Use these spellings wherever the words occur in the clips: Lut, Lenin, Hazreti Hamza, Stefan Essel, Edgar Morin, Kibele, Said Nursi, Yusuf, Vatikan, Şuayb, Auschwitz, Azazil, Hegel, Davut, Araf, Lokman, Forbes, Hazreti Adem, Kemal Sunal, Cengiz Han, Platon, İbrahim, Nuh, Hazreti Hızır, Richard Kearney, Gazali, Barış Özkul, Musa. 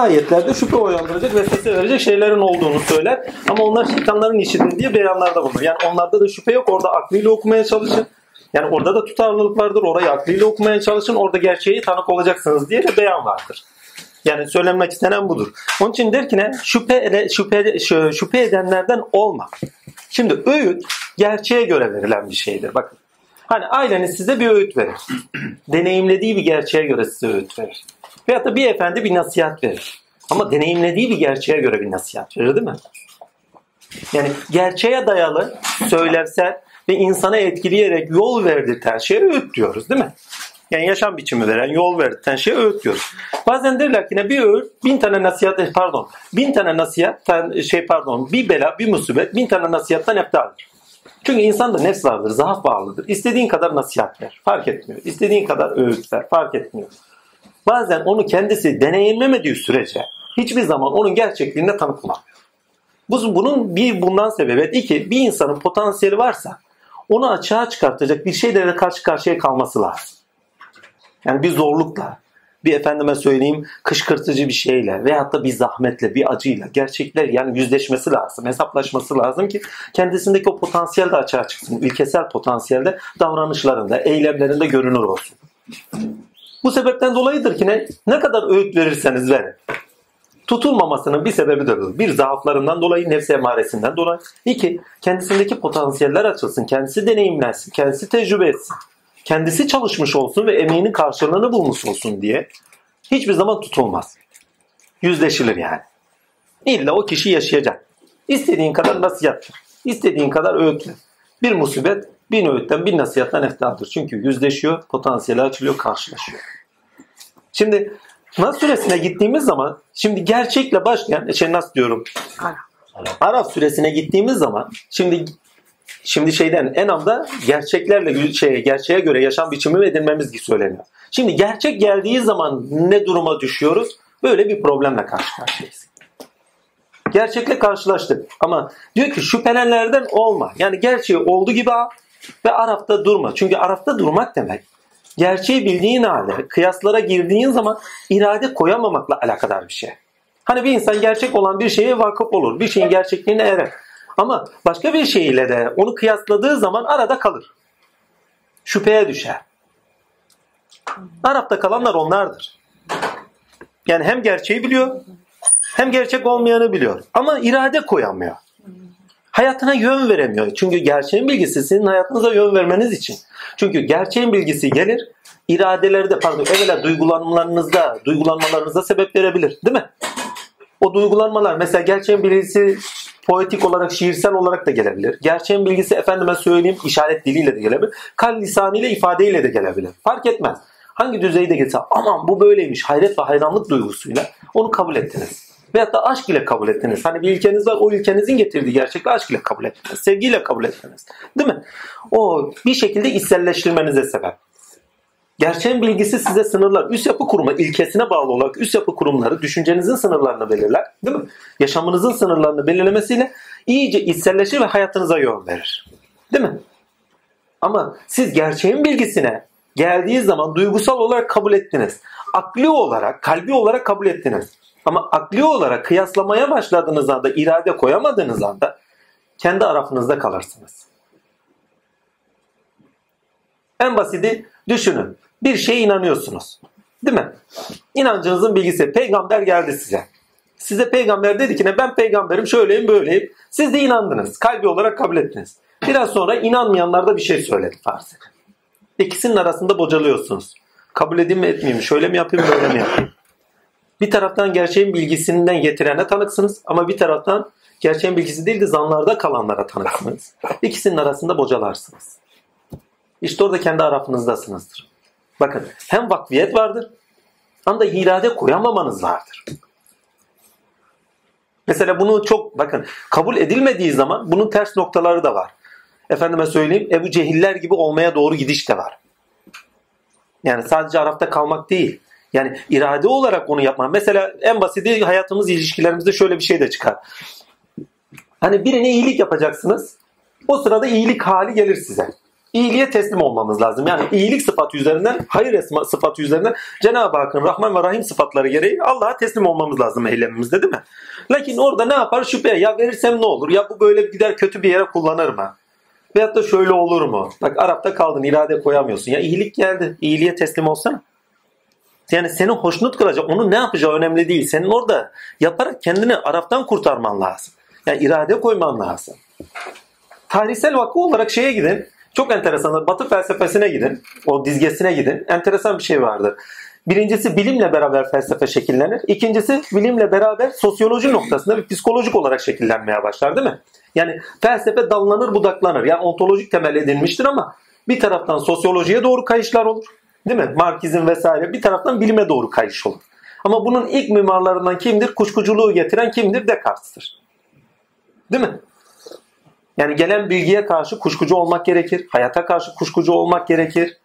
ayetlerde şüphe uyandıracak, vesvese verecek şeylerin olduğunu söyler. Ama onlar şeytanların işidir diye beyanlarda bulunur. Yani onlarda da şüphe yok. Orada aklıyla okumaya çalışın. Yani orada da tutarlılık vardır. Orayı aklıyla okumaya çalışın. Orada gerçeği tanık olacaksınız diye de beyan vardır. Yani söylenmek istenen budur. Onun için der ki ne? Şüphe edenlerden olma. Şimdi öğüt gerçeğe göre verilen bir şeydir. Bakın. Hani aileniz size bir öğüt verir. Deneyimlediği bir gerçeğe göre size öğüt verir. Veyahut da bir efendi bir nasihat verir. Ama deneyimlediği bir gerçeğe göre bir nasihat verir değil mi? Yani gerçeğe dayalı, söylemsel ve insana etkileyerek yol verdirten şeye öğüt diyoruz değil mi? Yani yaşam biçimi veren, yol verdirten şeye öğüt diyoruz. Bazen derler ki bir öğüt, bir bela, bir musibet, 1000 tane nasihattan eftaldır. Çünkü insanda nefs vardır, zaaf bağlıdır. İstediğin kadar nasihat ver, fark etmiyor. İstediğin kadar öğüt ver, fark etmiyor. Bazen onu kendisi deneyimlemediği sürece hiçbir zaman onun gerçekliğine tanık olamıyor. Bunun bundan sebebi iki, bir insanın potansiyeli varsa onu açığa çıkartacak bir şeylerle karşı karşıya kalması lazım. Yani bir zorlukla, bir efendime söyleyeyim kışkırtıcı bir şeyle veyahut da bir zahmetle, bir acıyla gerçekler yani yüzleşmesi lazım, hesaplaşması lazım ki kendisindeki o potansiyel de açığa çıksın. İlkesel potansiyelde davranışlarında, eylemlerinde görünür olsun. Bu sebepten dolayıdır ki ne kadar öğüt verirseniz verin. Tutulmamasının bir sebebi de budur. Bir, zaaflarından dolayı, nefs emaresinden dolayı. İki, kendisindeki potansiyeller açılsın, kendisi deneyimlensin, kendisi tecrübe etsin. Kendisi çalışmış olsun ve emeğinin karşılığını bulmuş olsun diye hiçbir zaman tutulmaz. Yüzleşilir yani. İlla o kişi yaşayacak. İstediğin kadar nasihat, istediğin kadar öğüt. Bir musibet 1000 öğütten, 1000 nasihattan eftaldır. Çünkü yüzleşiyor, potansiyeli açılıyor, karşılaşıyor. Şimdi Nas suresine gittiğimiz zaman, şimdi gerçekle başlayan, Araf suresine gittiğimiz zaman, şimdi Enam'da gerçeklerle gerçeğe göre yaşam biçimi edinmemiz söyleniyor. Şimdi gerçek geldiği zaman ne duruma düşüyoruz? Böyle bir problemle karşı karşıyayız. Gerçekle karşılaştık ama diyor ki şüphelenlerden olma. Yani gerçeği olduğu gibi al ve Araf'ta durma. Çünkü Araf'ta durmak demek gerçeği bildiğin halde kıyaslara girdiğin zaman irade koyamamakla alakadar bir şey. Hani bir insan gerçek olan bir şeye vakıf olur. Bir şeyin gerçekliğine erer. Ama başka bir şeyle de onu kıyasladığı zaman arada kalır. Şüpheye düşer. Araf'ta kalanlar onlardır. Yani hem gerçeği biliyor hem gerçek olmayanı biliyor. Ama irade koyamıyor. Hayatına yön veremiyor. Çünkü gerçeğin bilgisi sizin hayatınıza yön vermeniz için. Çünkü gerçeğin bilgisi gelir, evvela duygulanmalarınıza sebep verebilir. Değil mi? O duygulanmalar mesela gerçeğin bilgisi poetik olarak, şiirsel olarak da gelebilir. Gerçeğin bilgisi işaret diliyle de gelebilir. Kal lisanıyla, ifadeyle de gelebilir. Fark etmez. Hangi düzeyde gelse aman bu böyleymiş hayret ve hayranlık duygusuyla onu kabul ettiniz. Veyahut da aşk ile kabul ettiniz. Hani bir ilkeniz var, o ilkenizin getirdiği gerçekle aşk ile kabul ettiniz. Sevgiyle kabul ettiniz. Değil mi? O bir şekilde içselleştirmenize sebep. Gerçeğin bilgisi size sınırlar. Üst yapı kurma ilkesine bağlı olarak üst yapı kurumları düşüncenizin sınırlarını belirler. Değil mi? Yaşamınızın sınırlarını belirlemesiyle iyice içselleşir ve hayatınıza yön verir. Değil mi? Ama siz gerçeğin bilgisine geldiği zaman duygusal olarak kabul ettiniz. Akli olarak, kalbi olarak kabul ettiniz. Ama akli olarak kıyaslamaya başladığınız anda, irade koyamadığınız anda kendi arafınızda kalırsınız. En basiti düşünün. Bir şeye inanıyorsunuz. Değil mi? İnancınızın bilgisi. Peygamber geldi size. Size peygamber dedi ki ben peygamberim, şöyleyim, böyleyim. Siz de inandınız. Kalbi olarak kabul ettiniz. Biraz sonra inanmayanlar da bir şey söyledi farz edin. İkisinin arasında bocalıyorsunuz. Kabul edeyim mi etmeyeyim mi? Şöyle mi yapayım, böyle mi yapayım? Bir taraftan gerçeğin bilgisinden yetirene tanıksınız ama bir taraftan gerçeğin bilgisi değil de zanlarda kalanlara tanıksınız. İkisinin arasında bocalarsınız. İşte orada kendi arafınızdasınızdır. Bakın hem vakfiyet vardır hem de irade koyamamanız vardır. Mesela bunu kabul edilmediği zaman bunun ters noktaları da var. Ebu Cehiller gibi olmaya doğru gidiş de var. Yani sadece Araf'ta kalmak değil. Yani irade olarak onu yapmak. Mesela en basiti hayatımız, ilişkilerimizde şöyle bir şey de çıkar. Birine iyilik yapacaksınız. O sırada iyilik hali gelir size. iyiliğe teslim olmamız lazım. Yani iyilik sıfatı üzerinden, hayır sıfatı üzerinden Cenab-ı Hakk'ın Rahman ve Rahim sıfatları gereği Allah'a teslim olmamız lazım eylemimizde, değil mi? Lakin orada ne yapar? Şüpheye. Ya verirsem ne olur? Ya bu böyle gider kötü bir yere kullanır mı? Veyahut da şöyle olur mu? Bak Arap'ta kaldın, irade koyamıyorsun. Ya iyilik geldi. İyiliğe teslim olsana. Yani seni hoşnut kılacak, onu ne yapacağı önemli değil. Senin orada yaparak kendini Arap'tan kurtarman lazım. Yani irade koyman lazım. Tarihsel vakı olarak şeye gidin. Çok enteresanlar. Batı felsefesine gidin. O dizgesine gidin. Enteresan bir şey vardır. Birincisi bilimle beraber felsefe şekillenir. İkincisi bilimle beraber sosyoloji noktasında ve psikolojik olarak şekillenmeye başlar, değil mi? Yani felsefe dallanır budaklanır. Yani ontolojik temel edinmiştir ama bir taraftan sosyolojiye doğru kayışlar olur. Değil mi? Marxizm vesaire. Bir taraftan bilime doğru kayış olur. Ama bunun ilk mimarlarından kimdir? Kuşkuculuğu getiren kimdir? Descartes'tir. Değil mi? Yani gelen bilgiye karşı kuşkucu olmak gerekir. Hayata karşı kuşkucu olmak gerekir.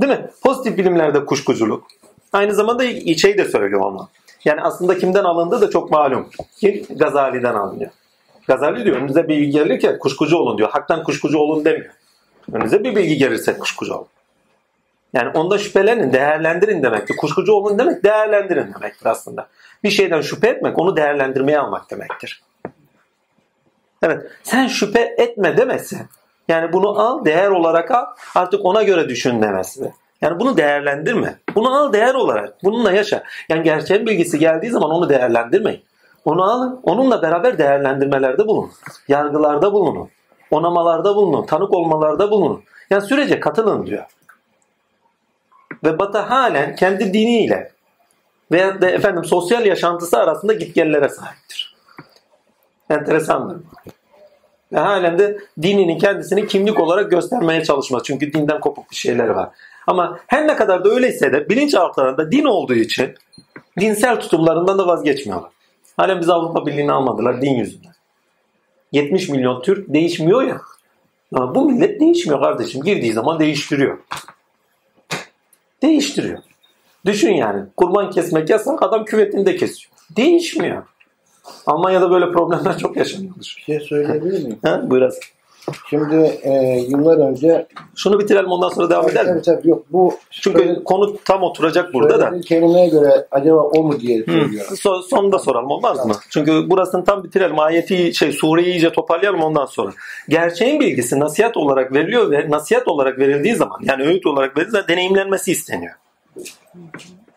Değil mi? Pozitif bilimlerde kuşkuculuk. Aynı zamanda şey de söylüyor ama. Yani aslında kimden alındığı da çok malum. Kim? Gazali'den alınıyor. Gazali diyor önünüze bir bilgi gelirken kuşkucu olun diyor. Hak'tan kuşkucu olun demiyor. Önünüze bir bilgi gelirse kuşkucu olun. Yani onda şüphelenin, değerlendirin demektir. Kuşkucu olun demek değerlendirin demektir aslında. Bir şeyden şüphe etmek onu değerlendirmeye almak demektir. Evet, sen şüphe etme demesi. Yani bunu al, değer olarak al, artık ona göre düşün demesi. Yani bunu değerlendirme. Bunu al değer olarak, bununla yaşa. Yani gerçeğin bilgisi geldiği zaman onu değerlendirmeyin. Onu alın, onunla beraber değerlendirmelerde bulunun. Yargılarda bulunun. Onamalarda bulunun. Tanık olmalarda bulunun. Yani sürece katılın diyor. Ve Batı halen kendi diniyle veyahut da sosyal yaşantısı arasında gitgellere sahiptir. Enteresandır. Ve halen de dininin kendisini kimlik olarak göstermeye çalışmaz. Çünkü dinden kopuk bir şeyler var. Ama her ne kadar da öyleyse de bilinçaltlarında din olduğu için dinsel tutumlarından da vazgeçmiyorlar. Halen biz Avrupa Birliği'ni almadılar din yüzünden. 70 milyon Türk değişmiyor ya. Ama bu millet değişmiyor kardeşim. Girdiği zaman değiştiriyor. Değiştiriyor. Düşün yani. Kurban kesmek yasak, adam küvetini de kesiyor. Değişmiyor. Almanya'da böyle problemler çok yaşanıyor. Bir şey söyleyebilir miyim? Buyurasın. Şimdi yıllar önce... Şunu bitirelim ondan sonra devam eder mi? Tabii yok. Bu çünkü konu tam oturacak burada da. Kelimeye göre acaba o mu diye söylüyorum. Sonunda soralım olmaz mı? Çünkü burasını tam bitirelim. Ayeti sureyi iyice toparlayalım ondan sonra. Gerçeğin bilgisi nasihat olarak veriliyor ve nasihat olarak verildiği zaman yani öğüt olarak verildiği zaman deneyimlenmesi isteniyor.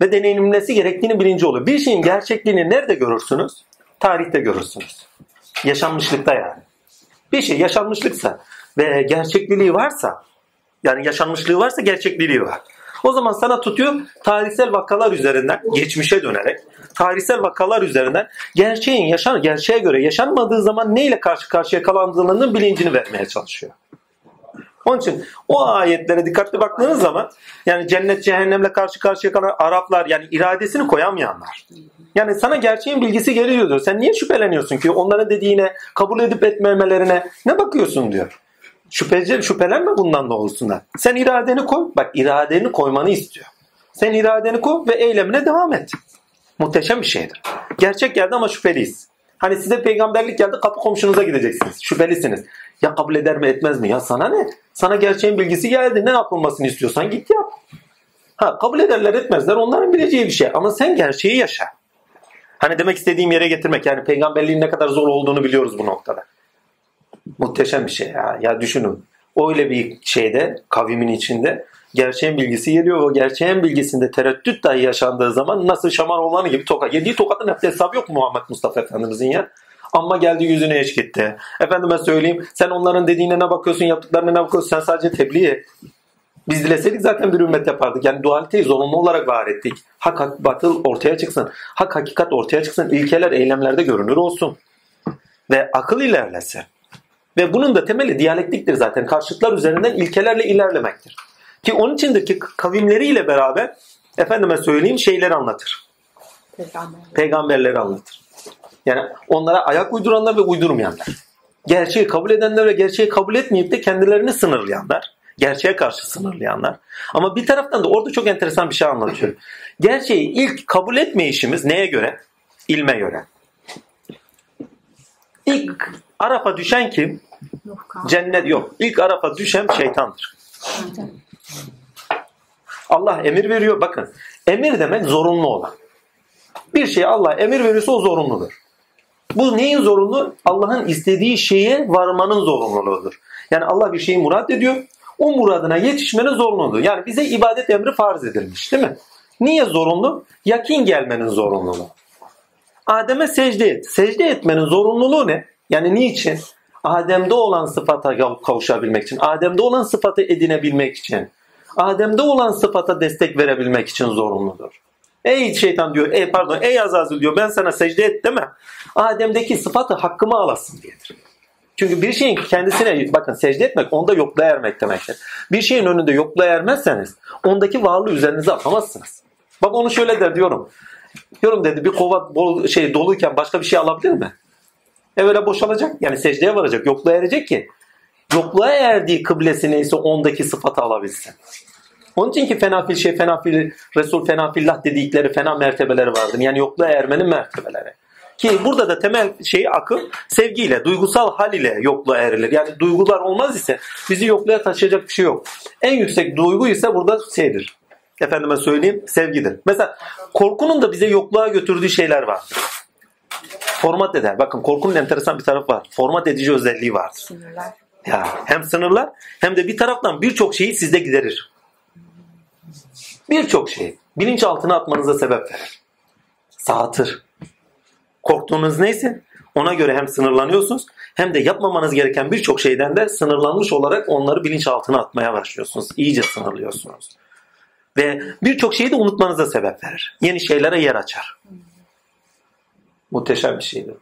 Ve deneyimlenmesi gerektiğini bilinci oluyor. Bir şeyin gerçekliğini nerede görürsünüz? Tarihte görürsünüz. Yaşanmışlıkta yani. Bir şey yaşanmışlıksa ve gerçekliliği varsa, yani yaşanmışlığı varsa gerçekliliği var. O zaman sana tutuyor tarihsel vakalar üzerinden, geçmişe dönerek, tarihsel vakalar üzerinden gerçeğin gerçeğe göre yaşanmadığı zaman neyle karşı karşıya kalandığının bilincini vermeye çalışıyor. Onun için o ayetlere dikkatli baktığınız zaman yani cennet cehennemle karşı karşıya kalan Araplar yani iradesini koyamayanlar. Yani sana gerçeğin bilgisi geliyor diyor. Sen niye şüpheleniyorsun ki onların dediğine, kabul edip etmemelerine ne bakıyorsun diyor. Şüphelenme bundan doğrusundan. Sen iradeni koy. Bak iradeni koymanı istiyor. Sen iradeni koy ve eylemine devam et. Muhteşem bir şeydir. Gerçek geldi ama şüpheliyiz. Hani size peygamberlik geldi, kapı komşunuza gideceksiniz. Şüphelisiniz. Ya kabul eder mi etmez mi? Ya sana ne? Sana gerçeğin bilgisi geldi. Ne yapılmasını istiyorsan git yap. Kabul ederler etmezler onların bileceği bir şey. Ama sen gerçeği yaşa. Hani demek istediğim yere getirmek. Yani peygamberliğin ne kadar zor olduğunu biliyoruz bu noktada. Muhteşem bir şey ya. Ya düşünün. Öyle bir şeyde, kavimin içinde gerçeğin bilgisi geliyor. O gerçeğin bilgisinde tereddüt dahi yaşandığı zaman nasıl Şamaroğlan'ı gibi tokat. Yediği tokatın hesabı yok mu Muhammed Mustafa Efendimiz'in ya? Amma geldi yüzüne eşlik etti. Efendime söyleyeyim sen onların dediğine ne bakıyorsun, yaptıklarına ne bakıyorsun, sen sadece tebliğ et. Biz dileseydik zaten bir ümmet yapardık. Yani dualiteyi zorunlu olarak var ettik. Hak batıl ortaya çıksın. Hak hakikat ortaya çıksın. İlkeler eylemlerde görünür olsun. Ve akıl ilerlesin. Ve bunun da temeli diyalektiktir zaten. Karşıtlar üzerinden ilkelerle ilerlemektir. Ki onun içindeki kavimleriyle beraber efendime söyleyeyim şeyleri anlatır. Peygamberleri anlatır. Yani onlara ayak uyduranlar ve uydurmayanlar. Gerçeği kabul edenler ve gerçeği kabul etmeyip de kendilerini sınırlayanlar. Gerçeğe karşı sınırlayanlar. Ama bir taraftan da orada çok enteresan bir şey anlatıyorum. Gerçeği ilk kabul etmeyişimiz neye göre? İlme göre. İlk Araf'a düşen kim? İlk Araf'a düşen şeytandır. Allah emir veriyor. Bakın, emir demek zorunlu olan. Bir şeye Allah emir verirse o zorunludur. Bu neyin zorunlu? Allah'ın istediği şeye varmanın zorunluluğudur. Yani Allah bir şeyi murat ediyor. O muradına yetişmenin zorunluluğu. Yani bize ibadet emri farz edilmiş, değil mi? Niye zorunlu? Yakin gelmenin zorunluluğu. Adem'e secde et. Secde etmenin zorunluluğu ne? Yani niçin? Adem'de olan sıfata kavuşabilmek için. Adem'de olan sıfatı edinebilmek için. Adem'de olan sıfata destek verebilmek için zorunludur. Ey şeytan diyor, ey Azazil diyor, ben sana secde et deme. Adem'deki sıfatı hakkıma alasın diyedir. Çünkü bir şeyin kendisine, bakın secde etmek onda yokluğa ermek demektir. Bir şeyin önünde yokluğa ermezseniz ondaki varlığı üzerinize atamazsınız. Bak onu şöyle der diyorum. Diyorum dedi, bir kova doluyken başka bir şey alabilir mi? Evvela boşalacak, yani secdeye varacak, yokluğa erecek ki yokluğa erdiği kıblesi neyse ondaki sıfatı alabilsin. Onun için ki Resul fenafillah dedikleri fena mertebeleri vardır. Yani yokluğa ermenin mertebeleri. Ki burada da temel akıl sevgiyle, duygusal hal ile yokluğa erilir. Yani duygular olmaz ise bizi yokluğa taşıyacak bir şey yok. En yüksek duygu ise burada efendime söyleyeyim, sevgidir. Mesela korkunun da bize yokluğa götürdüğü şeyler var. Format eder. Bakın korkunun enteresan bir tarafı var. Format edici özelliği var. Sınırlar. Ya, hem sınırlar hem de bir taraftan birçok şeyi sizde giderir. Birçok şeyi bilinçaltına atmanıza sebep verir. Sağıtır. Korktuğunuz neyse ona göre hem sınırlanıyorsunuz hem de yapmamanız gereken birçok şeyden de sınırlanmış olarak onları bilinçaltına atmaya başlıyorsunuz. İyice sınırlıyorsunuz. Ve birçok şeyi de unutmanıza sebep verir. Yeni şeylere yer açar. Muhteşem bir şeydir.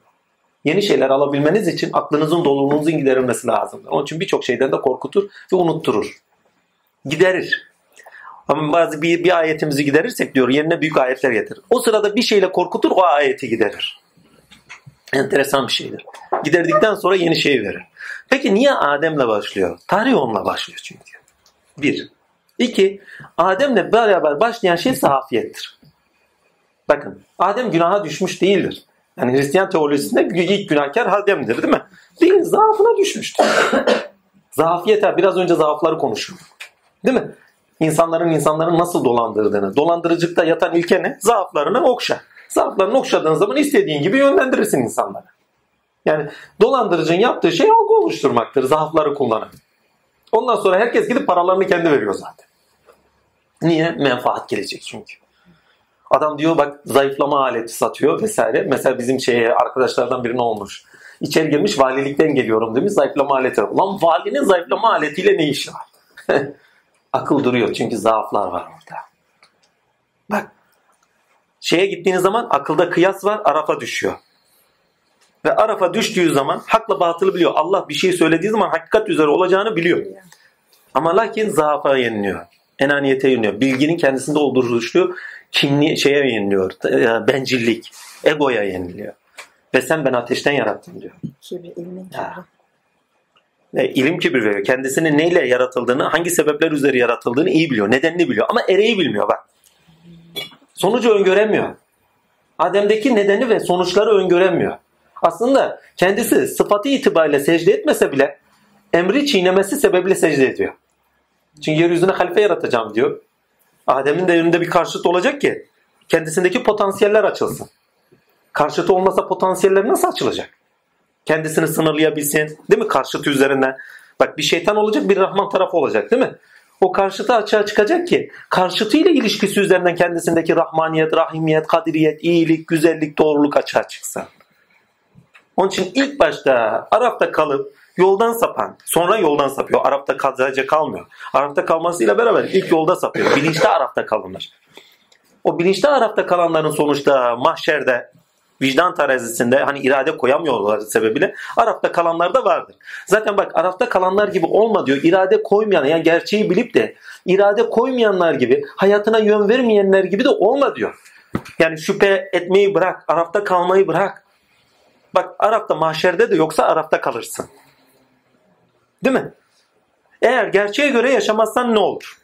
Yeni şeyler alabilmeniz için aklınızın doluluğunuzun giderilmesi lazımdır. Onun için birçok şeyden de korkutur ve unutturur. Giderir. Ama bazı bir ayetimizi giderirsek diyor, yerine büyük ayetler getirir. O sırada bir şeyle korkutur, o ayeti giderir. Enteresan bir şeydir. Giderdikten sonra yeni şeyi verir. Peki niye Adem'le başlıyor? Tarih onunla başlıyor çünkü. Bir. İki, Adem'le beraber başlayan şey safiyettir. Bakın, Adem günaha düşmüş değildir. Yani Hristiyan teolojisinde ilk günahkar Adem'dir, değil mi? Değil, zaafına düşmüştür. Zafiyete, biraz önce zaafları konuşuyorduk. Değil mi? İnsanların nasıl dolandırdığını, dolandırıcılıkta yatan ilke ne? Zaaflarını okşa. Zaaflarını okşadığın zaman istediğin gibi yönlendirirsin insanları. Yani dolandırıcının yaptığı şey algı oluşturmaktır, zaafları kullanan. Ondan sonra herkes gidip paralarını kendi veriyor zaten. Niye? Menfaat gelecek çünkü. Adam diyor bak zayıflama aleti satıyor vesaire. Mesela bizim arkadaşlardan birine olmuş. İçeri girmiş, valilikten geliyorum demiş, zayıflama aleti. Lan valinin zayıflama aletiyle ne işi var? Akıl duruyor çünkü zaaflar var orada. Bak gittiğiniz zaman akılda kıyas var, Araf'a düşüyor. Ve Araf'a düştüğü zaman hakla batılı biliyor. Allah bir şey söylediği zaman hakikat üzere olacağını biliyor. Ama lakin zaafa yeniliyor. Enaniyete yeniliyor. Bilginin kendisinde olduğu düşüyor. Kinli yeniliyor. Bencillik. Egoya yeniliyor. Ve sen ben ateşten yarattım diyor. Kibir, ilmin kibri. Ve ilim kibir veriyor. Kendisini neyle yaratıldığını, hangi sebepler üzere yaratıldığını iyi biliyor. Nedenini biliyor. Ama ereği bilmiyor bak. Sonucu öngöremiyor. Adem'deki nedeni ve sonuçları öngöremiyor. Aslında kendisi sıfatı itibariyle secde etmese bile emri çiğnemesi sebebiyle secde ediyor. Çünkü yeryüzüne halife yaratacağım diyor. Adem'in de önünde bir karşıt olacak ki kendisindeki potansiyeller açılsın. Karşıtı olmasa potansiyeller nasıl açılacak? Kendisini sınırlayabilsin, değil mi? Karşıtı üzerinden. Bak bir şeytan olacak, bir Rahman tarafı olacak, değil mi? O karşıtı açığa çıkacak ki karşıtıyla ilişkisi üzerinden kendisindeki rahmaniyet, rahimiyet, kadiriyet, iyilik, güzellik, doğruluk açığa çıksın. Onun için ilk başta Araf'ta kalıp yoldan sapan, sonra yoldan sapıyor. Araf'ta sadece kalmıyor. Araf'ta kalmasıyla beraber ilk yolda sapıyor. Bilinçli Araf'ta kalınır. O bilinçli Araf'ta kalanların sonuçta mahşerde, vicdan terazisinde irade koyamıyorlar sebebiyle Araf'ta kalanlar da vardır. Zaten bak Araf'ta kalanlar gibi olma diyor. İrade koymayan, yani gerçeği bilip de irade koymayanlar gibi, hayatına yön vermeyenler gibi de olma diyor. Yani şüphe etmeyi bırak, Araf'ta kalmayı bırak. Bak Araf'ta mahşerde de yoksa Araf'ta kalırsın. Değil mi? Eğer gerçeğe göre yaşamazsan ne olur?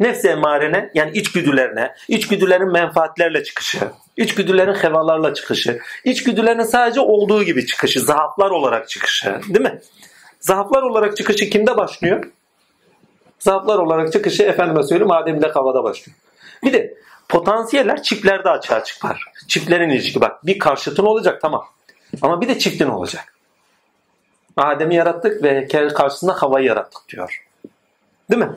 Nefse emarene, yani içgüdülerine, içgüdülerin menfaatlerle çıkışı, içgüdülerin hevalarla çıkışı, içgüdülerin sadece olduğu gibi çıkışı, zaaflar olarak çıkışı. Değil mi? Zaaflar olarak çıkışı kimde başlıyor? zaaflar olarak çıkışı efendime söyleyeyim Adem'le havada başlıyor. Bir de potansiyeller çiftlerde açığa çıkar. Çiftlerin ilişki bak. Bir karşıtın olacak tamam. Ama bir de çiftin olacak. Adem'i yarattık ve karşısında havayı yarattık diyor. Değil mi?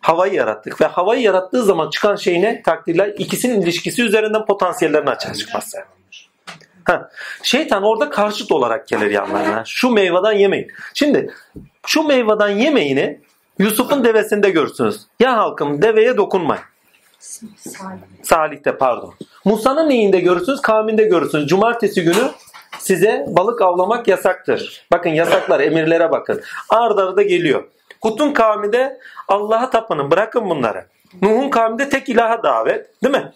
Havayı yarattık ve havayı yarattığı zaman çıkan şey ne? Takdirler ikisinin ilişkisi üzerinden potansiyellerini açığa çıkması. Ha, şeytan orada karşıt olarak gelir yanlarına. Şu meyveden yemeyin. Şimdi şu meyveden yemeyini Yusuf'un devesinde görürsünüz. Ya halkım deveye dokunmayın. Salih'te pardon. Musa'nın neyinde görürsünüz? Kavminde görürsünüz. Cumartesi günü size balık avlamak yasaktır. Bakın yasaklar, emirlere bakın. Ard arda geliyor. Hud'un kavminde Allah'a tapının. Bırakın bunları. Nuh'un kavminde tek ilaha davet. Değil mi?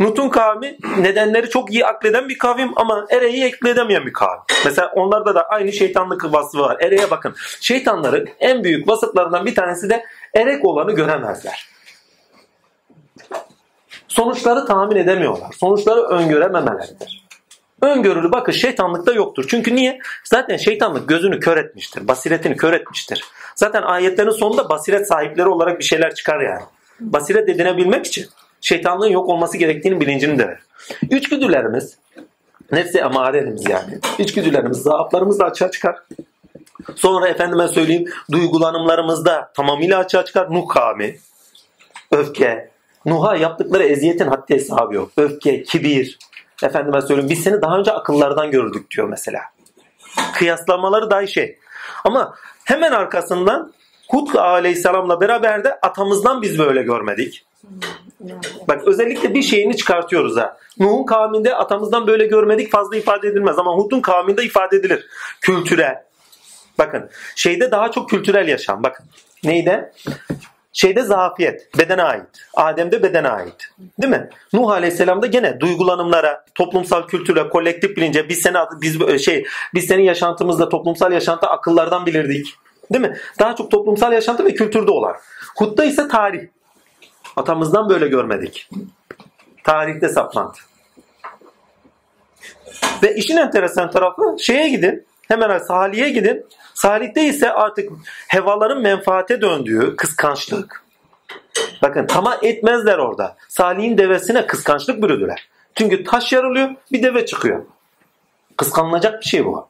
Lut'un kavmi nedenleri çok iyi akleden bir kavim ama ereği ekleyemeyen bir kavim. Mesela onlarda da aynı şeytanlık vasfı var. Ereğe bakın. Şeytanların en büyük vasıflarından bir tanesi de erek olanı göremezler. Sonuçları tahmin edemiyorlar. Sonuçları öngörememeleridir. Öngörülü bakış şeytanlıkta yoktur. Çünkü niye? Zaten şeytanlık gözünü kör etmiştir. Basiretini kör etmiştir. Zaten ayetlerin sonunda basiret sahipleri olarak bir şeyler çıkar yani. Basiret edinebilmek için şeytanlığın yok olması gerektiğinin bilincini de ver. İçgüdülerimiz, nefsi amaremiz yani. İçgüdülerimiz, zaaflarımız da açığa çıkar. Sonra efendime söyleyeyim, duygulanımlarımız da tamamıyla açığa çıkar. Nuh kavmi, öfke. Nuh'a yaptıkları eziyetin haddi hesabı yok. Öfke, kibir. Efendime söyleyeyim, biz seni daha önce akıllardan gördük diyor mesela. Kıyaslamaları dahi şey. Ama hemen arkasından Hud aleyhisselamla beraber de atamızdan biz böyle görmedik. Bak özellikle bir şeyini çıkartıyoruz ha. Nuh'un kavminde atamızdan böyle görmedik fazla ifade edilmez ama Hud'un kavminde ifade edilir. Kültüre. Bakın şeyde daha çok kültürel yaşam. Bakın neyde? Şeyde zafiyet bedene ait. Adem'de bedene ait. Değil mi? Nuh Aleyhisselam'da gene duygulanımlara, toplumsal kültüre, kolektif bilince biz senin yaşantımızda toplumsal yaşantı akıllardan bilirdik. Değil mi? Daha çok toplumsal yaşantı ve kültürde olan. Hud'da ise tarih. Atamızdan böyle görmedik. Tarihte saplantı. Ve işin enteresan tarafı şeye gidin. Hemen Salih'e gidin. Salih'te ise artık hevaların menfaate döndüğü kıskançlık. Bakın tamah etmezler orada. Salih'in devesine kıskançlık bürüdüler. Çünkü taş yarılıyor bir deve çıkıyor. Kıskanılacak bir şey bu.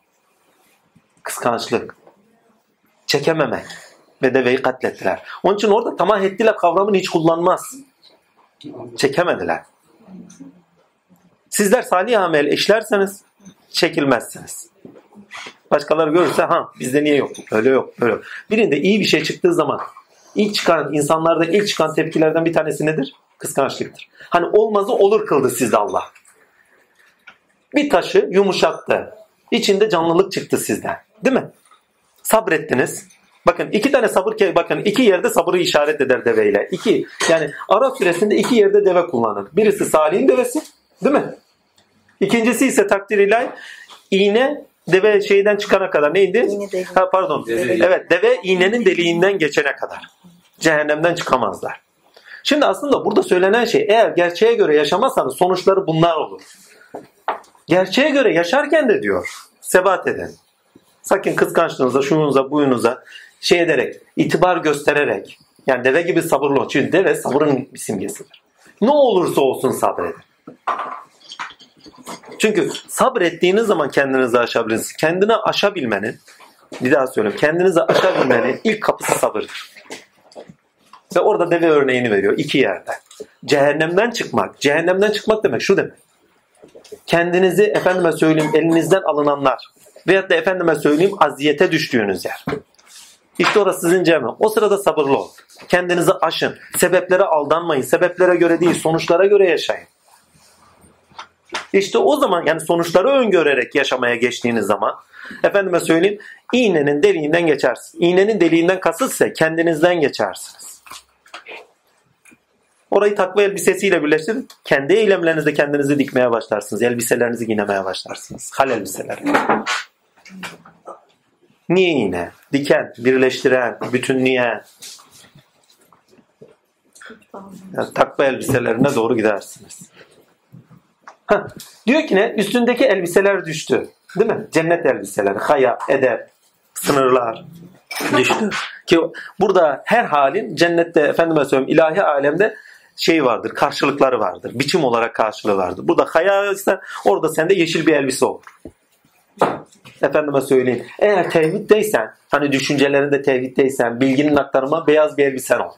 Kıskançlık. Çekememek. Ve deveyi katlettiler. Onun için orada tamah ettiler kavramını hiç kullanmaz. Çekemediler. Sizler salih amel işlerseniz çekilmezsiniz. Başkaları görürse bizde niye yok? Öyle yok. Böyle yok. Birinde iyi bir şey çıktığı zaman insanlarda ilk çıkan tepkilerden bir tanesi nedir? Kıskançlıktır. Hani olmazı olur kıldı sizde Allah. Bir taşı yumuşattı. İçinde canlılık çıktı sizden. Değil mi? Sabrettiniz. Bakın iki yerde sabırı işaret eder deveyle. Yani Araf süresinde iki yerde deve kullanır. Birisi Salih'in devesi, değil mi? İkincisi ise takdir ilahi iğne deve şeyden çıkana kadar neydi? Deve iğnenin deliğinden geçene kadar. Cehennemden çıkamazlar. Şimdi aslında burada söylenen şey eğer gerçeğe göre yaşamazsanız sonuçları bunlar olur. Gerçeğe göre yaşarken de diyor sebat edin. Sakın kıskançlığınıza, şuyunuza, buyunuza itibar göstererek yani deve gibi sabırlı ol. Çünkü deve sabrın simgesidir. Ne olursa olsun sabredin. Çünkü sabrettiğiniz zaman kendinizi aşabilirsiniz. Kendinizi aşabilmenin ilk kapısı sabırdır. Ve orada deve örneğini veriyor iki yerde. Cehennemden çıkmak demek şu demek. Kendinizi elinizden alınanlar veyahut da aziyete düştüğünüz yer. İşte orası sizin cehennem. O sırada sabırlı ol. Kendinizi aşın. Sebeplere aldanmayın. Sebeplere göre değil, sonuçlara göre yaşayın. İşte o zaman sonuçları öngörerek yaşamaya geçtiğiniz zaman iğnenin deliğinden geçersiniz. İğnenin deliğinden kasıtsa kendinizden geçersiniz. Orayı takva elbisesiyle birleştirin. Kendi eylemlerinizde kendinizi dikmeye başlarsınız. Elbiselerinizi giymeye başlarsınız. Hal elbiseler. Niye iğne? Diken, birleştiren, bütünleyen. Takva elbiselerine doğru gidersiniz. Diyor ki üstündeki elbiseler düştü. Değil mi? Cennet elbiseleri, haya, edep, sınırlar düştü. Ki burada her halin cennette, efendime söyleyeyim, ilahi alemde şey vardır, karşılıkları vardır. Biçim olarak karşılığı vardır. Burada hayal ise orada sende yeşil bir elbise olur. Efendime söyleyeyim. Eğer tevhiddeysen, hani düşüncelerinde tevhiddeysen, bilginin aktarıma beyaz bir elbisen olur.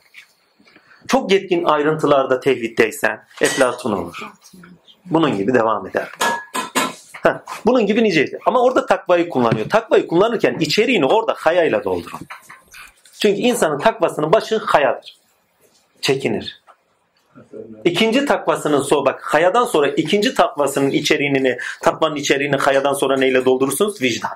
Çok yetkin ayrıntılarda tevhiddeysen Eflatun olur. Bunun gibi devam eder. Bunun gibi niceydi. Ama orada takvayı kullanıyor. Takvayı kullanırken içeriğini orada hayayla doldurun. Çünkü insanın takvasının başı hayadır. Çekinir. İkinci takvasının bak hayadan sonra ikinci takvasının içeriğini, takvanın içeriğini hayadan sonra neyle doldurursunuz? Vicdan.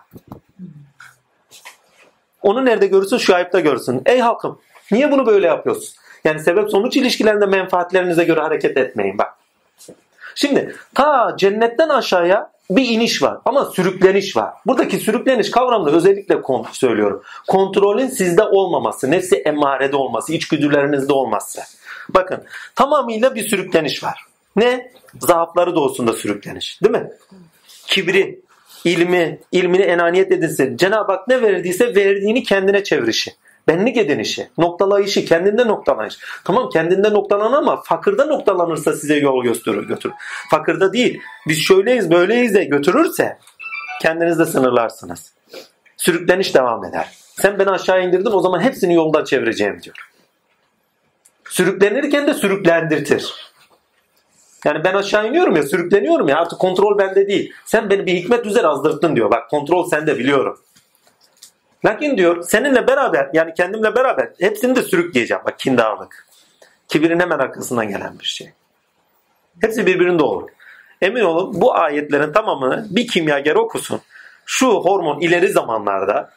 Onu nerede görürsün? Şu ayıpta görürsün. Ey halkım, niye bunu böyle yapıyorsun? Yani sebep sonuç ilişkilerinde menfaatlerinize göre hareket etmeyin bak. Şimdi ta cennetten aşağıya bir iniş var ama sürükleniş var. Buradaki sürükleniş kavramını özellikle söylüyorum. Kontrolün sizde olmaması, nefsi emarede olması, içgüdülerinizde olması. Bakın tamamıyla bir sürükleniş var. Ne? Zaafları doğusunda sürükleniş, değil mi? Kibri, ilmini enaniyet edinse, Cenab-ı Hak ne verdiyse verdiğini kendine çevirişi. Benlik edinişi, noktalayışı, kendinde noktalanış. Tamam kendinde noktalan ama fakirde noktalanırsa size yol götürür. Fakirde değil, biz şöyleyiz böyleyiz de götürürse kendinizde sınırlarsınız. Sürükleniş devam eder. Sen beni aşağı indirdin, o zaman hepsini yoldan çevireceğim diyor. Sürüklenirken de sürüklendirtir. Yani ben aşağı iniyorum ya, sürükleniyorum ya, artık kontrol bende değil. Sen beni bir hikmet üzere azdırttın diyor. Bak kontrol sende biliyorum. Lakin diyor seninle beraber, yani kendimle beraber hepsini de sürükleyeceğim. Bak kindarlık. Kibirin hemen arkasından gelen bir şey. Hepsi birbirine doğru. Emin olun bu ayetlerin tamamını bir kimyager okusun. Şu hormon ileri zamanlarda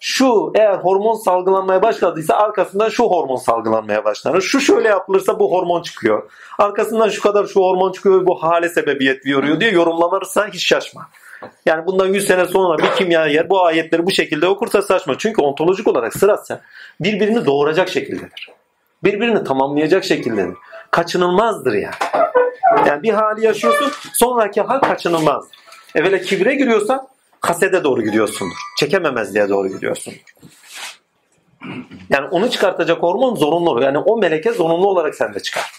şu eğer hormon salgılanmaya başladıysa arkasından şu hormon salgılanmaya başlanır. Şu şöyle yapılırsa bu hormon çıkıyor. Arkasından şu kadar şu hormon çıkıyor, bu hale sebebiyet veriyor diye yorumlanırsa hiç şaşma. Yani bundan 100 sene sonra bir kimyager bu ayetleri bu şekilde okursa saçma. Çünkü ontolojik olarak sırası birbirini doğuracak şekildedir. Birbirini tamamlayacak şekildedir. Kaçınılmazdır yani. Yani bir hali yaşıyorsun, sonraki hal kaçınılmazdır. Evvela kibre giriyorsan hasede doğru gidiyorsundur. Çekememezliğe doğru gidiyorsundur. Yani onu çıkartacak hormon zorunlu olur. Yani o meleke zorunlu olarak sende çıkar.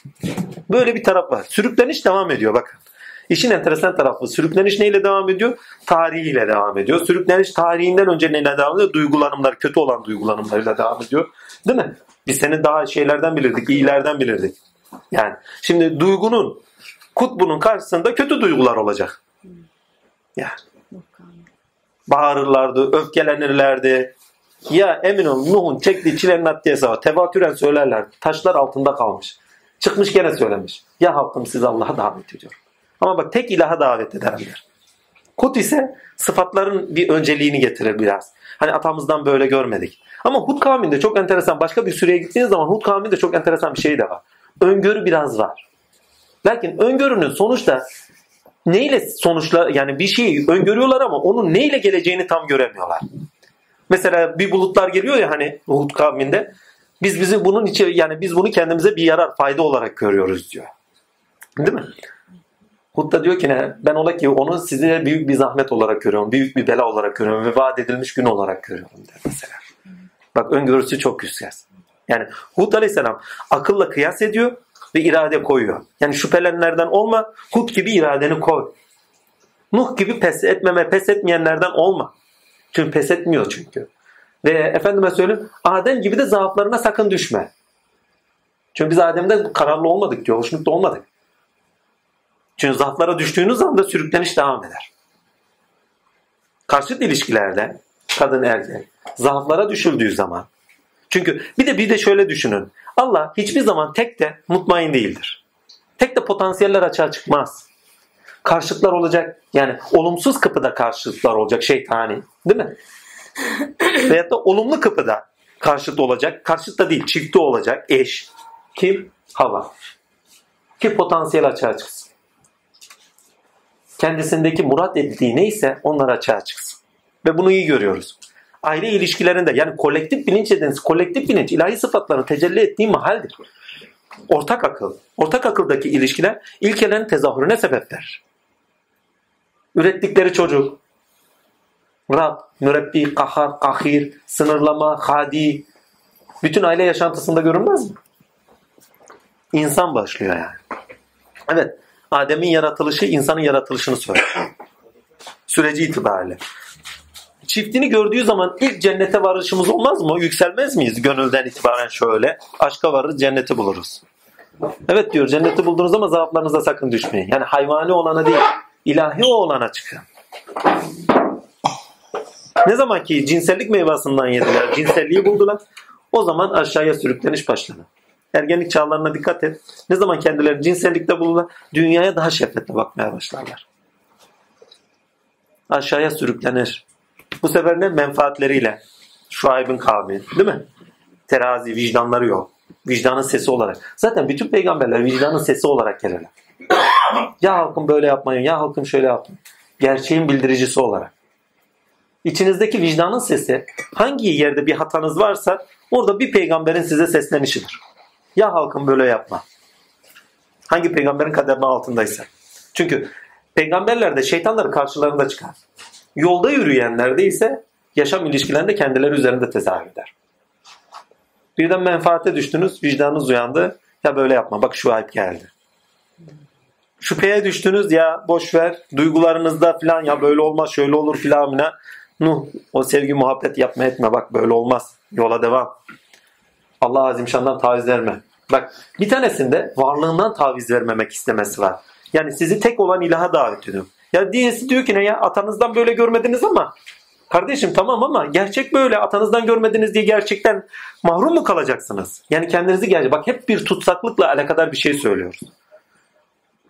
Böyle bir taraf var. Sürükleniş devam ediyor bakın. İşin enteresan tarafı, sürükleniş neyle devam ediyor? Tarihiyle devam ediyor. Sürükleniş tarihinden önce neyle devam ediyor? Duygulanımlar, kötü olan duygulanımlarıyla devam ediyor. Değil mi? Biz seni daha şeylerden bilirdik, iyilerden bilirdik. Yani şimdi duygunun, kutbunun karşısında kötü duygular olacak. Yani. Bağırırlardı, öfkelenirlerdi. Ya emin ol Nuh'un çektiği çilenin adli hesabı. Tevatüren söylerler. Taşlar altında kalmış. Çıkmış gene söylemiş. Ya halkım siz Allah'a davet ediyorum. Ama bak tek ilaha davet ederler. Kut ise sıfatların bir önceliğini getirir biraz. Hani atamızdan böyle görmedik. Ama Hud kavminde çok enteresan, başka bir süreye gittiğiniz zaman Hud kavminde çok enteresan bir şey de var. Öngörü biraz var. Lakin öngörünün sonuçta neyle sonuçla, yani bir şeyi öngörüyorlar ama onun neyle geleceğini tam göremiyorlar. Mesela bir bulutlar geliyor ya hani Hud kavminde. Biz bunu kendimize bir yarar, fayda olarak görüyoruz diyor. Değil mi? Hud da diyor ki ne? Ben ola ki onu size büyük bir zahmet olarak görüyorum. Büyük bir bela olarak görüyorum. Ve vaat edilmiş gün olarak görüyorum der mesela. Bak öngörüsü çok yüksek. Yani Hud aleyhisselam akılla kıyas ediyor ve irade koyuyor. Yani şüphelenenlerden olma. Hud gibi iradeni koy. Nuh gibi pes etmeyenlerden olma. Çünkü pes etmiyor çünkü. Ve efendime söyleyeyim, Adem gibi de zaaflarına sakın düşme. Çünkü biz Adem'de kararlı olmadık diyor. Hoşnutlu olmadık. Çünkü zaaflara düştüğünüz zaman da sürükleniş devam eder. Karşıt ilişkilerde kadın erkek zaaflara düşüldüğü zaman. Çünkü bir de şöyle düşünün. Allah hiçbir zaman tek de mutmain değildir. Tek de potansiyeller açığa çıkmaz. Karşıtlar olacak. Yani olumsuz kapıda karşıtlar olacak, şeytani, değil mi? Veyahut da olumlu kapıda karşıt olacak. Karşıt da değil, çifti olacak, eş. Kim? Hava. Ki potansiyel açığa çıksın. Kendisindeki murat ettiği neyse onlar açığa çıksın. Ve bunu iyi görüyoruz. Aile ilişkilerinde, yani kolektif bilinç ilahi sıfatların tecelli ettiği mahaldir. Ortak akıl. Ortak akıldaki ilişkiler ilkelerin tezahürüne sebep verir. Ürettikleri çocuk. Rab, mürebbi, kahar, kahir, sınırlama, hadi. Bütün aile yaşantısında görünmez mi? İnsan başlıyor yani. Evet, Adem'in yaratılışı insanın yaratılışını söylüyor. Süreci itibariyle. Çiftini gördüğü zaman ilk cennete varışımız olmaz mı? Yükselmez miyiz? Gönülden itibaren şöyle. Aşka varırız, cenneti buluruz. Evet diyor, cenneti buldunuz ama zaaflarınıza sakın düşmeyin. Yani hayvani olana değil, ilahi olana çıkın. Ne zaman ki cinsellik meyvasından yediler, cinselliği buldular, o zaman aşağıya sürükleniş başladı. Ergenlik çağlarına dikkat et. Ne zaman kendileri cinsellikte bulurlar, dünyaya daha şefkatle bakmaya başlarlar. Aşağıya sürüklenir. Bu sefer ne? Menfaatleriyle. Şuayb'ın kavmi, değil mi? Terazi, vicdanları yok. Vicdanın sesi olarak. Zaten bütün peygamberler vicdanın sesi olarak gelirler. Ya halkım böyle yapmayın, ya halkım şöyle yapın. Gerçeğin bildiricisi olarak. İçinizdeki vicdanın sesi, hangi yerde bir hatanız varsa orada bir peygamberin size seslenişidir. Ya halkım böyle yapma. Hangi peygamberin kademe altındaysa. Çünkü peygamberler de şeytanları karşılarında çıkar. Yolda yürüyenlerde ise yaşam ilişkilerinde kendileri üzerinde tezahür eder. Birden menfaate düştünüz, vicdanınız uyandı. Ya böyle yapma, bak şu ayıp geldi. Şüpheye düştünüz, ya boş ver, duygularınızda filan, ya böyle olmaz, şöyle olur filanına. Nuh, o sevgi muhabbet yapma etme, bak böyle olmaz, yola devam. Allah azimşandan taviz verme. Bak bir tanesinde varlığından taviz vermemek istemesi var. Yani sizi tek olan ilaha davet ediyorum. Ya diğerisi diyor ki ne ya, atanızdan böyle görmediniz ama. Kardeşim tamam ama gerçek böyle. Atanızdan görmediniz diye gerçekten mahrum mu kalacaksınız? Yani kendinizi gerçek. Bak hep bir tutsaklıkla alakadar bir şey söylüyoruz.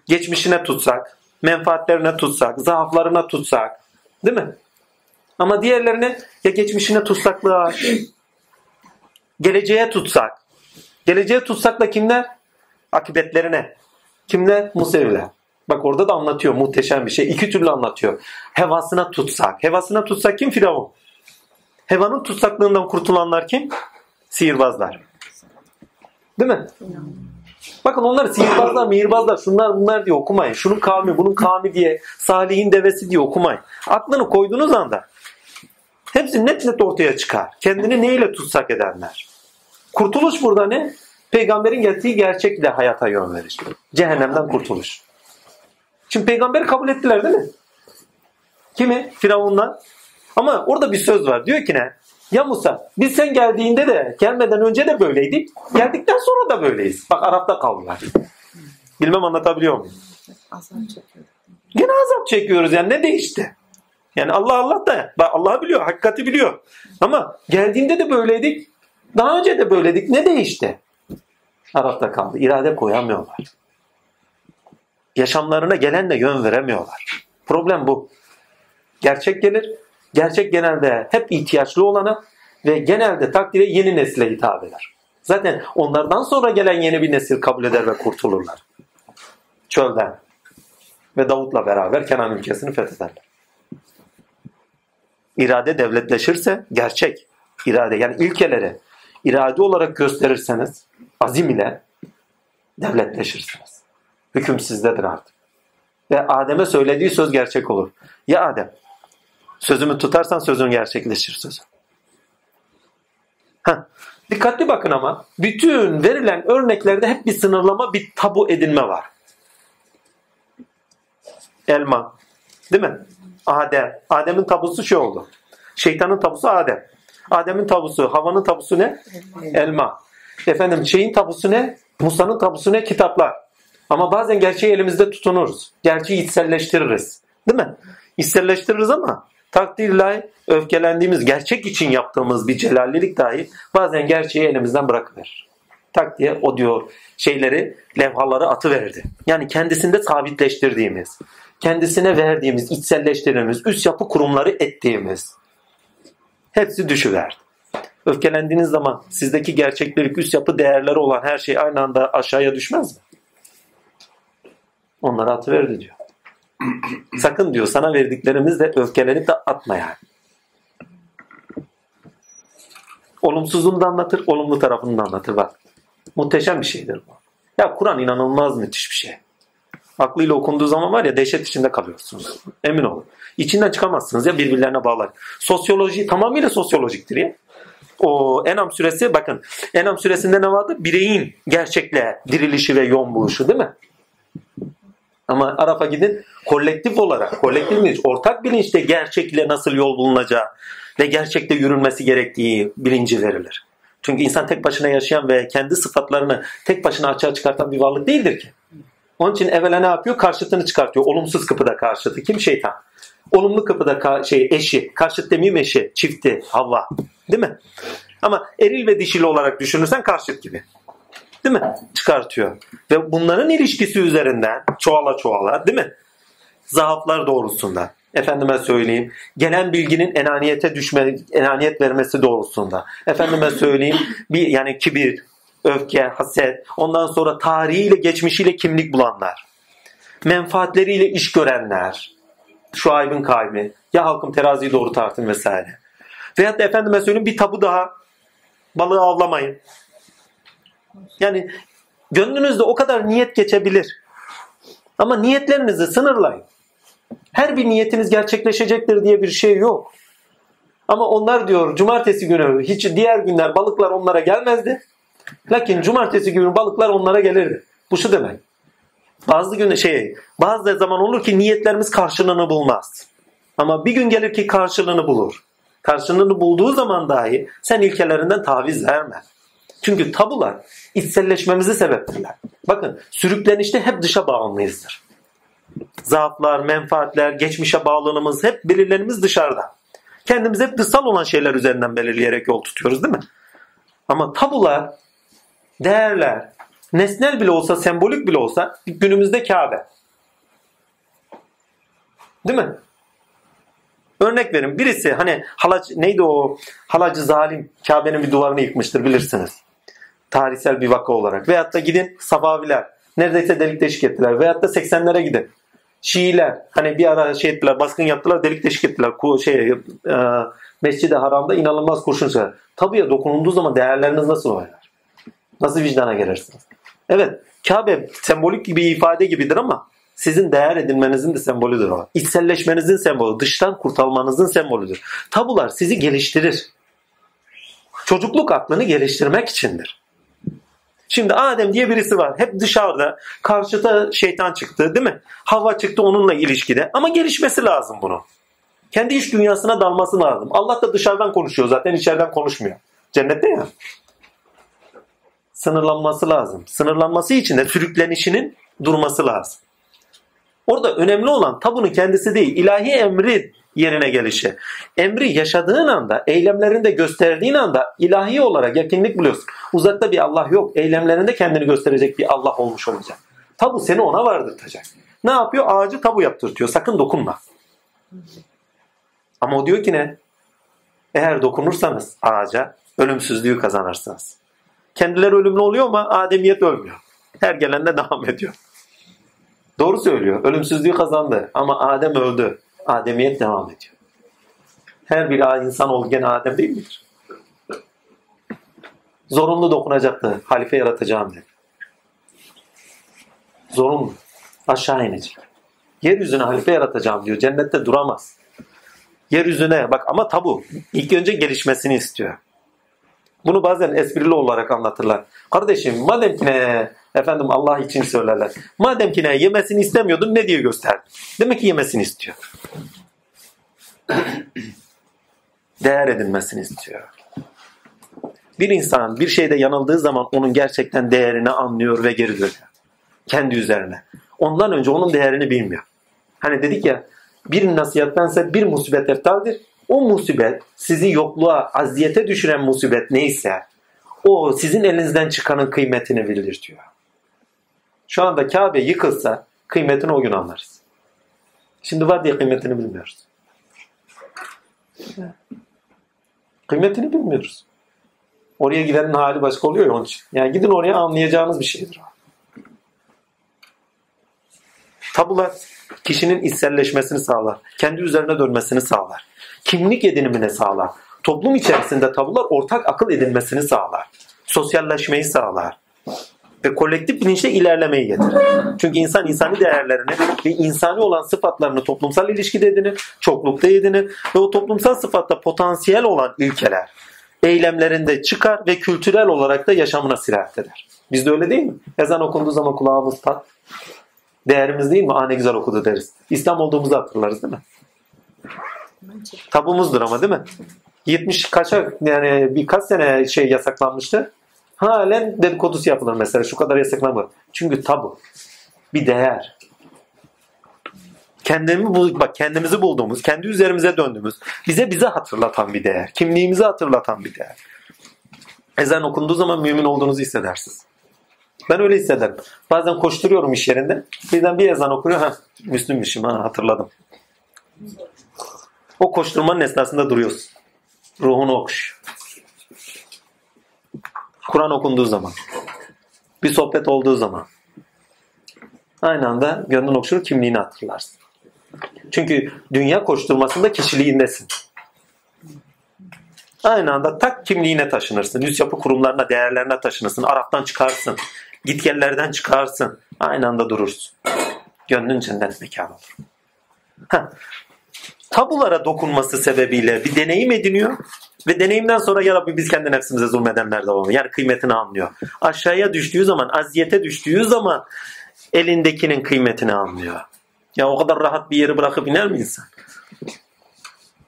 Geçmişine tutsak, menfaatlerine tutsak, zaaflarına tutsak. Değil mi? Ama diğerlerine ya geçmişine tutsaklığa, geleceğe tutsak. Geleceğe tutsakla kimler? Akıbetlerine. Kimler? Museviler. Bak orada da anlatıyor muhteşem bir şey. İki türlü anlatıyor. Hevasına tutsak. Hevasına tutsak kim? Firavun. Hevanın tutsaklığından kurtulanlar kim? Sihirbazlar. Değil mi? Bakın onlar sihirbazlar, mihirbazlar, şunlar bunlar diye okumayın. Şunun kavmi, bunun kavmi diye, Salih'in devesi diye okumayın. Aklını koyduğunuz anda hepsi net ortaya çıkar. Kendini neyle tutsak edenler. Kurtuluş burada ne? Peygamberin getirdiği gerçekle hayata yön verir. Cehennemden kurtuluş. Şimdi peygamberi kabul ettiler değil mi? Kimi? Firavun'dan. Ama orada bir söz var. Diyor ki ne? Ya Musa biz sen geldiğinde de gelmeden önce de böyleydik. Geldikten sonra da böyleyiz. Bak Arap'ta kaldılar. Bilmem anlatabiliyor muyum? Gene azap çekiyoruz. Yani ne değişti? Yani Allah da. Allah biliyor. Hakikati biliyor. Ama geldiğinde de böyleydik. Daha önce de böyleydik. Ne değişti? Arap'ta kaldı. İrade koyamıyorlar. Yaşamlarına gelenle yön veremiyorlar. Problem bu. Gerçek gelir. Gerçek genelde hep ihtiyaçlı olana ve genelde takdire yeni nesile hitap eder. Zaten onlardan sonra gelen yeni bir nesil kabul eder ve kurtulurlar. Çölden. Ve Davut'la beraber Kenan ülkesini fethederler. İrade devletleşirse gerçek. İrade yani ilkeleri irade olarak gösterirseniz azim ile devletleşirsiniz. Hüküm sizdedir artık. Ve Adem'e söylediği söz gerçek olur. Ya Adem, sözümü tutarsan sözün gerçekleşir sözü. Dikkatli bakın ama bütün verilen örneklerde hep bir sınırlama, bir tabu edinme var. Elma, değil mi? Adem. Adem'in tabusu şey oldu. Şeytanın tabusu Adem. Adem'in tabusu, havanın tabusu ne? Elma. Efendim şeyin tabusu ne? Musa'nın tabusu ne? Kitaplar. Ama bazen gerçeği elimizde tutunuruz. Gerçeği içselleştiririz. Değil mi? İçselleştiririz ama takdirle öfkelendiğimiz, gerçek için yaptığımız bir celallilik dahi bazen gerçeği elimizden bırakıverir. Tak diye o diyor şeyleri, levhaları atıverirdi. Yani kendisinde sabitleştirdiğimiz, kendisine verdiğimiz, içselleştirdiğimiz, üst yapı kurumları ettiğimiz hepsi düşüverdi. Öfkelendiğiniz zaman sizdeki gerçeklik, üst yapı değerleri olan her şey aynı anda aşağıya düşmez mi? Onları atıverdi diyor. Sakın diyor sana verdiklerimizle öfkelenip de atma yani. Olumsuzluğunu da anlatır, olumlu tarafını da anlatır bak. Muhteşem bir şeydir bu. Ya Kur'an inanılmaz müthiş bir şey. aklıyla okunduğu zaman var ya, dehşet içinde kalıyorsunuz. Emin olun. İçinden çıkamazsınız ya, birbirlerine bağlar. Sosyoloji tamamıyla sosyolojiktir ya. O Enam suresi, bakın Enam suresinde ne vardı? Bireyin gerçekle dirilişi ve yoğun buluşu, değil mi? Ama Araf'a gidin, kolektif olarak, kolektif bilinç, ortak bilinçte gerçekle nasıl yol bulunacağı ve gerçekte yürünmesi gerektiği bilinci verilir. Çünkü insan tek başına yaşayan ve kendi sıfatlarını tek başına açığa çıkartan bir varlık değildir ki. Onun için evvela ne yapıyor? Karşıtını çıkartıyor. Olumsuz kapıda karşıtı. Kim? Şeytan. Olumlu kapıda eşi. Karşıt demeyeyim, eşi. Çifti. Havva. Değil mi? Ama eril ve dişili olarak düşünürsen karşıt gibi. Değil mi? Çıkartıyor. Ve bunların ilişkisi üzerinden çoğala çoğala, değil mi? Zaaflar doğrusunda. Efendime söyleyeyim, gelen bilginin enaniyete düşme, enaniyet vermesi doğrusunda. Efendime söyleyeyim, bir yani kibir, öfke, haset, ondan sonra tarihiyle, geçmişiyle kimlik bulanlar. Menfaatleriyle iş görenler. Şuayb'ın kavmi, ya halkım teraziyi doğru tartın vesaire. Veyahut da efendime söyleyeyim, bir tabu daha. Balığı avlamayın. Yani gönlünüzde o kadar niyet geçebilir. Ama niyetlerinizi sınırlayın. Her bir niyetiniz gerçekleşecektir diye bir şey yok. Ama onlar diyor cumartesi günü, hiç diğer günler balıklar onlara gelmezdi. Lakin cumartesi günü balıklar onlara gelirdi. Bu şu demek. Bazı gün bazı zaman olur ki niyetlerimiz karşılığını bulmaz. Ama bir gün gelir ki karşılığını bulur. Karşılığını bulduğu zaman dahi sen ilkelerinden taviz verme. Çünkü tabular içselleşmemize sebeptirler. Bakın, sürüklenişte hep dışa bağımlıyızdır. Zaaflar, menfaatler, geçmişe bağlanımız, hep belirlenimiz dışarıda. Kendimiz hep dışsal olan şeyler üzerinden belirleyerek yol tutuyoruz, değil mi? Ama tabular, değerler, nesnel bile olsa, sembolik bile olsa günümüzde Kabe. Değil mi? Örnek verin, birisi hani halacı zalim Kabe'nin bir duvarını yıkmıştır, bilirsiniz. Tarihsel bir vaka olarak. Veyahut da gidin Safaviler. Neredeyse delik deşik ettiler. Veyahut da 80'lere gidin. Şiiler hani bir ara ettiler, baskın yaptılar, delik deşik ettiler. Mescid-i Haram'da inanılmaz kurşun sıktılar. Tabii ya, dokunulduğu zaman değerleriniz nasıl oynar? Nasıl vicdana gelirsiniz? Evet, Kabe sembolik bir ifade gibidir ama sizin değer edinmenizin de sembolüdür o. İçselleşmenizin sembolü, dıştan kurtulmanızın sembolüdür. Tabular sizi geliştirir. Çocukluk aklını geliştirmek içindir. Şimdi Adem diye birisi var. Hep dışarıda. Karşıda şeytan çıktı, değil mi? Havva çıktı, onunla ilişkide. Ama gelişmesi lazım bunu. Kendi iç dünyasına dalması lazım. Allah da dışarıdan konuşuyor zaten. İçeriden konuşmuyor. Cennette ya. Sınırlanması lazım. Sınırlanması için de sürüklenişinin durması lazım. Orada önemli olan tabunun kendisi değil. İlahi emri yerine gelişi. Emri yaşadığın anda, eylemlerinde gösterdiğin anda ilahi olarak yakınlık buluyorsun. Uzakta bir Allah yok. Eylemlerinde kendini gösterecek bir Allah olmuş olacak. Tabu seni ona vardırtacak. Ne yapıyor? Ağacı tabu yaptırtıyor. Sakın dokunma. Ama o diyor ki ne? Eğer dokunursanız ağaca ölümsüzlüğü kazanırsınız. Kendileri ölümlü oluyor ama Ademiyet ölmüyor. Her gelende devam ediyor. Doğru söylüyor. Ölümsüzlüğü kazandı ama Adem öldü. Ademiyet devam ediyor. Her bir insan ol gene Adem değil midir? Zorunlu dokunacaktı. Halife yaratacağım dedi. Zorunlu. Aşağı inecek. Yeryüzüne halife yaratacağım diyor. Cennette duramaz. Yeryüzüne bak ama tabu. İlk önce gelişmesini istiyor. Bunu bazen esprili olarak anlatırlar. Kardeşim madem ki ne, efendim Allah için söylerler. Madem ki ne, yemesini istemiyordun, ne diye gösterdin? Demek ki yemesini istiyor. Değer edinmesini istiyor. Bir insan bir şeyde yanıldığı zaman onun gerçekten değerini anlıyor ve geri dönüyor. Kendi üzerine. Ondan önce onun değerini bilmiyor. Hani dedik ya, bir nasihattense bir musibet eftaldir. O musibet sizi yokluğa, aziyete düşüren musibet neyse o sizin elinizden çıkanın kıymetini bilir diyor. Şu anda Kabe yıkılsa kıymetini o gün anlarız. Şimdi var diye kıymetini bilmiyoruz. Kıymetini bilmiyoruz. Oraya gidenin hali başka oluyor ya onun için. Yani gidin oraya, anlayacağınız bir şeydir o. Tabular kişinin içselleşmesini sağlar. Kendi üzerine dönmesini sağlar. Kimlik edinimini sağlar. Toplum içerisinde tabular ortak akıl edinmesini sağlar. Sosyalleşmeyi sağlar. ve kolektif bilinçle ilerlemeyi getirir. Çünkü insan insani değerlerini ve insani olan sıfatlarını toplumsal ilişkide edinir, çoklukta edinir ve o toplumsal sıfatta potansiyel olan ilkeler eylemlerinde çıkar ve kültürel olarak da yaşamına sirayet eder. Bizde öyle değil mi? Ezan okunduğu zaman kulağımız tat. Değerimiz değil mi? Aa ne güzel okudu deriz. İslam olduğumuzu hatırlarız değil mi? Tabumuzdur ama değil mi? 70 kaça yani birkaç sene yasaklanmıştı. Halen dedikodusu yapılır mesela. Şu kadar yasaklanmadı. Çünkü tabu. Bir değer. Kendimizi bulduğumuz, kendi üzerimize döndüğümüz, bize hatırlatan bir değer. Kimliğimizi hatırlatan bir değer. Ezan okunduğu zaman mümin olduğunuzu hissedersiniz. Ben öyle hissederim. Bazen koşturuyorum iş yerinde. Birden bir ezan okuyor. Müslümmüşüm hatırladım. O koşturmanın esnasında duruyorsun. Ruhunu okuş. Kur'an okunduğu zaman. Bir sohbet olduğu zaman. Aynı anda gönlün okşur, kimliğini hatırlarsın. Çünkü dünya koşturmasında kişiliğindesin. Aynı anda tak kimliğine taşınırsın. Üst yapı kurumlarına, değerlerine taşınırsın. Araftan çıkarsın. Gitgellerden çıkarsın. Aynı anda durursun. Gönlün cennet mekanı olur. Tabulara dokunması sebebiyle bir deneyim ediniyor ve deneyimden sonra ya Rabbi biz kendi nefsimize zulmedenler de olalım. Yani kıymetini anlıyor. Aşağıya düştüğü zaman, aziyete düştüğü zaman elindekinin kıymetini anlıyor. Ya o kadar rahat bir yeri bırakıp iner mi insan?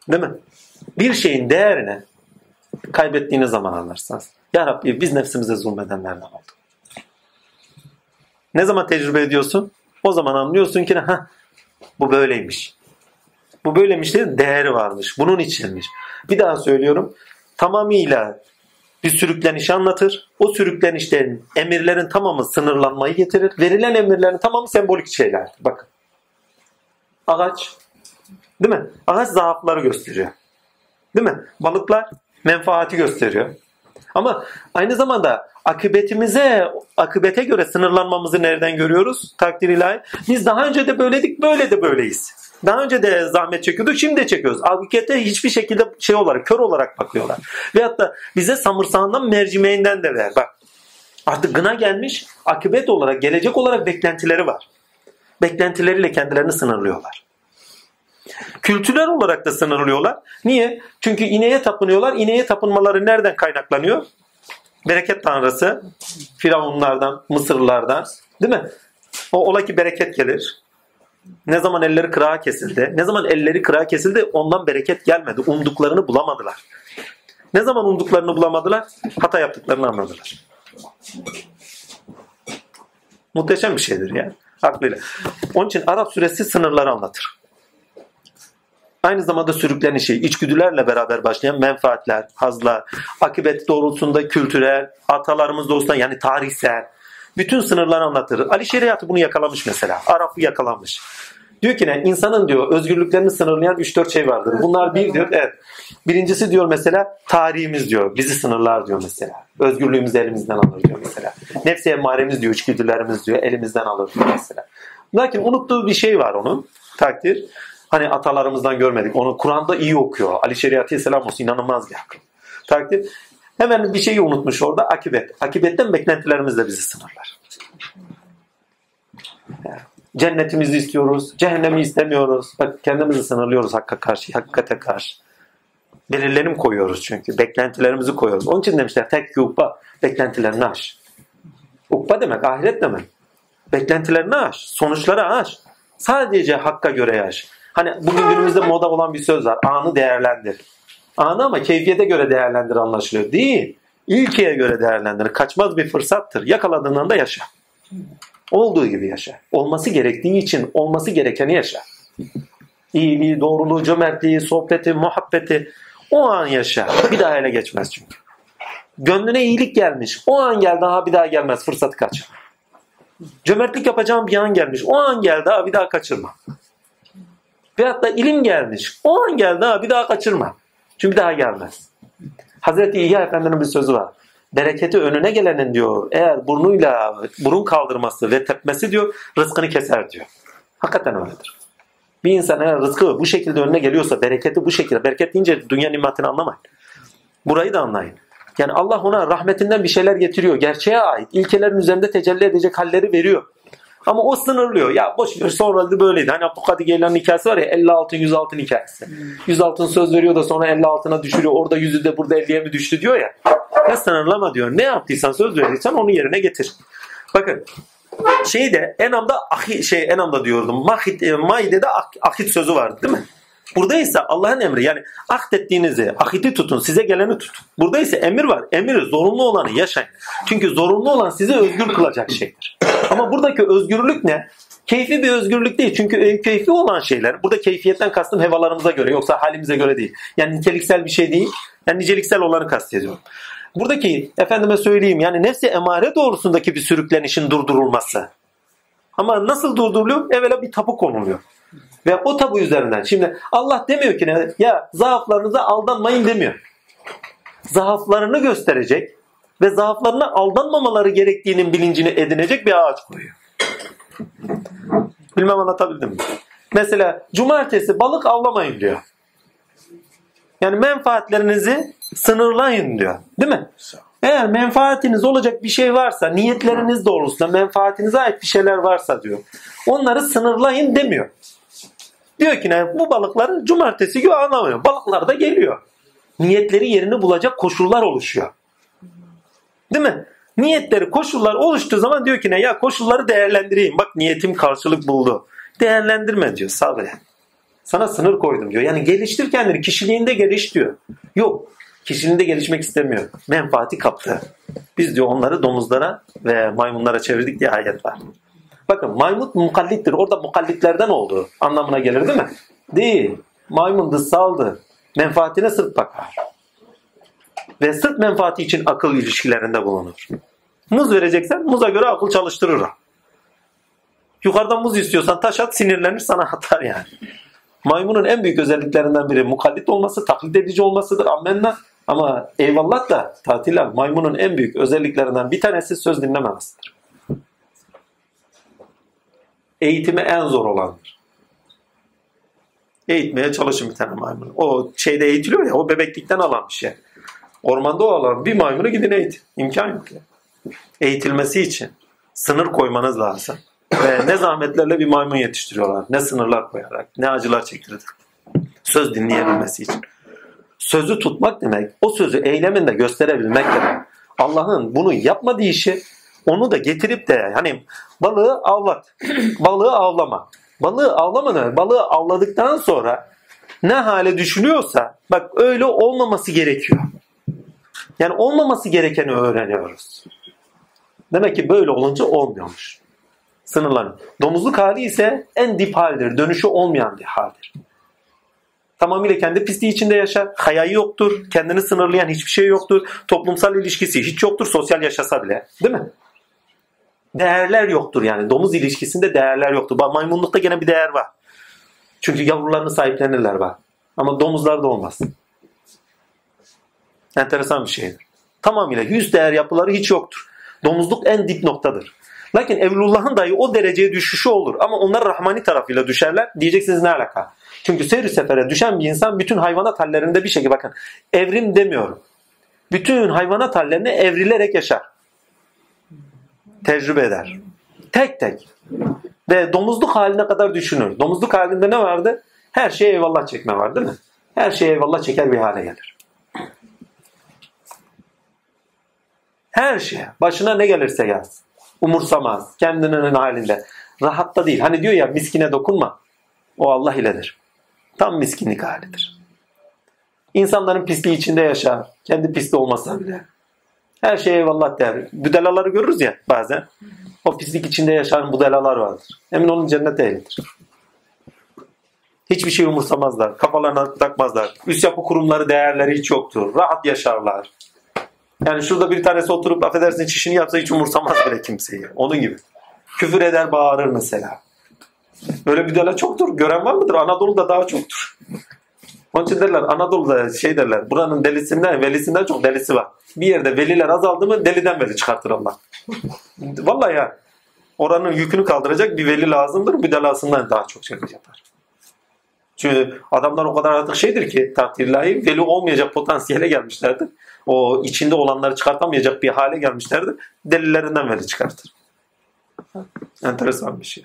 Değil mi? Bir şeyin değerini kaybettiğiniz zaman anlarsanız. Ya Rabbi biz nefsimize zulmedenlerden olduk. Ne zaman tecrübe ediyorsun? O zaman anlıyorsun ki bu böyleymiş. Bu böylemiş değil, değeri varmış. Bunun içinmiş. Bir daha söylüyorum. Tamamıyla bir sürüklenişi anlatır. O sürüklenişlerin, emirlerin tamamı sınırlanmayı getirir. Verilen emirlerin tamamı sembolik şeyler. Bakın. Ağaç. Değil mi? Ağaç zaafları gösteriyor. Değil mi? Balıklar menfaati gösteriyor. Ama aynı zamanda akıbete göre sınırlanmamızı nereden görüyoruz? Takdir ilahi. Biz daha önce de böyledik, böyle de böyleyiz. Daha önce de zahmet çekiyorduk, şimdi de çekiyoruz. Hakikate hiçbir şekilde kör olarak bakıyorlar. Veyahut da bize samırsağından mercimeğinden de ver. Bak artık gına gelmiş, akıbet olarak, gelecek olarak beklentileri var. Beklentileriyle kendilerini sınırlıyorlar. Kültürel olarak da sınırlıyorlar. Niye? Çünkü ineğe tapınıyorlar. İneğe tapınmaları nereden kaynaklanıyor? Bereket tanrısı, Firavunlardan, Mısırlılardan, değil mi? Ola ki bereket gelir. Ne zaman elleri kırağa kesildi ondan bereket gelmedi. Umduklarını bulamadılar. Ne zaman umduklarını bulamadılar? Hata yaptıklarını anladılar. Muhteşem bir şeydir ya. Aklıyla. Onun için Araf suresi sınırları anlatır. Aynı zamanda sürüklenişi, içgüdülerle beraber başlayan menfaatler, hazlar, akıbet doğrultusunda kültürel, atalarımız doğrusundan yani tarihsel, bütün sınırları anlatır. Ali şeriatı bunu yakalamış mesela. Araf'ı yakalamış. Diyor ki insanın diyor özgürlüklerini sınırlayan 3-4 şey vardır. Bunlar bir diyor. Evet. Birincisi diyor mesela tarihimiz diyor. Bizi sınırlar diyor mesela. Özgürlüğümüzü elimizden alır diyor mesela. Nefsi emmaremiz diyor. İçgüdülerimiz diyor. Elimizden alır diyor mesela. Lakin unuttuğu bir şey var onun. Takdir. Atalarımızdan görmedik. Onu Kur'an'da iyi okuyor. Ali şeriatı selam olsun. İnanılmaz bir akıl. Takdir. Hemen bir şeyi unutmuş orada. Akibet. Akibetten beklentilerimiz de bizi sınırlar. Cennetimizi istiyoruz. Cehennemi istemiyoruz. Bak kendimizi sınırlıyoruz hakikate karşı. Belirlerim koyuyoruz çünkü. Beklentilerimizi koyuyoruz. Onun için demişler tek ukba. Beklentilerini aş. Ukba demek ahiret demek. Beklentilerini aş. Sonuçları aş. Sadece hakka göre yaş. Bugün günümüzde moda olan bir söz var. Anı değerlendir. Anı ama keyfiyete göre değerlendir anlaşılıyor. Değil. İlkeye göre değerlendir. Kaçmaz bir fırsattır. Yakaladığın anda yaşa. Olduğu gibi yaşa. Olması gerektiği için olması gerekeni yaşa. İyiliği, doğruluğu, cömertliği, sohbeti, muhabbeti o an yaşa. Bir daha ele geçmez çünkü. Gönlüne iyilik gelmiş. O an geldi daha bir daha gelmez. Fırsatı kaçırma. Cömertlik yapacağım bir an gelmiş. O an geldi daha bir daha kaçırma. Veyahut da ilim gelmiş. O an geldi daha bir daha kaçırma. Çünkü daha gelmez. Hazreti İhya Efendi'nin bir sözü var. Bereketi önüne gelenin diyor eğer burnuyla burun kaldırması ve tepmesi diyor rızkını keser diyor. Hakikaten öyledir. Bir insan eğer rızkı bu şekilde önüne geliyorsa bereketi bu şekilde. Bereket deyince dünya nimetini anlamayın. Burayı da anlayın. Yani Allah ona rahmetinden bir şeyler getiriyor. Gerçeğe ait. İlkelerin üzerinde tecelli edecek halleri veriyor. Ama o sınırlıyor. Ya boşver sonra da böyleydi. Hani Abdülkadir Geylani'nin hikayesi var ya 50 altın 100 altın hikayesi. 100 altın söz veriyor da sonra 50 altına düşürüyor. Orada 100'ü de burada 50'ye mi düştü diyor ya. Ya sınırlama diyor. Ne yaptıysan söz verdiysen onu yerine getir. Bakın. Şeyde Enam'da Enam'da diyordum. Maide'de akit sözü vardı değil mi? Burada ise Allah'ın emri yani akdettiğinizi, akiti tutun, size geleni tutun. Burada ise emir var. Emir zorunlu olanı yaşayın. Çünkü zorunlu olan sizi özgür kılacak şeydir. Ama buradaki özgürlük ne? Keyfi bir özgürlük değil. Çünkü keyfi olan şeyler, burada keyfiyetten kastım hevalarımıza göre yoksa halimize göre değil. Yani niteliksel bir şey değil. Yani niceliksel olanı kastediyorum. Buradaki efendime söyleyeyim yani nefsi emare doğrusundaki bir sürüklenişin durdurulması. Ama nasıl durduruluyor? Evvela bir tabu konuluyor. Ve o tabu üzerinden. Şimdi Allah demiyor ki ne? Ya zaaflarınıza aldanmayın demiyor. Zaaflarını gösterecek ve zaaflarına aldanmamaları gerektiğinin bilincini edinecek bir ağaç koyuyor. Bilmem anlatabildim mi? Mesela cumartesi balık avlamayın diyor. Yani menfaatlerinizi sınırlayın diyor. Değil mi? Eğer menfaatiniz olacak bir şey varsa, niyetleriniz doğrultusunda menfaatinize ait bir şeyler varsa diyor. Onları sınırlayın demiyor. Diyor ki ne? Bu balıkları cumartesi günü avlamıyor. Balıklar da geliyor. Niyetleri yerini bulacak koşullar oluşuyor. Değil mi? Niyetleri, koşullar oluştuğu zaman diyor ki ne? Ya koşulları değerlendireyim. Bak niyetim karşılık buldu. Değerlendirme diyor. Sabret. Sana sınır koydum diyor. Yani geliştir kendini. Kişiliğinde geliş diyor. Yok. Kişiliğinde gelişmek istemiyor. Menfaati kaptı. Biz diyor onları domuzlara ve maymunlara çevirdik diye ayet var. Bakın maymun mukallittir. Orada mukallitlerden olduğu anlamına gelir değil mi? Değil. Maymundu, saldı. Menfaatine sırf bakar. Ve sırf menfaati için akıl ilişkilerinde bulunur. Muz vereceksen muza göre akıl çalıştırır. Yukarıdan muz istiyorsan taş at, sinirlenir sana atar yani. Maymunun en büyük özelliklerinden biri mukallit olması, taklit edici olmasıdır. Ammenna. Ama eyvallah da tatiller maymunun en büyük özelliklerinden bir tanesi söz dinlememesidir. Eğitimi en zor olandır. Eğitmeye çalışın bir tane maymunu. O şeyde eğitiliyor ya, o bebeklikten alan bir şey. Ormanda o alan bir maymunu gidin eğitin. İmkan yok ya. Eğitilmesi için sınır koymanız lazım. Ve ne zahmetlerle bir maymun yetiştiriyorlar. Ne sınırlar koyarak, ne acılar çektirerek. Söz dinleyebilmesi için. Sözü tutmak demek, o sözü eyleminde gösterebilmek demek. Allah'ın bunu yapmadığı işi, onu da getirip de hani balığı avlat, balığı avlama. Balığı avlama demek, balığı avladıktan sonra ne hale düşünüyorsa, bak öyle olmaması gerekiyor. Yani olmaması gerekeni öğreniyoruz. Demek ki böyle olunca olmuyormuş. Sınırlanıyor. Domuzluk hali ise en dip haldir. Dönüşü olmayan bir haldir. Tamamıyla kendi pisliği içinde yaşar. Hayayı yoktur. Kendini sınırlayan hiçbir şey yoktur. Toplumsal ilişkisi hiç yoktur. Sosyal yaşasa bile. Değil mi? Değerler yoktur yani. Domuz ilişkisinde değerler yoktur. Bak maymunlukta gene bir değer var. Çünkü yavrularını sahiplenirler bak. Ama domuzlarda olmaz. Enteresan bir şeydir. Tamamıyla yüz değer yapıları hiç yoktur. Domuzluk en dip noktadır. Lakin Evlullah'ın dahi o dereceye düşüşü olur. Ama onlar Rahmani tarafıyla düşerler. Diyeceksiniz ne alaka? Çünkü seyri sefere düşen bir insan bütün hayvanat hallerinde bir şekilde bakın. Evrim demiyorum. Bütün hayvanat hallerine evrilerek yaşar. Tecrübe eder. Tek tek. Ve domuzluk haline kadar düşünür. Domuzluk halinde ne vardı? Her şeye eyvallah çekme var değil mi? Her şeye eyvallah çeker bir hale gelir. Her şeye. Başına ne gelirse gelsin. Umursamaz. Kendinin halinde. Rahatta değil. Hani diyor ya miskine dokunma. O Allah iledir. Tam miskinlik halidir. İnsanların pisliği içinde yaşar. Kendi pisli olmasa bile. Her şeye eyvallah der. Budalaları görürüz ya bazen. O pislik içinde yaşayan budalalar vardır. Emin olun cennet ehlidir. Hiçbir şey umursamazlar. Kafalarına takmazlar. Üst yapı kurumları değerleri hiç yoktur. Rahat yaşarlar. Yani şurada bir tanesi oturup affedersin çişini yapsa hiç umursamaz bile kimseyi. Onun gibi. Küfür eder bağırır mesela. Böyle budala çoktur. Gören var mıdır? Anadolu'da daha çoktur. Onun için derler Anadolu'da şey derler. Buranın delisinden velisinden çok delisi var. Bir yerde veliler azaldı mı deliden veli çıkartır Allah. Vallahi ya. Oranın yükünü kaldıracak bir veli lazımdır. Budalasından daha çok şey yapar. Çünkü adamlar o kadar artık şeydir ki takdirlahi veli olmayacak potansiyele gelmişlerdir. O içinde olanları çıkartamayacak bir hale gelmişlerdir. Delillerinden veli çıkartır. Enteresan bir şey.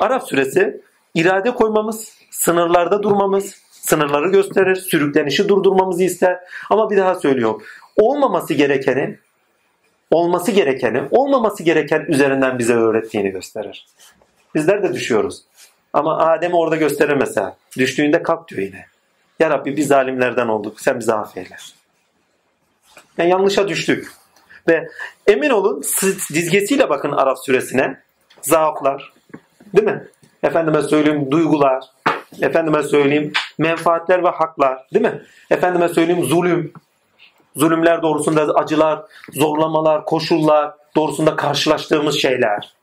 Araf suresi irade koymamız, sınırlarda durmamız, sınırları gösterir, sürüklenişi durdurmamızı ister. Ama bir daha söylüyorum. Olmaması gereken üzerinden bize öğrettiğini gösterir. Bizler de düşüyoruz. Ama Adem'i orada gösterir mesela. Düştüğünde kalk diyor yine. Ya Rabbi biz zalimlerden olduk. Sen bizi affeyle. Yani yanlışa düştük. Ve emin olun siz dizgesiyle bakın Araf suresine. Zaaflar. Değil mi? Efendime söyleyeyim duygular. Efendime söyleyeyim menfaatler ve haklar. Değil mi? Efendime söyleyeyim zulüm. Zulümler doğrusunda acılar, zorlamalar, koşullar doğrusunda karşılaştığımız şeyler.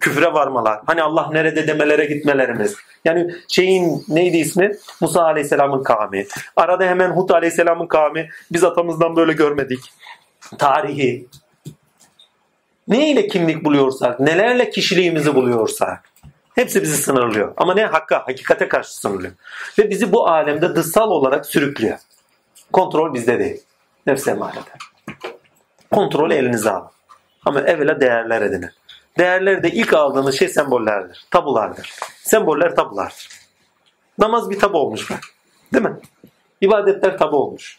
Küfre varmalar. Hani Allah nerede demelere gitmelerimiz. Yani neydi ismi? Musa Aleyhisselam'ın kavmi. Arada hemen Hud Aleyhisselam'ın kavmi. Biz atamızdan böyle görmedik. Tarihi. Neyle kimlik buluyorsak, nelerle kişiliğimizi buluyorsak. Hepsi bizi sınırlıyor. Ama ne? Hakikate karşı sınırlıyor. Ve bizi bu alemde dışsal olarak sürüklüyor. Kontrol bizde değil. Nefse emarede. Kontrolü elinize alın. Ama evvela değerler edinin. Değerleri de ilk aldığınız şey sembollerdir. Tabulardır. Semboller tabulardır. Namaz bir tabu olmuş bak. Değil mi? İbadetler tabu olmuş.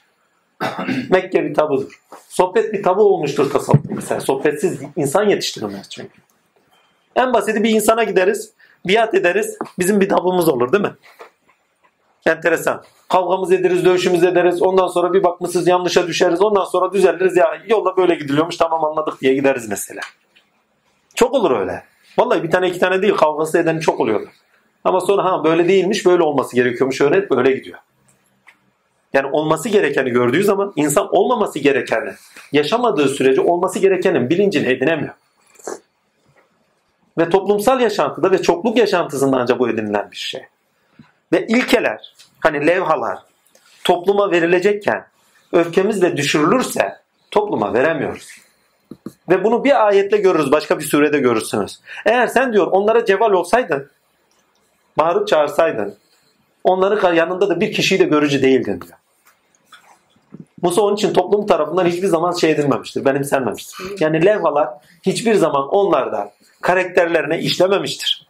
Mekke bir tabudur. Sohbet bir tabu olmuştur tasavvuf mesela. Sohbetsiz insan yetiştirilmez çünkü. En basiti bir insana gideriz, biat ederiz. Bizim bir tabumuz olur değil mi? Enteresan. Kavgamız ederiz, dövüşümüz ederiz. Ondan sonra bir bakmışız yanlışa düşeriz. Ondan sonra düzeliriz. Ya yolla böyle gidiliyormuş tamam anladık diye gideriz mesela. Çok olur öyle. Vallahi bir tane iki tane değil kavgası eden çok oluyordu. Ama sonra böyle değilmiş böyle olması gerekiyormuş öğret böyle gidiyor. Yani olması gerekeni gördüğü zaman insan olmaması gerekeni yaşamadığı sürece olması gerekenin bilincini edinemiyor. Ve toplumsal yaşantıda ve çokluk yaşantısında ancak bu edinilen bir şey. Ve ilkeler hani levhalar topluma verilecekken öfkemizle düşürülürse topluma veremiyoruz. Ve bunu bir ayetle görürüz. Başka bir surede görürsünüz. Eğer sen diyor onlara cevval olsaydın, bağırıp çağırsaydın, onların yanında da bir kişiyi de görücü değildin diyor. Musa onun için toplum tarafından hiçbir zaman edilmemiştir, benimsenmemiştir. Yani levhalar hiçbir zaman onlarda karakterlerine işlememiştir.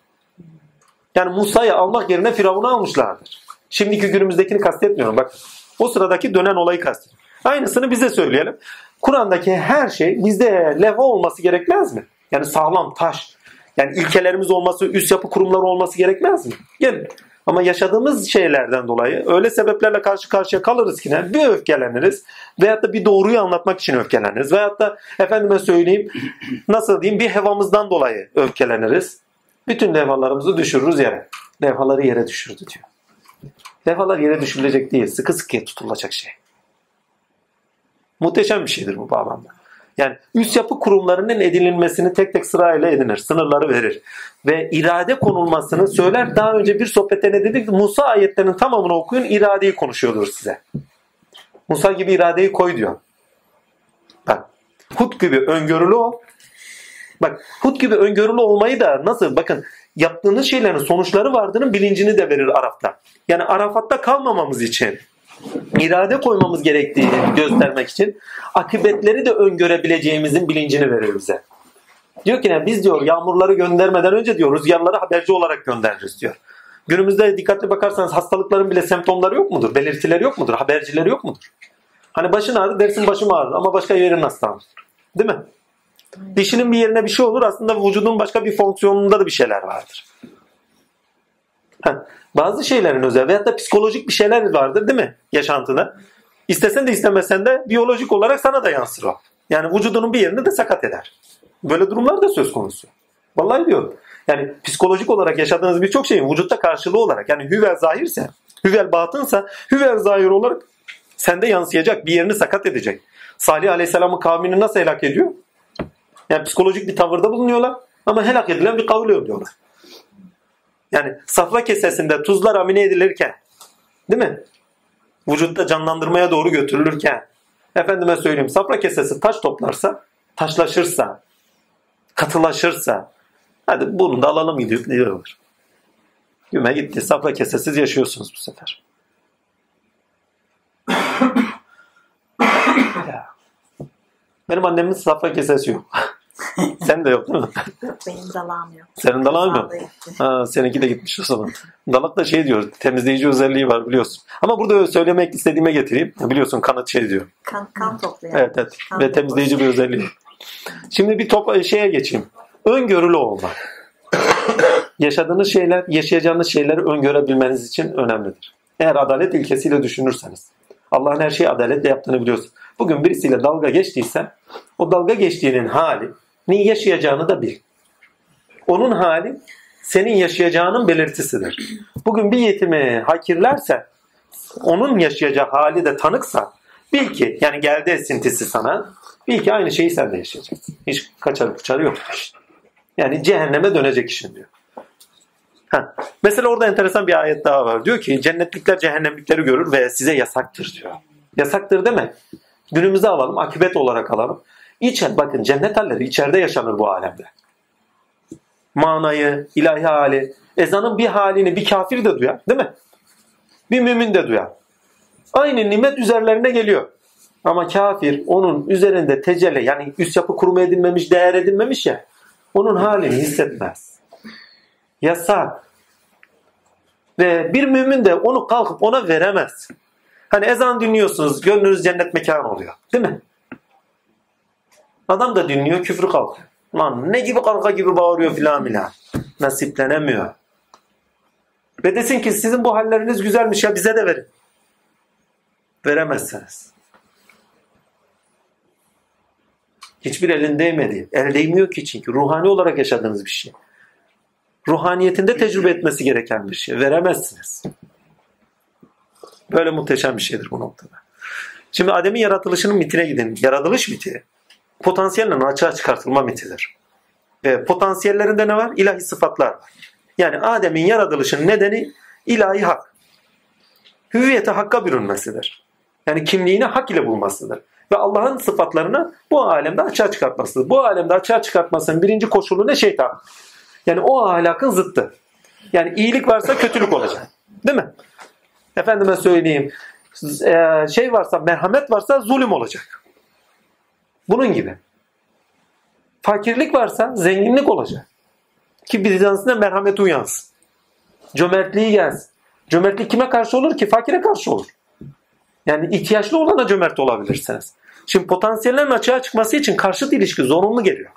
Yani Musa'yı almak yerine Firavun'u almışlardır. Şimdiki günümüzdekini kastetmiyorum. Bak o sıradaki dönen olayı kastediyorum. Aynısını bize söyleyelim. Kur'an'daki her şey bizde levha olması gerekmez mi? Yani sağlam taş, yani ilkelerimiz olması, üst yapı kurumları olması gerekmez mi? Gelin. Ama yaşadığımız şeylerden dolayı öyle sebeplerle karşı karşıya kalırız ki ne? Bir öfkeleniriz veyahut da bir doğruyu anlatmak için öfkeleniriz. Veyahut da efendime söyleyeyim bir hevamızdan dolayı öfkeleniriz. Bütün levhalarımızı düşürürüz yere. Levhaları yere düşürdü diyor. Levhalar yere düşürülecek değil, sıkı sıkıya tutulacak şey. Muhteşem bir şeydir bu bağlamda. Yani üst yapı kurumlarının edinilmesini tek tek sırayla edinir. Sınırları verir. Ve irade konulmasını söyler. Daha önce bir sohbette ne dedik? Musa ayetlerinin tamamını okuyun. İradeyi konuşuyordur size. Musa gibi iradeyi koy diyor. Bak. Hud gibi öngörülü ol. Bak Hud gibi öngörülü olmayı da nasıl? Bakın yaptığınız şeylerin sonuçları vardığının bilincini de verir Araf'ta. Yani Arafat'ta kalmamamız için. İrade koymamız gerektiğini göstermek için akıbetleri de öngörebileceğimizin bilincini verir bize. Diyor ki biz diyor yağmurları göndermeden önce diyor rüzgarları haberci olarak göndeririz diyor. Günümüzde dikkatli bakarsanız hastalıkların bile semptomları yok mudur? Belirtileri yok mudur? Habercileri yok mudur? Hani başın ağrı dersin başım ağrır ama başka yerin hastalanır. Değil mi? Dişinin bir yerine bir şey olur aslında vücudun başka bir fonksiyonunda da bir şeyler vardır. Bazı şeylerin özel veyahut da psikolojik bir şeyler vardır değil mi yaşantına? İstesen de istemesen de biyolojik olarak sana da yansır o. Yani vücudunun bir yerini de sakat eder. Böyle durumlar da söz konusu. Vallahi diyorum. Yani psikolojik olarak yaşadığınız birçok şeyin vücutta karşılığı olarak yani hüvel zahirse, hüvel batınsa hüvel zahir olarak sende yansıyacak bir yerini sakat edecek. Salih Aleyhisselam'ın kavmini nasıl helak ediyor? Yani psikolojik bir tavırda bulunuyorlar ama helak edilen bir kavli oluyorlar. Yani safra kesesinde tuzlar amine edilirken, değil mi? Vücutta canlandırmaya doğru götürülürken, safra kesesi taş toplarsa, taşlaşırsa, katılaşırsa, hadi bunu da alalım gidiyor. Güme gitti. Safla kesesiz yaşıyorsunuz bu sefer. Benim annemin safla kesesi yok. Sen de yok değil mi? Benim dalağım yok. Senin dalağın mı? Seninki de gitmiş o zaman. Dalak da şey diyor, temizleyici özelliği var biliyorsun. Ama burada söylemek istediğime getireyim. Biliyorsun kanat şey diyor. Kan topluyor. Yani. Evet. Kan ve temizleyici topluyor. Bir özelliği. Şimdi bir şeye geçeyim. Öngörülü olmak. Yaşadığınız şeyler, yaşayacağınız şeyleri öngörebilmeniz için önemlidir. Eğer adalet ilkesiyle düşünürseniz. Allah'ın her şeyi adaletle yaptığını biliyorsun. Bugün birisiyle dalga geçtiysen o dalga geçtiğinin hali ne yaşayacağını da bil. Onun hali senin yaşayacağının belirtisidir. Bugün bir yetimi hakirlerse onun yaşayacağı hali de tanıksa bil ki yani geldi esintisi sana bil ki aynı şeyi sen de yaşayacaksın. Hiç kaçarı kuçarı yok. Yani cehenneme dönecek işin diyor. Mesela orada enteresan bir ayet daha var. Diyor ki cennetlikler cehennemlikleri görür ve size yasaktır diyor. Yasaktır deme. Günümüze alalım, akıbet olarak alalım. Bakın cennet halleri içeride yaşanır bu alemde. Manayı, ilahi hali, ezanın bir halini bir kafir de duyar değil mi? Bir mümin de duyar. Aynı nimet üzerlerine geliyor. Ama kafir onun üzerinde tecelli yani üst yapı kuruma edinmemiş, değer edinmemiş ya. Onun halini hissetmez. Yasak. Ve bir mümin de onu kalkıp ona veremez. Hani ezan dinliyorsunuz, gönlünüz cennet mekanı oluyor. Değil mi? Adam da dinliyor, küfrü kalkıyor. Lan ne gibi karga gibi bağırıyor filan filan. Nasiplenemiyor. Ve desin ki sizin bu halleriniz güzelmiş ya bize de verin. Veremezsiniz. Hiçbir elin değmedi. El değmiyor ki çünkü ruhani olarak yaşadığınız bir şey. Ruhaniyetinde tecrübe etmesi gereken bir şey. Veremezsiniz. Böyle muhteşem bir şeydir bu noktada. Şimdi Adem'in yaratılışının mitine gidin. Yaratılış miti potansiyelinin açığa çıkartılma mitidir. Ve potansiyellerinde ne var? İlahi sıfatlar var. Yani Adem'in yaratılışının nedeni ilahi hak. Hüviyete hakka bürünmesidir. Yani kimliğini hak ile bulmasıdır. Ve Allah'ın sıfatlarını bu alemde açığa çıkartmasıdır. Bu alemde açığa çıkartmasının birinci koşulu ne? Şeytan. Yani o ahlakın zıttı. Yani iyilik varsa kötülük olacak. Değil mi? Efendime söyleyeyim. Şey varsa, merhamet varsa zulüm olacak. Bunun gibi. Fakirlik varsa zenginlik olacak. Ki Bizans'ta merhamet uyansın. Cömertliği gelsin. Cömertlik kime karşı olur ki? Fakire karşı olur. Yani ihtiyaçlı olana cömert olabilirsiniz. Şimdi potansiyellerin açığa çıkması için karşıt ilişki zorunlu geliyor.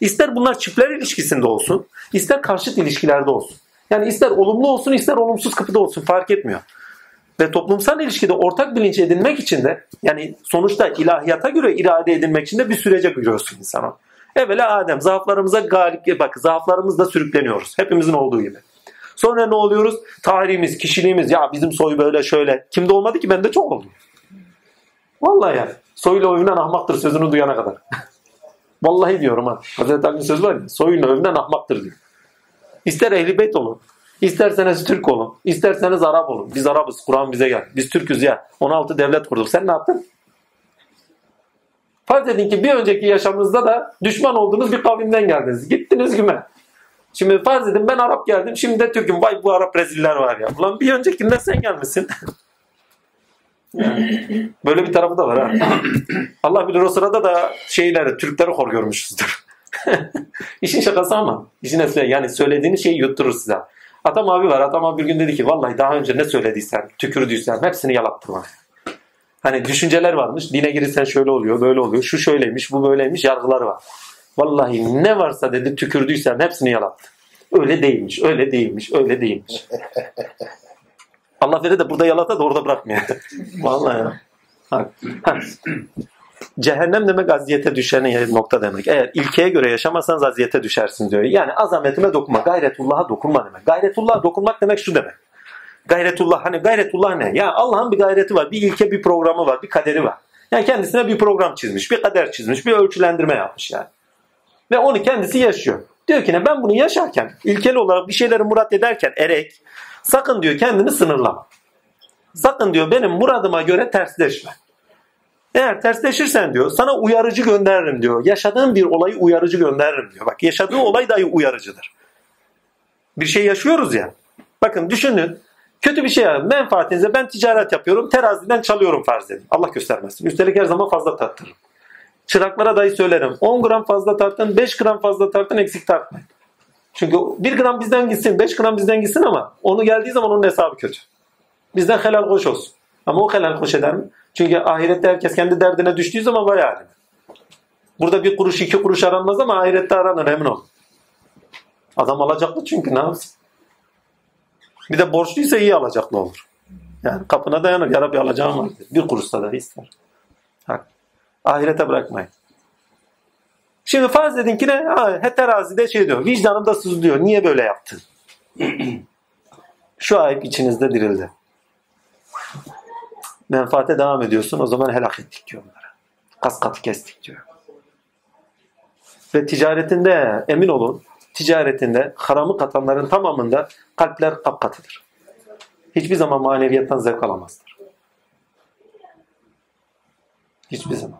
İster bunlar çiftler ilişkisinde olsun, ister karşıt ilişkilerde olsun. Yani ister olumlu olsun, ister olumsuz kapıda olsun fark etmiyor. Ve toplumsal ilişkide ortak bilinç edinmek için de yani sonuçta ilahiyata göre irade edinmek için de bir sürece giriyorsun insana. Evvela Adem, zaaflarımıza galip, bak zaaflarımızla sürükleniyoruz. Hepimizin olduğu gibi. Sonra ne oluyoruz? Tarihimiz, kişiliğimiz, ya bizim soy böyle şöyle. Kimde olmadı ki? Bende çok oldu. Vallahi ya. Soyla övünen ahmaktır sözünü duyana kadar. Vallahi diyorum ha. Hazreti Ali'nin sözü var ya. Soyla övünen ahmaktır diyor. İster Ehl-i Beyt olun. İsterseniz Türk olun. İsterseniz Arap olun. Biz Arabız. Kur'an bize gel. Biz Türk'üz ya. 16 devlet kurduk. Sen ne yaptın? Farz edin ki bir önceki yaşamınızda da düşman olduğunuz bir kavimden geldiniz. Gittiniz güme. Şimdi farz edin ben Arap geldim. Şimdi de Türk'üm. Vay bu Arap reziller var ya. Ulan bir öncekinden sen gelmişsin. Yani böyle bir tarafı da var ha. Allah bilir o sırada da şeyleri, Türkleri hor görmüşüzdür. İşin şakası ama. İşin esnafı. Yani söylediğiniz şeyi yutturur size. Atam abi var. Atam abi bir gün dedi ki vallahi daha önce ne söylediysen, tükürdüysen hepsini yalattım abi. Hani düşünceler varmış. Dine girirsen şöyle oluyor, böyle oluyor. Şu şöyleymiş, bu böyleymiş. Yargılar var. Vallahi ne varsa dedi tükürdüysen hepsini yalattım. Öyle değilmiş, öyle değilmiş, öyle değilmiş. Allah vere de burada yalata da orada bırakmıyor. Vallahi ya. Cehennem demek aziyete düşen nokta demek. Eğer ilkeye göre yaşamazsanız aziyete düşersin diyor. Yani azametime dokunma, gayretullah'a dokunma demek. Gayretullah'a dokunmak demek şu demek. Gayretullah hani gayretullah ne? Ya Allah'ın bir gayreti var, bir ilke, bir programı var, bir kaderi var. Yani kendisine bir program çizmiş, bir kader çizmiş, bir ölçülendirme yapmış yani. Ve onu kendisi yaşıyor. Diyor ki ne ben bunu yaşarken, ilkel olarak bir şeyleri murat ederken erek, sakın diyor kendini sınırlama. Sakın diyor benim muradıma göre tersleşme. Eğer tersleşirsen diyor sana uyarıcı gönderirim diyor. Yaşadığın bir olayı uyarıcı gönderirim diyor. Bak yaşadığı olay dahi uyarıcıdır. Bir şey yaşıyoruz ya. Bakın düşünün. Kötü bir şey var. Menfaatinize ben ticaret yapıyorum. Teraziden çalıyorum farz edin. Allah göstermesin. Üstelik her zaman fazla tarttırırım. Çıraklara dahi söylerim. 10 gram fazla tartın, 5 gram fazla tartın, eksik tartmayın. Çünkü 1 gram bizden gitsin, 5 gram bizden gitsin ama onu geldiği zaman onun hesabı kötü. Bizden helal hoş olsun. Ama o helal hoş eder mi? Çünkü ahirette herkes kendi derdine düştüğü zaman vay haline. Burada 1 kuruş 2 kuruş aranmaz ama ahirette aranır emin olun. Adam alacaklı çünkü ne yapsın? Bir de borçluysa iyi alacaklı olur. Yani kapına dayanır. Ya Rabbi alacağım var. 1 kuruşsa da ister. Hak. Ahirete bırakmayın. Şimdi farz edin ki ne? Terazide şey diyor. Vicdanım da sızlıyor. Niye böyle yaptın? Şu ayıp içinizde dirildi. Menfaate devam ediyorsun. O zaman helak ettik diyor onlara. Kas katı kestik diyor. Ve ticaretinde emin olun ticaretinde haramı katanların tamamında kalpler kapkatıdır. Hiçbir zaman maneviyattan zevk alamazlar. Hiçbir zaman.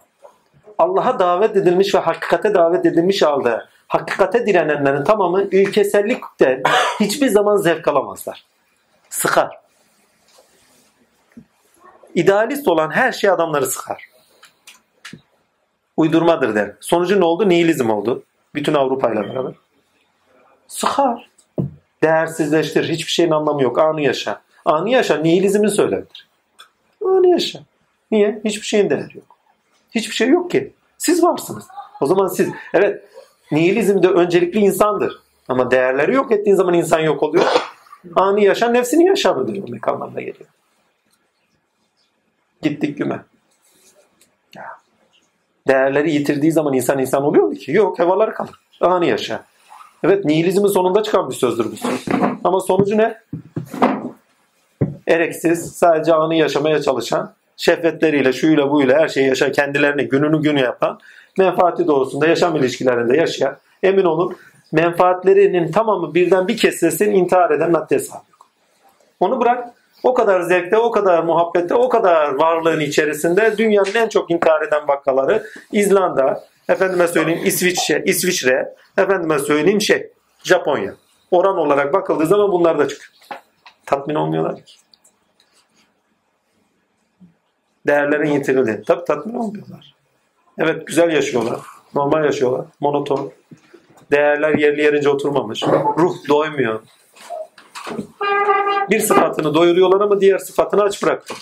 Allah'a davet edilmiş ve hakikate davet edilmiş halde hakikate direnenlerin tamamı ülkesellikte hiçbir zaman zevk alamazlar. Sıkar. İdealist olan her şey adamları sıkar. Uydurmadır der. Sonucu ne oldu? Nihilizm oldu. Bütün Avrupa'yla beraber. Sıkar. Değersizleştirir. Hiçbir şeyin anlamı yok. Anı yaşa. Anı yaşa. Nihilizmin söylemidir. Anı yaşa. Niye? Hiçbir şeyin değeri yok. Hiçbir şey yok ki. Siz varsınız. O zaman siz. Evet. Nihilizmde öncelikli insandır. Ama değerleri yok ettiğin zaman insan yok oluyor. Anı yaşa. Nefsini yaşa diyor. Ne anlamına geliyor. Gittik güme. Değerleri yitirdiği zaman insan oluyor mu ki? Yok. Hevalar kalır. Anı yaşa. Evet, nihilizmin sonunda çıkan bir sözdür bu söz. Ama sonucu ne? Ereksiz, sadece anı yaşamaya çalışan, şehvetleriyle, şuyla buyla her şeyi yaşayan, kendilerini gününü günü yapan, menfaati doğrusunda yaşam ilişkilerinde yaşayan, emin olun menfaatlerinin tamamı birden bir kesilsin, intihar eden madde hesabı yok. Onu bırak, o kadar zevkte, o kadar muhabbette, o kadar varlığın içerisinde dünyanın en çok intihar eden vakaları İzlanda, efendime söyleyeyim İsviçre, efendime söyleyeyim Japonya. Oran olarak bakıldığı zaman bunlar da çıkıyor. Tatmin olmuyorlar ki. Değerlerin yitirildi. Tabii tatmin olmuyorlar. Evet güzel yaşıyorlar. Normal yaşıyorlar. Monoton. Değerler yerli yerince oturmamış. Ruh doymuyor. Bir sıfatını doyuruyorlar ama diğer sıfatını aç bıraktı.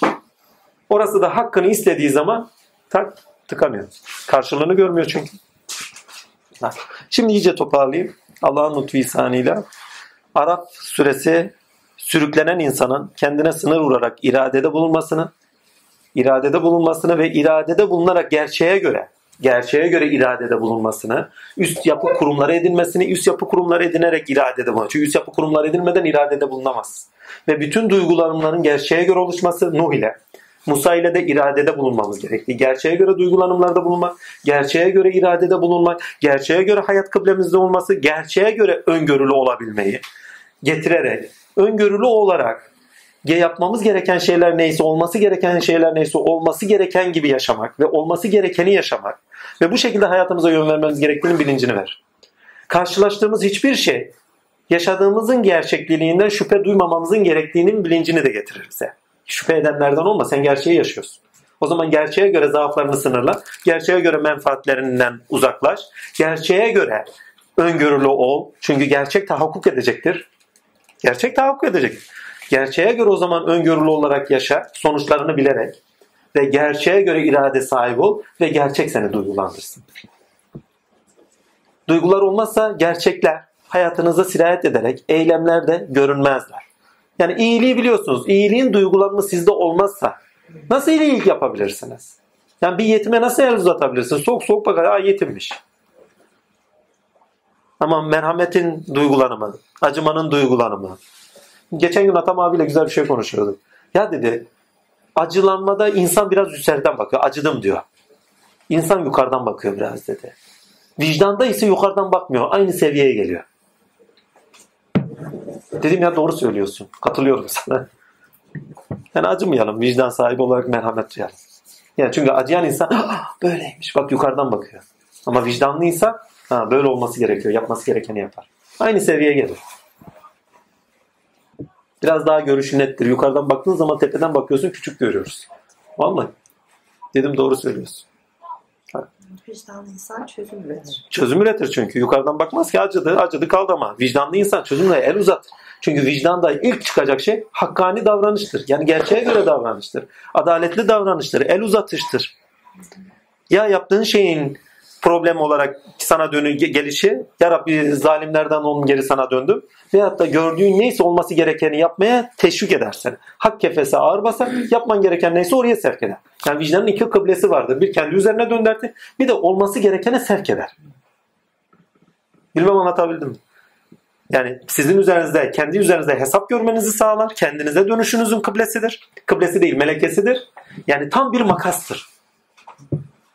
Orası da hakkını istediği zaman tak tıkanıyor. Karşılığını görmüyor çünkü. Şimdi iyice toparlayayım. Allah'ın lütfu ihsanıyla Araf suresi sürüklenen insanın kendine sınır vurarak iradede bulunmasını ve iradede bulunarak gerçeğe göre iradede bulunmasını, üst yapı kurumları edinmesini, üst yapı kurumları edinerek iradede bulunmasını. Çünkü üst yapı kurumları edinmeden iradede bulunamaz. Ve bütün duygularımların gerçeğe göre oluşması Nuh ile Musa ile de iradede bulunmamız gerektiği. Gerçeğe göre duygulanımlarda bulunmak, gerçeğe göre iradede bulunmak, gerçeğe göre hayat kıblemizde olması, gerçeğe göre öngörülü olabilmeyi getirerek, öngörülü olarak yapmamız gereken şeyler neyse, olması gereken gibi yaşamak ve olması gerekeni yaşamak ve bu şekilde hayatımıza yön vermemiz gerektiğinin bilincini ver. Karşılaştığımız hiçbir şey, yaşadığımızın gerçekliliğinden şüphe duymamamızın gerektiğinin bilincini de getirir bize. Şüphe edenlerden olma. Sen gerçeği yaşıyorsun. O zaman gerçeğe göre zaaflarını sınırla. Gerçeğe göre menfaatlerinden uzaklaş. Gerçeğe göre öngörülü ol. Çünkü gerçek tahakkuk edecektir. Gerçeğe göre o zaman öngörülü olarak yaşa. Sonuçlarını bilerek. Ve gerçeğe göre irade sahibi ol. Ve gerçek seni duygulandırsın. Duygular olmazsa gerçekler hayatınıza sirayet ederek eylemlerde görünmezler. Yani iyiliği biliyorsunuz. İyiliğin duygulanması sizde olmazsa nasıl iyilik yapabilirsiniz? Yani bir yetime nasıl el uzatabilirsiniz? Soğuk bakar. Yetimmiş. Ama merhametin duygulanımı, acımanın duygulanımı. Geçen gün Atam abiyle güzel bir şey konuşuyorduk. Ya dedi, acılanmada insan biraz yukarıdan bakıyor. Acıdım diyor. İnsan yukarıdan bakıyor biraz dedi. Vicdanda ise yukarıdan bakmıyor. Aynı seviyeye geliyor. Dedim ya doğru söylüyorsun. Katılıyorum sana. Yani acımayalım. Vicdan sahibi olarak merhamet duyalım. Yani çünkü acıyan insan böyleymiş. Bak yukarıdan bakıyor. Ama vicdanlıysa böyle olması gerekiyor. Yapması gerekeni yapar. Aynı seviyeye gelir. Biraz daha görüşü nettir. Yukarıdan baktığın zaman tepeden bakıyorsun, küçük görüyoruz. Vallahi. Dedim doğru söylüyorsun. Vicdanlı insan çözüm üretir. Çözüm üretir çünkü. Yukarıdan bakmaz ki acıdı kaldı ama. Vicdanlı insan çözümle el uzatır. Çünkü vicdanda ilk çıkacak şey hakkani davranıştır. Yani gerçeğe göre davranıştır. Adaletli davranıştır. El uzatıştır. Ya yaptığın şeyin problem olarak sana gelişi, ya Rabbi zalimlerden onun geri sana döndüm. Veyahut da gördüğün neyse olması gerekeni yapmaya teşvik edersen. Hak kefesi ağır basar, yapman gereken neyse oraya sevk eder. Yani vicdanın iki kıblesi vardır. Bir kendi üzerine döndertir, bir de olması gerekene sevk eder. Bilmem anlatabildim mi? Yani sizin üzerinizde, kendi üzerinizde hesap görmenizi sağlar. Kendinize dönüşünüzün kıblesidir. Kıblesi değil, melekesidir. Yani tam bir makastır.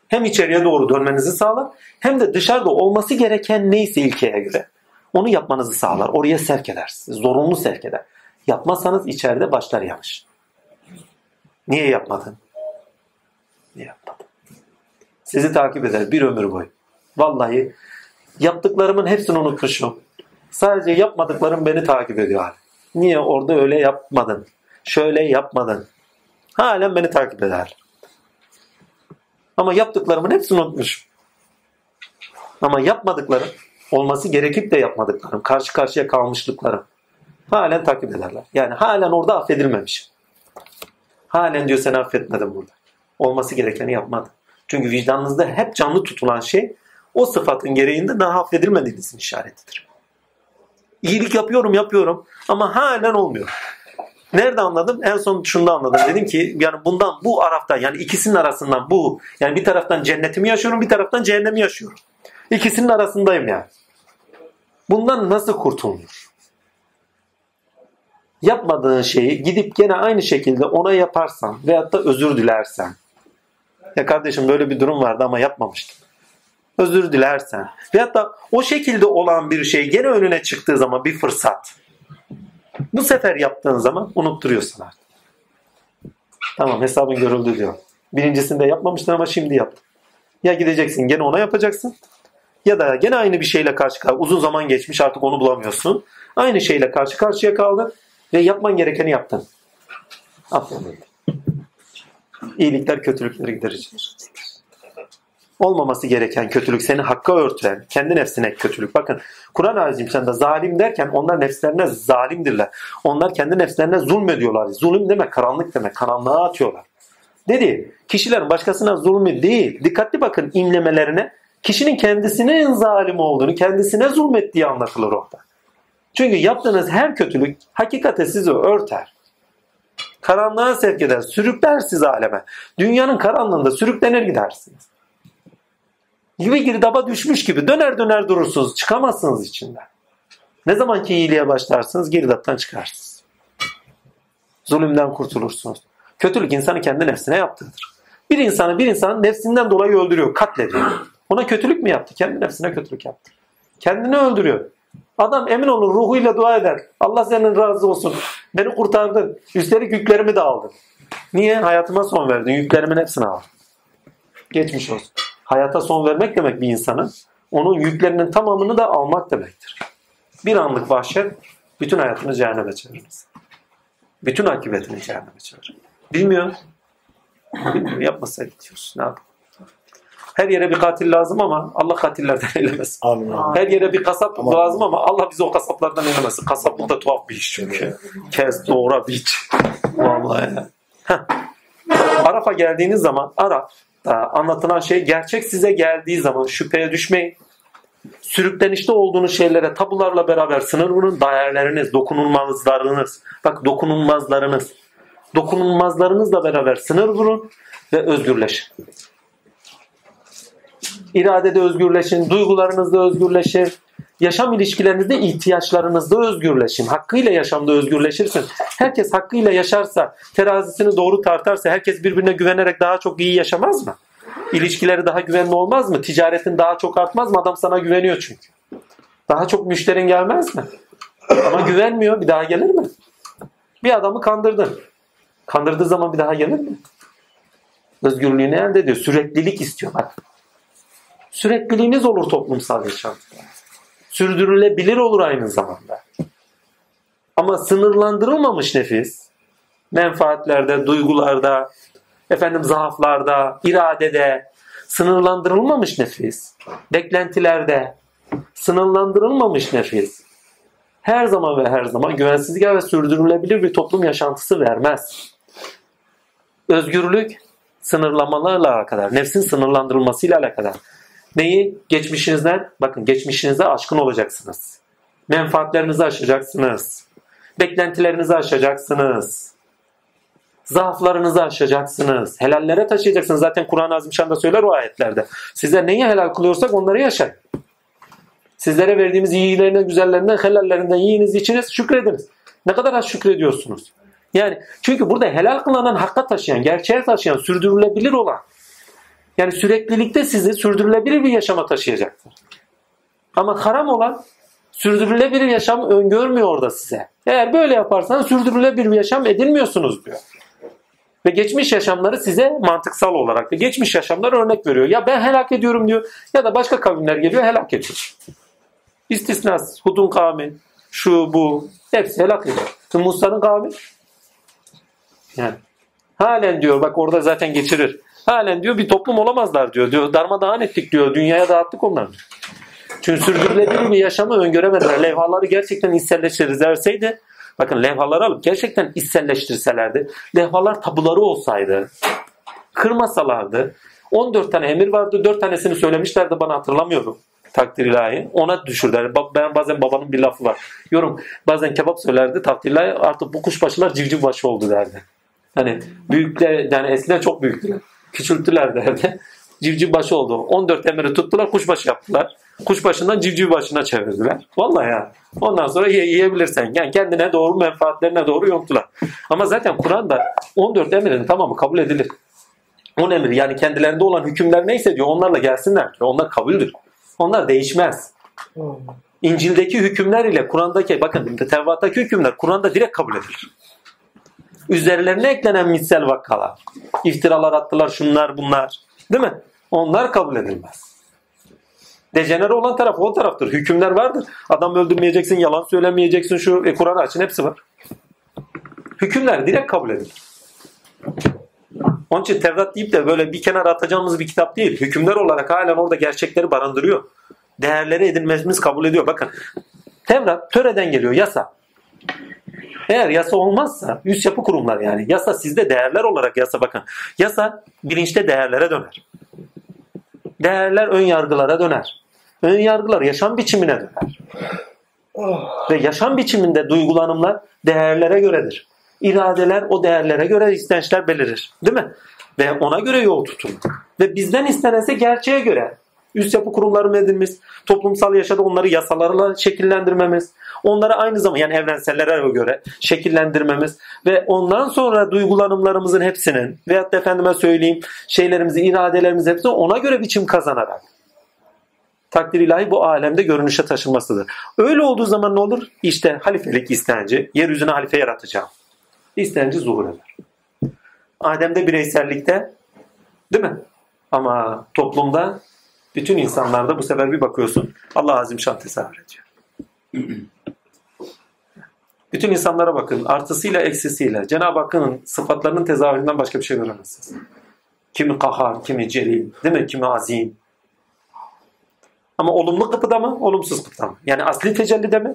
Hem içeriye doğru dönmenizi sağlar, hem de dışarıda olması gereken neyse ilkeye göre onu yapmanızı sağlar. Oraya sevk edersiniz. Zorunlu sevk eder. Yapmazsanız içeride başlar yanlış. Niye yapmadın? Niye yapmadın? Sizi takip eder bir ömür boyu. Vallahi yaptıklarımın hepsini unutmuşum. Sadece yapmadıklarım beni takip ediyor hala. Niye orada öyle yapmadın? Şöyle yapmadın. Halen beni takip eder. Ama yaptıklarımın hepsini unutmuşum. Ama yapmadıklarım, olması gerekip de yapmadıklarım, karşı karşıya kalmışlıklarım halen takip ederler. Yani halen orada affedilmemiş. Halen diyor seni affetmedim burada. Olması gerekeni yapmadın. Çünkü vicdanınızda hep canlı tutulan şey o sıfatın gereğinde daha affedilmediğinizin işaretidir. İyilik yapıyorum ama halen olmuyor. Nerede anladım? En son şunda anladım. Dedim ki yani bundan, bu Araf'tan, yani ikisinin arasından, bu yani bir taraftan cennetimi yaşıyorum, bir taraftan cehennemi yaşıyorum. İkisinin arasındayım yani. Bundan nasıl kurtulunur? Yapmadığın şeyi gidip gene aynı şekilde ona yaparsan veyahut da özür dilersen. Ya kardeşim böyle bir durum vardı ama yapmamıştım. Özür dilersen veyahut da o şekilde olan bir şey gene önüne çıktığı zaman bir fırsat. Bu sefer yaptığın zaman unutturuyorsun artık. Tamam, hesabın görüldü diyor. Birincisinde yapmamıştın ama şimdi yaptın. Ya gideceksin gene ona yapacaksın. Ya da gene aynı bir şeyle karşı karşıya. Uzun zaman geçmiş, artık onu bulamıyorsun. Aynı şeyle karşı karşıya kaldın ve yapman gerekeni yaptın. Affedildi. İyilikler kötülükleri giderecektir. Olmaması gereken kötülük, seni hakka örtülen, kendi nefsine kötülük. Bakın Kur'an-ı Azimşan'da zalim derken onlar nefslerine zalimdirler. Onlar kendi nefslerine zulmediyorlar. Zulüm demek karanlık demek. Karanlığa atıyorlar. Dedi kişilerin başkasına zulmü değil. Dikkatli bakın imlemelerine. Kişinin kendisinin zalim olduğunu, kendisine zulmettiği anlatılır orada. Çünkü yaptığınız her kötülük hakikate sizi örter. Karanlığa sevk eder. Sürükler sizi aleme. Dünyanın karanlığında sürüklenir gidersiniz. Gibi girdaba düşmüş gibi döner durursunuz. Çıkamazsınız içinden. Ne zaman ki iyiliğe başlarsınız girdaptan çıkarsınız. Zulümden kurtulursunuz. Kötülük insanı kendi nefsine yaptığıdır. Bir insanın nefsinden dolayı öldürüyor, katlediyor. Ona kötülük mü yaptı? Kendi nefsine kötülük yaptı. Kendini öldürüyor. Adam emin olun ruhuyla dua eder. Allah senin razı olsun. Beni kurtardın. Üstelik yüklerimi de aldın. Niye? Hayatıma son verdin. Yüklerimin hepsini aldın. Geçmiş olsun. Hayata son vermek demek bir insanın, onun yüklerinin tamamını da almak demektir. Bir anlık vahşet bütün hayatını cehenneme çevirmez. Bütün akıbetini cehenneme çevirir. Bilmiyor. Yapmasa gidiyoruz. Ne yapalım? Her yere bir katil lazım ama Allah katillerden eylemesin. Her yere bir kasap lazım ama Allah bizi o kasaplardan eylemesin. Kasaplık da tuhaf bir iş çünkü. Kes, doğra, biç. Vallahi. Araf'a geldiğiniz zaman anlatılan şey, gerçek size geldiği zaman şüpheye düşmeyin. Sürüklenişte olduğunuz şeylere tabularla beraber sınır vurun. Değerleriniz, dokunulmazlarınız. Bak dokunulmazlarınız. Dokunulmazlarınızla beraber sınır vurun ve özgürleşin. İradede özgürleşin, duygularınızda özgürleşin. Yaşam ilişkilerinizde, ihtiyaçlarınızda özgürleşin. Hakkıyla yaşamda özgürleşirsin. Herkes hakkıyla yaşarsa, terazisini doğru tartarsa, herkes birbirine güvenerek daha çok iyi yaşamaz mı? İlişkileri daha güvenli olmaz mı? Ticaretin daha çok artmaz mı? Adam sana güveniyor çünkü. Daha çok müşterin gelmez mi? Ama güvenmiyor. Bir daha gelir mi? Bir adamı kandırdın. Kandırdığı zaman bir daha gelir mi? Özgürlüğünü elde ediyor. Süreklilik istiyor. Bak. Sürekliliğiniz olur toplumsal yaşamda. Sürdürülebilir olur aynı zamanda. Ama sınırlandırılmamış nefis menfaatlerde, duygularda, zaaflarda, iradede sınırlandırılmamış nefis, beklentilerde sınırlandırılmamış nefis her zaman ve her zaman güvensizlik ve sürdürülebilir bir toplum yaşantısı vermez. Özgürlük sınırlamalarla alakadar, nefsin sınırlandırılmasıyla alakadar. Neyi? Geçmişinizden, bakın geçmişinize aşkın olacaksınız. Menfaatlerinizi aşacaksınız. Beklentilerinizi aşacaksınız. Zaaflarınızı aşacaksınız. Helallere taşıyacaksınız. Zaten Kur'an-ı Azimşan'da söyler o ayetlerde. Sizler neyi helal kılıyorsak onları yaşayın. Sizlere verdiğimiz iyilerinden, güzellerinden, helallerinden yiyiniz, içiniz, şükrediniz. Ne kadar az şükrediyorsunuz? Yani çünkü burada helal kılanan, hakka taşıyan, gerçeğe taşıyan, sürdürülebilir olan, yani süreklilikte sizi sürdürülebilir bir yaşama taşıyacaktır. Ama haram olan sürdürülebilir yaşam öngörmüyor orada size. Eğer böyle yaparsanız sürdürülebilir bir yaşam edinmiyorsunuz diyor. Ve geçmiş yaşamları size mantıksal olarak da geçmiş yaşamlar örnek veriyor. Ya ben helak ediyorum diyor ya da başka kavimler geliyor helak ediyor. İstisnas, Hud'un kavmi, şu bu hepsi helak ediyor. Musa'nın kavmi yani halen diyor bak orada zaten geçirir. Halen diyor bir toplum olamazlar diyor. Darmadağın ettik diyor. Dünyaya dağıttık onları. Çünkü sürdürülebilir bir yaşamı öngöremediler. Levhaları gerçekten içselleştirilseydi, bakın levhaları alıp gerçekten içselleştirselerdi, levhalar tabuları olsaydı, kırmasalardı, 14 tane emir vardı, 4 tanesini söylemişlerdi bana hatırlamıyorum. Takdir ilahi. Ona düşürdüler. Ben bazen babamın bir lafı var. Yorum. Bazen kebap söylerdi. Takdir ilahi artık bu kuşbaşılar civcivbaşı oldu derdi. Hani büyükler, yani eskiden çok büyüktüler. Küçülttüler derdi. Civcivbaşı oldu. 14 emiri tuttular, kuşbaşı yaptılar. Kuşbaşından civcivbaşına çevirdiler. Vallahi ya. Ondan sonra yiyebilirsen. Yani kendine doğru, menfaatlerine doğru yonttular. Ama zaten Kur'an'da 14 emirin tamamı kabul edilir. 10 emir yani kendilerinde olan hükümler neyse diyor onlarla gelsinler diyor. Onlar kabuldür. Onlar değişmez. İncil'deki hükümler ile Kur'an'daki, bakın Tevrat'taki hükümler Kur'an'da direkt kabul edilir. Üzerlerine eklenen misal vakalar, iftiralar attılar, şunlar bunlar. Değil mi? Onlar kabul edilmez. Dejenere olan taraf o taraftır. Hükümler vardır. Adam öldürmeyeceksin, yalan söylemeyeceksin, şu Kur'an'ı açın hepsi var. Hükümler direkt kabul edilir. Onun için Tevrat deyip de böyle bir kenara atacağımız bir kitap değil. Hükümler olarak halen orada gerçekleri barındırıyor. Değerleri edinmemiz kabul ediyor. Bakın Tevrat töreden geliyor, yasa. Eğer yasa olmazsa üst yapı kurumlar yani. Yasa sizde değerler olarak yasa bakın. Yasa bilinçte değerlere döner. Değerler ön yargılara döner. Ön yargılar yaşam biçimine döner. Ve yaşam biçiminde duygulanımlar değerlere göredir. İradeler o değerlere göre istençler belirir. Değil mi? Ve ona göre yol tutulur. Ve bizden istenense gerçeğe göre. Üst yapı kurumları edinmemiz, toplumsal yaşada onları yasalarla şekillendirmemiz, onları aynı zamanda yani evrensellere göre şekillendirmemiz ve ondan sonra duygulanımlarımızın hepsinin veyahut da efendime söyleyeyim şeylerimizi, iradelerimizi hepsini ona göre biçim kazanarak takdir ilahi bu alemde görünüşe taşınmasıdır. Öyle olduğu zaman ne olur? İşte halifelik istenci, yeryüzüne halife yaratacağım. İstenci zuhur eder. Adem'de bireysellikte değil mi? Ama toplumda bütün insanlarda bu sefer bir bakıyorsun Allah azimşan tesahür ediyor. Bütün insanlara bakın. Artısıyla eksisiyle. Cenab-ı Hakk'ın sıfatlarının tezahüründen başka bir şey göremezsiniz. Kimi kahar, kimi celil, değil mi? Kimi azim. Ama olumlu kıpıda mı? Olumsuz kıpıda mı? Yani asli tecellide mi?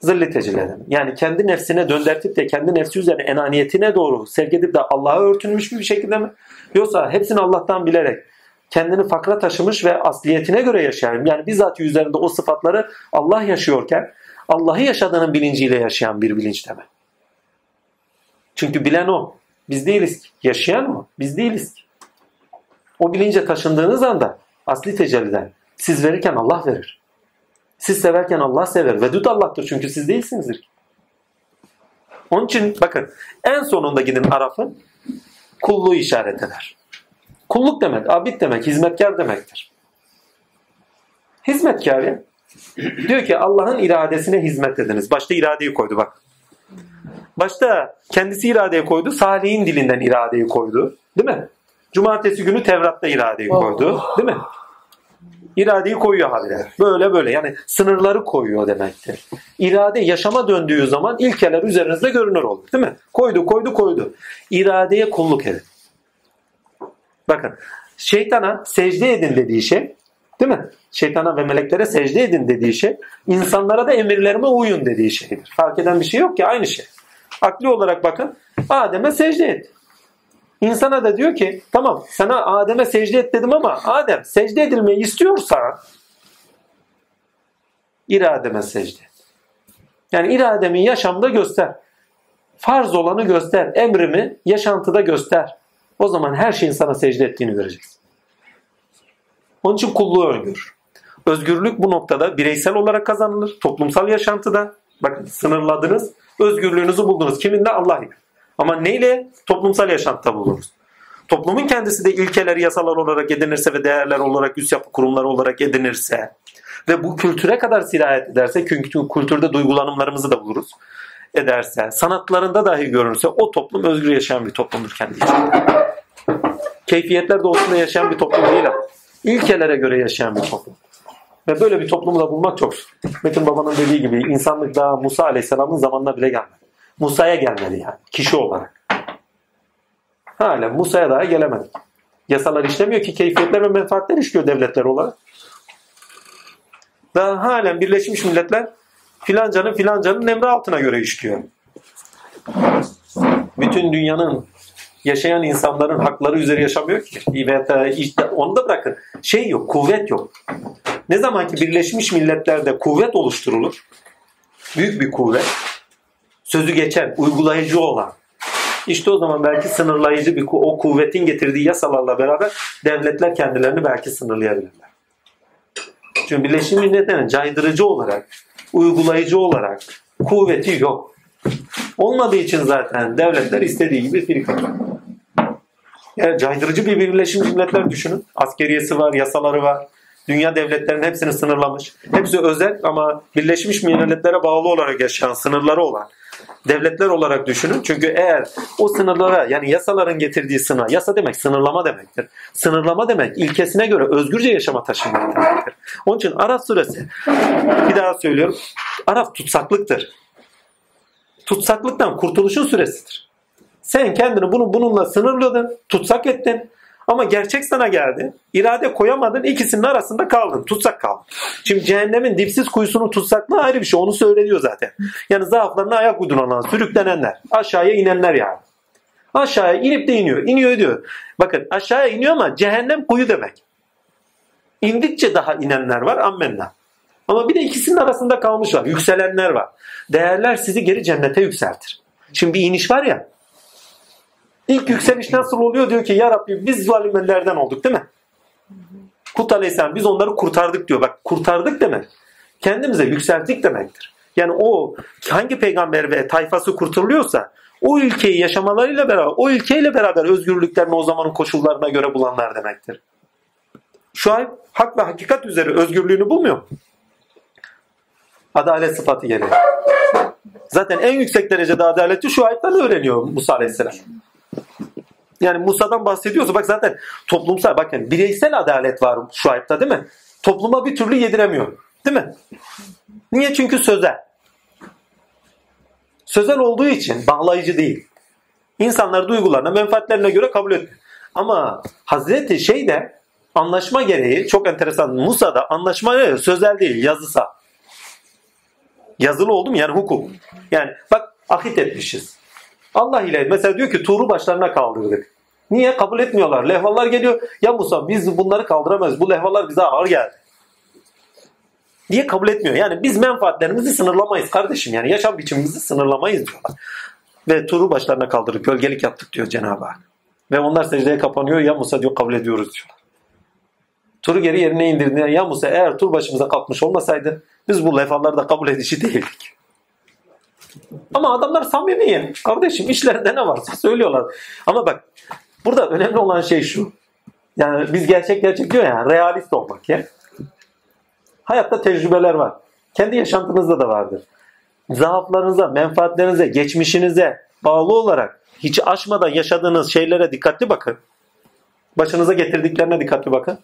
Zilli tecellide mi? Yani kendi nefsine döndürtüp de kendi nefsi üzerine enaniyetine doğru sevk edip de Allah'a örtünmüş bir şekilde mi? Yoksa hepsini Allah'tan bilerek kendini fakra taşımış ve asliyetine göre yaşayan, yani bizzat üzerinde o sıfatları Allah yaşıyorken Allah'ı yaşadığının bilinciyle yaşayan bir bilinç deme. Çünkü bilen o. Biz değiliz ki. Yaşayan mı? Biz değiliz ki. O bilince taşındığınız anda asli tecelliden siz verirken Allah verir. Siz severken Allah sever. Vedud Allah'tır çünkü siz değilsinizdir. Onun için bakın en sonunda gidin Araf'ın kulluğu işaret eder. Kulluk demek, abid demek, hizmetkar demektir. Hizmetkar ya. Diyor ki Allah'ın iradesine hizmet ediniz. Başta iradeyi koydu bak. Başta kendisi iradeye koydu. Salih'in dilinden iradeyi koydu. Değil mi? Cumartesi günü Tevrat'ta iradeyi koydu. Değil mi? İradeyi koyuyor habire. Böyle böyle yani sınırları koyuyor demektir. İrade yaşama döndüğü zaman ilkeler üzerinizde görünür oldu. Değil mi? Koydu. İradeye kulluk edin. Bakın şeytana secde edin dediği şey, değil mi? Şeytana ve meleklere secde edin dediği şey, insanlara da emirlerime uyun dediği şeydir. Fark eden bir şey yok ki, aynı şey. Akli olarak bakın, Adem'e secde et. İnsana da diyor ki tamam sana Adem'e secde et dedim ama Adem secde edilmeyi istiyorsan irademe secde et. Yani irademi yaşamda göster. Farz olanı göster. Emrimi yaşantıda göster. O zaman her şeyin sana secde ettiğini göreceksin. Onun için kulluğu öngör. Özgürlük bu noktada bireysel olarak kazanılır. Toplumsal yaşantıda. Bakın sınırladınız. Özgürlüğünüzü buldunuz. Kiminle? Allah'la. Ama neyle? Toplumsal yaşantıda buluruz. Toplumun kendisi de ilkeleri yasalar olarak edinirse ve değerler olarak üst yapı kurumları olarak edinirse ve bu kültüre kadar sirayet ederse, çünkü kültürde duygulanımlarımızı da buluruz, ederse, sanatlarında dahi görünürse o toplum özgür yaşayan bir toplumdur kendi içinde. Keyfiyetler doğusunda yaşayan bir toplum değil ama ilkelere göre yaşayan bir toplum. Ve böyle bir toplumu da bulmak çok zor. Metin Baba'nın dediği gibi insanlık daha Musa Aleyhisselam'ın zamanına bile gelmedi. Musa'ya gelmedi yani kişi olarak. Hala Musa'ya daha gelemedik. Yasalar işlemiyor ki, keyfiyetler ve menfaatler işliyor devletler olarak. Daha halen Birleşmiş Milletler filancanın emri altına göre işliyor. Bütün dünyanın yaşayan insanların hakları üzere yaşamıyor ki. Onu da bırakın. Şey yok, kuvvet yok. Ne zaman ki Birleşmiş Milletler'de kuvvet oluşturulur, büyük bir kuvvet, sözü geçen, uygulayıcı olan, işte o zaman belki sınırlayıcı bir o kuvvetin getirdiği yasalarla beraber devletler kendilerini belki sınırlayabilirler. Çünkü Birleşmiş Milletler'in caydırıcı olarak, uygulayıcı olarak kuvveti yok. Olmadığı için zaten devletler istediği gibi firikatlar. Yani caydırıcı bir Birleşmiş Milletler düşünün. Askeriyesi var, yasaları var. Dünya devletlerinin hepsini sınırlamış. Hepsi özel ama Birleşmiş Milletler'e bağlı olarak yaşayan, sınırları olan devletler olarak düşünün. Çünkü eğer o sınırlara, yani yasaların getirdiği sınır, yasa demek sınırlama demektir. Sınırlama demek ilkesine göre özgürce yaşama taşınmak demektir. Onun için Araf suresi, bir daha söylüyorum, Araf tutsaklıktır. Tutsaklıktan kurtuluşun süresidir. Sen kendini bununla sınırladın, tutsak ettin. Ama gerçek sana geldi. İrade koyamadın. İkisinin arasında kaldın. Tutsak kaldın. Şimdi cehennemin dipsiz kuyusunu tutsaklığı ayrı bir şey. Onu söyleniyor zaten. Yani zaaflarına ayak uyduranlar, sürüklenenler, aşağıya inenler yani. Aşağıya inip de iniyor. İniyor diyor. Bakın aşağıya iniyor ama cehennem kuyu demek. İndikçe daha inenler var. Ammenna. Ama bir de ikisinin arasında kalmış var. Yükselenler var. Değerler sizi geri cennete yükseltir. Şimdi bir iniş var ya. İlk yükseliş nasıl oluyor? Diyor ki ya Rabbi biz zalimlerden olduk değil mi? Kut Aleyhisselam biz onları kurtardık diyor. Bak kurtardık demek. Kendimize yükselttik demektir. Yani o hangi peygamber ve tayfası kurtarılıyorsa o ülkeyi yaşamalarıyla beraber, o ülkeyle beraber özgürlüklerini o zamanın koşullarına göre bulanlar demektir. Şuayb hak ve hakikat üzere özgürlüğünü bulmuyor. Adalet sıfatı geliyor. Zaten en yüksek derecede adaleti Şuayb'dan öğreniyor Musa Aleyhisselam. Yani Musa'dan bahsediyorsa bak zaten toplumsal, bak yani bireysel adalet var Şuayb'da değil mi? Topluma bir türlü yediremiyor. Değil mi? Niye? Çünkü sözel. Sözel olduğu için bağlayıcı değil. İnsanlar duygularına, menfaatlerine göre kabul ediyor. Ama Hazreti şeyde anlaşma gereği çok enteresan. Musa'da anlaşma gereği sözel değil, yazısal. Yazılı oldu mu? Yani hukuk. Yani bak ahit etmişiz. Allah ile mesela diyor ki Tur'u başlarına kaldırdık. Niye? Kabul etmiyorlar. Lehvalar geliyor. Ya Musa biz bunları kaldıramayız. Bu lehvalar bize ağır geldi. Diye kabul etmiyor. Yani biz menfaatlerimizi sınırlamayız kardeşim. Yani yaşam biçimimizi sınırlamayız diyorlar. Ve Tur'u başlarına kaldırdık. Gölgelik yaptık diyor Cenab-ı Hak. Ve onlar secdeye kapanıyor. Ya Musa diyor kabul ediyoruz diyorlar. Tur'u geri yerine indirdiler. Ya Musa eğer Tur başımıza kalkmış olmasaydı biz bu lehvaları da kabul edici değildik. Ama adamlar samimi yani. Kardeşim işlerinde ne varsa söylüyorlar. Ama bak burada önemli olan şey şu. Yani biz gerçek diyor ya. Realist olmak ya. Hayatta tecrübeler var. Kendi yaşantınızda da vardır. Zaaflarınıza, menfaatlerinize, geçmişinize bağlı olarak hiç aşmadan yaşadığınız şeylere dikkatli bakın. Başınıza getirdiklerine dikkatli bakın.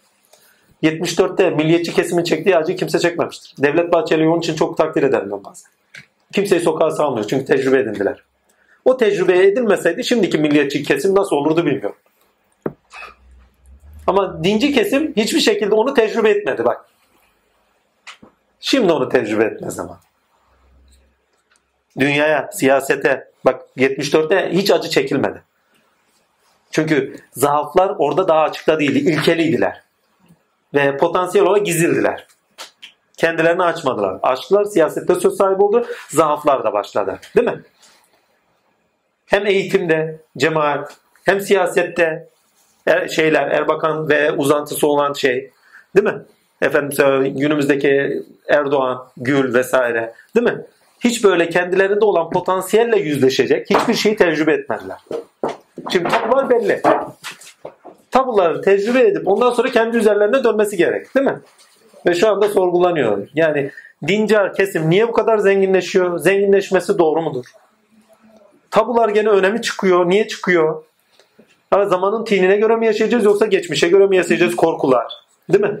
74'te milliyetçi kesimin çektiği acıyı kimse çekmemiştir. Devlet Bahçeli onun için çok takdir ederim ben bazen. Kimseyi sokağa salmıyor çünkü tecrübe edindiler. O tecrübe edilmeseydi şimdiki milliyetçi kesim nasıl olurdu bilmiyorum. Ama dinci kesim hiçbir şekilde onu tecrübe etmedi bak. Şimdi onu tecrübe etme zamanı. Dünyaya, siyasete bak 74'te hiç acı çekilmedi. Çünkü zaaflar orada daha açıkta değildi. İlkeliydiler. Ve potansiyel olarak gizildiler. Kendilerini açmadılar. Açtılar, siyasette söz sahibi oldu. Zaaflar da başladı. Değil mi? Hem eğitimde, cemaat, hem siyasette Erbakan ve uzantısı olan şey. Değil mi? Günümüzdeki Erdoğan, Gül vesaire. Değil mi? Hiç böyle kendilerinde olan potansiyelle yüzleşecek hiçbir şeyi tecrübe etmediler. Şimdi tabular belli. Tabuları tecrübe edip ondan sonra kendi üzerlerine dönmesi gerek. Değil mi? Ve şu anda sorgulanıyor. Yani dincar kesim niye bu kadar zenginleşiyor? Zenginleşmesi doğru mudur? Tabular gene önemi çıkıyor. Niye çıkıyor? Ama zamanın tinine göre mi yaşayacağız yoksa geçmişe göre mi yaşayacağız? Korkular. Değil mi?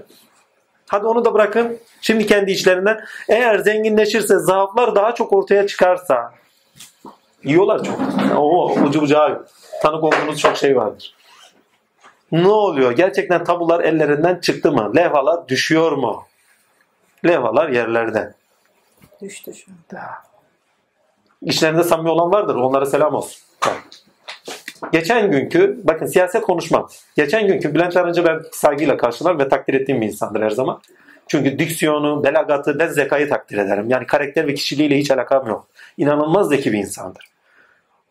Hadi onu da bırakın. Şimdi kendi içlerinden. Eğer zenginleşirse, zaaflar daha çok ortaya çıkarsa yiyorlar çok. Ucu bucağı. Tanık olduğunuz çok şey vardır. Ne oluyor? Gerçekten tabular ellerinden çıktı mı? Levhalar düşüyor mu? Levhalar yerlerde. Düştü şu anda. İçlerinde samimi olan vardır. Onlara selam olsun. Geçen günkü, bakın siyaset konuşmam. Geçen günkü Bülent Arınç'ı ben saygıyla karşılar ve takdir ettiğim bir insandır her zaman. Çünkü diksiyonu, belagatı, ben zekayı takdir ederim. Yani karakter ve kişiliğiyle hiç alakam yok. İnanılmaz zeki bir insandır.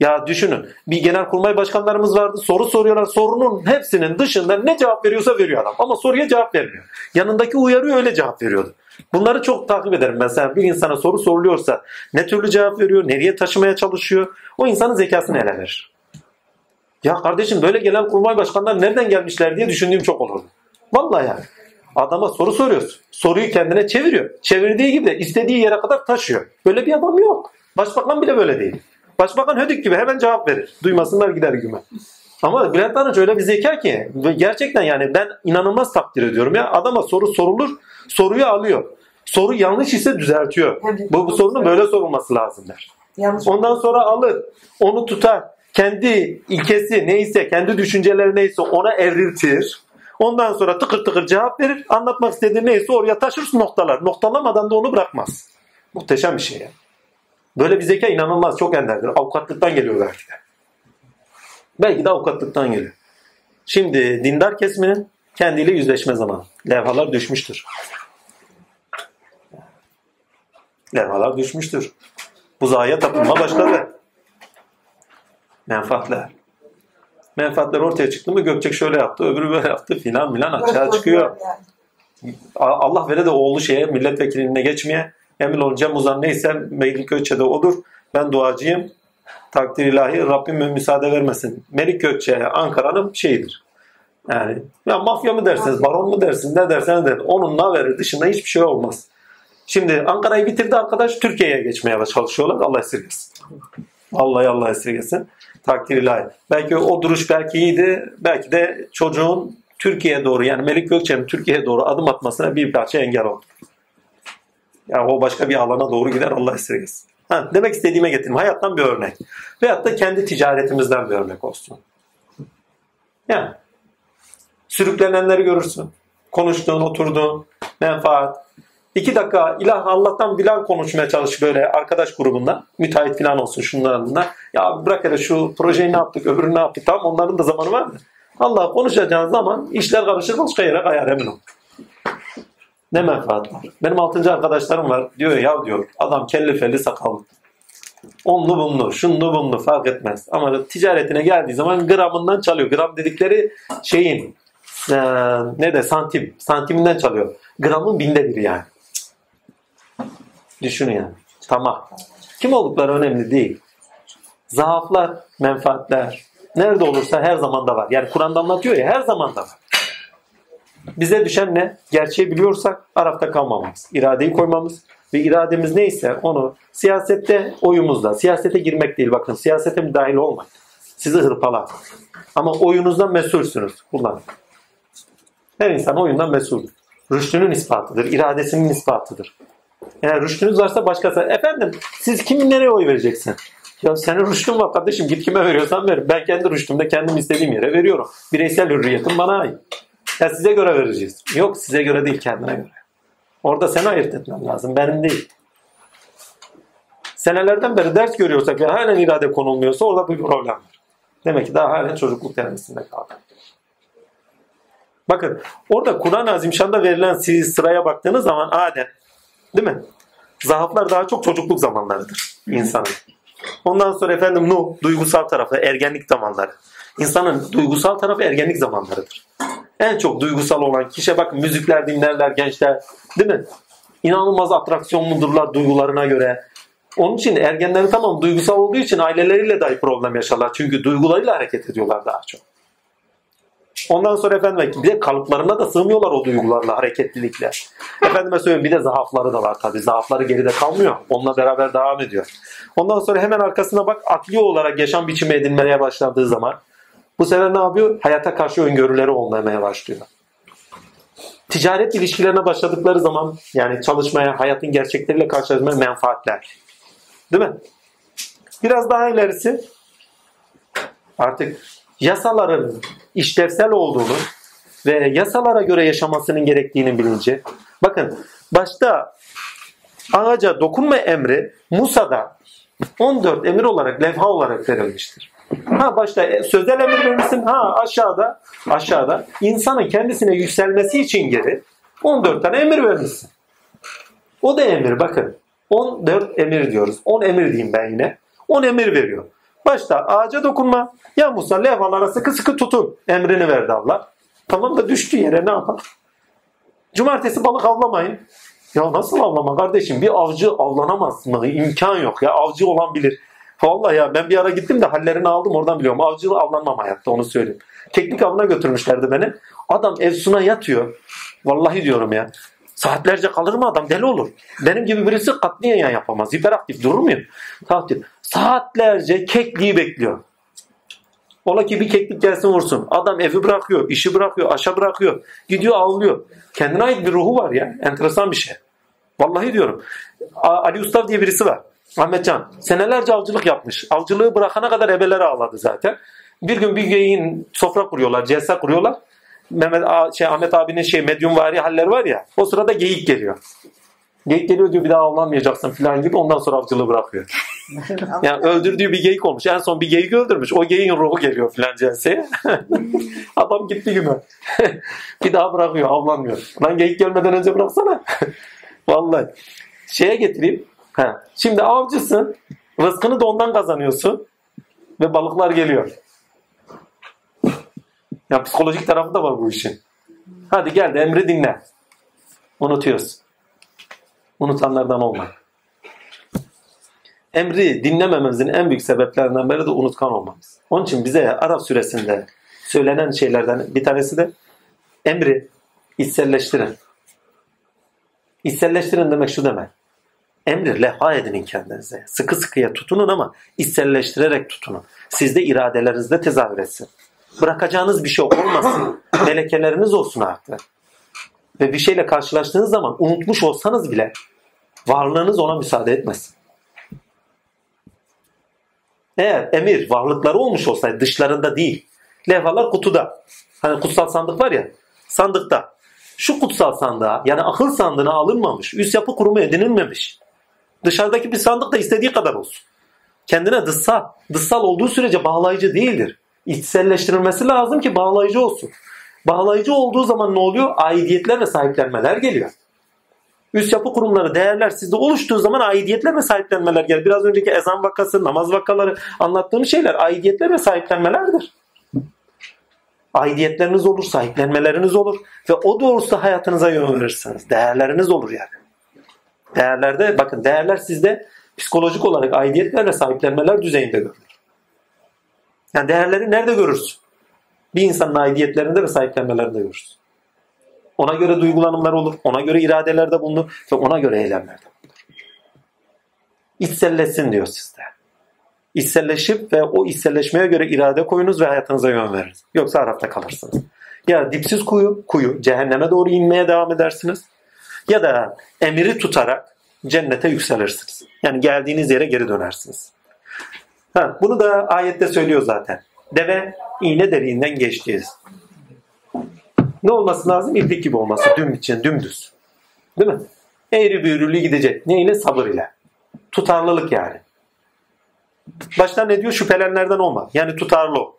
Ya düşünün, bir genelkurmay başkanlarımız vardı. Soru soruyorlar. Sorunun hepsinin dışında ne cevap veriyorsa veriyor adam. Ama soruya cevap vermiyor. Yanındaki uyarıyor, öyle cevap veriyordu. Bunları çok takip ederim ben. Sen bir insana soru soruluyorsa ne türlü cevap veriyor, nereye taşımaya çalışıyor, o insanın zekasını ele verir. Ya kardeşim böyle gelen kurmay başkanlar nereden gelmişler diye düşündüğüm çok olurdu. Vallahi yani. Adama soru soruyorsun. Soruyu kendine çeviriyor. Çevirdiği gibi de istediği yere kadar taşıyor. Böyle bir adam yok. Başbakan bile böyle değil. Başbakan hödük gibi hemen cevap verir. Duymasınlar gider güme. Ama Bülent Arınç öyle bir zeka ki. Gerçekten yani ben inanılmaz takdir ediyorum ya. Adama soru sorulur. Soruyu alıyor. Soru yanlış ise düzeltiyor. Bu sorunun böyle sorulması lazım der. Ondan sonra alır. Onu tutar. Kendi ilkesi neyse, kendi düşünceleri neyse ona evriltir. Ondan sonra tıkır tıkır cevap verir. Anlatmak istediği neyse oraya taşır, noktalar. Noktalamadan da onu bırakmaz. Muhteşem bir şey yani. Böyle bir zeka inanılmaz. Çok enderdir. Avukatlıktan geliyor belki de. Belki de avukatlıktan geliyor. Şimdi dindar kesiminin kendiyle yüzleşme zamanı. Levhalar düşmüştür. Levhalar düşmüştür. Buzağıya tapınma başladı. Menfaatler. Menfaatler ortaya çıktı mı Gökçek şöyle yaptı, öbürü böyle yaptı filan filan açığa çıkıyor. Allah vere de oğlu milletvekilliğine geçmeye, emin olacağım Muzan neyse Melikkökçe'de odur. Ben duacıyım. Takdir ilahi Rabbim müsaade vermesin. Melikkökçe Ankara'nın şeyidir. Yani ya mafya mı dersiniz, baron mu dersiniz, ne derseniz deyin. Onunla verir, dışında hiçbir şey olmaz. Şimdi Ankara'yı bitirdi arkadaş, Türkiye'ye geçmeye çalışıyorlar. Allah esirgesin. Vallahi Allah esirgesin. Takdir ilahi. Belki o duruş belki iyiydi. Belki de çocuğun Türkiye'ye doğru, yani Melik Gökçen'in Türkiye'ye doğru adım atmasına bir parça engel oldu. Yani o başka bir alana doğru gider, Allah esirgesin. Demek istediğime getirdim. Hayattan bir örnek. Veyahut da kendi ticaretimizden bir örnek olsun. Yani sürüklenenleri görürsün. Konuştuğun, oturduğun, menfaat. 2 dakika ilah Allah'tan bilen konuşmaya çalış böyle arkadaş grubunda. Müteahhit falan olsun şunların bunlar. Ya bırak hele şu projeyi ne yaptık, öbürünü ne yaptık. Tamam, onların da zamanı var mı? Allah konuşacağın zaman işler karışır, başka yere kayar, emin ol. Ne menfaat var. Benim 6. arkadaşlarım var. Diyor ya diyor adam kelli felli sakallı. Onlu bunlu, şunlu bunlu fark etmez. Ama ticaretine geldiği zaman gramından çalıyor. Gram dedikleri şeyin santim. Santiminden çalıyor. Gramın 1/1000 yani. Düşünün yani. Tamam. Kim oldukları önemli değil. Zaaflar, menfaatler nerede olursa her zaman da var. Yani Kur'an'da anlatıyor ya, her zaman da var. Bize düşen ne? Gerçeği biliyorsak Araf'ta kalmamamız. İradeyi koymamız ve irademiz neyse onu siyasette oyumuzla, siyasete girmek değil bakın, siyasete müdahil olmayın. Sizi hırpalar. Ama oyunuzdan mesulsünüz. Kullanın. Her insan huyundan mesuldur. Rüştünün ispatıdır, iradesinin ispatıdır. Eğer rüştünüz varsa başkası, efendim siz kimin nereye oy vereceksin? Ya senin rüştün var kardeşim, git kime veriyorsan ver. Ben kendi rüştümde kendim istediğim yere veriyorum. Bireysel hürriyetim bana ait. Ya size göre vereceğiz. Yok, size göre değil, kendine göre. Orada seni ayırt etmem lazım, benim değil. Senelerden beri ders görüyorsak ve halen irade konulmuyorsa orada bir problem var. Demek ki daha halen çocukluk denemesinde kaldı. Bakın orada Kur'an-ı Azimşan'da verilen siz sıraya baktığınız zaman Adem, değil mi? Zaaflar daha çok çocukluk zamanlarıdır insanın. Ondan sonra efendim Nuh, duygusal tarafı, ergenlik zamanları. İnsanın duygusal tarafı ergenlik zamanlarıdır. En çok duygusal olan kişiye bakın, müzikler dinlerler gençler, değil mi? İnanılmaz atraksiyonludurlar duygularına göre. Onun için ergenlerin tamam duygusal olduğu için aileleriyle dahi problem yaşarlar. Çünkü duygularıyla hareket ediyorlar daha çok. Ondan sonra efendim bir de kalıplarına da sığmıyorlar o duygularla, hareketlilikle. Efendime söyleyeyim bir de zaafları da var tabii. Zaafları geride kalmıyor. Onunla beraber devam ediyor. Ondan sonra hemen arkasına bak, akli olarak yaşam biçimi edinmeye başladığı zaman bu sefer ne yapıyor? Hayata karşı öngörüleri olmamaya başlıyor. Ticaret ilişkilerine başladıkları zaman yani çalışmaya, hayatın gerçekleriyle karşılaşmaya menfaatler. Değil mi? Biraz daha ilerisi artık yasaların işlevsel olduğunu ve yasalara göre yaşamasının gerektiğini bilinci. Bakın başta ağaca dokunma emri Musa'da 14 emir olarak, levha olarak verilmiştir. Ha başta sözel emir verilmişsin, ha aşağıda insanın kendisine yükselmesi için geri 14 tane emir verilmişsin. O da emir, bakın. 14 emir diyoruz. 10 emir diyeyim ben yine. 10 emir veriyor. Başta ağaca dokunma. Ya Musa levhalara sıkı sıkı tutun emrini verdi Allah. Tamam da düştü yere, ne yapar? Cumartesi balık avlamayın. Ya nasıl avlama kardeşim? Bir avcı avlanamaz mı? İmkan yok ya. Avcı olan bilir. Vallahi ya ben bir ara gittim de hallerini aldım, oradan biliyorum. Avcı avlanmam hayatta, onu söyleyeyim. Teknik avına götürmüşlerdi beni. Adam efsuna yatıyor. Vallahi diyorum ya. Saatlerce kalır mı adam? Deli olur. Benim gibi birisi katliyen yapamaz. Hiperaktif durur muyum? Saatlerce kekliği bekliyor. Ola ki bir keklik gelsin vursun. Adam evi bırakıyor, işi bırakıyor, aşa bırakıyor. Gidiyor avlıyor. Kendine ait bir ruhu var ya. Enteresan bir şey. Vallahi diyorum. Ali Ustav diye birisi var. Ahmetcan. Senelerce avcılık yapmış. Avcılığı bırakana kadar ebeleri ağladı zaten. Bir gün bir geyin sofra kuruyorlar, celsa kuruyorlar. Ahmet abinin medyumvari halleri var ya, o sırada geyik geliyor. Geyik geliyor diyor, bir daha avlanmayacaksın filan gibi, ondan sonra avcılığı bırakıyor. Yani öldürdüğü bir geyik olmuş. En son bir geyik öldürmüş. O geyiğin ruhu geliyor filan celseye. Adam gitti gibi. Bir daha bırakıyor, avlanmıyor. Lan geyik gelmeden önce bıraksana. Vallahi. Getireyim. Ha. Şimdi avcısın. Rızkını da ondan kazanıyorsun. Ve balıklar geliyor. Ya psikolojik tarafı da var bu işin. Hadi gel de emri dinle. Unutuyoruz. Unutanlardan olma. Emri dinlemememizin en büyük sebeplerinden biri de unutkan olmamız. Onun için bize Araf suresinde söylenen şeylerden bir tanesi de emri içselleştirin. İçselleştirin demek şu demek. Emri levha edinin kendinize. Sıkı sıkıya tutunun ama içselleştirerek tutunun. Sizde iradelerinizde tezahür etsin. Bırakacağınız bir şey olmasın. Melekeleriniz olsun artık. Ve bir şeyle karşılaştığınız zaman unutmuş olsanız bile varlığınız ona müsaade etmesin. Eğer emir varlıkları olmuş olsaydı dışlarında değil. Levhalar kutuda. Hani kutsal sandık var ya, sandıkta. Şu kutsal sandığa yani akıl sandığına alınmamış. Üst yapı kurumu edinilmemiş. Dışarıdaki bir sandık da istediği kadar olsun. Kendine dışsal olduğu sürece bağlayıcı değildir. İçselleştirilmesi lazım ki bağlayıcı olsun. Bağlayıcı olduğu zaman ne oluyor? Aidiyetler ve sahiplenmeler geliyor. Üst yapı kurumları, değerler sizde oluştuğu zaman aidiyetler ve sahiplenmeler gelir. Biraz önceki ezan vakası, namaz vakaları anlattığım şeyler aidiyetler ve sahiplenmelerdir. Aidiyetleriniz olur, sahiplenmeleriniz olur ve o doğrusu hayatınıza yön verirsiniz. Değerleriniz olur yani. Değerlerde, bakın değerler sizde psikolojik olarak aidiyetler ve sahiplenmeler düzeyinde görülür. Yani değerleri nerede görürsün? Bir insanın aidiyetlerinde ve sahiplenmelerinde görürsün. Ona göre duygulanımlar olur, ona göre iradelerde bulunur ve ona göre eylemlerde bulunur. İçselleşsin diyor sizde. İçselleşip ve o içselleşmeye göre irade koyunuz ve hayatınıza yön veririz. Yoksa Araf'ta kalırsınız. Ya dipsiz kuyu, cehenneme doğru inmeye devam edersiniz. Ya da emiri tutarak cennete yükselirsiniz. Yani geldiğiniz yere geri dönersiniz. Bunu da ayette söylüyor zaten. Deve iğne deliğinden geçtiğiz. Ne olması lazım? İplik gibi olması. Dümdüz. Değil mi? Eğri büğrülü gidecek. Neyle? Sabır ile. Tutarlılık yani. Başta ne diyor? Şüphelenlerden olma. Yani tutarlı ol.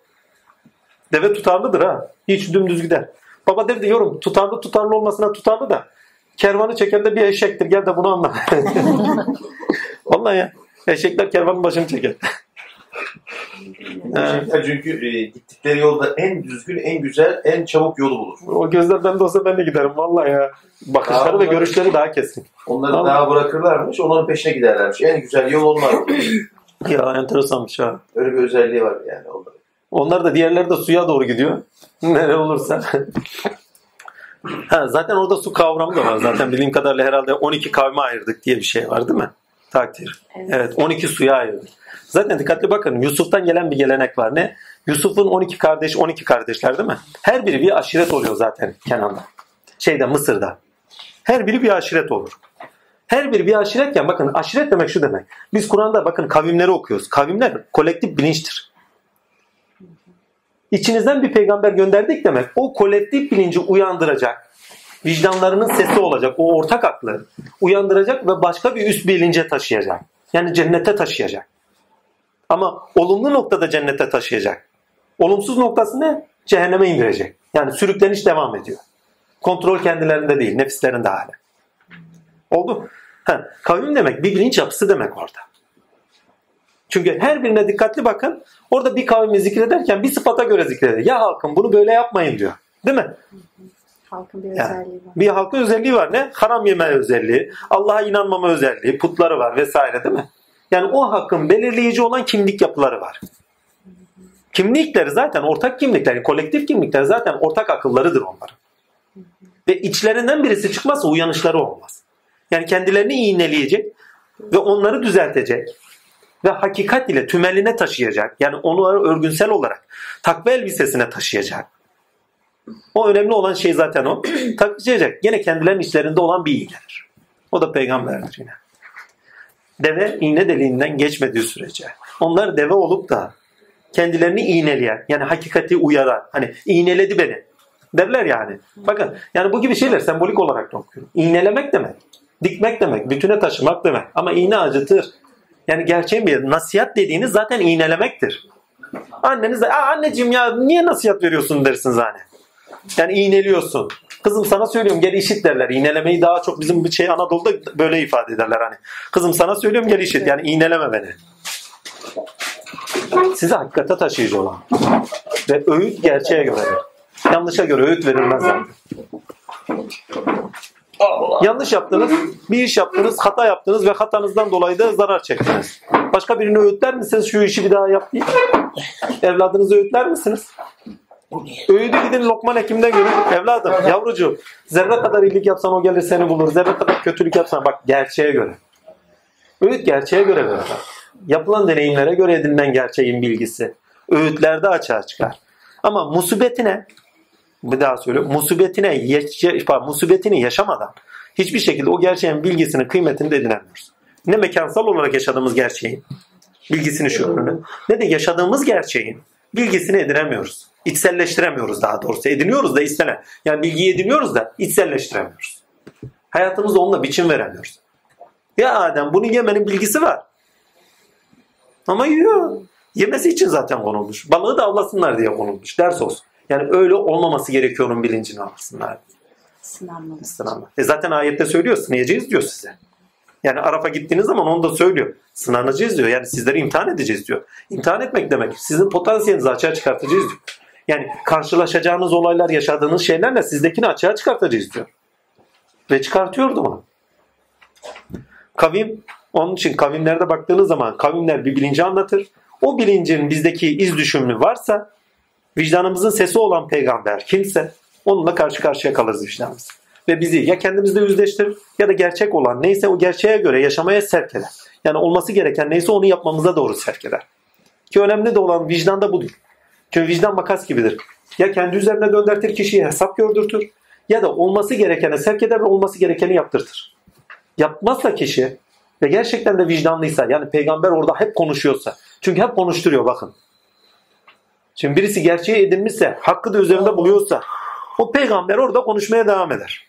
Deve tutarlıdır ha. Hiç dümdüz gider. Baba der diyorum. Tutarlı olmasına tutarlı da kervanı çeken de bir eşektir. Gel de bunu anla. Vallahi ya. Eşekler kervanın başını çeker. Eşekler çünkü gittikleri yolda en düzgün, en güzel, en çabuk yolu bulur. O gözler bende olsa ben de giderim. Vallahi ya. Bakışları daha ve görüşleri daha kesin. Onları tamam. Daha bırakırlarmış. Onların peşine giderlermiş. En güzel yol onlar. Ya enteresanmış ha. Öyle bir özelliği var yani onların. Onlar da diğerleri de suya doğru gidiyor. Nere olursa. Zaten orada su kavramı da var. Zaten bildiğim kadarıyla herhalde 12 kavme ayırdık diye bir şey var değil mi? Takdir. Evet 12 suya ayırdık. Zaten dikkatli bakın. Yusuf'tan gelen bir gelenek var. Ne? Yusuf'un 12 kardeş, 12 kardeşler değil mi? Her biri bir aşiret oluyor zaten Kenan'da. Mısır'da. Her biri bir aşiret olur. Her biri bir aşiretken bakın aşiret demek şu demek. Biz Kur'an'da bakın kavimleri okuyoruz. Kavimler kolektif bilinçtir. İçinizden bir peygamber gönderdik demek o kolektif bilinci uyandıracak, vicdanlarının sesi olacak, o ortak aklı uyandıracak ve başka bir üst bilince taşıyacak. Yani cennete taşıyacak. Ama olumlu noktada cennete taşıyacak. Olumsuz noktası ne? Cehenneme indirecek. Yani sürükleniş devam ediyor. Kontrol kendilerinde değil, nefislerinde hala. Oldu. Kavim demek bir bilinç yapısı demek orada. Çünkü her birine dikkatli bakın. Orada bir kavmi zikrederken bir sıfata göre zikreder. Ya halkım bunu böyle yapmayın diyor. Değil mi? Halkın bir özelliği var. Bir halkın özelliği var. Ne? Haram yeme özelliği, Allah'a inanmama özelliği, putları var vesaire değil mi? Yani o halkın belirleyici olan kimlik yapıları var. Kimlikleri zaten ortak kimlikler, yani kolektif kimlikler zaten ortak akıllarıdır onların. Ve içlerinden birisi çıkmazsa uyanışları olmaz. Yani kendilerini iğneleyecek ve onları düzeltecek. Ve hakikat ile tümeline taşıyacak. Yani onu örgünsel olarak takva elbisesine taşıyacak. O önemli olan şey zaten o. Taşıyacak. Yine kendilerinin içlerinde olan bir iğnedir. O da peygamberdir yine. Deve iğne deliğinden geçmediği sürece. Onlar deve olup da kendilerini iğneleyen yani hakikati uyaran hani iğneledi beni derler yani. Bakın yani bu gibi şeyler sembolik olarak da okuyorum. İğnelemek demek. Dikmek demek. Bütüne taşımak demek. Ama iğne acıtır. Yani gerçeğin bir nasihat dediğiniz zaten iğnelemektir. Anneniz de anneciğim ya niye nasihat veriyorsun dersiniz hani. Yani iğneliyorsun. Kızım sana söylüyorum gel işit derler. İğnelemeyi daha çok bizim bir şey Anadolu'da böyle ifade ederler hani. Kızım sana söylüyorum gel işit yani iğneleme beni. Sizi hakikate taşıyıcı olan. Ve öğüt gerçeğe göre. Yanlışa göre öğüt verilmez zaten. Yanlış yaptınız, bir iş yaptınız, hata yaptınız ve hatanızdan dolayı da zarar çektiniz. Başka birini öğütler misiniz? Şu işi bir daha yap diye. Evladınızı öğütler misiniz? Öğüdü gidin Lokman Hekim'den görün. Evladım, yavrucuğum, zerre kadar iyilik yapsan o gelir seni bulur. Zerre kadar kötülük yapsan bak gerçeğe göre. Öğüt gerçeğe göre verilir. Yapılan deneyimlere göre edinilen gerçeğin bilgisi. Öğütlerde açığa çıkar. Ama musibetine... Bir daha söylüyorum. Musibetini yaşamadan hiçbir şekilde o gerçeğin bilgisini, kıymetini de edinemiyoruz. Ne mekansal olarak yaşadığımız gerçeğin bilgisini şu ürünü, ne de yaşadığımız gerçeğin bilgisini edinemiyoruz. İçselleştiremiyoruz daha doğrusu. Ediniyoruz da içsel. Yani bilgiyi ediniyoruz da içselleştiremiyoruz. Hayatımızda onunla biçim veremiyoruz. Ya Adem bunu yemenin bilgisi var. Ama yiyor. Yemesi için zaten konulmuş. Balığı da avlasınlar diye konulmuş. Ders olsun. Yani öyle olmaması gerekiyorun bilincini aslında. Sınanma. Zaten ayette söylüyor sınayacağız diyor size. Yani Araf'a gittiğiniz zaman onu da söylüyor. Sınanacağız diyor. Yani sizleri imtihan edeceğiz diyor. İmtihan etmek demek. Sizin potansiyelinizi açığa çıkartacağız diyor. Yani karşılaşacağınız olaylar, yaşadığınız şeylerle sizdekini açığa çıkartacağız diyor. Ve çıkartıyordu onu. Kavim, onun için kavimlerde baktığınız zaman kavimler bir bilinci anlatır. O bilincin bizdeki iz düşümlü varsa vicdanımızın sesi olan peygamber kimse onunla karşı karşıya kalırız vicdanımız. Ve bizi ya kendimizle yüzleştirir ya da gerçek olan neyse o gerçeğe göre yaşamaya sevk eder. Yani olması gereken neyse onu yapmamıza doğru sevk eder. Ki önemli de olan vicdanda budur. Çünkü vicdan makas gibidir. Ya kendi üzerine döndürtür, kişiye hesap gördürtür ya da olması gerekene sevk eder ve olması gerekeni yaptırtır. Yapmazsa kişi ve gerçekten de vicdanlıysa, yani peygamber orada hep konuşuyorsa, çünkü hep konuşturuyor bakın. Şimdi birisi gerçeği edinmişse, hakkı da üzerinde buluyorsa, o peygamber orada konuşmaya devam eder.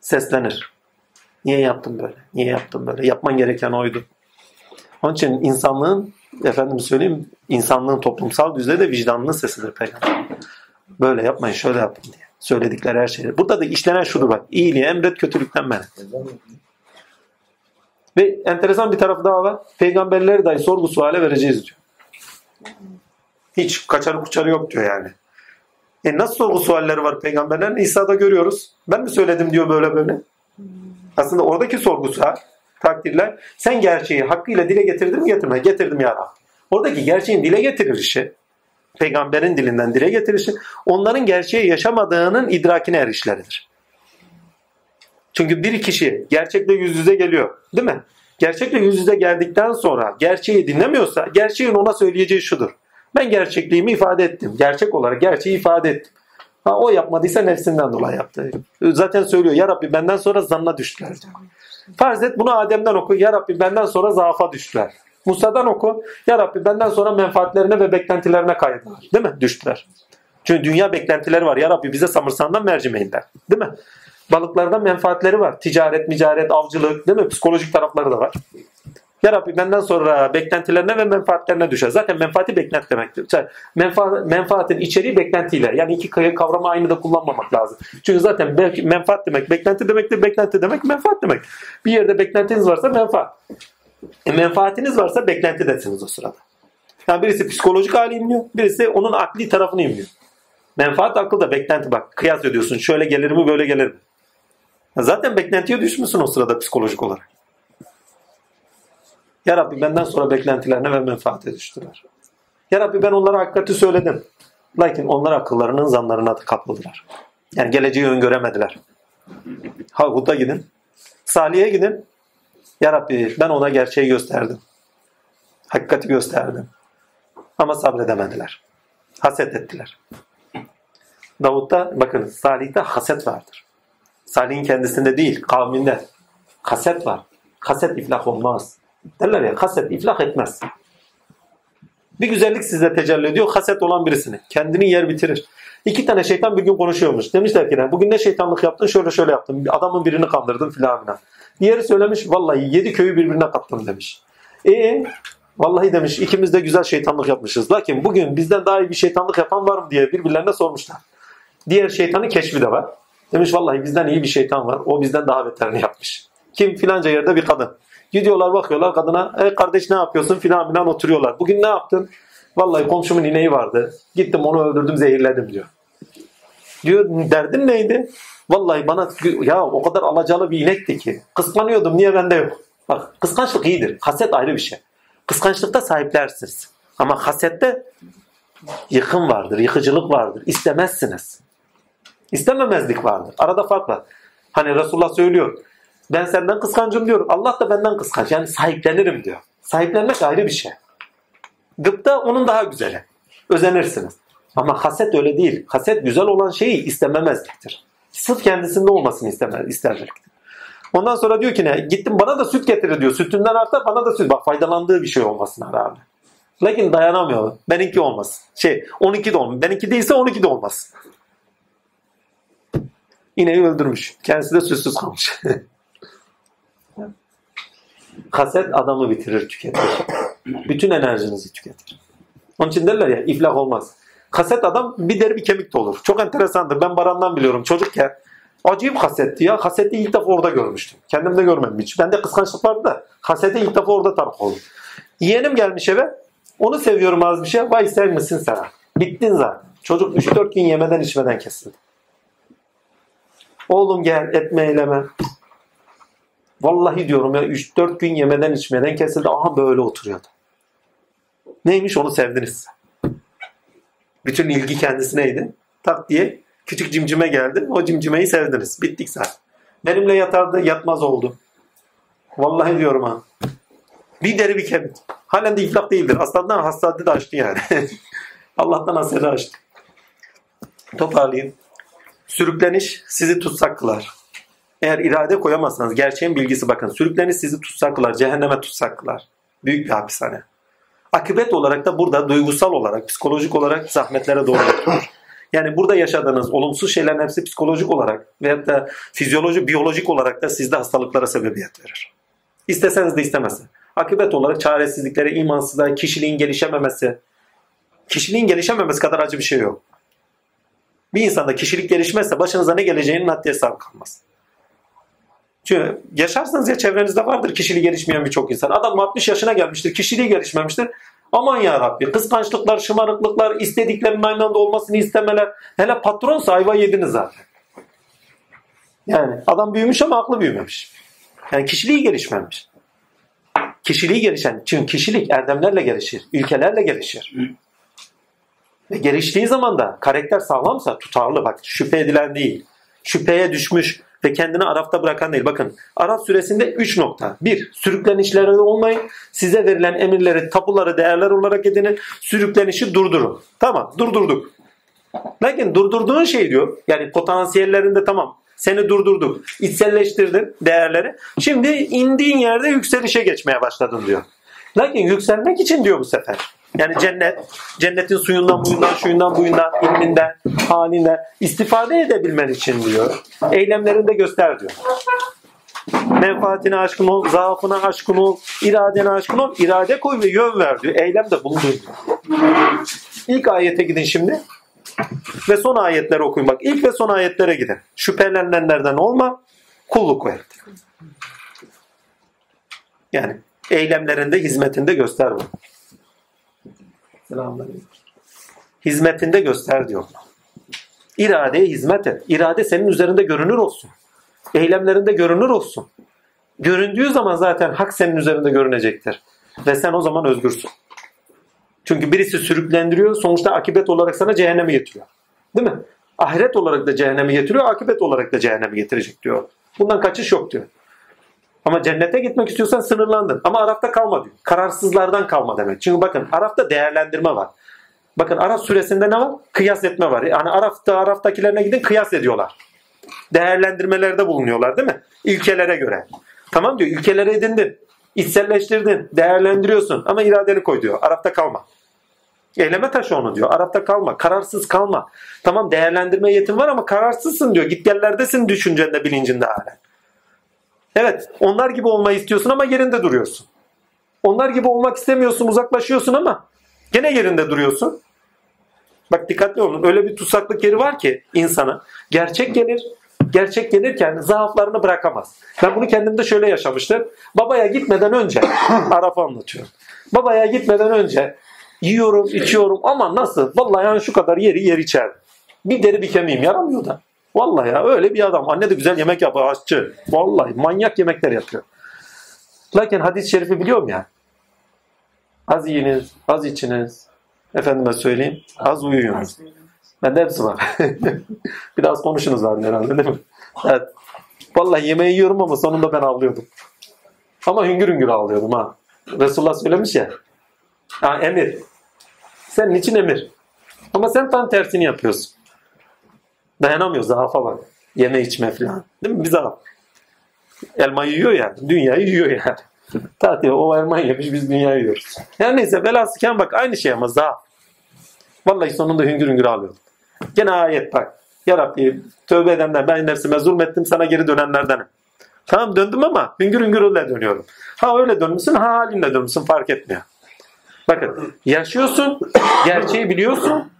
Seslenir. Niye yaptın böyle? Niye yaptın böyle? Yapman gereken oydu. Onun için insanlığın, efendim söyleyeyim, insanlığın toplumsal düzeyde vicdanının sesidir peygamber. Böyle yapmayın, şöyle yapın diye. Söyledikleri her şeyi. Burada da işlenen şudur bak. İyiliği emret, kötülükten men et. Ve enteresan bir tarafı daha var. Peygamberleri dahi sorgu suale vereceğiz diyor. Hiç kaçarı kuçarı yok diyor yani. Nasıl sorgu sualleri var peygamberlerin? İsa'da görüyoruz. Ben mi söyledim diyor böyle böyle. Aslında oradaki sorgu sual, takdirler. Sen gerçeği hakkıyla dile getirdin mi getirme? Getirdim ya Rab. Oradaki gerçeğin dile getirilişi, peygamberin dilinden dile getirişi, onların gerçeği yaşamadığının idrakine erişleridir. Çünkü bir kişi gerçekle yüz yüze geliyor, değil mi? Gerçekle yüz yüze geldikten sonra gerçeği dinlemiyorsa, gerçeğin ona söyleyeceği şudur: ben gerçekliğimi ifade ettim. Gerçek olarak gerçeği ifade ettim. Ha, o yapmadıysa nefsinden dolayı yaptı. Zaten söylüyor, ya Rabbi benden sonra zanna düştüler. Farz et bunu Adem'den oku. Ya Rabbi benden sonra zaafa düştüler. Musa'dan oku. Ya Rabbi benden sonra menfaatlerine ve beklentilerine kaydılar. Değil mi? Düştüler. Çünkü dünya beklentileri var. Ya Rabbi bize samırsandan, mercimeğinden. Değil mi? Balıklardan menfaatleri var. Ticaret, micaret, avcılık, değil mi? Psikolojik tarafları da var. Ya Rabbi benden sonra beklentilerine ve menfaatlerine düşer. Zaten menfaati beklent demektir. Yani menfaatin içeriği beklentiyle. Yani iki kavramı aynı da kullanmamak lazım. Çünkü zaten menfaat demek beklenti demektir. Beklenti demek menfaat demek. Bir yerde beklentiniz varsa menfaat. Menfaatiniz varsa beklenti desiniz o sırada. Yani birisi psikolojik hali imliyor. Birisi onun akli tarafını imliyor. Menfaat akılda, beklenti bak. Kıyas ediyorsun. Şöyle gelir mi, böyle gelir mi? Zaten beklentiye düşmüşsün o sırada psikolojik olarak. Ya Rabbi benden sonra beklentilerine ve menfaate düştüler. Ya Rabbi ben onlara hakikati söyledim. Lakin onlar akıllarının zanlarına da kapıldılar. Yani geleceği öngöremediler. Hud'a gidin. Salih'e gidin. Ya Rabbi ben ona gerçeği gösterdim. Hakikati gösterdim. Ama sabredemediler. Haset ettiler. Davut'ta bakın, Salih'te haset vardır. Salih'in kendisinde değil, kavminde. Haset var. Haset iflah olmaz. Derler ya, haset iflah etmez. Bir güzellik sizde tecelli ediyor, haset olan birisini. Kendini yer bitirir. İki tane şeytan bir gün konuşuyormuş. Demişler ki bugün ne şeytanlık yaptın, şöyle şöyle yaptın. Adamın birini kandırdın filan filan. Diğeri söylemiş, vallahi 7 köyü birbirine kattım demiş. Vallahi demiş, ikimiz de güzel şeytanlık yapmışız. Lakin bugün bizden daha iyi bir şeytanlık yapan var mı diye birbirlerine sormuşlar. Diğer şeytanın keşfi de var. Demiş vallahi bizden iyi bir şeytan var. O bizden daha beterini yapmış. Kim? Filanca yerde bir kadın. Gidiyorlar bakıyorlar kadına. Kardeş ne yapıyorsun? Filan filan oturuyorlar. Bugün ne yaptın? Vallahi komşumun ineği vardı. Gittim onu öldürdüm, zehirledim diyor. Diyor derdin neydi? Vallahi bana ya o kadar alacalı bir inekti ki. Kıskanıyordum, niye bende yok? Bak kıskançlık iyidir. Haset ayrı bir şey. Kıskançlıkta sahiplersiniz. Ama hasette yıkım vardır, yıkıcılık vardır. İstemezsiniz. İstememezlik vardır. Arada fark var. Hani Resulullah söylüyor. Ben senden kıskancım diyor. Allah da benden kıskanç. Yani sahiplenirim diyor. Sahiplenmek ayrı bir şey. Gıpta onun daha güzeli. Özenirsiniz. Ama haset öyle değil. Haset güzel olan şeyi istememezliktir. Sırf kendisinde olmasını istemezliktir. Ondan sonra diyor ki gittim bana da süt getirir diyor. Sütünden artar bana da süt. Bak faydalandığı bir şey olmasına rağmen. Lakin dayanamıyor. Benimki olmasın. 12 de olmasın. Benimki değilse 12 de olmasın. İneği öldürmüş. Kendisi de sütsüz kalmış. Haset adamı bitirir, tüketir. Bütün enerjinizi tüketir. Onun için derler ya iflah olmaz. Haset adam bir deri bir kemik de olur. Çok enteresandır. Ben Baran'dan biliyorum. Çocukken acayip hasetti ya. Haseti ilk defa orada görmüştüm. Kendim de görmedim hiç. Bende kıskançlık vardı da haseti ilk defa orada tarif oldum. Yeğenim gelmiş eve. Onu seviyorum az bir şey. Vay sevmesin sana. Bittin zaten. Çocuk 3-4 gün yemeden içmeden kesildi. Oğlum gel etme eyleme. Vallahi diyorum ya 3-4 gün yemeden içmeden kesildi. Aha böyle oturuyordu. Neymiş, onu sevdiniz. Bütün ilgi kendisineydi. Tak diye küçük cimcime geldi. O cimcimeyi sevdiniz. Bittik zaten. Benimle yatardı, yatmaz oldu. Vallahi diyorum ha. Bir deri bir kemik. Halen de iflah değildir. Aslandan hasaddi de açtı yani. Allah'tan hasedi açtı. Toparlayayım. Sürükleniş sizi tutsak kılar. Eğer irade koyamazsanız, gerçeğin bilgisi bakın. Sürükleniş sizi tutsak kılar, cehenneme tutsak kılar. Büyük bir hapishane. Akıbet olarak da burada duygusal olarak, psikolojik olarak zahmetlere doğru götürür. Yani burada yaşadığınız olumsuz şeylerin hepsi psikolojik olarak veyahut da fizyolojik, biyolojik olarak da sizde hastalıklara sebebiyet verir. İsteseniz de istemezsiniz. Akıbet olarak çaresizliklere, imansızlığa, kişiliğin gelişememesi. Kişiliğin gelişememesi kadar acı bir şey yok. Bir insanda kişilik gelişmezse başınıza ne geleceğinin haddi hesabı kalmaz. Çünkü yaşarsanız ya çevrenizde vardır kişiliği gelişmeyen birçok insan. Adam 60 yaşına gelmiştir, kişiliği gelişmemiştir. Aman ya Rabbi, kıskançlıklar, şımarıklıklar, istediklerinin aynı anda olmasını istemeler. Hele patronsa ayva yediniz zaten. Yani adam büyümüş ama aklı büyümemiş. Yani kişiliği gelişmemiş. Kişiliği gelişen, çünkü kişilik erdemlerle gelişir, ülkelerle gelişir. Ve geliştiği zaman da karakter sağlamsa tutarlı, bak şüphe edilen değil, şüpheye düşmüş ve kendini Araf'ta bırakan değil. Bakın Araf suresinde 3 nokta. 1. Sürüklenişlere olmayın. Size verilen emirleri, tapuları değerler olarak edinin. Sürüklenişi durdurun. Tamam, durdurduk. Lakin durdurduğun şey diyor. Yani potansiyellerinde tamam. Seni durdurduk. İçselleştirdin değerleri. Şimdi indiğin yerde yükselişe geçmeye başladın diyor. Lakin yükselmek için diyor bu sefer. Yani cennet, cennetin suyundan, buyundan, şuyundan, buyundan, ilminden, halinden istifade edebilmen için diyor. Eylemlerini de göster diyor. Menfaatine aşkın ol, zaafına aşkın ol, iradene aşkın ol, irade koy ve yön ver diyor. Eylem de bulundur diyor. İlk ayete gidin şimdi ve son ayetleri okuyun. Bak ilk ve son ayetlere gidin. Şüphelenenlerden olma, kulluk ver diyor. Yani eylemlerinde, hizmetinde göster bunu. Hizmetinde göster diyor. İradeye hizmet et. İrade senin üzerinde görünür olsun. Eylemlerinde görünür olsun. Göründüğü zaman zaten hak senin üzerinde görünecektir. Ve sen o zaman özgürsün. Çünkü birisi sürüklendiriyor. Sonuçta akıbet olarak sana cehennemi getiriyor. Değil mi? Ahiret olarak da cehennemi getiriyor. Akıbet olarak da cehennemi getirecek diyor. Bundan kaçış yok diyor. Ama cennete gitmek istiyorsan sınırlandın. Ama Araf'ta kalma diyor. Kararsızlardan kalma demek. Çünkü bakın Araf'ta değerlendirme var. Bakın Araf suresinde ne var? Kıyas etme var. Yani Araf'takilerine gidin kıyas ediyorlar. Değerlendirmelerde bulunuyorlar değil mi? İlkelere göre. Tamam diyor, ilkelere edindin. İçselleştirdin. Değerlendiriyorsun. Ama iradeni koy diyor. Araf'ta kalma. Eyleme taşı onu diyor. Araf'ta kalma. Kararsız kalma. Tamam değerlendirme yetin var ama kararsızsın diyor. Git gellerdesin düşüncende, bilincinde halen. Evet, onlar gibi olmayı istiyorsun ama yerinde duruyorsun. Onlar gibi olmak istemiyorsun, uzaklaşıyorsun ama gene yerinde duruyorsun. Bak dikkatli olun, öyle bir tutsaklık yeri var ki insana. Gerçek gelir, gerçek gelirken zaaflarını bırakamaz. Ben bunu kendimde şöyle yaşamıştım. Babaya gitmeden önce, Araf'ı anlatıyorum. Babaya gitmeden önce yiyorum, içiyorum ama nasıl? Vallahi yani şu kadar yer içer. Bir deri bir kemiğim yaramıyor da. Vallahi ya öyle bir adam. Anne de güzel yemek yapıyor, aşçı. Vallahi manyak yemekler yapıyor. Lakin hadis-i şerifi biliyorum ya. Az yiyiniz, az içiniz. Efendime söyleyeyim, az uyuyunuz. Bende hepsi var. Biraz konuşunuz var herhalde değil mi? Evet. Vallahi yemeği yiyorum ama sonunda ben ağlıyordum. Ama hüngür hüngür ağlıyordum ha. Resulullah söylemiş ya. Ha, emir. Senin için emir. Ama sen tam tersini yapıyorsun. Dayanamıyor, zaafa var. Yeme içme falan. Değil mi? Bir zaaf. Elma yiyor yani. Dünyayı yiyor yani. Tatil o elma yemiş, biz dünyayı yiyoruz. Yani neyse velhasıken bak aynı şey ama zaaf. Vallahi sonunda hüngür hüngür ağlıyordum. Gene ayet bak. Ya Rabbi tövbe edenler, ben nefsime zulmettim, sana geri dönenlerdenim. Tamam döndüm ama hüngür hüngür öyle dönüyorum. Ha öyle dönmüşsün, ha halinle dönmüşsün fark etmiyor. Bakın yaşıyorsun, gerçeği biliyorsun,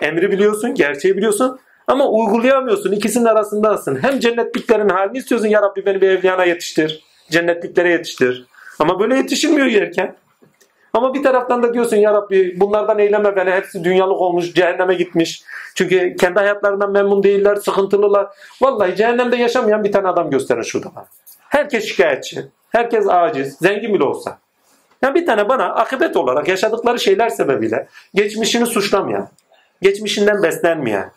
emri biliyorsun, gerçeği biliyorsun. Ama uygulayamıyorsun. İkisinin arasındasın. Hem cennetliklerin halini istiyorsun. Ya Rabbi beni bir evliyana yetiştir. Cennetliklere yetiştir. Ama böyle yetişilmiyor yerken. Ama bir taraftan da diyorsun ya Rabbi bunlardan eyleme beni. Hepsi dünyalık olmuş. Cehenneme gitmiş. Çünkü kendi hayatlarından memnun değiller. Sıkıntılılar. Vallahi cehennemde yaşamayan bir tane adam gösterin şurada. Herkes şikayetçi. Herkes aciz. Zengin bile olsa. Yani bir tane bana akıbet olarak yaşadıkları şeyler sebebiyle geçmişini suçlamayan, geçmişinden beslenmeyen,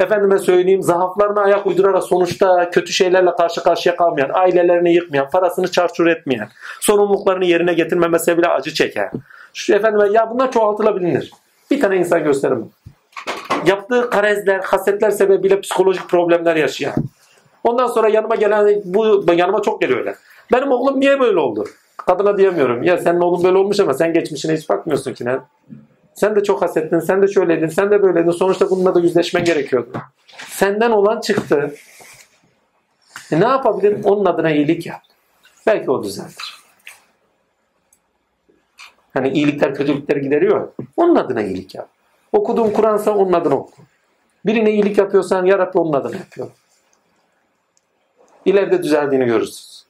efendime söyleyeyim zaaflarına ayak uydurarak sonuçta kötü şeylerle karşı karşıya kalmayan, ailelerini yıkmayan, parasını çarçur etmeyen, sorumluluklarını yerine getirmemese bile acı çeken. Efendime ya bunlar çoğaltılabilir. Bir tane insan gösterin. yaptığı karezler, hasetler sebebiyle psikolojik problemler yaşayan. Ondan sonra yanıma gelen, yanıma çok geliyor öyle. Benim oğlum niye böyle oldu? Kadına diyemiyorum. Ya senin oğlun böyle olmuş ama sen geçmişine hiç bakmıyorsun ki ne? Sen de çok hasettin, sen de şöyleydin, sen de böyleydin. Sonuçta bununla da yüzleşmen gerekiyordu. Senden olan çıktı. Ne yapabilirim? Onun adına iyilik yap. Belki o düzeltir. Hani iyilikler kötülükleri gideriyor. Onun adına iyilik yap. Okuduğun Kur'ansa onun adına oku. Birine iyilik yapıyorsan ya Rabbi onun adına yapıyor. İleride düzeldiğini görürsünüz.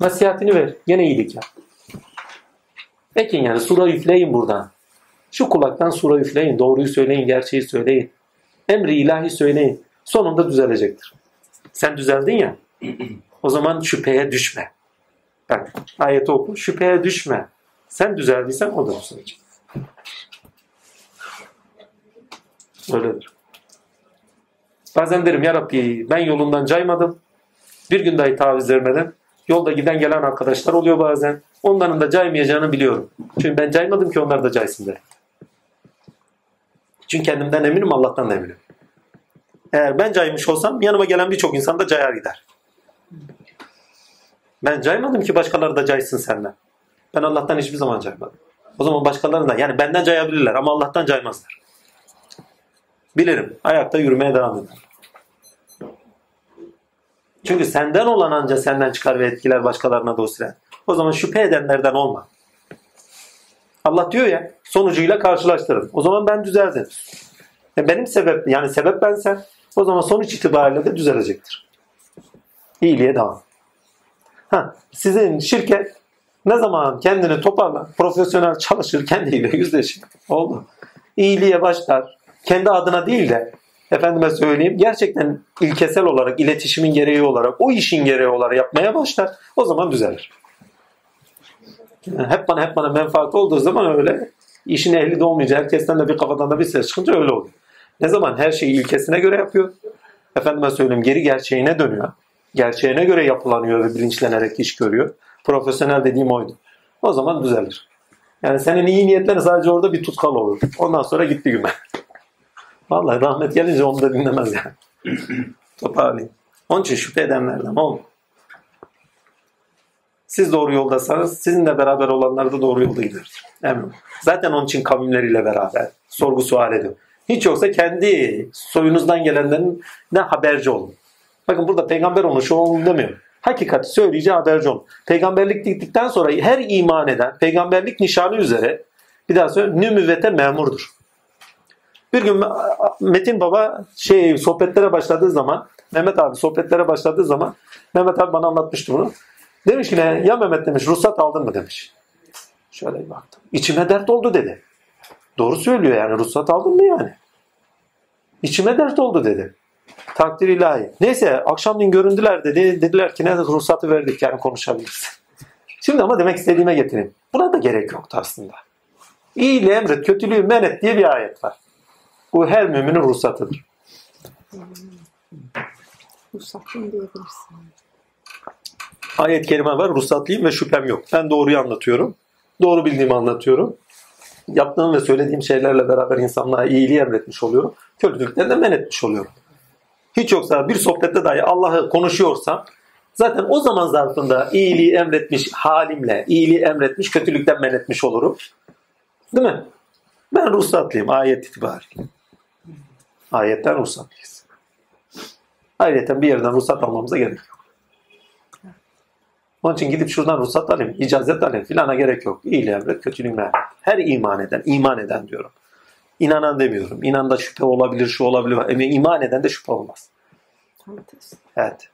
Nasihatini ver. Gene iyilik yap. Ekin yani sura üfleyin buradan. Şu kulaktan sura üfleyin. Doğruyu söyleyin. Gerçeği söyleyin. Emri ilahi söyleyin. Sonunda düzelecektir. Sen düzeldin ya. O zaman şüpheye düşme. Bak ayeti oku. Şüpheye düşme. Sen düzeldiysen o da düzelecek. Öyledir. Bazen derim ya Rabbi ben yolundan caymadım. Bir gün dahi taviz vermedim. Yolda giden gelen arkadaşlar oluyor bazen. Onların da caymayacağını biliyorum. Çünkü ben caymadım ki onlar da caysın derim. Çünkü kendimden eminim, Allah'tan da eminim. Eğer ben caymış olsam yanıma gelen birçok insan da cayar gider. Ben caymadım ki başkaları da caysın senden. Ben Allah'tan hiçbir zaman caymadım. O zaman başkalarından yani benden cayabilirler ama Allah'tan caymazlar. Bilirim. Ayakta yürümeye devam eder. Çünkü senden olan anca senden çıkar ve etkiler başkalarına da o süre. O zaman şüphe edenlerden olma. Allah diyor ya sonucuyla karşılaştırın. O zaman ben düzeldim. Benim sebep yani sebep bensem o zaman sonuç itibariyle de düzelecektir. İyiliğe devam. Sizin şirket ne zaman kendini toparlar, profesyonel çalışır, kendiyle yüzleşir. Oldu. İyiliğe başlar. Kendi adına değil de efendime söyleyeyim gerçekten ilkesel olarak, iletişimin gereği olarak, o işin gereği olarak yapmaya başlar. O zaman düzelir. Yani hep bana menfaat olduğu zaman öyle işin ehli de olmayacak. Herkesten de bir kafadan da bir ses çıkınca öyle oluyor. Ne zaman her şeyi ilkesine göre yapıyor. Efendime söyleyeyim geri gerçeğine dönüyor. Gerçeğine göre yapılanıyor ve bilinçlenerek iş görüyor. Profesyonel dediğim oydu. O zaman düzelir. Yani senin iyi niyetlerin sadece orada bir tutkal olur. Ondan sonra gitti güme. Vallahi rahmet gelince onu da dinlemez yani. Toparlayın. Onun için şüphe edenlerden olun. Siz doğru yoldasanız sizinle beraber olanlar da doğru yolda gider. Eminim. Zaten onun için kavimleriyle beraber sorgu sual ediyor. Hiç yoksa kendi soyunuzdan gelenlerin ne haberci olun. Bakın burada peygamber olun, şu olun demiyor. Hakikati söyleyeceği haberci olun. Peygamberlik diktikten sonra her iman eden peygamberlik nişanı üzere bir daha söyleyeyim nübüvvete memurdur. Bir gün Metin Baba sohbetlere başladığı zaman Mehmet abi sohbetlere başladığı zaman Mehmet abi bana anlatmıştı bunu. Demiş ki ne? Ya Mehmet demiş ruhsat aldın mı demiş. Şöyle bir baktım. İçime dert oldu dedi. Doğru söylüyor yani ruhsat aldın mı yani? İçime dert oldu dedi. Takdir ilahi. Neyse akşamleyin göründüler dedi. Dediler ki ne ruhsatı verdik yani konuşabilirsin. Şimdi ama demek istediğime getireyim. Buna da gerek yoktu aslında. İyiyle emret kötülüğü men et diye bir ayet var. Bu her müminin ruhsatıdır. Ruhsatlıyım diyebilirsin. Ayet-i kerime var. Ruhsatlıyım ve şüphem yok. Ben doğruyu anlatıyorum. Doğru bildiğimi anlatıyorum. Yaptığım ve söylediğim şeylerle beraber insanlara iyiliği emretmiş oluyorum. Kötülükten de men etmiş oluyorum. Hiç yoksa bir sohbette dahi Allah'ı konuşuyorsam zaten o zaman zarfında iyiliği emretmiş halimle, iyiliği emretmiş, kötülükten men etmiş olurum. Değil mi? Ben ruhsatlıyım ayet itibariyle. Ayetten ruhsatlıyız. Ayrıca bir yerden ruhsat almamıza gerek yok. Onun için gidip şuradan ruhsat alayım, icazet alayım filana gerek yok. İyiliği emret, kötülüğü men. Her iman eden diyorum. İnanan demiyorum. İnanda şüphe olabilir, şu olabilir. İman eden de şüphe olmaz. Evet.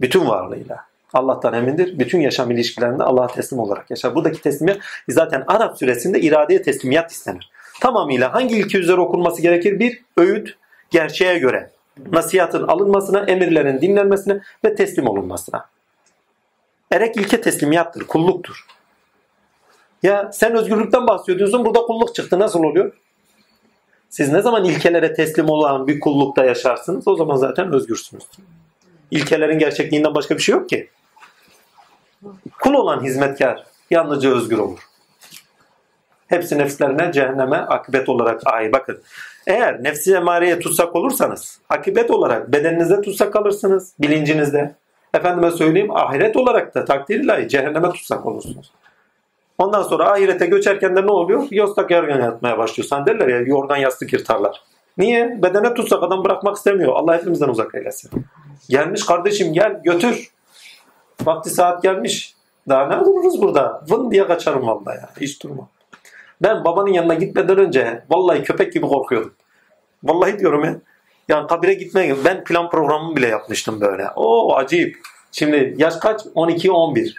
Bütün varlığıyla. Allah'tan emindir. Bütün yaşam ilişkilerinde Allah'a teslim olarak yaşar. Buradaki teslimiyet zaten Araf suresinde iradeye teslimiyet istenir. Tamamıyla hangi ilke üzere okunması gerekir? Bir, öğüt gerçeğe göre. Nasihatın alınmasına, emirlerin dinlenmesine ve teslim olunmasına. Erek ilke teslimiyattır, kulluktur. Ya sen özgürlükten bahsediyorsun, burada kulluk çıktı. Nasıl oluyor? Siz ne zaman ilkelere teslim olan bir kullukta yaşarsınız, o zaman zaten özgürsünüz. İlkelerin gerçekliğinden başka bir şey yok ki. Kul olan hizmetkar yalnızca özgür olur. Hepsi nefislerine cehenneme akıbet olarak ait. Bakın, eğer nefsi emareye tutsak olursanız, akıbet olarak bedeninizde tutsak kalırsınız, bilincinizde. Efendime söyleyeyim, ahiret olarak da takdir ilahi cehenneme tutsak olursunuz. Ondan sonra ahirete göçerken de ne oluyor? Yostak yorgan yatmaya başlıyorsan derler ya, yorgan yastık yırtarlar. Niye? Bedene tutsak adam bırakmak istemiyor. Allah hepimizden uzak eylesin. Gelmiş kardeşim, gel götür. Vakti saat gelmiş. Daha ne dururuz burada? Vın diye kaçarım vallahi ya. Hiç durma. Ben babanın yanına gitmeden önce vallahi köpek gibi korkuyordum. Vallahi diyorum ya. Yani kabire gitmeye, ben plan programımı bile yapmıştım böyle. Oo acayip. Şimdi yaş kaç? 12-11.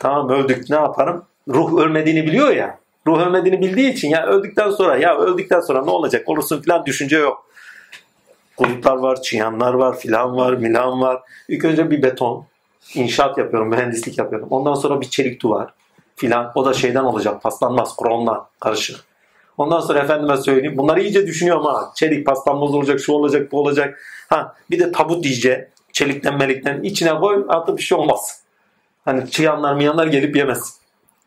Tamam, öldük, ne yaparım? Ruh ölmediğini biliyor ya. Ruh ölmediğini bildiği için ya öldükten sonra ne olacak olursun filan düşünce yok. Kulüpler var, çıyanlar var, filan var, milan var. İlk önce bir beton. İnşaat yapıyorum, mühendislik yapıyorum. Ondan sonra bir çelik duvar filan. O da şeyden olacak, paslanmaz, kronla karışık. Ondan sonra efendime söyleyeyim. Bunları iyice düşünüyorum ha. Çelik paslanmaz olacak, şu olacak, bu olacak. Ha, bir de tabut iyice. Çelikten melikten içine koy, artık bir şey olmaz. Hani çıyanlar miyanlar gelip yemez.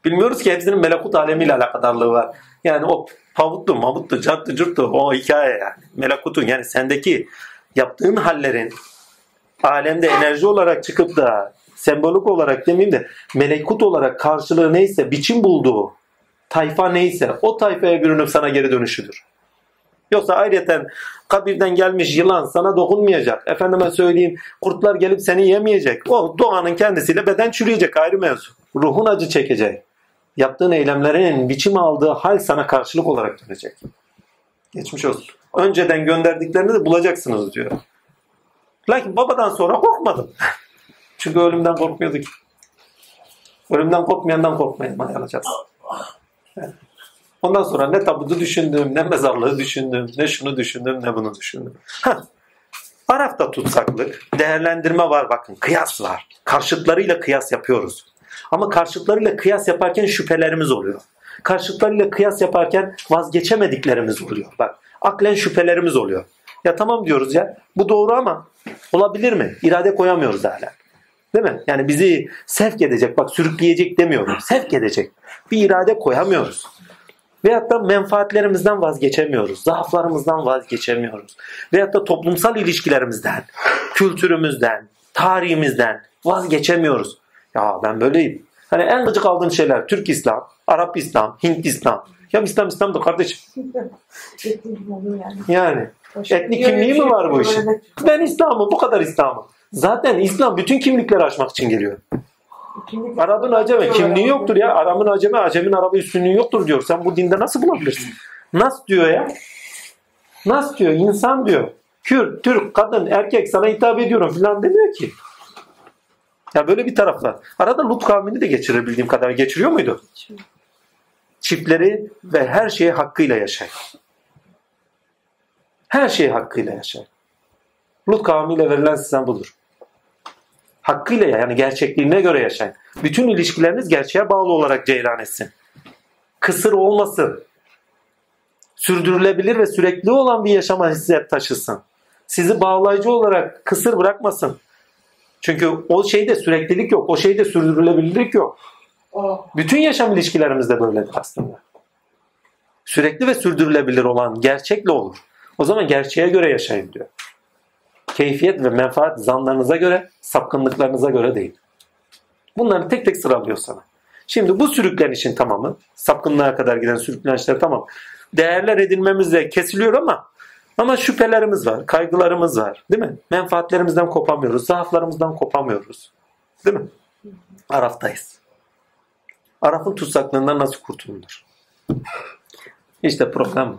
Bilmiyoruz ki hepsinin melekut alemiyle alakadarlığı var. Yani o pavutlu, mamutlu, cartlı, cürtlü o hikaye yani. Melekutun yani sendeki yaptığın hallerin alemde enerji olarak çıkıp da sembolik olarak demeyeyim de melekut olarak karşılığı neyse, biçim bulduğu tayfa neyse o tayfaya bürünüp sana geri dönüşüdür. Yoksa ayrıyeten kabirden gelmiş yılan sana dokunmayacak. Efendime söyleyeyim, kurtlar gelip seni yemeyecek. O doğanın kendisiyle beden çürüyecek, ayrı mevzu. Ruhun acı çekecek. Yaptığın eylemlerin biçim aldığı hal sana karşılık olarak dönecek. Geçmiş olsun. Önceden gönderdiklerini de bulacaksınız diyor. Lakin babadan sonra korkmadım. Çünkü ölümden korkmuyorduk. Ölümden korkmayandan korkmayın. Alacağız. Yani. Ondan sonra ne tabutu düşündüm, ne mezarlığı düşündüm, ne şunu düşündüm, ne bunu düşündüm. Heh. Araf'ta tutsaklık, değerlendirme var bakın. Kıyas var. Karşıtlarıyla kıyas yapıyoruz. Ama karşıtlarıyla kıyas yaparken şüphelerimiz oluyor. Karşıtlarıyla kıyas yaparken vazgeçemediklerimiz oluyor. Bak, aklen şüphelerimiz oluyor. Ya tamam diyoruz ya, bu doğru ama olabilir mi? İrade koyamıyoruz hala. Değil mi? Yani bizi sevk edecek, bak sürükleyecek demiyorum. Sevk edecek. Bir irade koyamıyoruz. Veyahut da menfaatlerimizden vazgeçemiyoruz. Zaaflarımızdan vazgeçemiyoruz. Veyahut da toplumsal ilişkilerimizden, kültürümüzden, tarihimizden vazgeçemiyoruz. Ya ben böyleyim. Hani en gıcık aldığım şeyler Türk İslam, Arap İslam, Hint İslam. Ya İslam İslam'dır kardeşim. Yani etnik kimliği mi var bu işin? Ben İslam'ım, bu kadar İslam'ım. Zaten İslam bütün kimlikleri aşmak için geliyor. Arap'ın acemi kimliği yoktur ya. Arap'ın acemi, acemin Arap'ı üstünlüğü yoktur diyor. Sen bu dinde nasıl bulabilirsin? Nas diyor ya. Nas diyor, insan diyor. Kürt, Türk, kadın, erkek sana hitap ediyorum filan demiyor ki. Ya böyle bir taraflar. Arada Lut kavmini de geçirebildiğim kadar geçiriyor muydu? Çiftleri ve her şeyi hakkıyla yaşay. Her şeyi hakkıyla yaşay. Lut kavmiyle verilen size budur. Hakkıyla yani gerçekliğine göre yaşayın. Bütün ilişkileriniz gerçeğe bağlı olarak ceylan etsin. Kısır olmasın. Sürdürülebilir ve sürekli olan bir yaşama hissiyat taşısın. Sizi bağlayıcı olarak kısır bırakmasın. Çünkü o şeyde süreklilik yok. O şeyde sürdürülebilirlik yok. Bütün yaşam ilişkilerimizde böyledir aslında. Sürekli ve sürdürülebilir olan gerçekle olur. O zaman gerçeğe göre yaşayın diyor. Keyfiyet ve menfaat zanlarınıza göre, sapkınlıklarınıza göre değil. Bunları tek tek sıralıyor sana. Şimdi bu sürüklenişin tamamı, sapkınlığa kadar giden sürüklenişler tamam. Değerler edinmemizle kesiliyor ama şüphelerimiz var, kaygılarımız var, değil mi? Menfaatlerimizden kopamıyoruz, zaaflarımızdan kopamıyoruz. Değil mi? Araf'tayız. Araf'ın tutsaklığından nasıl kurtulunur? İşte problem.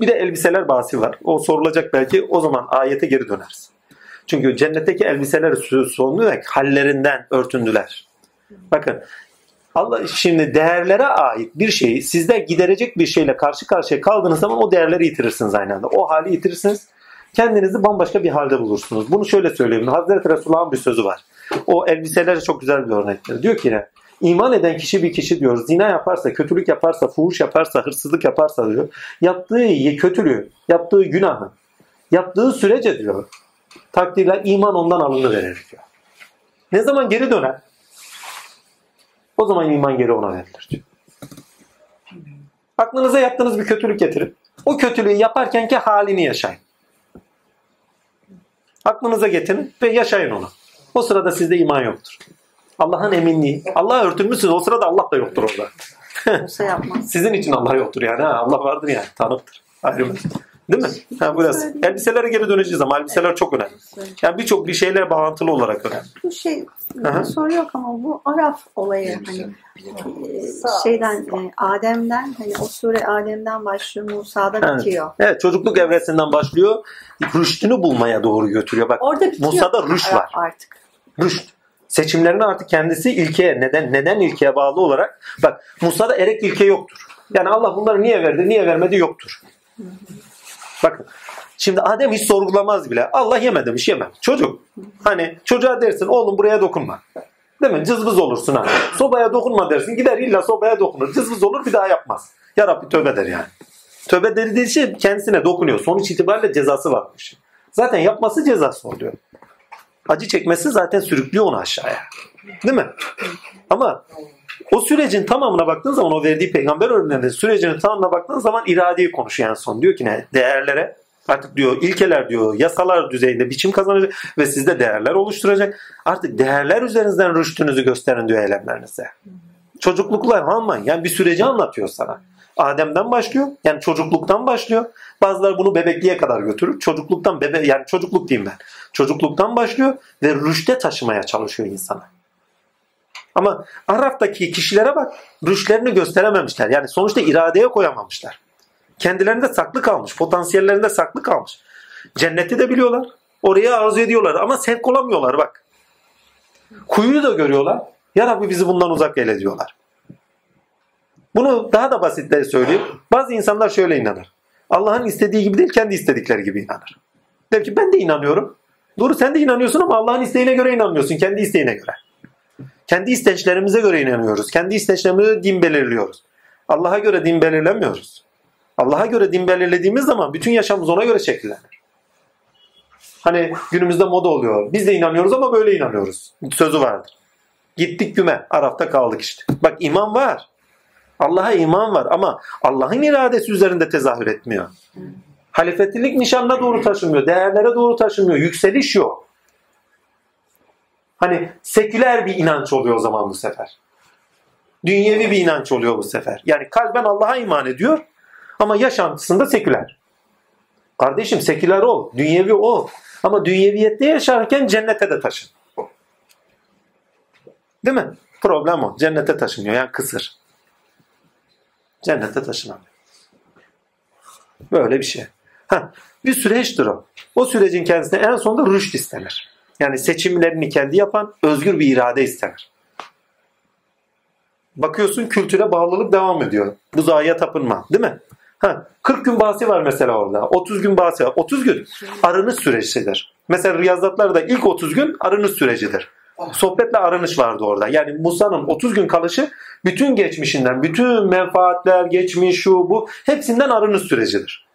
Bir de elbiseler bahsi var. O sorulacak belki, o zaman ayete geri döneriz. Çünkü cennetteki elbiseler söz sonunda hallerinden örtündüler. Bakın, Allah şimdi değerlere ait bir şeyi sizde giderecek bir şeyle karşı karşıya kaldığınız zaman o değerleri yitirirsiniz aynı anda. O hali yitirirsiniz. Kendinizi bambaşka bir halde bulursunuz. Bunu şöyle söyleyeyim. Hazreti Resulullah'ın bir sözü var. O elbiseler çok güzel bir örnektir. Diyor ki ne? İman eden kişi bir kişi diyor. Zina yaparsa, kötülük yaparsa, fuhuş yaparsa, hırsızlık yaparsa diyor. Yaptığı kötülüğü, yaptığı günahı, yaptığı sürece diyor. Takdirle iman ondan alınıverir diyor. Ne zaman geri döner? O zaman iman geri ona verilir diyor. Aklınıza yaptığınız bir kötülük getirin. O kötülüğü yaparkenki halini yaşayın. Aklınıza getirin ve yaşayın onu. O sırada sizde iman yoktur. Allah'ın eminliği. Allah'a örtülmüşsünüz. O sırada Allah da yoktur orada. Sizin için Allah yoktur yani. Ha, Allah vardır yani. Tanıktır. Ayrım. Değil mi? Ha, burası. Elbiselere geri döneceğiz ama elbiseler çok önemli. Yani birçok bir şeyler bağlantılı olarak önemli. Bu şey soru yok ama bu Araf olayı hani şeyden Adem'den hani o sure Adem'den başlıyor Musa'da bitiyor. Evet, evet çocukluk evresinden başlıyor. Rüştünü bulmaya doğru götürüyor. Bak Musa'da rüşt var. Artık. Rüşt. Seçimlerini artık kendisi ilkeye neden ilkeye bağlı olarak bak Musa'da erek ilke yoktur. Yani Allah bunları niye verdi niye vermedi yoktur. Bakın şimdi Adem hiç sorgulamaz bile. Allah yeme demiş yemem. Çocuk hani çocuğa dersin oğlum buraya dokunma. Değil mi? Cızbız olursun ha. Sobaya dokunma dersin gider illa sobaya dokunur. Cızbız olur bir daha yapmaz. Ya Rabbi tövbe der yani. Tövbe dediği şey kendisine dokunuyor. Sonuç itibariyle cezası varmış. Zaten yapması cezası oluyor. Acı çekmesi zaten sürüklüyor onu aşağıya. Değil mi? Ama o sürecin tamamına baktığın zaman o verdiği peygamber örneğinde sürecin tamamına baktığın zaman iradeyi konuşuyor en son. Diyor ki ne? Değerlere artık diyor ilkeler diyor yasalar düzeyinde biçim kazanacak ve sizde değerler oluşturacak. Artık değerler üzerinizden rüştünüzü gösterin diyor eylemlerinize. Çocukluklar anlayın. Yani bir süreci anlatıyor sana. Adem'den başlıyor. Yani çocukluktan başlıyor. Bazıları bunu bebekliğe kadar götürür. Çocukluktan yani çocukluk diyeyim ben. Çocukluktan başlıyor ve rüşte taşımaya çalışıyor insanı. Ama Araf'taki kişilere bak, rüştlerini gösterememişler. Yani sonuçta iradeye koyamamışlar. Kendilerinde saklı kalmış, potansiyellerinde saklı kalmış. Cenneti de biliyorlar, oraya arzu ediyorlar ama sevk olamıyorlar bak. Kuyuyu da görüyorlar, ya Rabbi bizi bundan uzak eyle diyorlar. Bunu daha da basitle söyleyeyim. Bazı insanlar şöyle inanır. Allah'ın istediği gibi değil, kendi istedikleri gibi inanır. Der ki ben de inanıyorum. Doğru sen de inanıyorsun ama Allah'ın isteğine göre inanmıyorsun, kendi isteğine göre. Kendi istençlerimize göre inanıyoruz. Kendi istençlerimize din belirliyoruz. Allah'a göre din belirlemiyoruz. Allah'a göre din belirlediğimiz zaman bütün yaşamımız ona göre şekillenir. Hani günümüzde moda oluyor. Biz de inanıyoruz ama böyle inanıyoruz. Sözü vardır. Gittik güme. Araf'ta kaldık işte. Bak iman var. Allah'a iman var ama Allah'ın iradesi üzerinde tezahür etmiyor. Halifetlik nişanına doğru taşınmıyor. Değerlere doğru taşınmıyor. Yükseliş yok. Hani seküler bir inanç oluyor o zaman bu sefer. Dünyevi bir inanç oluyor bu sefer. Yani kalben Allah'a iman ediyor ama yaşantısında seküler. Kardeşim seküler ol, dünyevi ol. Ama dünyeviyette yaşarken cennete de taşın. Değil mi? Problem o. Cennete taşınıyor. Yani kısır. Cennete taşınamıyor. Böyle bir şey. Bir süreçtir o. O sürecin kendisine en sonunda rüşt istenir. Yani seçimlerini kendi yapan özgür bir irade istenir. Bakıyorsun kültüre bağlılık devam ediyor. Buzağa tapınma değil mi? 40 gün bahsi var mesela orada. 30 gün bahsi var. 30 gün arınış sürecidir. Mesela Riyazatlar'da ilk 30 gün arınış sürecidir. Sohbetle arınış vardı orada. Yani Musa'nın 30 gün kalışı bütün geçmişinden, bütün menfaatler, geçmiş, şu, bu hepsinden arınış sürecidir.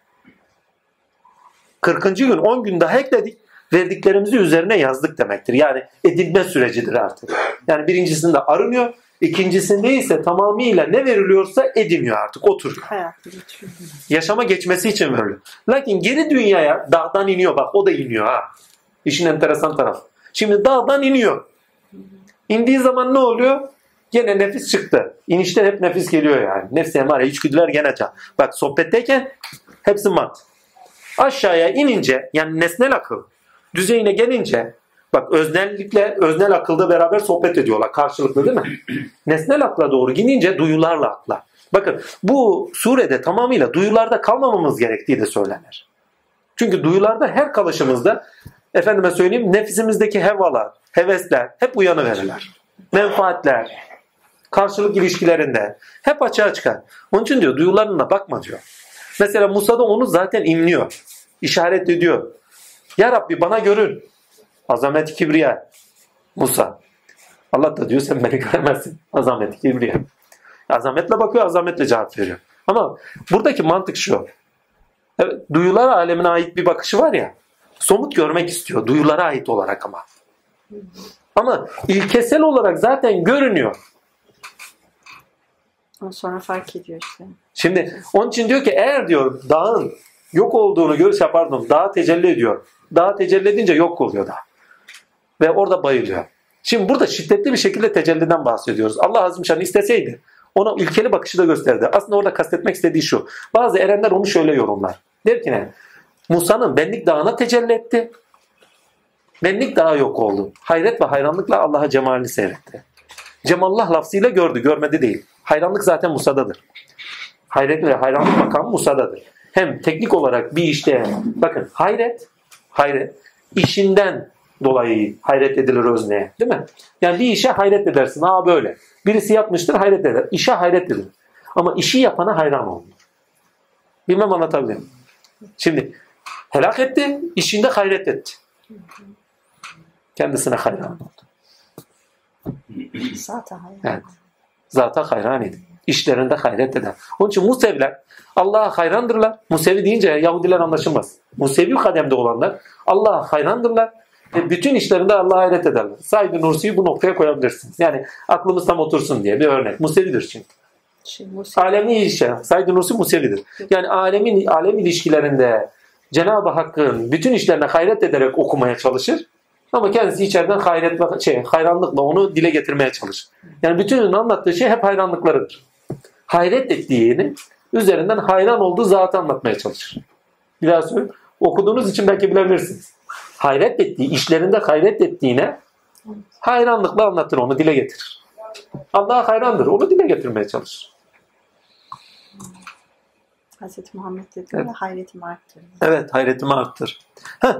40. gün 10 gün daha ekledik. Verdiklerimizi üzerine yazdık demektir. Yani edinme sürecidir artık. Yani birincisinde arınıyor. İkincisinde ise tamamıyla ne veriliyorsa ediniyor artık. Oturuyor. Yaşama geçmesi için veriliyor. Lakin geri dünyaya dağdan iniyor. Bak o da iniyor ha. İşin enteresan tarafı. Şimdi dağdan iniyor. İndiği zaman ne oluyor? Gene nefis çıktı. İnişten hep nefis geliyor yani. Nefsi emare, içgüdüler gene can. Bak sohbetteyken hepsi mat. Aşağıya inince yani nesnel akıl düzeyine gelince bak öznellikle öznel akılda beraber sohbet ediyorlar karşılıklı değil mi? Nesnel akla doğru gidince duyularla akla. Bakın bu surede tamamıyla duyularda kalmamamız gerektiği de söylenir. Çünkü duyularda her kalışımızda efendime söyleyeyim nefsimizdeki hevalar, hevesler hep uyanıverirler. Menfaatler, karşılık ilişkilerinde hep açığa çıkar. Onun için diyor duyularına bakma diyor. Mesela Musa da onu zaten imliyor. İşaret ediyor. Ya Rabbi bana görün. Azamet-i Kibriya. Musa. Allah da diyor sen beni göremezsin. Azamet-i Kibriya. Azametle bakıyor, azametle cevap veriyor. Ama buradaki mantık şu. Evet, duyular alemine ait bir bakışı var ya. Somut görmek istiyor. Duyulara ait olarak ama. Ama ilkesel olarak zaten görünüyor. Sonra fark ediyor işte. Şimdi onun için diyor ki eğer diyor dağın yok olduğunu görürse pardon dağ tecelli ediyor. Dağ tecelli edince yok oluyor dağ. Ve orada bayılıyor. Şimdi burada şiddetli bir şekilde tecelliden bahsediyoruz. Allah Azimşan isteseydi ona ilkeli bakışı da gösterdi. Aslında orada kastetmek istediği şu. Bazı erenler onu şöyle yorumlar. Der ki ne? Musa'nın benlik dağına tecelli etti. Benlik dağı yok oldu. Hayret ve hayranlıkla Allah'a cemalini seyretti. Cemallah lafzıyla gördü, görmedi değil. Hayranlık zaten Musa'dadır. Hayret ve hayranlık makamı Musa'dadır. Hem teknik olarak bir işte bakın hayret işinden dolayı hayret edilir özneye. Değil mi? Yani bir işe hayret edersin. Aa böyle. Birisi yapmıştır hayret eder. İşe hayret edilir. Ama işi yapana hayran olunur. Bilmem anlatabilirim. Şimdi helak etti, işinde hayret etti. Kendisine hayran oldu. Zata hayran. Evet. Zata hayran edin. İşlerinde hayret eder. Onun için Museviler Allah'a hayrandırlar. Musevi deyince Yahudiler anlaşılmaz. Musevi kademde olanlar Allah'a hayrandırlar. Bütün işlerinde Allah'a hayret ederler. Said Nursi'yi bu noktaya koyabilirsiniz. Yani aklımız tam otursun diye bir örnek. Musevidir çünkü. Alemi ilişki. Said Nursi Musevidir. Yani alem ilişkilerinde Cenab-ı Hakk'ın bütün işlerine hayret ederek okumaya çalışır. Ama kendisi içeriden hayranlıkla onu dile getirmeye çalışır. Yani bütün anlattığı şey hep hayranlıklarıdır. Hayret ettiğini üzerinden hayran olduğu zatı anlatmaya çalışır. Bir daha söyleyeyim. Okuduğunuz için belki bilebilirsiniz. Hayret ettiği, işlerinde hayret ettiğine hayranlıkla anlatır, onu dile getirir. Allah'a hayrandır, onu dile getirmeye çalışır. Hazreti Muhammed dediğinde evet. Hayretimi arttır. Evet, hayretimi arttır. Heh.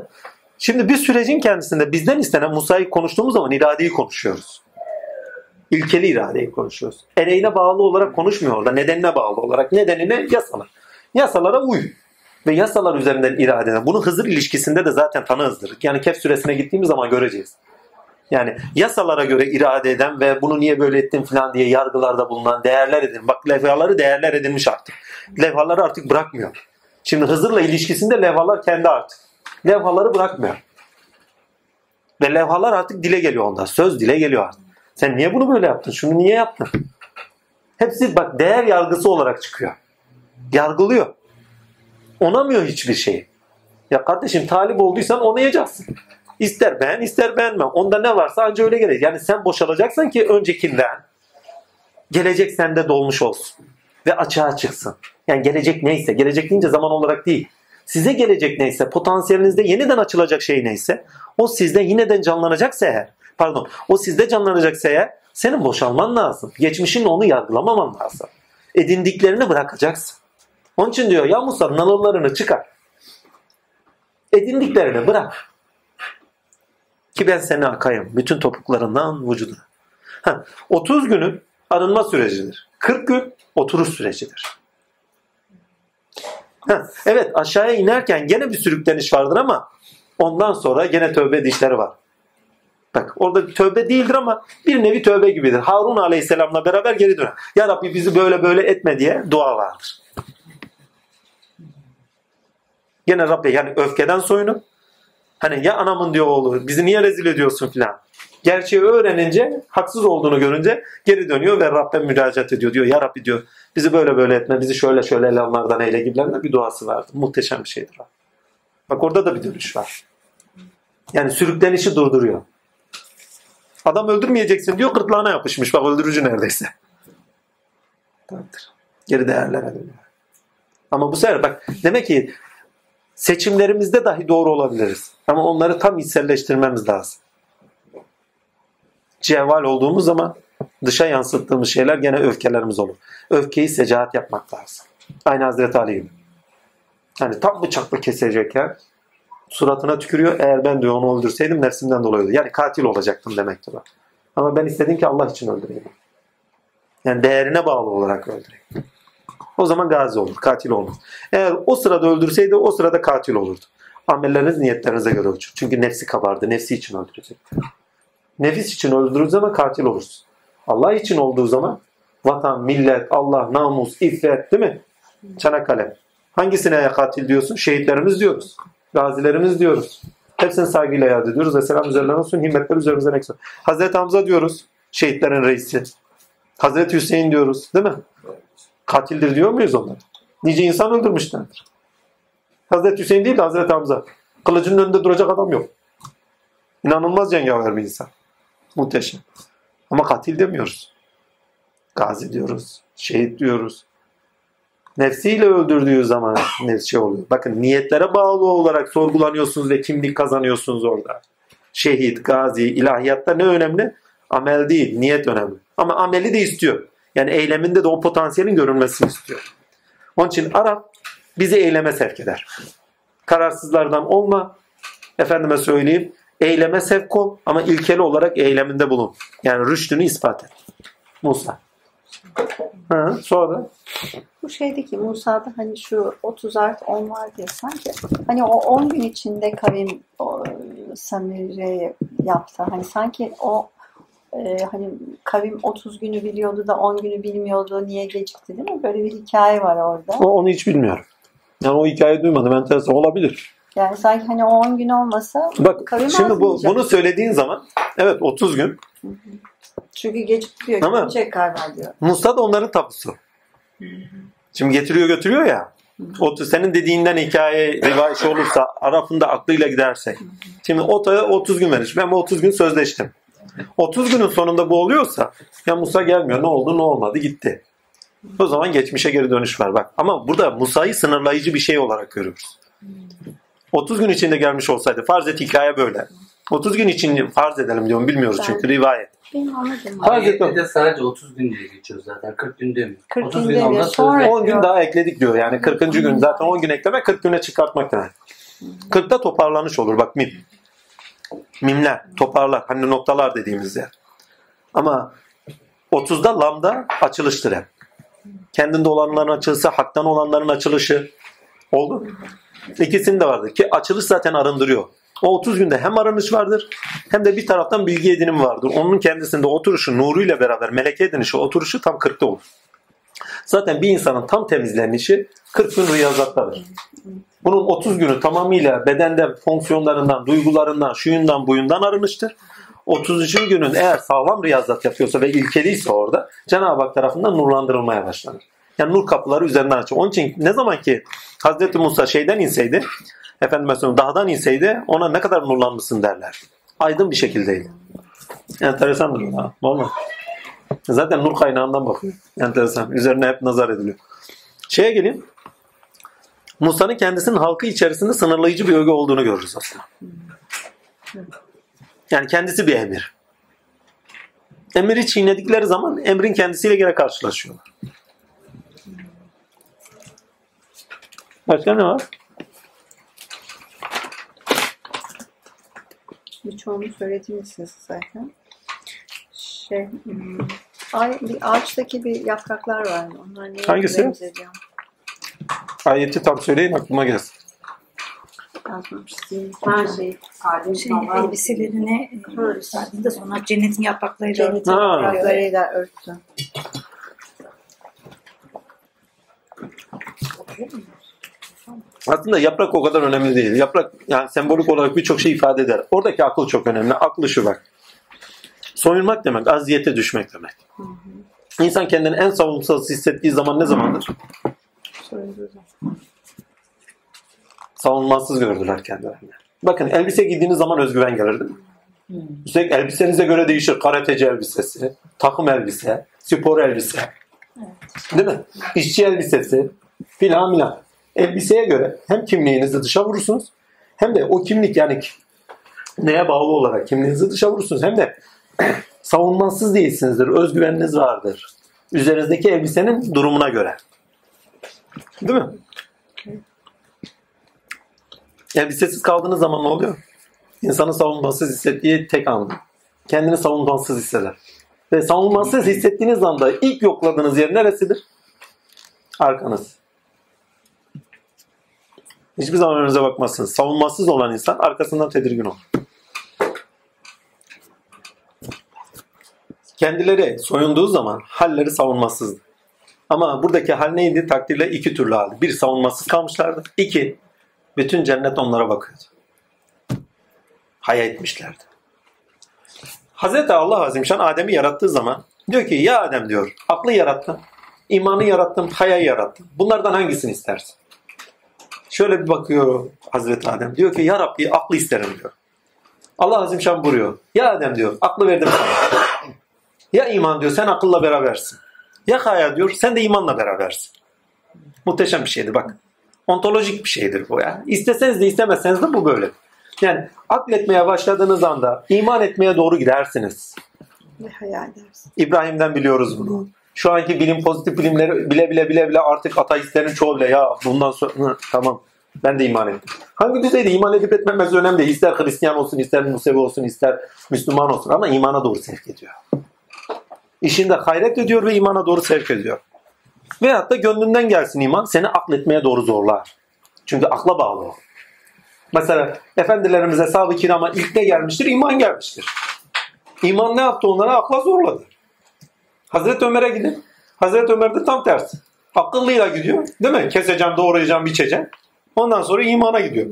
Şimdi bir sürecin kendisinde bizden istenen Musa'yı konuştuğumuz zaman iradeyi konuşuyoruz. İlkeli iradeyi konuşuyoruz. Ereğine bağlı olarak konuşmuyor orada, nedenine bağlı olarak. Nedenine yasalar. Yasalara uy. Ve yasalar üzerinden iradeden. Bunu Hızır ilişkisinde de zaten tanı Hızır'lık. Yani Kehf suresine gittiğimiz zaman göreceğiz. Yani yasalara göre irade eden ve bunu niye böyle ettin falan diye yargılarda bulunan değerler edin. Bak levhaları değerler edinmiş artık. Levhaları artık bırakmıyor. Şimdi Hızır'la ilişkisinde levhalar kendi artık. Levhaları bırakmıyor. Ve levhalar artık dile geliyor ondan. Söz dile geliyor artık. Sen niye bunu böyle yaptın? Şunu niye yaptın? Hepsi bak değer yargısı olarak çıkıyor. Yargılıyor. Onamıyor hiçbir şeyi. Ya kardeşim talip olduysan onayacaksın. İster beğen ister beğenmem. Onda ne varsa anca öyle gelir. Yani sen boşalacaksan ki öncekinden gelecek sende dolmuş olsun. Ve açığa çıksın. Yani gelecek neyse. Gelecek deyince zaman olarak değil. Size gelecek neyse. Potansiyelinizde yeniden açılacak şey neyse. O sizde yeniden canlanacaksa eğer. Pardon. O sizde canlanacaksa eğer. Senin boşalman lazım. Geçmişinle onu yargılamaman lazım. Edindiklerini bırakacaksın. Onun için diyor ya Musa nalınlarını çıkar. Edindiklerini bırak. Ki ben seni akayım. Bütün topuklarından vücuduna. 30 günün arınma sürecidir. 40 gün oturuş sürecidir. Evet aşağıya inerken gene bir sürükleniş vardır ama ondan sonra gene tövbe edişleri var. Bak orada tövbe değildir ama bir nevi tövbe gibidir. Harun Aleyhisselam'la beraber geri döner. Ya Rabbi bizi böyle böyle etme diye dua vardır. Gene Rabbe yani öfkeden soyunup hani ya anamın diyor oğlu bizi niye rezil ediyorsun filan. Gerçeği öğrenince haksız olduğunu görünce geri dönüyor ve Rabbe müracaat ediyor. Diyor ya Rabbi diyor bizi böyle böyle etme bizi şöyle şöyle elanlardan eyle gibilerine bir duası vardı. Muhteşem bir şeydir. Bak orada da bir dönüş var. Yani sürüklenişi durduruyor. Adam öldürmeyeceksin diyor gırtlağına yapışmış. Bak öldürücü neredeyse. Tamamdır. Geri değerlere dönüyor. Ama bu sefer bak demek ki seçimlerimizde dahi doğru olabiliriz. Ama onları tam içselleştirmemiz lazım. Cevval olduğumuz zaman dışa yansıttığımız şeyler gene öfkelerimiz olur. Öfkeyi secaat yapmak lazım. Aynı Hazreti Ali gibi. Yani tam bıçakla kesecekken suratına tükürüyor. Eğer ben diyor onu öldürseydim nefsimden dolayı olur. Yani katil olacaktım demektir. Ama ben istedim ki Allah için öldüreyim. Yani değerine bağlı olarak öldüreyim. O zaman gazi olur, katil olmaz. Eğer o sırada öldürseydi o sırada katil olurdu. Amelleriniz niyetlerinize göre uçur. Çünkü nefsi kabardı, nefsi için öldürecek. Nefis için öldürür zaman katil olursun. Allah için olduğu zaman vatan, millet, Allah, namus, iffet değil mi? Çanakkale. Hangisine katil diyorsun? Şehitlerimiz diyoruz. Gazilerimiz diyoruz. Hepsini saygıyla yad ediyoruz. Ve selam üzerlerine olsun, himmetler üzerimize neksin. Hazreti Hamza diyoruz. Şehitlerin reisi. Hazreti Hüseyin diyoruz değil mi? katildir diyor muyuz onlara? Nice insan öldürmüşlerdir. Hazreti Hüseyin değil de Hazreti Hamza. Kılıcının önünde duracak adam yok. İnanılmaz cengaver bir insan. Muhteşem. Ama katil demiyoruz. Gazi diyoruz. Şehit diyoruz. Nefsiyle öldürdüğü zaman nefsi oluyor. Bakın niyetlere bağlı olarak sorgulanıyorsunuz ve kimlik kazanıyorsunuz orada. Şehit, gazi, ilahiyatta ne önemli? Amel değil, niyet önemli. Ama ameli de istiyor. Yani eyleminde de o potansiyelin görünmesini istiyor. Onun için Araf bizi eyleme sevk eder. Kararsızlardan olma. Efendime söyleyeyim. Eyleme sevk ol ama ilkeli olarak eyleminde bulun. Yani rüştünü ispat et. Musa. Ha, sonra bu şeydeki Musa'da hani şu 30+10 var diye sanki hani o 10 gün içinde kavim Samir'e yaptı. Hani sanki o hani kavim 30 günü biliyordu da 10 günü bilmiyordu. Niye gecikti değil mi? Böyle bir hikaye var orada. Onu hiç bilmiyorum. Yani o hikayeyi duymadım. Enteresan olabilir. Yani sanki hani o 10 gün olmasa bak, kavim azmayacak. Şimdi bunu söylediğin zaman evet 30 gün. Hı hı. Çünkü geçip diyor. Ama Musa da onların tapusu. Şimdi getiriyor götürüyor ya. Senin dediğinden hikaye rivayet olursa Araf'ın da aklıyla gidersek. Şimdi Ota'ya 30 gün vermiş. Ben bu 30 gün sözleştim. 30 günün sonunda bu oluyorsa ya Musa gelmiyor. Ne oldu ne olmadı gitti. O zaman geçmişe geri dönüş var. Bak. Ama burada Musa'yı sınırlayıcı bir şey olarak görüyoruz. 30 gün içinde gelmiş olsaydı farz et hikaye böyle. 30 gün için farz edelim diyorum. Bilmiyoruz çünkü rivayet. Ayette de sadece 30 gün diye geçiyor zaten. 40 gün demiyor. 30 gün ondan sonra 10 gün daha ekledik diyor. Yani 40. gün zaten 10 gün ekleme 40 güne çıkartmak demek. 40'ta toparlanış olur. Bak mimler toparlar. Hani noktalar dediğimiz yer. Ama 30'da lambda açılıştır hep. Kendinde olanların açılışı, haktan olanların açılışı oldu. İkisinin de vardır ki açılış zaten arındırıyor. O 30 günde hem aranış vardır hem de bir taraftan bilgi edinimi vardır. Onun kendisinde oturuşu nuruyla beraber meleke edinişi oturuşu tam 40'ta olur. Zaten bir insanın tam temizlenişi 40 gün riyazattadır. Bunun 30 günü tamamıyla bedende fonksiyonlarından, duygularından, şuyundan, buyundan arınıştır. 30. günün eğer sağlam riyazat yapıyorsa ve ilkeliyse orada Cenab-ı Hak tarafından nurlandırılmaya başlanır. Yani nur kapıları üzerinden açılır. Onun için ne zaman ki Hazreti Musa şeyden inseydi Efendimiz'in dağdan inseydi ona ne kadar nurlanmışsın derler. Aydın bir şekildeydi. Enteresandır. Normal. Zaten nur kaynağından bakıyor. Enteresan. Üzerine hep nazar ediliyor. Şeye gelin. Musa'nın kendisinin halkı içerisinde sınırlayıcı bir öge olduğunu görürüz aslında. Yani kendisi bir emir. Emiri çiğnedikleri zaman emrin kendisiyle gene karşılaşıyorlar. Başka ne var? Birçoğunu söylediniz zaten. Bir ağaçtaki bir yapraklar var. Onlar neye benzediyor? Ayeti tam söyleyin aklıma gelsin. Yazmamışsın. Her şey. Elbiselerini sardığında sonra cennetin yapraklarıyla örttü. Aslında yaprak o kadar önemli değil. Yaprak yani sembolik olarak birçok şey ifade eder. Oradaki akıl çok önemli. Aklı şu bak. Soyunmak demek, aziyete düşmek demek. İnsan kendini en savunmasız hissettiği zaman ne zamandır? Savunmasız gördüler kendilerini. Bakın elbise giydiğiniz zaman özgüven gelir değil mi? Üstelik elbisenize göre değişir. Karateci elbisesi, takım elbise, spor elbise. Değil mi? İşçi elbisesi, filan filan. Elbiseye göre hem kimliğinizi dışa vurursunuz hem de o kimlik yani neye bağlı olarak kimliğinizi dışa vurursunuz hem de savunmasız değilsinizdir. Özgüveniniz vardır. Üzerinizdeki elbisenin durumuna göre. Değil mi? Elbisesiz kaldığınız zaman ne oluyor? İnsanın savunmasız hissettiği tek anı. Kendini savunmasız hisseder. Ve savunmasız hissettiğiniz anda ilk yokladığınız yer neresidir? Arkanız. Hiçbir zaman önünüze bakmazsınız. Savunmasız olan insan arkasından tedirgin olur. Kendileri soyunduğu zaman halleri savunmasızdı. Ama buradaki hal neydi? Takdirle iki türlü haldi. Bir, savunmasız kalmışlardı. İki, bütün cennet onlara bakıyordu. Haya etmişlerdi. Hazreti Allah Azimşan Adem'i yarattığı zaman diyor ki ya Adem diyor, aklı yarattın. İmanı yarattım, hayayı yarattım. Bunlardan hangisini istersin? Şöyle bir bakıyor Hazreti Adem. Diyor ki ya Rabbi aklı isterim diyor. Allah Azimşan vuruyor. Ya Adem diyor aklı verdim sana. Ya iman diyor sen akılla berabersin. Ya haya diyor sen de imanla berabersin. Muhteşem bir şeydir bak. Ontolojik bir şeydir bu ya. İsteseniz de istemezseniz de bu böyle. Yani akletmeye başladığınız anda iman etmeye doğru gidersiniz. Ne hayal edersin? İbrahim'den biliyoruz bunu. Şu anki bilim pozitif bilimleri bile artık ateistlerin çoğu bile ya bundan sonra tamam ben de iman ettim. Hangi düzeyde iman edip etmemesi önemli değil. İster Hristiyan olsun, ister Musevi olsun, ister Müslüman olsun ama imana doğru sevk ediyor. İşinde gayret ediyor ve imana doğru sevk ediyor. Veyahut da gönlünden gelsin iman seni akletmeye doğru zorlar. Çünkü akla bağlı o. Mesela efendilerimize sahabe-i kirama ilk ne gelmiştir? İman gelmiştir. İman ne yaptı onlara? Akla zorladı. Hazreti Ömer'e gidin. Hazreti Ömer'de tam tersi. Akıllıyla gidiyor. Değil mi? Keseceğim, doğrayacağım, biçeceğim. Ondan sonra imana gidiyor.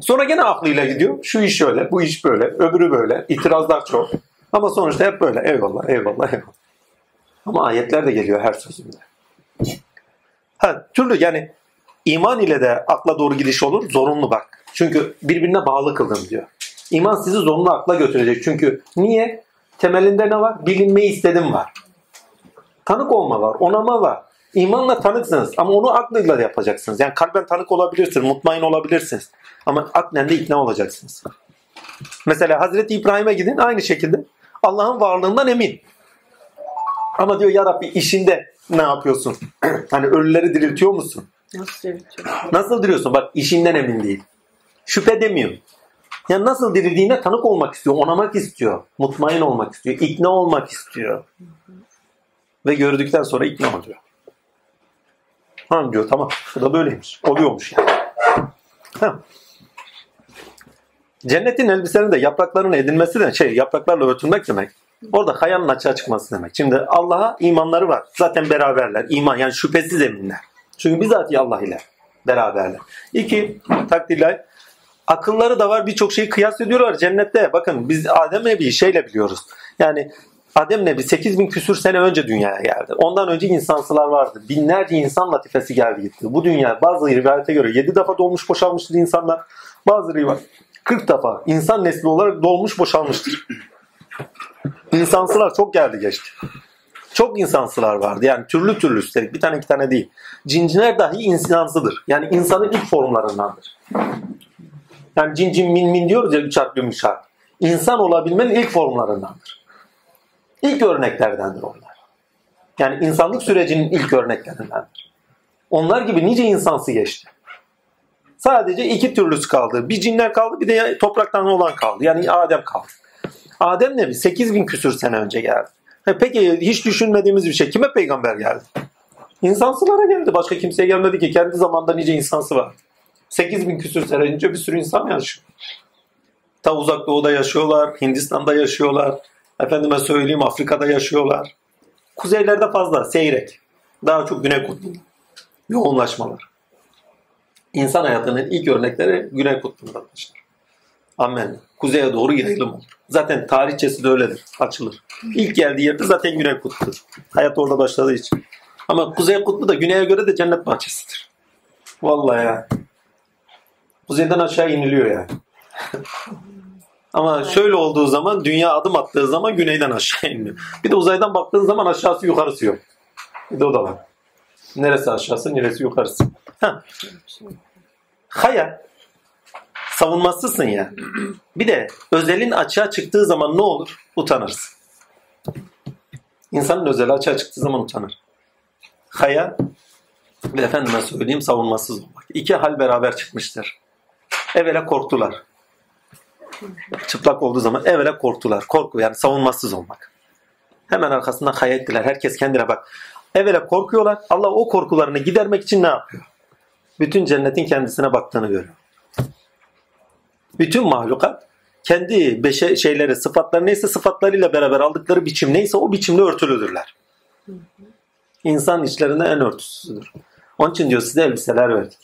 Sonra gene aklıyla gidiyor. Şu iş şöyle, bu iş böyle, öbürü böyle. İtirazlar çok. Ama sonuçta hep böyle. Eyvallah, eyvallah, eyvallah. Ama ayetler de geliyor her sözünde. Ha, türlü yani iman ile de akla doğru gidiş olur. Zorunlu bak. Çünkü birbirine bağlı kıldım diyor. İman sizi zorunlu akla götürecek. Çünkü niye? Temelinde ne var? Bilinmeyi istedim var. Tanık olma var, onama var. İmanla tanıksınız ama onu aklıyla yapacaksınız. Yani kalben tanık olabilirsiniz, mutmain olabilirsiniz. Ama aklen de ikna olacaksınız. Mesela Hazreti İbrahim'e gidin aynı şekilde. Allah'ın varlığından emin. Ama diyor ya Rabbi işinde ne yapıyorsun? Hani ölüleri diriltiyor musun? Nasıl diriltiyorsun? Nasıl diriyorsun? Bak işinden emin değil. Şüphe demiyor. Yani nasıl dirildiğine tanık olmak istiyor, onamak istiyor, mutmain olmak istiyor, ikna olmak istiyor. Ve gördükten sonra ikna oluyor. Tamam diyor, tamam. Bu da böyleymiş. Oluyormuş yani. Ha. Cennetin elbisenin de yaprakların edilmesi de yapraklarla örtülmek demek. Orada hayanın açığa çıkması demek. Şimdi Allah'a imanları var. Zaten beraberler. İman yani şüphesiz eminler. Çünkü bizatihi Allah ile beraberler. İki, takdirler. Akılları da var birçok şeyi kıyas ediyorlar cennette. Bakın biz Adem Nebi'yi şeyle biliyoruz. Yani Adem Nebi 8000 küsür sene önce dünyaya geldi. Ondan önce insansılar vardı. Binlerce insan latifesi geldi gitti. Bu dünya bazı rivayete göre 7 defa dolmuş boşalmıştır insanlar. Bazı rivayet 40 defa insan nesli olarak dolmuş boşalmıştır. İnsansılar çok geldi geçti. Çok insansılar vardı. Yani türlü türlü üstelik bir tane iki tane değil. Cinciler dahi insansıdır. Yani insanın ilk formlarındandır. Yani cin cin min min diyoruz ya üç harfli üç harf. İnsan olabilmenin ilk formlarındandır. İlk örneklerdendir onlar. Yani insanlık sürecinin ilk örneklerindendir. Onlar gibi nice insansı geçti. Sadece iki türlüsü kaldı. Bir cinler kaldı bir de topraktan olan kaldı. Yani Adem kaldı. Adem ne mi? 8000 küsür sene önce geldi. Peki hiç düşünmediğimiz bir şey. Kime peygamber geldi? İnsansılara geldi. Başka kimseye gelmedi ki. Kendi zamanında nice insansı var. 8000 küsür sene önce bir sürü insan yaşıyor. Ta uzak doğuda yaşıyorlar, Hindistan'da yaşıyorlar, efendime söyleyeyim Afrika'da yaşıyorlar. Kuzeylerde fazla, seyrek. Daha çok Güney Kutbu'nda. Yoğunlaşmalar. İnsan hayatının ilk örnekleri Güney Kutbu'nda başlar. Amen. Kuzeye doğru yayılım olur. Zaten tarihçesi de öyledir, açılır. İlk geldiği yerde zaten Güney Kutbu'dur. Hayat orada başladığı için. Ama Kuzey Kutbu da Güney'e göre de cennet bahçesidir. Vallahi ya. Kuzeyden aşağı iniliyor yani. Ama şöyle olduğu zaman dünya adım attığı zaman güneyden aşağı iniyor. Bir de uzaydan baktığın zaman aşağısı yukarısı yok. Bir de o da var. Neresi aşağısı neresi yukarısı. Ha. Hayal. Savunmasızsın ya. Bir de özelin açığa çıktığı zaman ne olur? Utanırsın. İnsanın özeli açığa çıktığı zaman utanır. Hayal. Ve efendime söyleyeyim savunmasız olmak. İki hal beraber çıkmıştır. Evvela korktular. Çıplak olduğu zaman evvela korktular. Korku yani savunmasız olmak. Hemen arkasından hayal ettiler. Herkes kendine bak. Evvela korkuyorlar. Allah o korkularını gidermek için ne yapıyor? Bütün cennetin kendisine baktığını görüyor. Bütün mahlukat kendi şeyleri, sıfatları neyse sıfatlarıyla beraber aldıkları biçim neyse o biçimle örtülüdürler. İnsan içlerinde en örtüsüzdür. Onun için diyor size elbiseler verdik.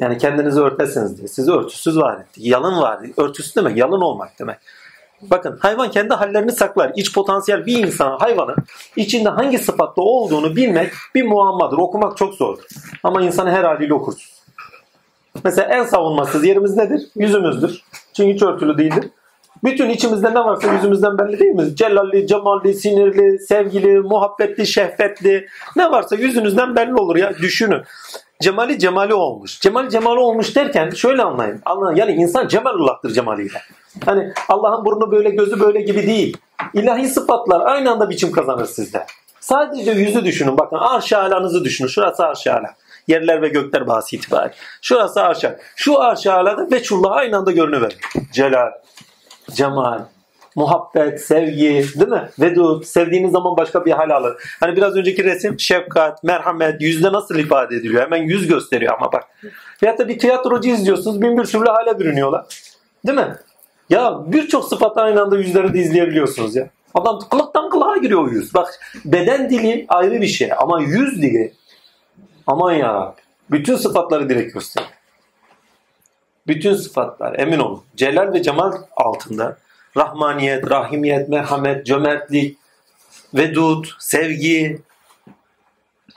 Yani kendinizi örtesiniz diye. Sizi örtüsüz var ettik. Yalın var. Örtüsüz demek. Yalın olmak demek. Bakın, hayvan kendi hallerini saklar. İç potansiyel bir insan, hayvanın içinde hangi sıfatla olduğunu bilmek bir muammadır. Okumak çok zordur. Ama insanı her haliyle okursunuz. Mesela en savunmasız yerimiz nedir? Yüzümüzdür. Çünkü hiç örtülü değildir. Bütün içimizde ne varsa yüzümüzden belli değil mi? Celalli, cemalli, sinirli, sevgili, muhabbetli, şehvetli. Ne varsa yüzünüzden belli olur ya. Düşünün. Cemali cemali olmuş. Cemali cemali olmuş derken şöyle anlayın. Yani insan cemalullah'tır cemaliyle. Hani Allah'ın burnu böyle, gözü böyle gibi değil. İlahi sıfatlar aynı anda biçim kazanır sizde. Sadece yüzü düşünün. Bakın, arş-ı alanızı düşünün. Şurası arş-ı ala. Yerler ve gökler bahsi itibari. Şurası arş-ı ala. Şu arş-ı alada veçullah aynı anda görünüverir. Celal, cemal, muhabbet, sevgi, değil mi? Vedud, sevdiğiniz zaman başka bir hal alır. Hani biraz önceki resim şefkat, merhamet, yüzde nasıl ifade ediliyor? Hemen yüz gösteriyor ama bak. Veyahut da bir tiyatrocu izliyorsunuz, bin bir türlü hale bürünüyorlar. Değil mi? Ya birçok sıfatla aynı anda yüzleri de izleyebiliyorsunuz ya. Adam kılıktan kılığa giriyor o yüz. Bak, beden dili ayrı bir şey ama yüz dili, aman yarabbim. Bütün sıfatları direkt gösteriyor. Bütün sıfatlar, emin olun. Celal ve cemal altında rahmaniyet, rahimiyet, merhamet, cömertlik, vedud, sevgi,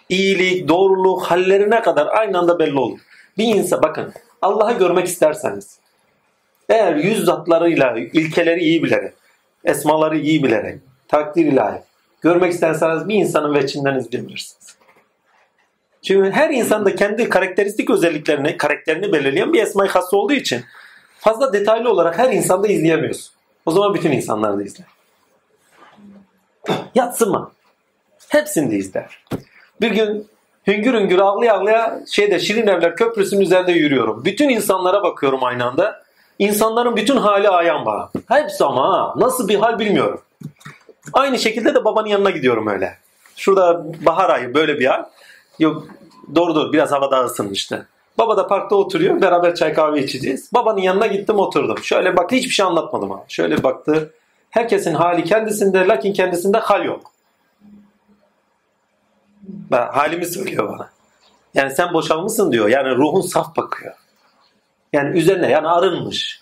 iyilik, doğruluk hallerine kadar aynı anda belli olur. Bir insan, bakın, Allah'ı görmek isterseniz, eğer yüz zatlarıyla, ilkeleri iyi bilerek, esmaları iyi bilerek, takdir ilahi görmek isterseniz bir insanın veçinden izleyebilirsiniz. Çünkü her insan da kendi karakteristik özelliklerini, karakterini belirleyen bir esma-i hassa olduğu için fazla detaylı olarak her insanda izleyemiyorsun. O zaman bütün insanları da izler. Yatsıma. Hepsini de izler. Bir gün hüngür hüngür ağlaya Şirin Evler Köprüsü'nün üzerinde yürüyorum. Bütün insanlara bakıyorum aynı anda. İnsanların bütün hali ayan bana. Hepsi ama nasıl bir hal bilmiyorum. Aynı şekilde de babanın yanına gidiyorum öyle. Şurada bahar ayı böyle bir hal. Yok, doğru biraz hava daha ısınmıştı. Baba da parkta oturuyor, beraber çay kahve içeceğiz. Babanın yanına gittim, oturdum. Şöyle baktı, hiçbir şey anlatmadım abi. Şöyle baktı. Herkesin hali kendisinde, lakin kendisinde hal yok. Halimi söylüyor bana. Yani sen boşalmışsın diyor. Yani ruhun saf bakıyor. Yani üzerine, yani arınmış.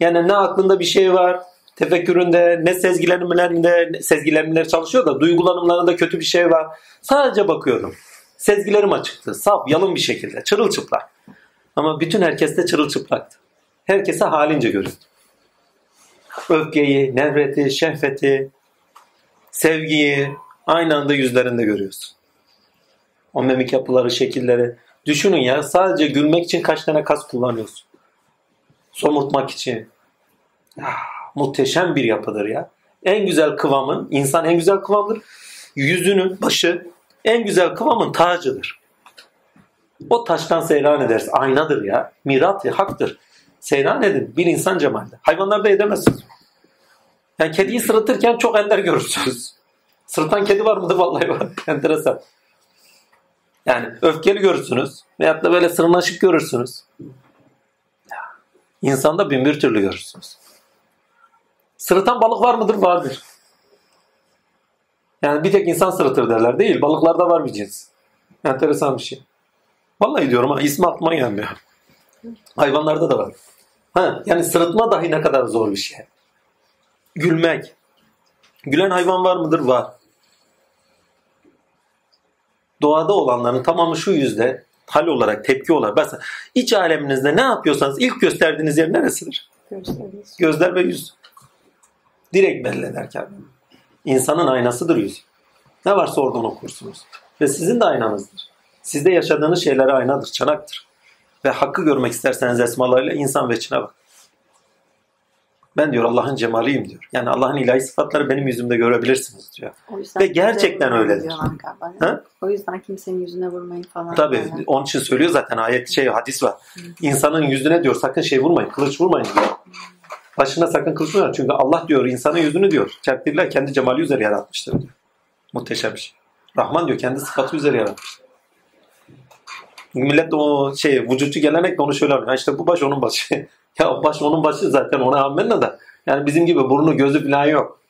Yani ne aklında bir şey var, tefekküründe, ne sezgilenimlerinde, sezgilenimler çalışıyor da duygulanımlarında kötü bir şey var. Sadece bakıyordum. Sezgilerim açıktı. Saf, yalın bir şekilde. Çırılçıplak. Ama bütün herkes de çırılçıplaktı. Herkese halince göründü. Öfkeyi, nefreti, şehveti, sevgiyi aynı anda yüzlerinde görüyorsun. O mimik yapıları, şekilleri. Düşünün ya, sadece gülmek için kaç tane kas kullanıyorsun. Somurtmak için. Muhteşem bir yapıdır ya. En güzel kıvamın, insan en güzel kıvamdır. Yüzünün başı en güzel kıvamın tacıdır. O taştan seyran edersin. Aynadır ya. Mirat ve haktır. Seyran edin. Bir insan cemalde. Hayvanlarda edemezsiniz. Yani kediyi sırıtırken çok ender görürsünüz. Sırıtan kedi var mıdır? Vallahi var. Enteresan. Yani öfkeli görürsünüz. Veyahut da böyle sırnaşık görürsünüz. İnsanda bin bir türlü görürsünüz. Sırıtan balık var mıdır? Vardır. Yani bir tek insan sırıtır derler değil. Balıklarda var bir cins. Enteresan bir şey. Vallahi diyorum ha, ismi aklıma gelmiyor. Hayvanlarda da var. Yani sırıtma dahi ne kadar zor bir şey. Gülmek. Gülen hayvan var mıdır? Var. Doğada olanların tamamı şu yüzde hal olarak, tepki olarak. Mesela iç aleminizde ne yapıyorsanız ilk gösterdiğiniz yer neresidir? Gözler ve yüz. Direkt belli ederken. İnsanın aynasıdır yüz. Ne varsa oradan okursunuz. Ve sizin de aynanızdır. Sizde yaşadığınız şeylere aynadır, çanaktır. Ve hakkı görmek isterseniz esmalarıyla insan veçine bak. Ben diyor Allah'ın cemaliyim diyor. Yani Allah'ın ilahi sıfatları benim yüzümde görebilirsiniz diyor. Ve gerçekten öyledir. O yüzden kimsenin yüzüne vurmayın falan. Tabii yani. Onun için söylüyor zaten ayet, hadis var. İnsanın yüzüne diyor sakın vurmayın, kılıç vurmayın diyor. Başına sakın kılıç vurmayın. Çünkü Allah diyor insanın yüzünü diyor. Çarptırlar kendi cemali üzeri yaratmıştır diyor. Muhteşem bir şey. Rahman diyor kendi sıfatı üzeri yaratmıştır. Millet de o vücutçu gelenekle onu şöyle anlıyor. İşte bu baş onun başı. Ya baş onun başı zaten, ona ammenna da. Yani bizim gibi burnu gözü falan yok.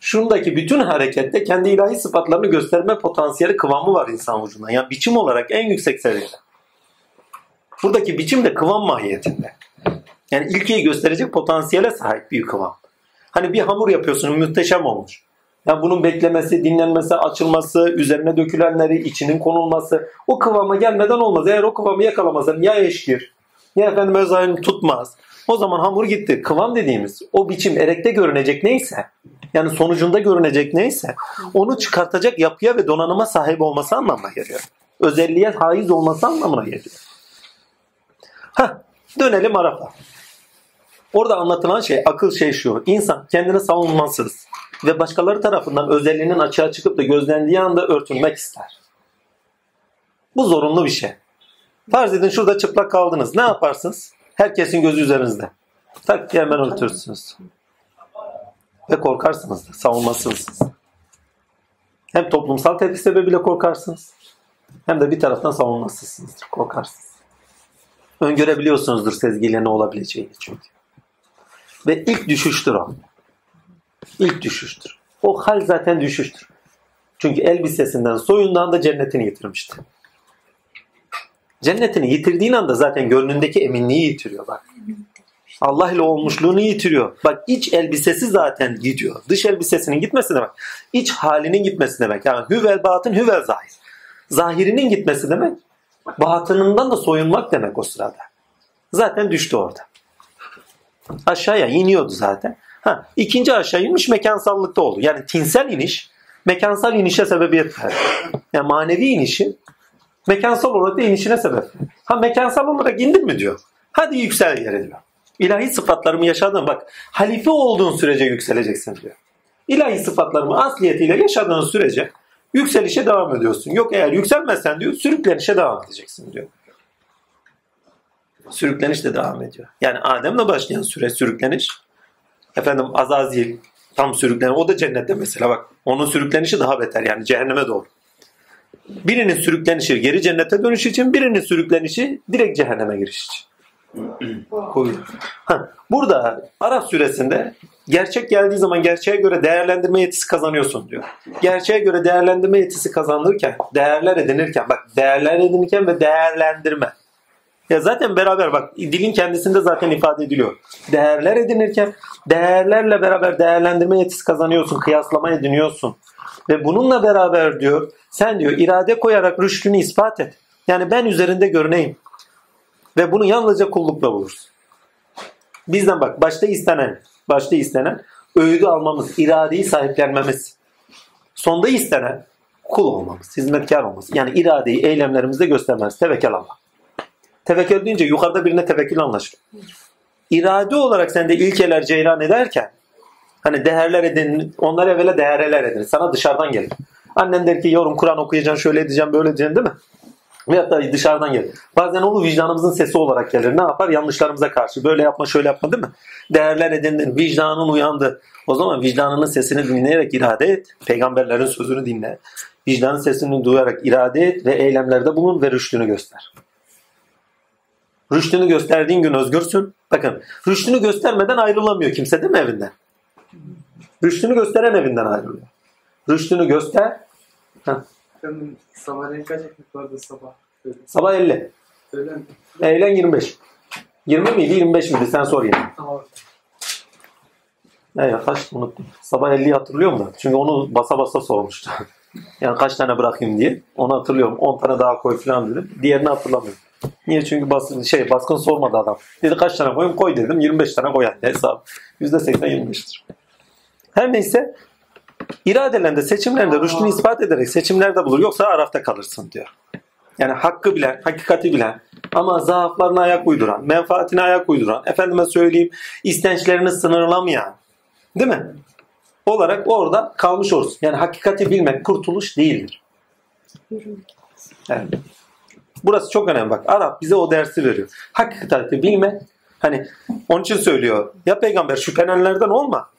Şundaki bütün harekette kendi ilahi sıfatlarını gösterme potansiyeli, kıvamı var insan vücudunda. Yani biçim olarak en yüksek seviyede. Buradaki biçim de kıvam mahiyetinde. Yani ilkeyi gösterecek potansiyele sahip bir kıvam. Hani bir hamur yapıyorsun, muhteşem olmuş. Yani bunun beklemesi, dinlenmesi, açılması, üzerine dökülenleri, içinin konulması o kıvama gelmeden olmaz. Eğer o kıvamı yakalamazsan ya eşkir, ya öz ayını tutmaz. O zaman hamur gitti. Kıvam dediğimiz o biçim erekte görünecek neyse, yani sonucunda görünecek neyse onu çıkartacak yapıya ve donanıma sahip olması anlamına geliyor. Özelliğe haiz olması anlamına geliyor. Dönelim Araf'a. Orada anlatılan şey, akıl şey şu. İnsan kendini savunmasız ve başkaları tarafından özelliğinin açığa çıkıp da gözlendiği anda örtülmek ister. Bu zorunlu bir şey. Farz edin şurada çıplak kaldınız. Ne yaparsınız? Herkesin gözü üzerinizde. Tak diye hemen örtürsünüz. Ve korkarsınız da, savunmasızsınız. Hem toplumsal tepki sebebiyle korkarsınız. Hem de bir taraftan savunmasızsınızdır, korkarsınız. Öngörebiliyorsunuzdur sezgiyle ne olabileceğini çünkü. Ve ilk düşüştür o. İlk düşüştür. O hal zaten düşüştür. Çünkü elbisesinden, soyundan da cennetini yitirmişti. Cennetini yitirdiğin anda zaten gönlündeki eminliği yitiriyor bak. Allah ile olmuşluğunu yitiriyor. Bak iç elbisesi zaten gidiyor. Dış elbisesinin gitmesi demek. İç halinin gitmesi demek. Yani hüvel batın, hüvel zahir. Zahirinin gitmesi demek. Batınından da soyunmak demek o sırada. Zaten düştü orada. Aşağıya iniyordu zaten. İkinci aşağı inmiş, mekansallıkta oldu. Yani tinsel iniş, mekansal inişe sebebiyet verdi. Yani manevi inişi mekansal olarak da inişine sebep. Mekansal olarak indin mi diyor. Hadi yüksel yere diyor. İlahi sıfatlarımı yaşadın. Bak halife olduğun sürece yükseleceksin diyor. İlahi sıfatlarımı asliyetiyle yaşadığın sürece yükselişe devam ediyorsun. Yok eğer yükselmezsen diyor sürüklenişe devam edeceksin diyor. Sürükleniş de devam ediyor. Yani Adem'le başlayan süre sürükleniş. Azazil tam sürükleniş. O da cennette mesela bak. Onun sürüklenişi daha beter yani cehenneme doğru. Birinin sürüklenişi geri cennete dönüş için, birinin sürüklenişi direkt cehenneme giriş için. Burada Araf suresinde gerçek geldiği zaman gerçeğe göre değerlendirme yetisi kazanıyorsun diyor. Gerçeğe göre değerlendirme yetisi kazanırken, değerler edinirken, bak değerler edinirken ve değerlendirme. Ya zaten beraber bak dilin kendisinde zaten ifade ediliyor. Değerler edinirken, değerlerle beraber değerlendirme yetisi kazanıyorsun, kıyaslama ediniyorsun. Ve bununla beraber diyor, sen diyor irade koyarak rüştünü ispat et. Yani ben üzerinde görüneyim. Ve bunu yalnızca kullukla bulursun. Bizden bak başta istenen öğüdü almamız, iradeyi sahiplenmemiz. Sonda istenen kul olmamız, hizmetkar olmamız. Yani iradeyi eylemlerimizde göstermemiz. Tevekkül Allah. Tevekkül deyince yukarıda birine tevekkül anlaşılıyor. İrade olarak sende ilkeler ceyran ederken hani değerler edin, onlar evvela değerler edin. Sana dışarıdan gelir. Annen der ki yavrum Kur'an okuyacaksın, şöyle edeceğim, böyle edeceğim değil mi? Veyahut da dışarıdan gelir. Bazen onu vicdanımızın sesi olarak gelir. Ne yapar? Yanlışlarımıza karşı. Böyle yapma, şöyle yapma değil mi? Değerler edindin, vicdanın uyandı. O zaman vicdanının sesini dinleyerek irade et. Peygamberlerin sözünü dinle. Vicdanın sesini duyarak irade et ve eylemlerde bulun ve rüştünü göster. Rüştünü gösterdiğin gün özgürsün. Bakın, rüştünü göstermeden ayrılamıyor kimse değil mi evinden? Rüştünü gösteren evinden ayrılıyor. Rüştünü göster. Sabahleyin kaç ekmek vardı sabah? Sabah 50. Öğlen 25. 20 miydi 25 miydi sen sor yine. Tamam. Ya kaç unuttum. Sabah 50'yi hatırlıyorum da. Çünkü onu basa basa sormuştu. Yani kaç tane bırakayım diye. Onu hatırlıyorum. 10 tane daha koy falan dedim. Diğerini hatırlamıyorum. Niye? Çünkü baskın sormadı adam. Dedi kaç tane koyayım? Koy dedim. 25 tane koy yani hesabı. %80 25'tir. Her neyse iradelerinde, seçimlerinde rüştünü ispat ederek seçimlerde bulur. Yoksa Araf'ta kalırsın diyor. Yani hakkı bilen, hakikati bilen ama zaaflarına ayak uyduran, menfaatine ayak uyduran, efendime söyleyeyim istençlerini sınırlamayan değil mi? Olarak orada kalmış olursun. Yani hakikati bilmek kurtuluş değildir. Evet. Burası çok önemli bak. Araf bize o dersi veriyor. Hakikati bilmek onun için söylüyor. Ya peygamber şüphelenenlerden olma.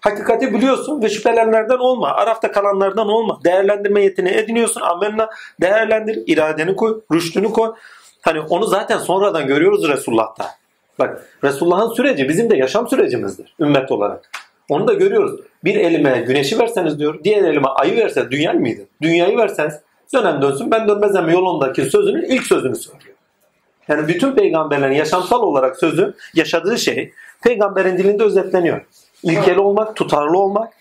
Hakikati biliyorsun ve şüphelenenlerden olma. Araf'ta kalanlardan olma. Değerlendirme yetini ediniyorsun. Amenna. Değerlendir. İradeni koy. Rüştünü koy. Onu zaten sonradan görüyoruz Resulullah'ta. Bak Resulullah'ın süreci bizim de yaşam sürecimizdir. Ümmet olarak. Onu da görüyoruz. Bir elime güneşi verseniz diyor. Diğer elime ayı verseniz dünya mıydı? Dünyayı verseniz dönen dönsün ben dönmezem yolundaki sözünün ilk sözünü söylüyor. Yani bütün peygamberlerin yaşamsal olarak sözü yaşadığı şey peygamberin dilinde özetleniyor. ilkel olmak, tutarlı olmak,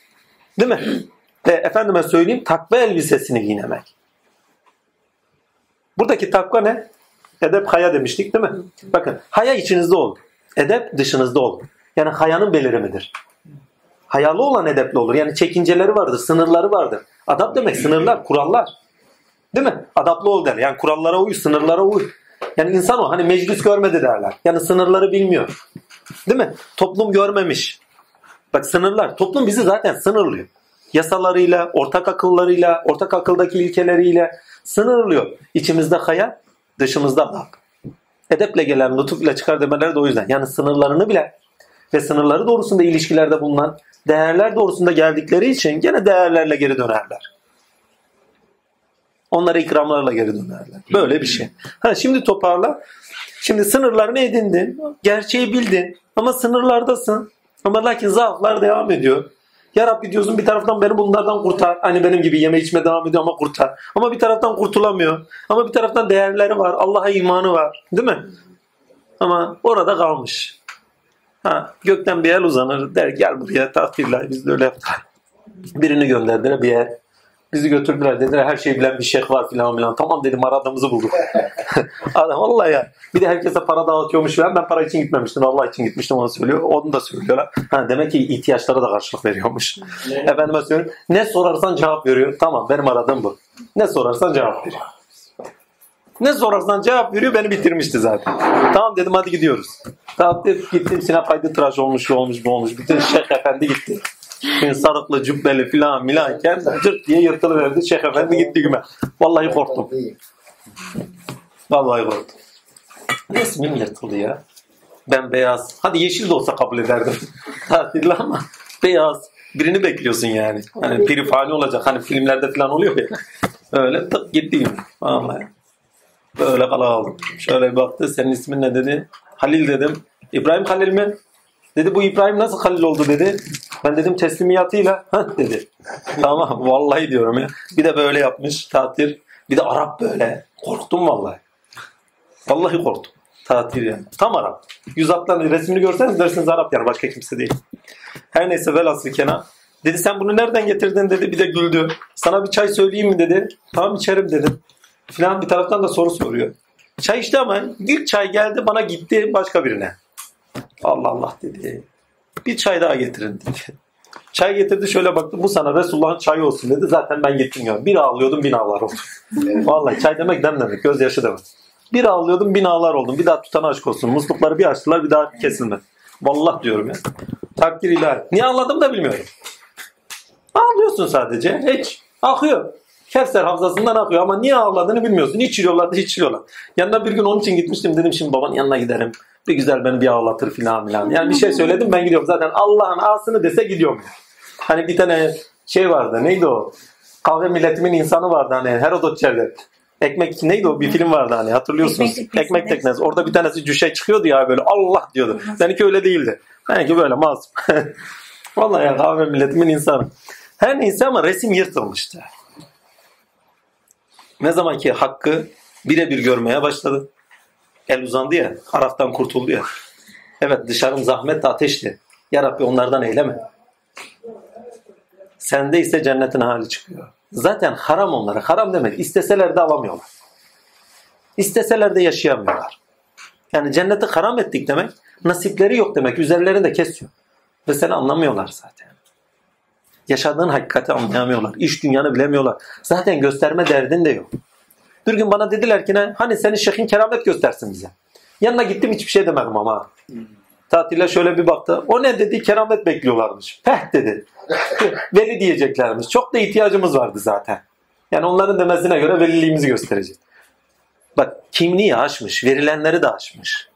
değil mi? Efendime söyleyeyim, takva elbisesini giyinmek. Buradaki takva ne? Edep haya demiştik, değil mi? Bakın, haya içinizde olur. Edep dışınızda olur. Yani hayanın belirimidir. Hayalı olan edepli olur. Yani çekinceleri vardır, sınırları vardır. Adap demek sınırlar, kurallar. Değil mi? Adaplı ol derler. Yani kurallara uy, sınırlara uy. Yani insan o. Hani meclis görmedi derler. Yani sınırları bilmiyor. Değil mi? Toplum görmemiş. Bak sınırlar. Toplum bizi zaten sınırlıyor. Yasalarıyla, ortak akıllarıyla, ortak akıldaki ilkeleriyle sınırlıyor. İçimizde haya, dışımızda bak. Edeple gelen, lütufla çıkar demeleri de o yüzden. Yani sınırlarını bile ve sınırları doğrusunda ilişkilerde bulunan değerler doğrusunda geldikleri için gene değerlerle geri dönerler. Onlara ikramlarla geri dönerler. Böyle bir şey. Şimdi toparla. Şimdi sınırlarını edindin. Gerçeği bildin. Ama sınırlardasın. Ama lakin zaaflar devam ediyor. Ya Rabbi diyorsun, bir taraftan beni bunlardan kurtar. Hani benim gibi yeme içme devam ediyor ama kurtar. Ama bir taraftan kurtulamıyor. Ama bir taraftan değerleri var. Allah'a imanı var. Değil mi? Ama orada kalmış. Gökten bir el uzanır. Der gel buraya tahtirler. Biz de öyle yaptılar. Birini gönderdiler bir yer. Bizi götürdüler, dediler her şeyi bilen bir şeyh var filan filan. Tamam dedim, aradığımızı bulduk. Adam vallahi ya. Bir de herkese para dağıtıyormuş filan. Ben para için gitmemiştim. Allah için gitmiştim, onu söylüyor. Onu da söylüyorlar. Demek ki ihtiyaçlara da karşılık veriyormuş. Efendime söylüyorum. Ne sorarsan cevap veriyor. Tamam, benim aradığım bu. Ne sorarsan cevap veriyor. Ne sorarsan cevap veriyor, beni bitirmişti zaten. Tamam dedim, hadi gidiyoruz. Tamam dedim, gittim. Sinap Haydi tıraş olmuş, olmuş, bu olmuş. Bütün şeyh efendi gitti. Sarıklı, cübbeli filan milanken cırt diye yırtılıverdi. Şeyh efendi gitti güme. Vallahi korktum. Vallahi korktum. Resmim yırtıldı ya. Ben beyaz. Hadi yeşil de olsa kabul ederdim. Tatilli ama beyaz. Birini bekliyorsun yani. Hani pirifani olacak. Hani filmlerde filan oluyor ya. Öyle tık gitti güme. Vallahi. Böyle kaldım. Şöyle bir baktı. Senin ismin ne dedi? Halil dedim. İbrahim Halil mi? Dedi bu İbrahim nasıl Halil oldu dedi. Ben dedim teslimiyatıyla. Hah dedi. Tamam vallahi diyorum ya. Bir de böyle yapmış tatil. Bir de Arap böyle. Korktum vallahi. Vallahi korktum. Tatil yani. Tam Arap. Yüz attan resmini görseniz dersiniz Arap yani. Başka kimse değil. Her neyse velhasıl kelam. Dedi sen bunu nereden getirdin dedi. Bir de güldü. Sana bir çay söyleyeyim mi dedi. Tamam içerim dedim. Filan bir taraftan da soru soruyor. Çay içti ama ilk çay geldi bana gitti başka birine. Allah Allah dedi. Bir çay daha getirin dedi. Çay getirdi şöyle baktı. Bu sana Resulullah'ın çayı olsun dedi. Zaten ben gittim ya. Bir ağlıyordum bin ağlar oldum. Vallahi çay demek demlemek. Gözyaşı demek. Bir ağlıyordum bin ağlar oldum. Bir daha tutan aşk olsun. Muslukları bir açtılar bir daha kesilmez. Vallahi diyorum ya. Takdir ilahi. Niye ağladım da bilmiyorum. Ağlıyorsun sadece. Hiç. Akıyor. Kevser havzasından akıyor ama niye ağladığını bilmiyorsun. İçiliyorlar. Yanına bir gün onun için gitmiştim. Dedim şimdi babanın yanına giderim. Bir güzel beni bir ağlatır filan filan. Yani bir şey söyledim ben gidiyorum. Zaten Allah'ın ağasını dese gidiyorum. Hani bir tane şey vardı. Neydi o? Kahve milletimin insanı vardı. Hani Herodot çevirdi. Ekmek neydi o? Bir film vardı hani. Hatırlıyorsunuz. Ekmek teknesi. Orada bir tanesi cüşe çıkıyordu ya böyle. Allah diyordu. Seninki öyle değildi. Seninki böyle masum. Vallahi ya kahve milletimin insanı. Her neyse ama resim yırtılmıştı. Ne zamanki hakkı birebir görmeye başladı. El uzandı ya, Araf'tan kurtuldu ya. Evet dışarım zahmetle ateşti. Ya Rabbi onlardan eyleme. Sende ise cennetin hali çıkıyor. Zaten haram onlara. Haram demek. İsteseler de alamıyorlar. İsteseler de yaşayamıyorlar. Yani cenneti haram ettik demek. Nasipleri yok demek. Üzerlerini de kesiyor. Ve seni anlamıyorlar zaten. Yaşadığın hakikati anlayamıyorlar. İş dünyanı bilemiyorlar. Zaten gösterme derdin de yok. Bir gün bana dediler ki ne? Hani senin şeyhin keramet göstersin bize. Yanına gittim hiçbir şey demedim ama. Tatile şöyle bir baktı. O ne dedi? Keramet bekliyorlarmış. Peh dedi. Veli diyeceklermiş. Çok da ihtiyacımız vardı zaten. Yani onların demesine göre veliliğimizi gösterecek. Bak kimliği aşmış. Verilenleri de aşmış.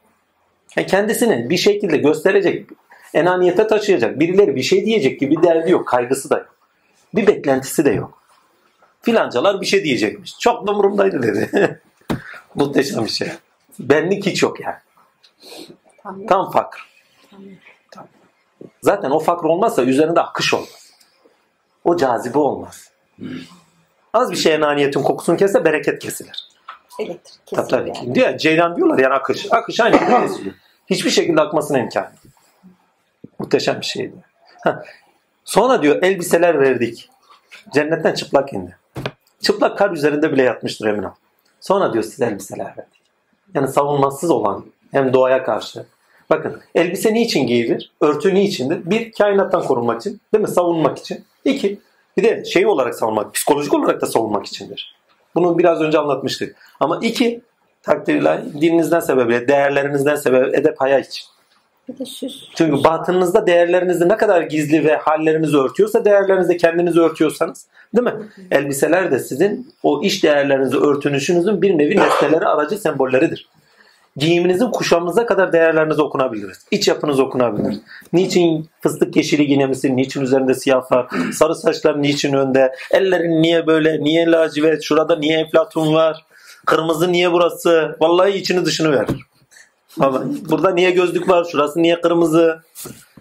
Yani kendisini bir şekilde gösterecek. Enaniyete taşıyacak. Birileri bir şey diyecek gibi derdi yok. Kaygısı da yok. Bir beklentisi de yok. Filancalar bir şey diyecekmiş. Çok umurumdaydı dedi. Muhteşem bir şey. Benlik hiç yok yani. Tam fakr. Tam. Zaten o fakr olmazsa üzerinde akış olmaz. O cazibe olmaz. Az bir şey enaniyetin kokusunu kesse bereket kesilir. Elektrik kesilir. Tabii yani. Diyor, ceylan diyorlar yani akış. Akış aynı. Hiçbir şekilde akmasına imkan yok. Muhteşem bir şeydi. Sonra diyor elbiseler verdik. Cennetten çıplak indi. Çıplak kar üzerinde bile yatmıştır emin ol. Sonra diyor size elbiseler verdik. Yani savunmasız olan hem doğaya karşı. Bakın elbise niçin giyilir? Örtü niçindir? Bir, kainattan korunmak için. Değil mi? Savunmak için. İki, bir de şey olarak savunmak, psikolojik olarak da savunmak içindir. Bunu biraz önce anlatmıştık. Ama iki, takdirle dininizden sebebiyle, değerlerinizden sebebiyle, edep haya için. Çünkü batınınızda değerlerinizi ne kadar gizli ve hallerinizi örtüyorsa değerlerinizde kendinizi örtüyorsanız, değil mi? Elbiseler de sizin o iş değerlerinizi örtünüşünüzün bir nevi nesneleri, aracı, sembolleridir. Giyiminizin kuşamınıza kadar değerlerinizi okunabilir. İç yapınız okunabilir. Niçin fıstık yeşili giyinemesi, niçin üzerinde siyah var, sarı saçlar niçin önde, ellerin niye böyle, niye lacivert, şurada niye Eflatun var, kırmızı niye burası, vallahi içini dışını verir. Ama burada niye gözlük var, şurası niye kırmızı,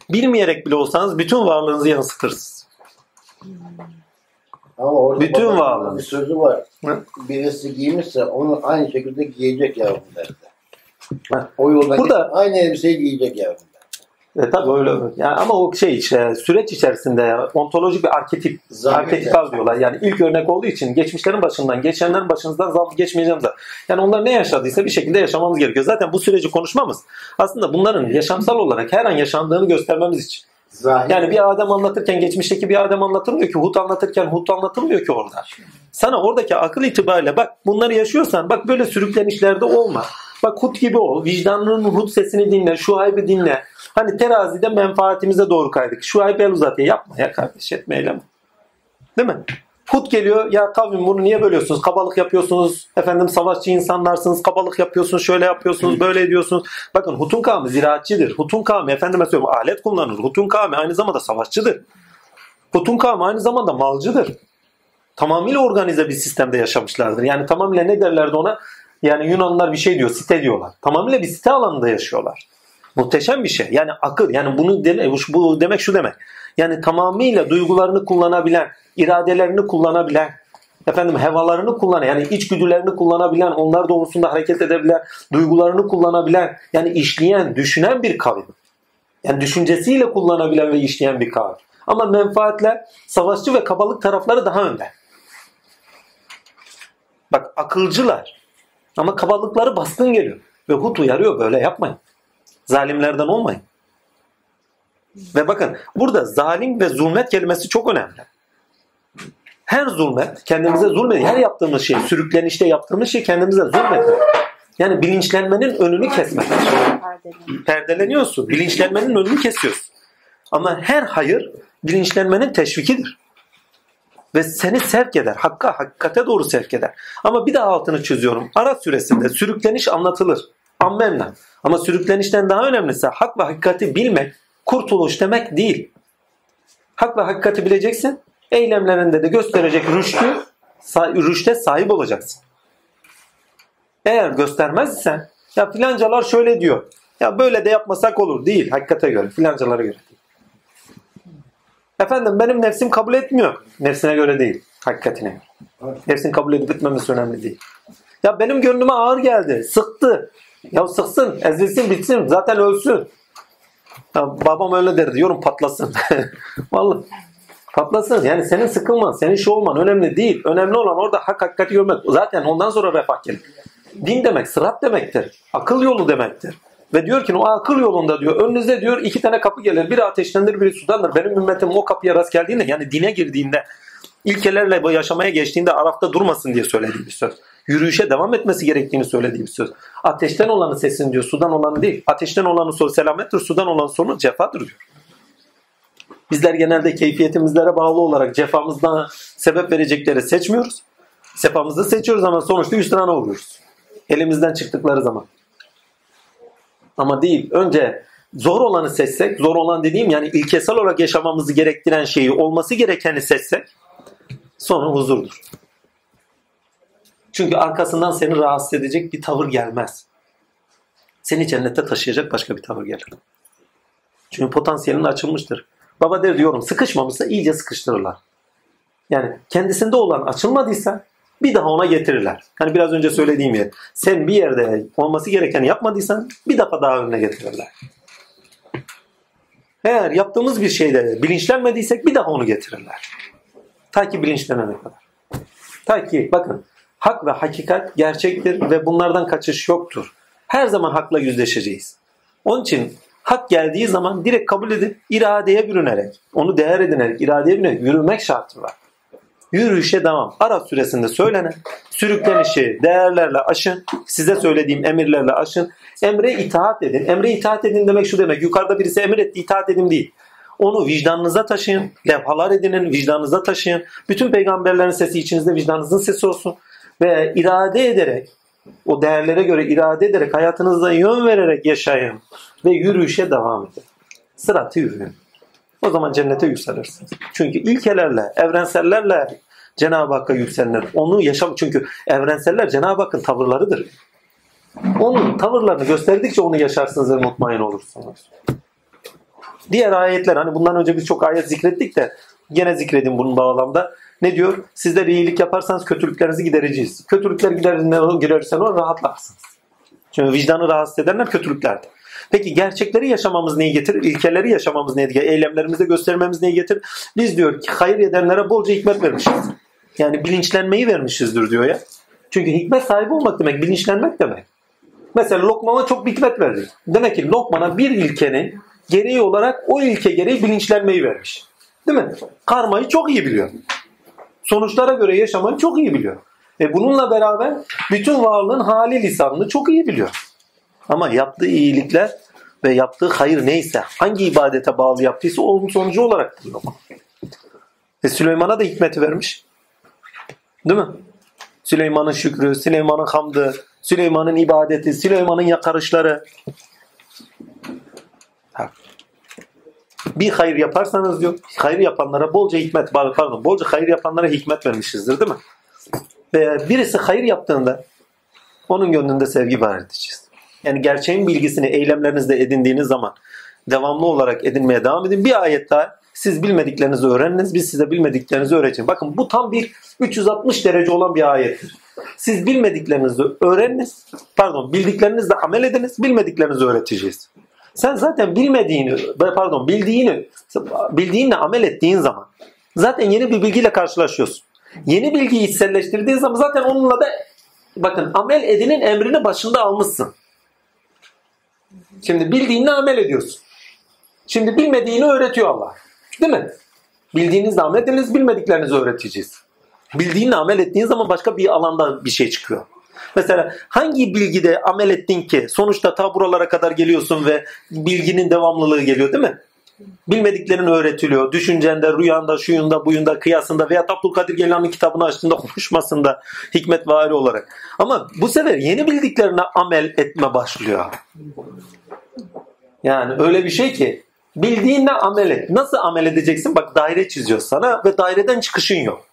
bilmeyerek bile olsanız bütün varlığınızı yansıtırsınız. Ama bütün varlığınız. Bir sözü var. Hı? Birisi giymişse onu aynı şekilde giyecek yavrum derdi. O yolda burada, aynı elbiseyi giyecek yavrum derdi. Tabii öyle. Yani ama o şey işte, süreç içerisinde ontolojik bir arketip, arketipal diyorlar. Yani ilk örnek olduğu için geçmişlerin başından, geçenlerin başından zaten geçmeyeceğim zaten. Yani onlar ne yaşadıysa bir şekilde yaşamamız gerekiyor. Zaten bu süreci konuşmamız aslında bunların yaşamsal olarak her an yaşandığını göstermemiz için. Zahir. Yani bir Adem anlatırken geçmişteki bir Adem anlatılmıyor ki, Hud anlatırken Hud anlatılmıyor ki orada. Sana oradaki akıl itibariyle bak bunları yaşıyorsan bak böyle sürüklenişlerde olma. Bak Hud gibi ol. Vicdanının Hud sesini dinle. Şuayb'ı dinle. Hani terazide menfaatimize doğru kaydık. Şuayb el uzat ya. Yapma ya kardeş. Etme eyleme. Değil mi? Hud geliyor. Ya kavim bunu niye bölüyorsunuz? Kabalık yapıyorsunuz. Efendim savaşçı insanlarsınız. Kabalık yapıyorsunuz. Şöyle yapıyorsunuz. Böyle ediyorsunuz. Bakın Hud'un kavmi ziraatçıdır. Hud'un kavmi efendime söylüyorum alet kullanır. Hud'un kavmi aynı zamanda savaşçıdır. Hud'un kavmi aynı zamanda malcıdır. Tamamıyla organize bir sistemde yaşamışlardır. Yani tamamıyla ne derlerdi ona? Yani Yunanlılar bir şey diyor, site diyorlar. Tamamıyla bir site alanında yaşıyorlar. Muhteşem bir şey. Yani akıl, yani bunu bu demek şu demek. Yani tamamıyla duygularını kullanabilen, iradelerini kullanabilen, efendim hevalarını kullanan, yani içgüdülerini kullanabilen, onlar doğrusunda hareket edebilen, duygularını kullanabilen, yani işleyen, düşünen bir kavim. Yani düşüncesiyle kullanabilen ve işleyen bir kavim. Ama menfaatler, savaşçı ve kabalık tarafları daha önde. Bak akılcılar. Ama kabalıkları baskın geliyor. Ve Hud uyarıyor böyle yapmayın. Zalimlerden olmayın. Ve bakın burada zalim ve zulmet kelimesi çok önemli. Her zulmet kendimize zulmet. Her yaptığımız şey, sürüklenişte yaptığımız şey kendimize zulmet. Yani bilinçlenmenin önünü kesmek. Perdeleniyorsun. Bilinçlenmenin önünü kesiyorsun. Ama her hayır bilinçlenmenin teşvikidir. Ve seni sevk eder. Hakka, hakikate doğru sevk eder. Ama bir daha altını çiziyorum. Araf suresinde sürükleniş anlatılır. Ammenna. Ama sürüklenişten daha önemlisi hak ve hakikati bilmek, kurtuluş demek değil. Hak ve hakikati bileceksin. Eylemlerinde de gösterecek rüşte sahip olacaksın. Eğer göstermezsen, ya filancalar şöyle diyor. Ya böyle de yapmasak olur. Değil. Hakikate göre. Filancalara göre. Efendim benim nefsim kabul etmiyor. Nefsine göre değil. Hakikatine göre. Evet. Nefsin kabul edip etmemesi önemli değil. Ya benim gönlüme ağır geldi. Sıktı. Ya sıksın. Ezilsin bitsin. Zaten ölsün. Ya babam öyle der diyorum patlasın. Vallahi patlasın. Yani senin sıkılman, senin şu olman önemli değil. Önemli olan orada hakikati görmek. Zaten ondan sonra refah gelir. Din demek, sırat demektir. Akıl yolu demektir. Ve diyor ki o akıl yolunda diyor önünüze diyor iki tane kapı gelir. Biri ateştendir, biri sudandır. Benim ümmetim o kapıya rast geldiğinde yani dine girdiğinde ilkelerle yaşamaya geçtiğinde Araf'ta durmasın diye söylediği bir söz. Yürüyüşe devam etmesi gerektiğini söylediği bir söz. Ateşten olanın sesini diyor, sudan olanı değil. Ateşten olanın sonu selamettir, sudan olanın sonu cefadır diyor. Bizler genelde keyfiyetimizlere bağlı olarak cefamızdan sebep verecekleri seçmiyoruz. Sefamızı seçiyoruz ama sonuçta hüsrana uğruyoruz. Elimizden çıktıkları zaman. Ama değil. Önce zor olanı seçsek, zor olan dediğim yani ilkesel olarak yaşamamızı gerektiren şeyi, olması gerekeni seçsek sonra huzurdur. Çünkü arkasından seni rahatsız edecek bir tavır gelmez. Seni cennete taşıyacak başka bir tavır gelir. Çünkü potansiyelin açılmıştır. Baba der diyorum sıkışmamışsa iyice sıkıştırırlar. Yani kendisinde olan açılmadıysa bir daha ona getirirler. Hani biraz önce söylediğim yer. Sen bir yerde olması gerekeni yapmadıysan bir defa daha önüne getirirler. Eğer yaptığımız bir şeyde bilinçlenmediysek bir daha onu getirirler. Ta ki bilinçlenene kadar. Ta ki bakın, hak ve hakikat gerçektir ve bunlardan kaçış yoktur. Her zaman hakla yüzleşeceğiz. Onun için hak geldiği zaman direkt kabul edip iradeye bürünerek, onu değer edinerek, iradeye bürünerek yürümek şartı var. Yürüyüşe devam. Araf suresinde söylenen sürüklenişi değerlerle aşın. Size söylediğim emirlerle aşın. Emre itaat edin. Emre itaat edin demek şu demek. Yukarıda birisi emir etti, itaat edin değil. Onu vicdanınıza taşıyın. Levhalar edinin, vicdanınıza taşıyın. Bütün peygamberlerin sesi içinizde vicdanınızın sesi olsun. Ve irade ederek, o değerlere göre irade ederek, hayatınızda yön vererek yaşayın. Ve yürüyüşe devam edin. Sıratı yürüyün. O zaman cennete yükselirsiniz. Çünkü ilkelerle, evrensellerle Cenab-ı Hakk'a yükselinir. Onu yaşam, çünkü evrenseller Cenab-ı Hakk'ın tavırlarıdır. Onun tavırlarını gösterdikçe onu yaşarsınız ve mutmain olursunuz. Diğer ayetler, hani bundan önce biz çok ayet zikrettik de gene zikredin bunun bağlamda. Ne diyor? Sizler iyilik yaparsanız kötülüklerinizi gidereceğiz. Kötülükler gidersen o rahatlarsınız. Çünkü vicdanı rahatsız edenler kötülüklerdir. Peki gerçekleri yaşamamız neyi getirir? İlkeleri yaşamamız neyi getirir? Eylemlerimizde göstermemiz neyi getirir? Biz diyor ki hayır edenlere bolca hikmet vermişiz. Yani bilinçlenmeyi vermişizdir diyor ya. Çünkü hikmet sahibi olmak demek, bilinçlenmek demek. Mesela Lokman'a çok hikmet verdi. Demek ki Lokman'a bir ilkenin gereği olarak o ilke gereği bilinçlenmeyi vermiş. Değil mi? Karmayı çok iyi biliyor. Sonuçlara göre yaşamayı çok iyi biliyor. Ve bununla beraber bütün varlığın hali lisanını çok iyi biliyor. Ama yaptığı iyilikler ve yaptığı hayır neyse, hangi ibadete bağlı yaptıysa onun sonucu olarak diyor. Süleyman'a da hikmeti vermiş. Değil mi? Süleyman'ın şükrü, Süleyman'ın hamdı, Süleyman'ın ibadeti, Süleyman'ın yakarışları. Bir hayır yaparsanız diyor, hayır yapanlara bolca hikmet, pardon, bolca hayır yapanlara hikmet vermişizdir, değil mi? Ve birisi hayır yaptığında onun gönlünde sevgi var edeceğiz. Yani gerçeğin bilgisini eylemlerinizde edindiğiniz zaman devamlı olarak edinmeye devam edin. Bir ayet daha, siz bilmediklerinizi öğreniniz, biz size bilmediklerinizi öğreteceğiz. Bakın bu tam bir 360 derece olan bir ayettir. Siz bilmediklerinizi öğreniniz, pardon bildiklerinizle amel ediniz, bilmediklerinizi öğreteceğiz. Sen zaten bildiğinle amel ettiğin zaman zaten yeni bir bilgiyle karşılaşıyorsun. Yeni bilgiyi içselleştirdiğin zaman zaten onunla da bakın amel edinin emrini başında almışsın. Şimdi bildiğinle amel ediyorsun. Şimdi bilmediğini öğretiyor Allah. Değil mi? Bildiğinizle amel ediniz, bilmediklerinizi öğreteceğiz. Bildiğinle amel ettiğin zaman başka bir alanda bir şey çıkıyor. Mesela hangi bilgide amel ettin ki sonuçta ta buralara kadar geliyorsun ve bilginin devamlılığı geliyor, değil mi? Bilmediklerin öğretiliyor. Düşüncende, rüyanda, şuyunda, buyunda, kıyasında veya Abdülkadir Geylani'nin kitabını açtığında, konuşmasında hikmetvari olarak. Ama bu sefer yeni bildiklerine amel etme başlıyor. Yani öyle bir şey ki bildiğinle amel et. Nasıl amel edeceksin? Bak daire çiziyor sana ve daireden çıkışın yok.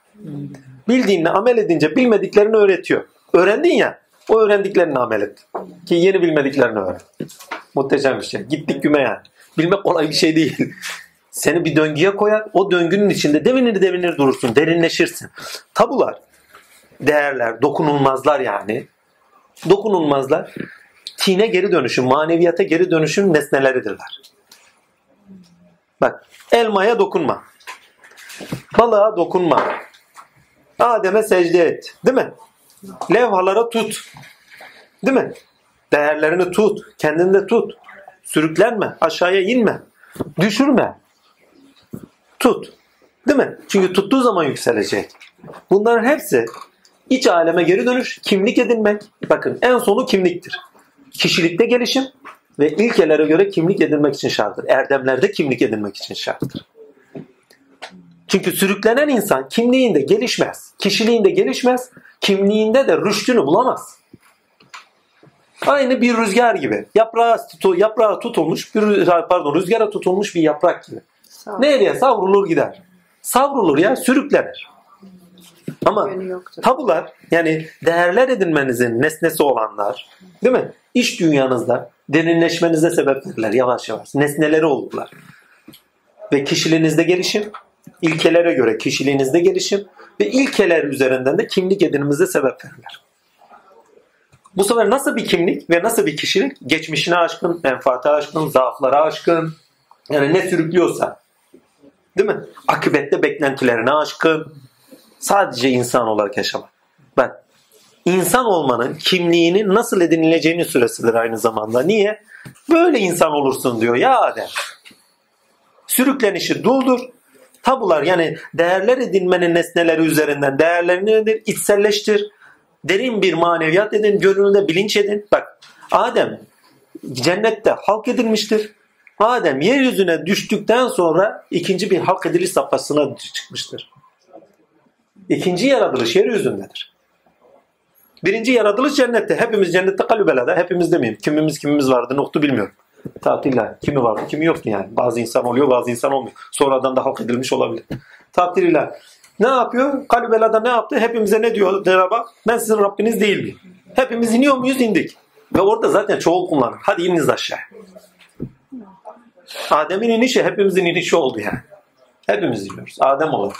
Bildiğinle amel edince bilmediklerini öğretiyor. Öğrendin ya, o öğrendiklerini amel et. Ki yeni bilmediklerini öğren. Muhteşem bir şey. Gittik güme yani. Bilmek kolay bir şey değil. Seni bir döngüye koyar, o döngünün içinde devinir durursun, derinleşirsin. Tabular, değerler, dokunulmazlar yani. Dokunulmazlar, tine geri dönüşüm, maneviyata geri dönüşüm nesneleridirler. Bak, elmaya dokunma. Balığa dokunma. Adem'e secde et. Değil mi? Levhalara tut. Değil mi? Değerlerini tut. Kendini de tut. Sürüklenme. Aşağıya inme. Düşürme. Tut. Değil mi? Çünkü tuttuğu zaman yükselecek. Bunların hepsi iç aleme geri dönüş, kimlik edinmek. Bakın en sonu kimliktir. Kişilikte gelişim ve ilkelere göre kimlik edinmek için şarttır. Erdemlerde kimlik edinmek için şarttır. Çünkü sürüklenen insan kimliğinde gelişmez. Kişiliğinde gelişmez. Kimliğinde de rüştünü bulamaz. Aynı bir rüzgar gibi. Rüzgara tutulmuş bir yaprak gibi. Nereye savrulur gider. Savrulur ya, sürüklenir. Ama tabular, yani değerler edinmenizin nesnesi olanlar, değil mi? İş dünyanızda derinleşmenize sebep verirler yavaş yavaş. Nesneleri olurlar. Ve kişiliğinizde gelişim, ilkelere göre kişiliğinizde gelişim ve ilkeler üzerinden de kimlik edinimize sebep verirler. Bu sefer nasıl bir kimlik ve nasıl bir kişilik? Geçmişine aşkın, menfaate aşkın, zaaflara aşkın, Yani ne sürüklüyorsa. Değil mi? Akıbette beklentilerine aşkın. Sadece insan olarak yaşamak. Ben insan olmanın kimliğini nasıl edinileceğini süresidir aynı zamanda. Niye? Böyle insan olursun diyor ya Adem. Sürüklenişi durdur. Tabular yani değerler edinmenin nesneleri üzerinden değerlerini edin, içselleştir. Derin bir maneviyat edin, gönlünde bilinç edin. Bak Adem cennette halk edilmiştir. Adem yeryüzüne düştükten sonra ikinci bir halk ediliş safhasına çıkmıştır. İkinci yaratılış yeryüzündedir. Birinci yaratılış cennette. Hepimiz cennette kalübelada. Hepimiz demeyeyim. Kimimiz vardı noktu bilmiyorum. Takdirle kimi vardı kimi yoktu yani. Bazı insan oluyor bazı insan olmuyor. Sonradan da halk edilmiş olabilir. Takdirle ne yapıyor? Kalübelada ne yaptı? Hepimize ne diyor? Bak, ben sizin Rabbiniz değil miyim? Hepimiz iniyor muyuz? İndik. Ve orada zaten çoğul kullanır. Hadi ininiz aşağı. Adem'in inişi hepimizin inişi oldu yani. Hepimiz iniyoruz. Adem olarak.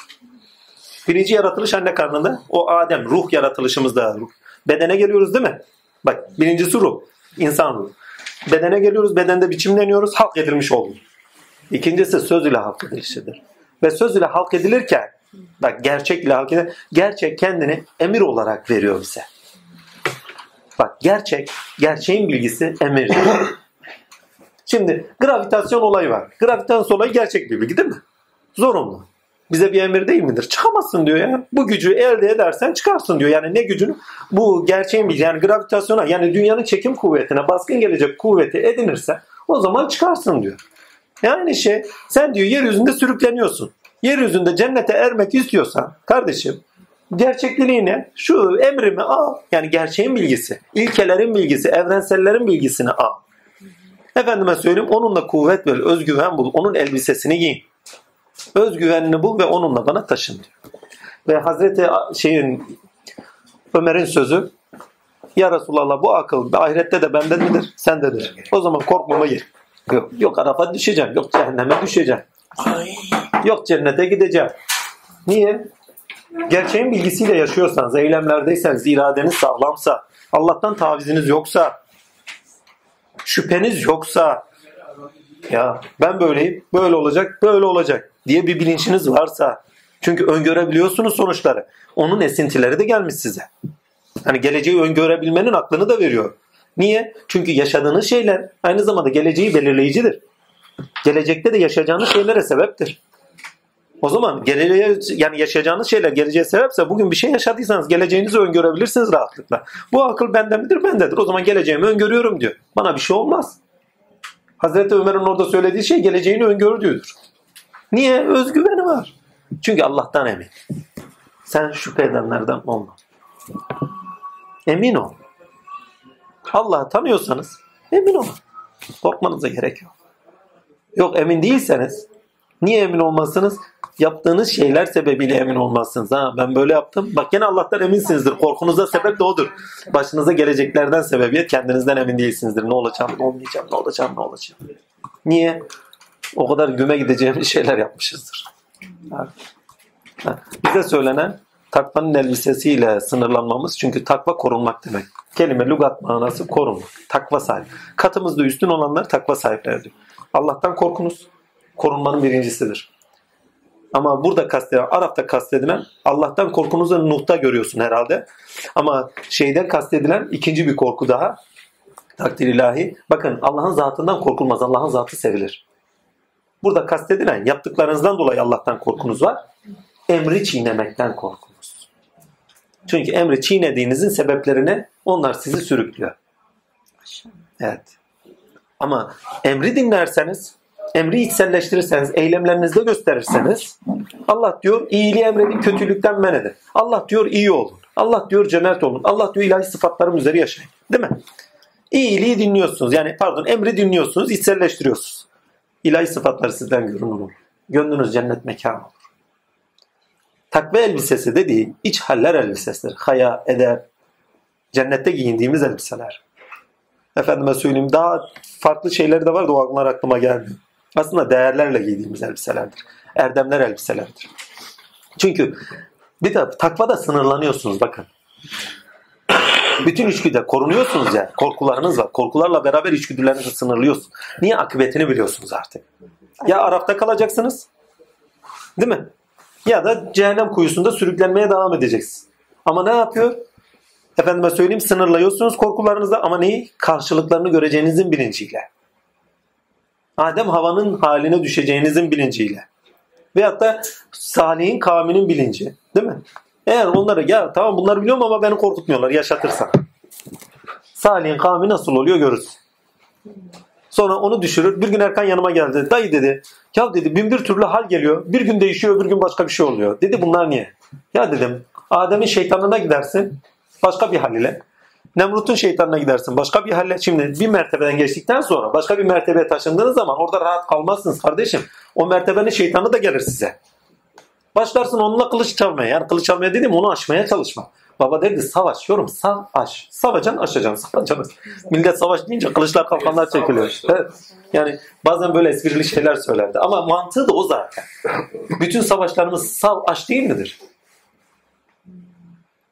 Birinci yaratılış anne karnında. O Adem ruh yaratılışımızda. Bedene geliyoruz değil mi? Bak birincisi ruh. İnsan ruhu. Bedene geliyoruz. Bedende biçimleniyoruz. Halk edilmiş olduk. İkincisi söz ile halk edilişidir. Ve söz ile halk edilirken bak gerçek ile halk edilir. Gerçek kendini emir olarak veriyor bize. Bak gerçeğin bilgisi emir. Şimdi gravitasyon olayı var. Gravitasyon olayı gerçek bir bilgi değil mi? Zorunlu. Bize bir emir değil midir? Çıkamazsın diyor ya. Bu gücü elde edersen çıkarsın diyor. Yani ne gücünü? Bu gerçeğin bilgi. Yani gravitasyona yani dünyanın çekim kuvvetine baskın gelecek kuvveti edinirsen o zaman çıkarsın diyor. Yani sen diyor yeryüzünde sürükleniyorsun. Yeryüzünde cennete ermek istiyorsan kardeşim gerçekliğine şu emrimi al. Yani gerçeğin bilgisi, ilkelerin bilgisi, evrensellerin bilgisini al. Efendime söyleyeyim onunla kuvvet ver, özgüven bul, onun elbisesini giyin. Özgüvenini bul ve onunla bana taşın diyor. Ve Hazreti Ömer'in sözü ya Resulallah bu akıl ahirette de benden midir? Sendedir. O zaman korkmama yer. Yok Araf'a düşeceğim. Yok cehenneme düşeceğim. Yok cennete gideceğim. Niye? Gerçeğin bilgisiyle yaşıyorsanız, eylemlerdeyseniz, iradeniz sağlamsa, Allah'tan taviziniz yoksa, şüpheniz yoksa, ya ben böyleyim, böyle olacak diye bir bilinciniz varsa, çünkü öngörebiliyorsunuz sonuçları. Onun esintileri de gelmiş size. Hani geleceği öngörebilmenin aklını da veriyor. Niye? Çünkü yaşadığınız şeyler aynı zamanda geleceği belirleyicidir. Gelecekte de yaşayacağınız şeylere sebeptir. O zaman geleceğe, yani yaşayacağınız şeyler geleceğe sebepse bugün bir şey yaşadıysanız geleceğinizi öngörebilirsiniz rahatlıkla. Bu akıl benden midir? Bendedir. O zaman geleceğimi öngörüyorum diyor. Bana bir şey olmaz. Hazreti Ömer'in orada söylediği şey geleceğini öngördüğüdür. Niye? Özgüveni var. Çünkü Allah'tan emin. Sen şüphe edenlerden olma. Emin ol. Allah'ı tanıyorsanız emin olun. Korkmanıza gerek yok. Yok emin değilseniz niye emin olmazsınız? Yaptığınız şeyler sebebiyle emin olmazsınız. Ha ben böyle yaptım. Bak gene Allah'tan eminsinizdir. Korkunuza sebep de odur. Başınıza geleceklerden sebebiyet kendinizden emin değilsinizdir. Ne olacağım, ne olmayacağım, ne olacağım. Niye? O kadar güme gideceğimiz şeyler yapmışızdır. Bize söylenen takvanın elbisesiyle sınırlanmamız. Çünkü takva korunmak demek. Kelime lügat manası korunmak. Takva sahibi. Katımızda üstün olanlar takva sahipleridir. Allah'tan korkunuz. Korunmanın birincisidir. Ama burada kastedilen, Araf'ta kastedilen Allah'tan korkunuzu Nuh'ta görüyorsun herhalde. Ama şeyden kastedilen ikinci bir korku daha. Takdir ilahi. Bakın Allah'ın zatından korkulmaz. Allah'ın zatı sevilir. Burada kastedilen yaptıklarınızdan dolayı Allah'tan korkunuz var. Emri çiğnemekten korkunuz. Çünkü emri çiğnediğinizin sebeplerine onlar sizi sürüklüyor. Evet. Ama emri dinlerseniz, emri içselleştirirseniz, eylemlerinizde gösterirseniz Allah diyor iyiliği emredin, kötülükten men edin. Allah diyor iyi olun. Allah diyor cömert olun. Allah diyor ilahi sıfatlarım üzeri yaşayın. Değil mi? İyiliği dinliyorsunuz. Yani emri dinliyorsunuz, içselleştiriyorsunuz. İlahi sıfatlar sizden görünür olur. Gönlünüz cennet mekanı olur. Takva elbisesi dediği iç haller elbisesidir. Haya, edep, cennette giyindiğimiz elbiseler. Efendime söyleyeyim daha farklı şeyler de var da o anlar aklıma gelmiyor. Aslında değerlerle giydiğimiz elbiselerdir. Erdemler elbiselerdir. Çünkü bir de takvada sınırlanıyorsunuz bakın. Bütün içgüde korunuyorsunuz ya. Korkularınız var. Korkularla beraber içgüdülerinizi sınırlıyorsunuz. Niye? Akıbetini biliyorsunuz artık. Ya Araf'ta kalacaksınız, değil mi? Ya da cehennem kuyusunda sürüklenmeye devam edeceksiniz. Ama ne yapıyor? Efendime söyleyeyim, sınırlıyorsunuz korkularınızla ama neyi? Karşılıklarını göreceğinizin bilinciyle. Adem havanın haline düşeceğinizin bilinciyle. Veyahut da Salih'in kavminin bilinci. Değil mi? Eğer onları, ya tamam bunları biliyorum ama beni korkutmuyorlar yaşatırsan. Salih'in kavmi nasıl oluyor görürüz. Sonra onu düşürür. Bir gün Erkan yanıma geldi. Dayı dedi. Ya dedi bin bir türlü hal geliyor. Bir gün değişiyor, öbür gün başka bir şey oluyor. Dedi bunlar niye? Ya dedim Adem'in şeytanına gidersin. Başka bir hal ile. Nemrut'un şeytanına gidersin. Başka bir hal ile. Şimdi bir mertebeden geçtikten sonra başka bir mertebeye taşındığınız zaman orada rahat kalmazsınız kardeşim. O mertebenin şeytanı da gelir size. Başlarsın onunla kılıç çalmaya. Yani kılıç çalmaya dedim onu aşmaya çalışma. Baba dedi savaşıyorum. Savaş. Savacaksın aşacaksın. Savacaksın. Millet savaş deyince kılıçlar kalkanlar çekiliyor. Evet. Yani bazen böyle esprili şeyler söylerdi. Ama mantığı da o zaten. Bütün savaşlarımız savaş değil midir?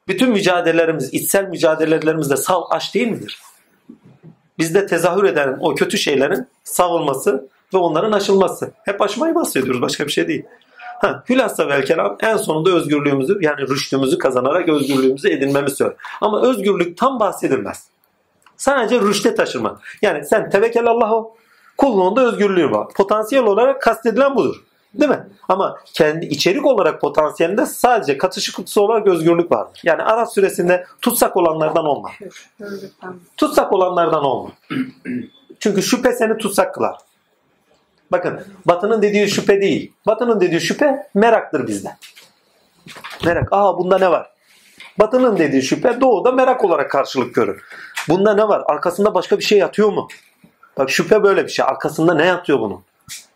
Bütün mücadelelerimiz, içsel mücadelelerimiz de savaş değil midir? Bizde tezahür eden o kötü şeylerin savunması ve onların aşılması. Hep aşmayı bahsediyoruz. Başka bir şey değil. Hülasa vel kelam en sonunda özgürlüğümüzü yani rüştümüzü kazanarak özgürlüğümüzü edinmemiz söylüyor. Ama özgürlük tam bahsedilmez. Sadece rüşte taşırma. Yani sen tevekkül Allah'a ol. Kulluğunda özgürlüğü var. Potansiyel olarak kastedilen budur. Değil mi? Ama kendi içerik olarak potansiyelinde sadece katışı kutusu olarak özgürlük vardır. Yani Araf suresinde tutsak olanlardan olma. Tutsak olanlardan olma. Çünkü şüphe seni tutsak kılar. Bakın Batı'nın dediği şüphe değil. Batı'nın dediği şüphe meraktır bizde. Merak. Aa bunda ne var? Batı'nın dediği şüphe doğuda merak olarak karşılık görür. Bunda ne var? Arkasında başka bir şey yatıyor mu? Bak şüphe böyle bir şey. Arkasında ne yatıyor bunun?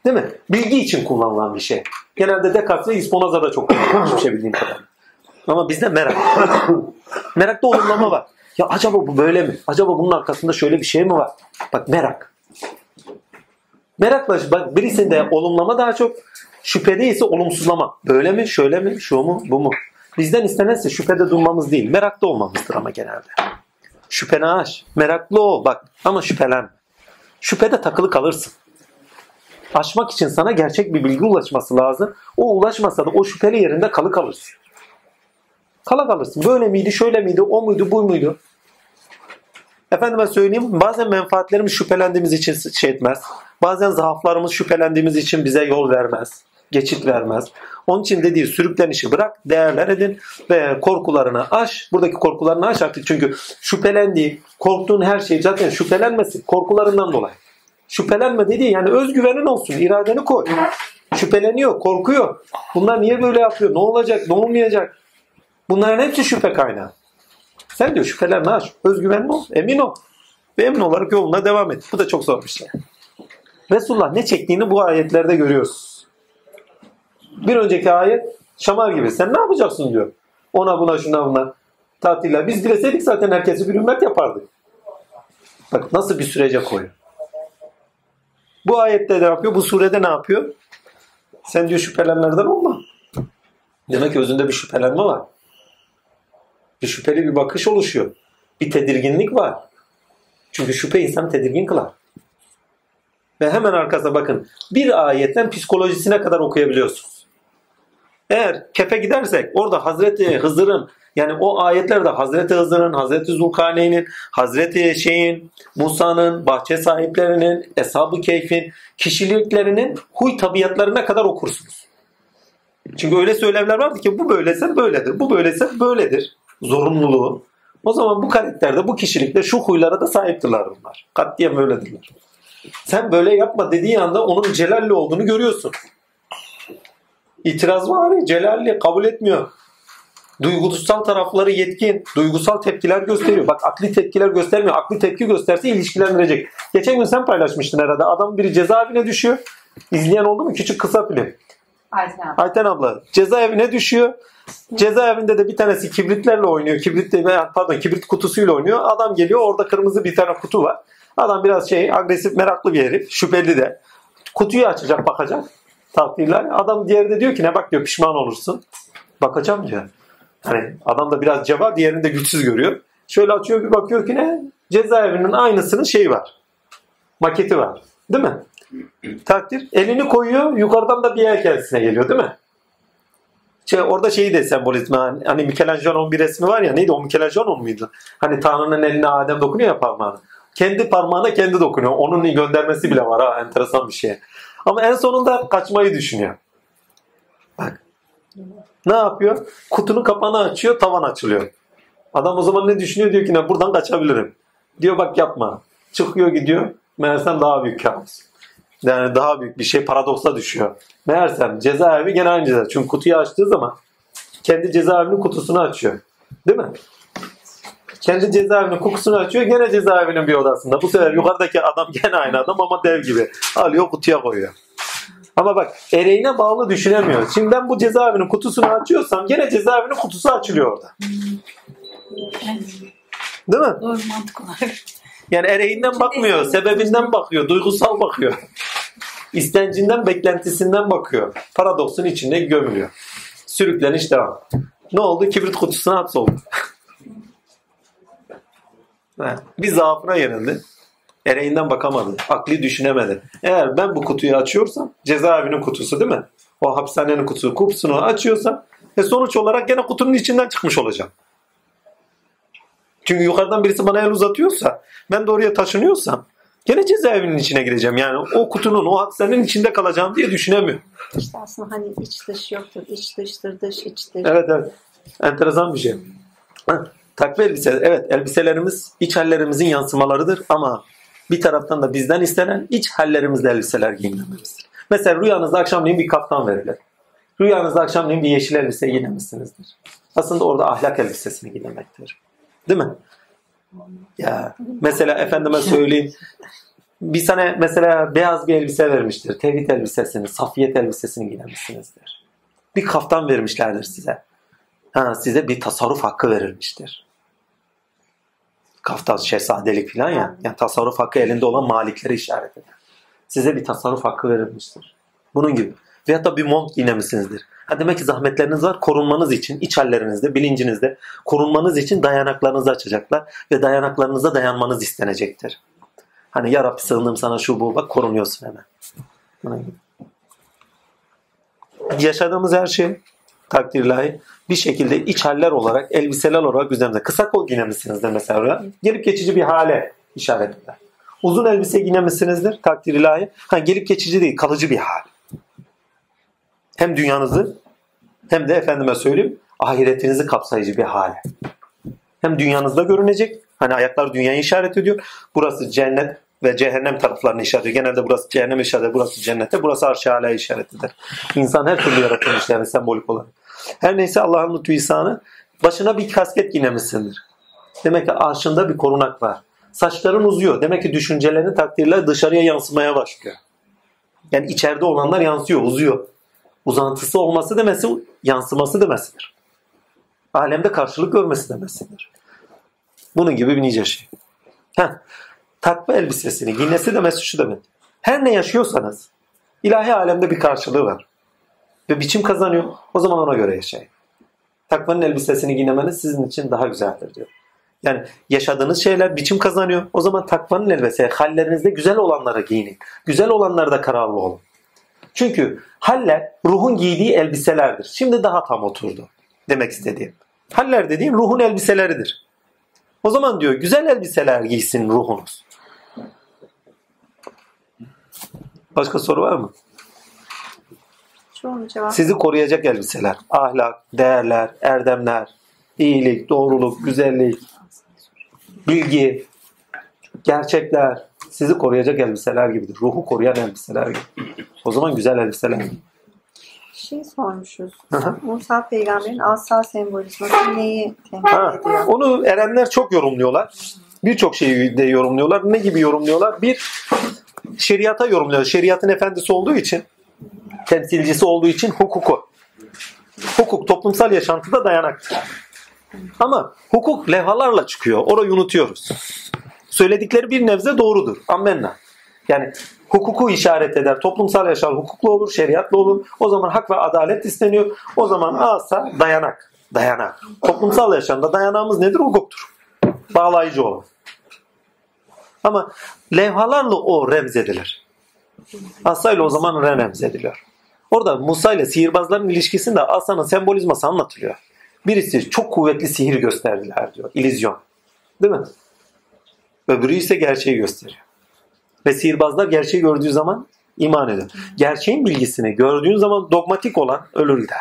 Değil mi? Bilgi için kullanılan bir şey. Genelde Descartes ve İspinoza da çok kullanılmış bir şey bildiğim kadar. Ama bizde merak. Merakta olumlama var. Ya acaba bu böyle mi? Acaba bunun arkasında şöyle bir şey mi var? Bak merak. Merakla bak birisinde olumlama daha çok, şüphede ise olumsuzlama. Böyle mi, şöyle mi, şu mu, bu mu? Bizden istenense şüphede durmamız değil, meraklı olmamızdır ama genelde. Şüpheni aş, meraklı ol bak ama şüphelen. Şüphede takılı kalırsın. Aşmak için sana gerçek bir bilgi ulaşması lazım. O ulaşmasa da o şüpheli yerinde kalı kalırsın. Kala kalırsın. Böyle miydi, şöyle miydi, o muydu, bu muydu? Efendime söyleyeyim bazen menfaatlerimiz şüphelendiğimiz için şey etmez. Bazen zaaflarımız şüphelendiğimiz için bize yol vermez. Geçit vermez. Onun için dediği sürüklenişi bırak. Değerler edin. Ve korkularını aş. Buradaki korkularını aş artık. Çünkü şüphelendiği, korktuğun her şey zaten şüphelenmesin. Korkularından dolayı. Şüphelenme dediği yani özgüvenin olsun. İradeni koy. Şüpheleniyor, korkuyor. Bunlar niye böyle yapıyor? Ne olacak? Ne olmayacak? Bunların hepsi şüphe kaynağı. Sen diyor şüphelenme aş. Özgüvenli ol. Emin ol. Ve emin olarak yoluna devam et. Bu da çok zor bir şey. Resulullah ne çektiğini bu ayetlerde görüyoruz. Bir önceki ayet şamar gibi. Sen ne yapacaksın diyor. Ona buna şuna buna. Tatiller. Biz dileseydik zaten herkesi bir ümmet yapardık. Bak nasıl bir sürece koyuyor. Bu ayette ne yapıyor? Bu surede ne yapıyor? Sen diyor şüphelenlerden olma. Demek ki özünde bir şüphelenme var. Bir şüpheli bir bakış oluşuyor. Bir tedirginlik var. Çünkü şüphe insanı tedirgin kılar. Ve hemen arkasına bakın. Bir ayetten psikolojisine kadar okuyabiliyorsunuz. Eğer kefe gidersek orada Hazreti Hızır'ın yani o ayetlerde Hazreti Hızır'ın, Hazreti Zulkarneyn'in, Hazreti Şeyin, Musa'nın, bahçe sahiplerinin, Eshab-ı Keyf'in, kişiliklerinin huy tabiatlarına kadar okursunuz. Çünkü öyle söylemler vardı ki bu böylese böyledir, bu böylese böyledir. Zorunluluğu. O zaman bu karakterde, bu kişilikte şu huylara da sahiptirler bunlar. Katliyen böyledirler. Sen böyle yapma dediği anda onun celalli olduğunu görüyorsun. İtiraz var ya, celalli kabul etmiyor. Duygusal tarafları yetkin, duygusal tepkiler gösteriyor. Bak akli tepkiler göstermiyor. Akli tepki gösterse ilişkilendirecek. Geçen gün sen paylaşmıştın herhalde. Adam biri cezaevine düşüyor. İzleyen oldu mu? Küçük kısa film. Ayten abla. Cezaevine düşüyor. Cezaevinde de bir tanesi kibritlerle oynuyor. Kibrit kutusuyla oynuyor. Adam geliyor. Orada kırmızı bir tane kutu var. Adam biraz agresif, meraklı bir herif. Şüpheli de. Kutuyu açacak, bakacak. Takdirler. Adam diğeri de diyor ki ne bak diyor pişman olursun. Bakacağım diyor. Hani adam da biraz cevap, diğerini de güçsüz görüyor. Şöyle açıyor bir bakıyor ki ne? Cezaevinin aynısının şeyi var. Maketi var. Değil mi? Takdir. Elini koyuyor, yukarıdan da bir el kendisine geliyor değil mi? Orada şeyi de sembolizma, hani Michelangelo'nun bir resmi var ya, neydi o, Michelangelo muydu? Hani Tanrı'nın eline Adem dokunuyor ya parmağını. Kendi parmağına kendi dokunuyor. Onun göndermesi bile var ha, enteresan bir şey. Ama en sonunda kaçmayı düşünüyor. Bak. Ne yapıyor? Kutunun kapağını açıyor, tavan açılıyor. Adam o zaman ne düşünüyor? Diyor ki ne, buradan kaçabilirim. Diyor bak yapma. Çıkıyor gidiyor. Meğersem daha büyük kabus. Yani daha büyük bir şey, paradoksa düşüyor. Meğersem cezaevi gene aynı ceza. Çünkü kutuyu açtığı zaman kendi cezaevinin kutusunu açıyor. Değil mi? Kendi cezaevinin kutusunu açıyor. Gene cezaevinin bir odasında. Bu sefer yukarıdaki adam gene aynı adam ama dev gibi. Alıyor kutuya koyuyor. Ama bak ereğine bağlı düşünemiyor. Şimdi ben bu cezaevinin kutusunu açıyorsam gene cezaevinin kutusu açılıyor orada. Değil mi? Doğru, mantık olarak. Yani ereğinden bakmıyor, sebebinden bakıyor, duygusal bakıyor. İstencinden, beklentisinden bakıyor. Paradoksun içinde gömülüyor. Sürükleniş devam. Ne oldu? Kibrit kutusuna hapsoldu. Bir zaafına yenildi. Ereğinden bakamadı. Akli düşünemedi. Eğer ben bu kutuyu açıyorsam, cezaevinin kutusu değil mi? O hapishanenin kutusunu açıyorsam sonuç olarak gene kutunun içinden çıkmış olacağım. Çünkü yukarıdan birisi bana el uzatıyorsa, ben de oraya taşınıyorsam gene cezaevinin içine gireceğim. Yani o kutunun, o hapishanenin içinde kalacağım diye düşünemiyorum. İşte aslında hani iç dış yoktur. İç dıştır, dış içtir. Evet. Enteresan bir şey. Takvi elbise. Evet, elbiselerimiz iç hallerimizin yansımalarıdır ama bir taraftan da bizden istenen iç hallerimizle elbiseler giyinmemizdir. Mesela rüyanızda akşamleyin bir kaftan verilir. Rüyanızda akşamleyin bir yeşil elbise giyinmişsinizdir. Aslında orada ahlak elbisesini giyinmektir. Değil mi? Ya mesela efendime söyleyeyim. Bir sene mesela beyaz bir elbise vermiştir. Tevhid elbisesini, safiyet elbisesini giyinmişsinizdir. Bir kaftan vermişlerdir size. Size bir tasarruf hakkı verilmiştir. Kaftan şehzadelik falan ya. Yani tasarruf hakkı elinde olan malikleri işaret eder. Size bir tasarruf hakkı verilmiştir. Bunun gibi. Veyahut da bir mont giyinmişsinizdir. Demek ki zahmetleriniz var. Korunmanız için, iç hallerinizde, bilincinizde korunmanız için dayanaklarınızı açacaklar ve dayanaklarınıza dayanmanız istenecektir. Hani ya Rabbi sığındım sana şu bu, bak korunuyorsun hemen. Bunun gibi. Yaşadığımız her şey takdirlahi bir şekilde iç haller olarak, elbiseler olarak üzerimize. Kısa kol giyinemişsinizdir mesela. Gelip geçici bir hale işaret eder. Uzun elbise giyinemişsinizdir takdirlahi. Gelip geçici değil, kalıcı bir hal. Hem dünyanızı hem de efendime söyleyeyim ahiretinizi kapsayıcı bir hale. Hem dünyanızda görünecek. Ayaklar dünyayı işaret ediyor. Burası cennet ve cehennem taraflarını işaret ediyor. Genelde burası cehennem işaret eder. Burası cennette. Burası arş-ı alâ işaret eder. İnsan her türlü yaratılmış yani sembolik olarak. Her neyse Allah'ın lütfü ihsanı başına bir kasket giyinmişsindir. Demek ki arşında bir korunak var. Saçların uzuyor. Demek ki düşüncelerini takdirle dışarıya yansımaya başlıyor. Yani içeride olanlar yansıyor, uzuyor. Uzantısı olması demesi, yansıması demesidir. Alemde karşılık görmesi demesidir. Bunun gibi bir nice şey. Takva elbisesini giymesi demesi şu demek. Her ne yaşıyorsanız ilahi alemde bir karşılığı var. Ve biçim kazanıyor. O zaman ona göre yaşayın. Takvanın elbisesini giymeniz sizin için daha güzeldir diyor. Yani yaşadığınız şeyler biçim kazanıyor. O zaman takvanın elbisesi, hallerinizde güzel olanları giyinin. Güzel olanlarda kararlı olun. Çünkü haller ruhun giydiği elbiselerdir. Şimdi daha tam oturdu demek istediğim. Haller dediğim ruhun elbiseleridir. O zaman diyor güzel elbiseler giysin ruhunuz. Başka soru var mı? Sizi koruyacak elbiseler. Ahlak, değerler, erdemler, iyilik, doğruluk, güzellik, bilgi, gerçekler. Sizi koruyacak elbiseler gibidir. Ruhu koruyan elbiseler gibi. O zaman güzel elbiseler gibi. Şey sormuşuz. Musa peygamberin asa sembolizması neyi temsil ediyor? Onu erenler çok yorumluyorlar. Birçok şeyi de yorumluyorlar. Ne gibi yorumluyorlar? Bir, şeriata yorumluyorlar. Şeriatın efendisi olduğu için, temsilcisi olduğu için hukuku. Hukuk toplumsal yaşantıda dayanaktır. Ama hukuk levhalarla çıkıyor. Orayı unutuyoruz. Söyledikleri bir nebze doğrudur. Ammenna. Yani hukuku işaret eder. Toplumsal yaşam hukuklu olur, şeriatlı olur. O zaman hak ve adalet isteniyor. O zaman asa dayanak. Dayanak. Toplumsal yaşamda dayanağımız nedir? Hukuktur. Bağlayıcı olan. Ama levhalarla o remzedilir. Asa ile o zaman renemz ediliyor. Orada Musa ile sihirbazların ilişkisinde asanın sembolizması anlatılıyor. Birisi çok kuvvetli sihir gösterdiler diyor. İllüzyon. Değil mi? Öbürü ise gerçeği gösteriyor. Ve sihirbazlar gerçeği gördüğü zaman iman eder. Gerçeğin bilgisini gördüğün zaman dogmatik olan ölür gider.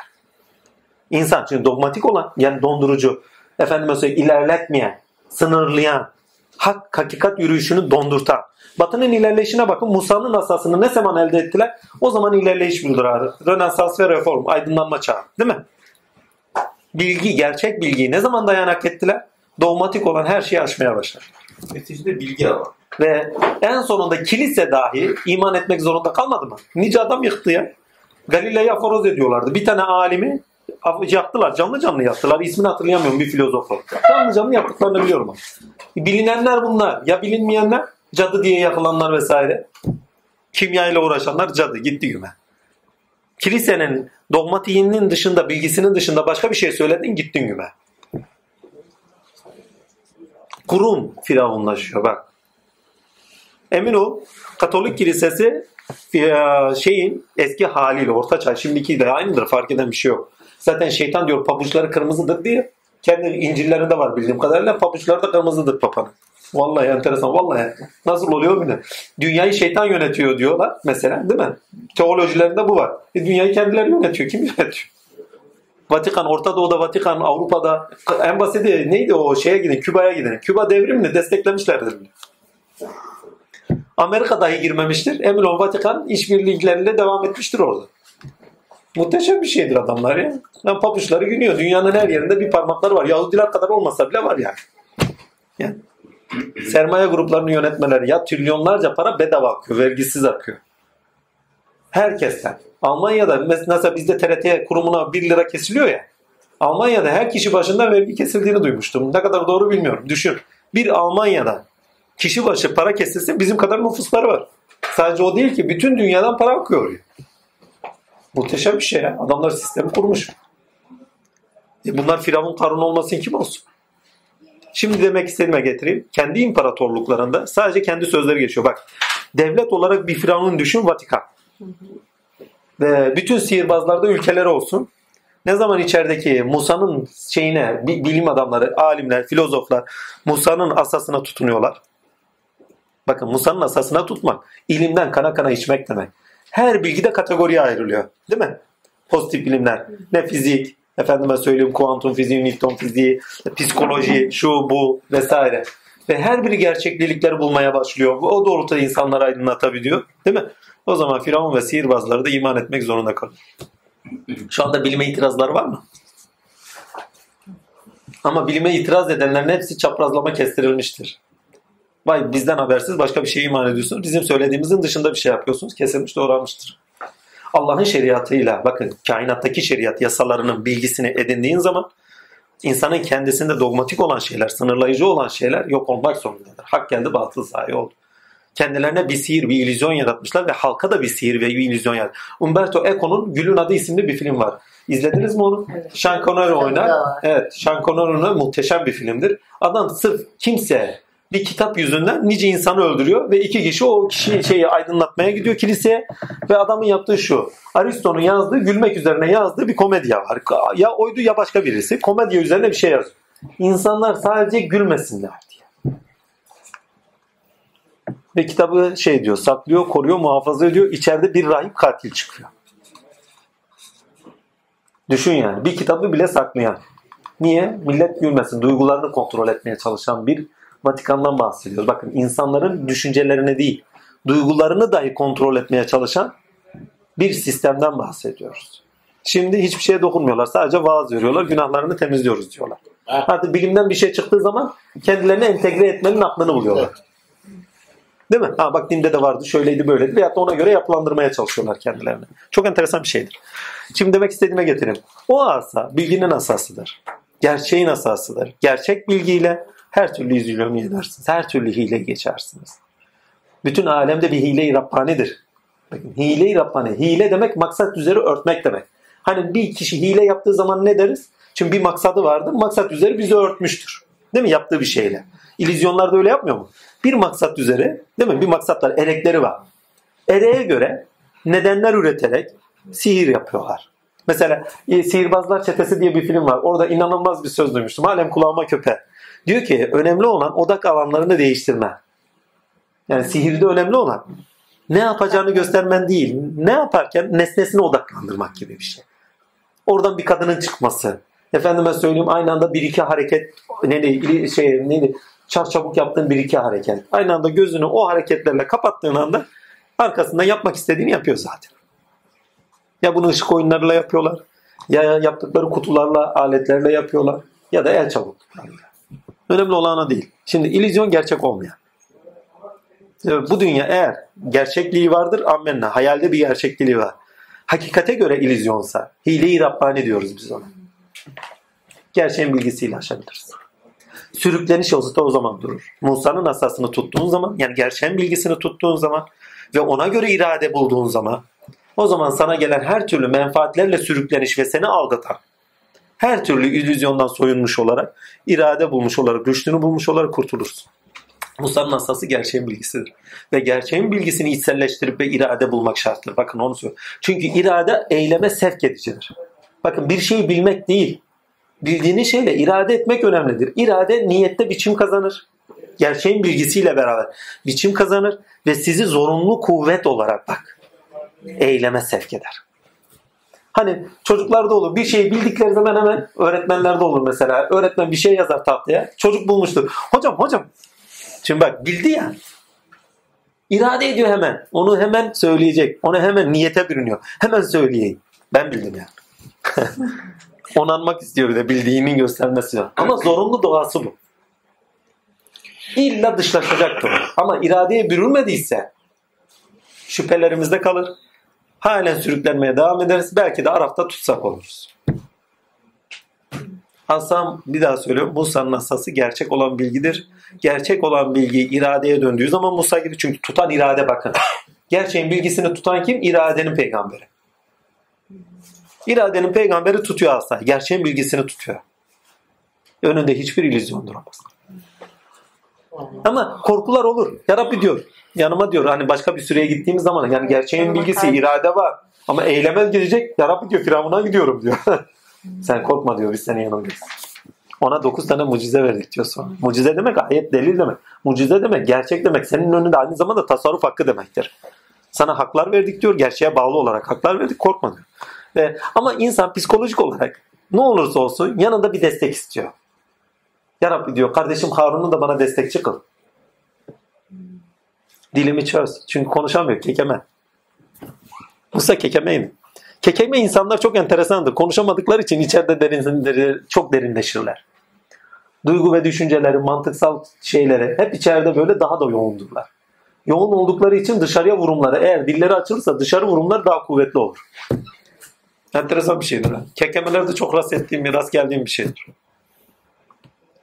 İnsan çünkü dogmatik olan, yani dondurucu, efendime söyleyeyim ilerletmeyen, sınırlayan, hakikat yürüyüşünü dondurtan. Batının ilerleyişine bakın. Musa'nın asasını ne zaman elde ettiler? O zaman ilerleyiş buldular. Rönesans ve reform, aydınlanma çağı, değil mi? Bilgi, gerçek bilgiyi ne zaman dayanak ettiler? Dogmatik olan her şeyi aşmaya başladılar. Neticede bilgi alan. Ve en sonunda kilise dahi iman etmek zorunda kalmadı mı? Nice adam yıktı ya. Galile'yi aforoz ediyorlardı. Bir tane alimi yaptılar. Canlı canlı yaptılar. İsmini hatırlayamıyorum, bir filozofu. Canlı canlı yaptıklarını biliyorum. Bilinenler bunlar. Ya bilinmeyenler? Cadı diye yakılanlar vesaire. Kimyayla uğraşanlar cadı. Gitti güme. Kilisenin dogmatiğinin dışında, bilgisinin dışında başka bir şey söyledin, gittin güme. Kurum firavunlaşıyor bak. Emin ol, Katolik kilisesi şeyin eski haliyle, ortaçağ, şimdiki de aynıdır, fark eden bir şey yok. Zaten şeytan diyor pabuçları kırmızıdır diye. Kendi İncil'lerinde var bildiğim kadarıyla, pabuçları da kırmızıdır papanın. Vallahi enteresan, vallahi nasıl oluyor bile. Dünyayı şeytan yönetiyor diyorlar mesela, değil mi? Teolojilerinde bu var. Dünyayı kendileri yönetiyor, kim yönetiyor? Vatikan, Orta Doğu'da Vatikan, Avrupa'da en basiti neydi o şeye gidin, Küba'ya gidin. Küba devrimini desteklemişlerdir bile. Amerika dahi girmemiştir. Emin ol Vatikan işbirliklerinde devam etmiştir orada. Muhteşem bir şeydir adamlar ya. Yani papuçları günüyor. Dünyanın her yerinde bir parmakları var. Yahudiler kadar olmasa bile var yani. Yani sermaye gruplarını yönetmeleri ya, trilyonlarca para bedava akıyor. Vergisiz akıyor. Herkesten. Almanya'da mesela bizde TRT kurumuna 1 lira kesiliyor ya. Almanya'da her kişi başında vergi kesildiğini duymuştum. Ne kadar doğru bilmiyorum. Düşün. Bir Almanya'da kişi başı para kesilse bizim kadar nüfusları var. Sadece o değil ki, bütün dünyadan para akıyor. Muhteşem bir şey ya. Adamlar sistemi kurmuş. Bunlar Firavun Karun olmasın kim olsun? Şimdi demek istediğime getireyim. Kendi imparatorluklarında sadece kendi sözleri geçiyor. Bak, devlet olarak bir Firavun düşün, Vatikan. Ve bütün sihirbazlarda ülkeleri olsun. Ne zaman içerideki Musa'nın şeyine, bilim adamları, alimler, filozoflar Musa'nın asasına tutunuyorlar. Bakın, Musa'nın asasına tutmak, ilimden kana kana içmek demek. Her bilgi de kategoriye ayrılıyor. Değil mi? Pozitif bilimler. Ne fizik, efendime söyleyeyim kuantum fiziği, Newton fiziği, psikoloji, şu, bu vesaire. Ve her biri gerçeklikleri bulmaya başlıyor. O doğrultuda insanları aydınlatabiliyor. Değil mi? O zaman Firavun ve sihirbazları da iman etmek zorunda kalıyor. Şu anda bilime itirazlar var mı? Ama bilime itiraz edenlerin hepsi çaprazlama kestirilmiştir. Vay, bizden habersiz başka bir şeye iman ediyorsunuz. Bizim söylediğimizin dışında bir şey yapıyorsunuz. Kesilmiş, doğranmıştır. Allah'ın şeriatıyla, bakın kainattaki şeriat yasalarının bilgisini edindiğin zaman insanın kendisinde dogmatik olan şeyler, sınırlayıcı olan şeyler yok olmak zorundadır. Hak geldi, batıl zayi oldu. Kendilerine bir sihir, bir illüzyon yaratmışlar ve halka da bir sihir ve bir illüzyon yaratmışlar. Umberto Eco'nun Gül'ün Adı isimli bir film var. İzlediniz mi onu? Evet. Sean Connery oynar. Evet, Sean Connery oynar. Muhteşem bir filmdir. Adam sırf kimse bir kitap yüzünden nice insanı öldürüyor ve iki kişi o kişiyi aydınlatmaya gidiyor kiliseye ve adamın yaptığı şu. Aristo'nun yazdığı, gülmek üzerine yazdığı bir komedya var. Ya oydu ya başka birisi. Komedya üzerine bir şey yazıyor. İnsanlar sadece gülmesinler diye. Ve kitabı diyor, saklıyor, koruyor, muhafaza ediyor. İçeride bir rahip katil çıkıyor. Düşün yani. Bir kitabı bile saklayan. Niye? Millet gülmesin. Duygularını kontrol etmeye çalışan bir Vatikan'dan bahsediyoruz. Bakın, insanların düşüncelerini değil, duygularını dahi kontrol etmeye çalışan bir sistemden bahsediyoruz. Şimdi hiçbir şeye dokunmuyorlar. Sadece vaaz veriyorlar. Günahlarını temizliyoruz diyorlar. Hatta bilimden bir şey çıktığı zaman kendilerini entegre etmenin aklını buluyorlar. Değil mi? Ha, bak dinde de vardı, şöyleydi, böyleydi. Veyahut da ona göre yapılandırmaya çalışıyorlar kendilerini. Çok enteresan bir şeydir. Şimdi demek istediğime getireyim. O asa bilginin asasıdır. Gerçeğin asasıdır. Gerçek bilgiyle her türlü izlülümü edersiniz. Her türlü hileyi geçersiniz. Bütün alemde bir hile-i Rabbani'dir. Bakın, hile-i Rabbani. Hile demek maksat üzeri örtmek demek. Hani bir kişi hile yaptığı zaman ne deriz? Şimdi bir maksadı vardı. Maksat üzeri bizi örtmüştür. Değil mi? Yaptığı bir şeyle. İllüzyonlarda öyle yapmıyor mu? Bir maksat üzeri, değil mi? Bir maksat var. Elekleri var. ereğe göre nedenler üreterek sihir yapıyorlar. Mesela Sihirbazlar Çetesi diye bir film var. Orada inanılmaz bir söz duymuştum. Halen kulağıma köpe. Diyor ki önemli olan odak alanlarını değiştirme. Yani sihirde önemli olan ne yapacağını göstermen değil. Ne yaparken nesnesine odaklandırmak gibi bir şey. Oradan bir kadının çıkması. Efendime söyleyeyim aynı anda bir iki hareket çarçabuk yaptığın bir iki hareket. Aynı anda gözünü o hareketlerle kapattığın anda arkasından yapmak istediğini yapıyor zaten. Ya bunu ışık oyunlarıyla yapıyorlar. Ya yaptıkları kutularla, aletlerle yapıyorlar. Ya da el çabukluklarıyla. Önemli olan o değil. Şimdi illüzyon gerçek olmayan. Bu dünya eğer gerçekliği vardır ammenna. Hayalde bir gerçekliği var. Hakikate göre illüzyonsa hile-i Rabbani diyoruz biz ona. Gerçeğin bilgisiyle aşabiliriz. Sürükleniş yolsu da o zaman durur. Musa'nın asasını tuttuğun zaman, yani gerçeğin bilgisini tuttuğun zaman ve ona göre irade bulduğun zaman, o zaman sana gelen her türlü menfaatlerle sürükleniş ve seni aldatan, her türlü illüzyondan soyunmuş olarak, irade bulmuş olarak, rüştünü bulmuş olarak kurtulursun. Musa'nın asası gerçeğin bilgisidir. Ve gerçeğin bilgisini içselleştirip ve irade bulmak şarttır. Bakın onu söylüyorum. Çünkü irade eyleme sevk edicidir. Bakın bir şeyi bilmek değil, bildiğiniz şeyle irade etmek önemlidir. İrade niyette biçim kazanır. Gerçeğin bilgisiyle beraber biçim kazanır ve sizi zorunlu kuvvet olarak bak eyleme sevk eder. Hani çocuklarda olur. Bir şeyi bildikleri zaman hemen öğretmenlerde olur mesela. Öğretmen bir şey yazar tahtaya. Çocuk bulmuştur. Hocam. Şimdi bak bildi ya. İrade ediyor hemen. Onu hemen söyleyecek. Onu hemen niyete bürünüyor. Hemen söyleyeyim. Ben bildim ya. Yani. Onanmak istiyor bir de bildiğinin göstermesi. Ama zorunlu doğası bu. İlla dışlaşacaktır. Ama iradeye bürünmediyse şüphelerimizde kalır. Halen sürüklenmeye devam ederiz. Belki de Araf'ta tutsak oluruz. Asam bir daha söylüyorum. Musa'nın asası gerçek olan bilgidir. Gerçek olan bilgi iradeye döndüğü zaman Musa gibi. Çünkü tutan irade bakın. Gerçeğin bilgisini tutan kim? İradenin peygamberi. İradenin peygamberi tutuyor asayı. Gerçeğin bilgisini tutuyor. Önünde hiçbir illüzyon duramaz. Ama korkular olur. Ya Rabbi diyor. Yanıma diyor. Hani başka bir süreye gittiğimiz zaman yani gerçeğin bilgisi, irade var. Ama eylemez gelecek. Ya Rabbi diyor. Firavun'a gidiyorum diyor. Sen korkma diyor. Biz senin yanındayız. Ona 9 tane mucize verdik diyor sonra. Mucize demek ayet, delil demek. Mucize demek, gerçek demek. Senin önünde aynı zamanda tasarruf hakkı demektir. Sana haklar verdik diyor. Gerçeğe bağlı olarak haklar verdik. Korkma diyor. Ama insan psikolojik olarak ne olursa olsun yanında bir destek istiyor. Ya Rabbi diyor kardeşim Harun'u da bana destekçi kıl. Dilimi çöz. Çünkü konuşamıyor kekeme. Musa kekemeydi. Kekeme insanlar çok enteresandır. Konuşamadıkları için içeride çok derinleşirler. Duygu ve düşünceleri, mantıksal şeyleri hep içeride böyle daha da yoğundurlar. Yoğun oldukları için dışarıya vurumları eğer dilleri açılırsa dışarı vurumlar daha kuvvetli olur. Enteresan bir şeydir. Kekemelerde çok rast geldiğim bir şeydir.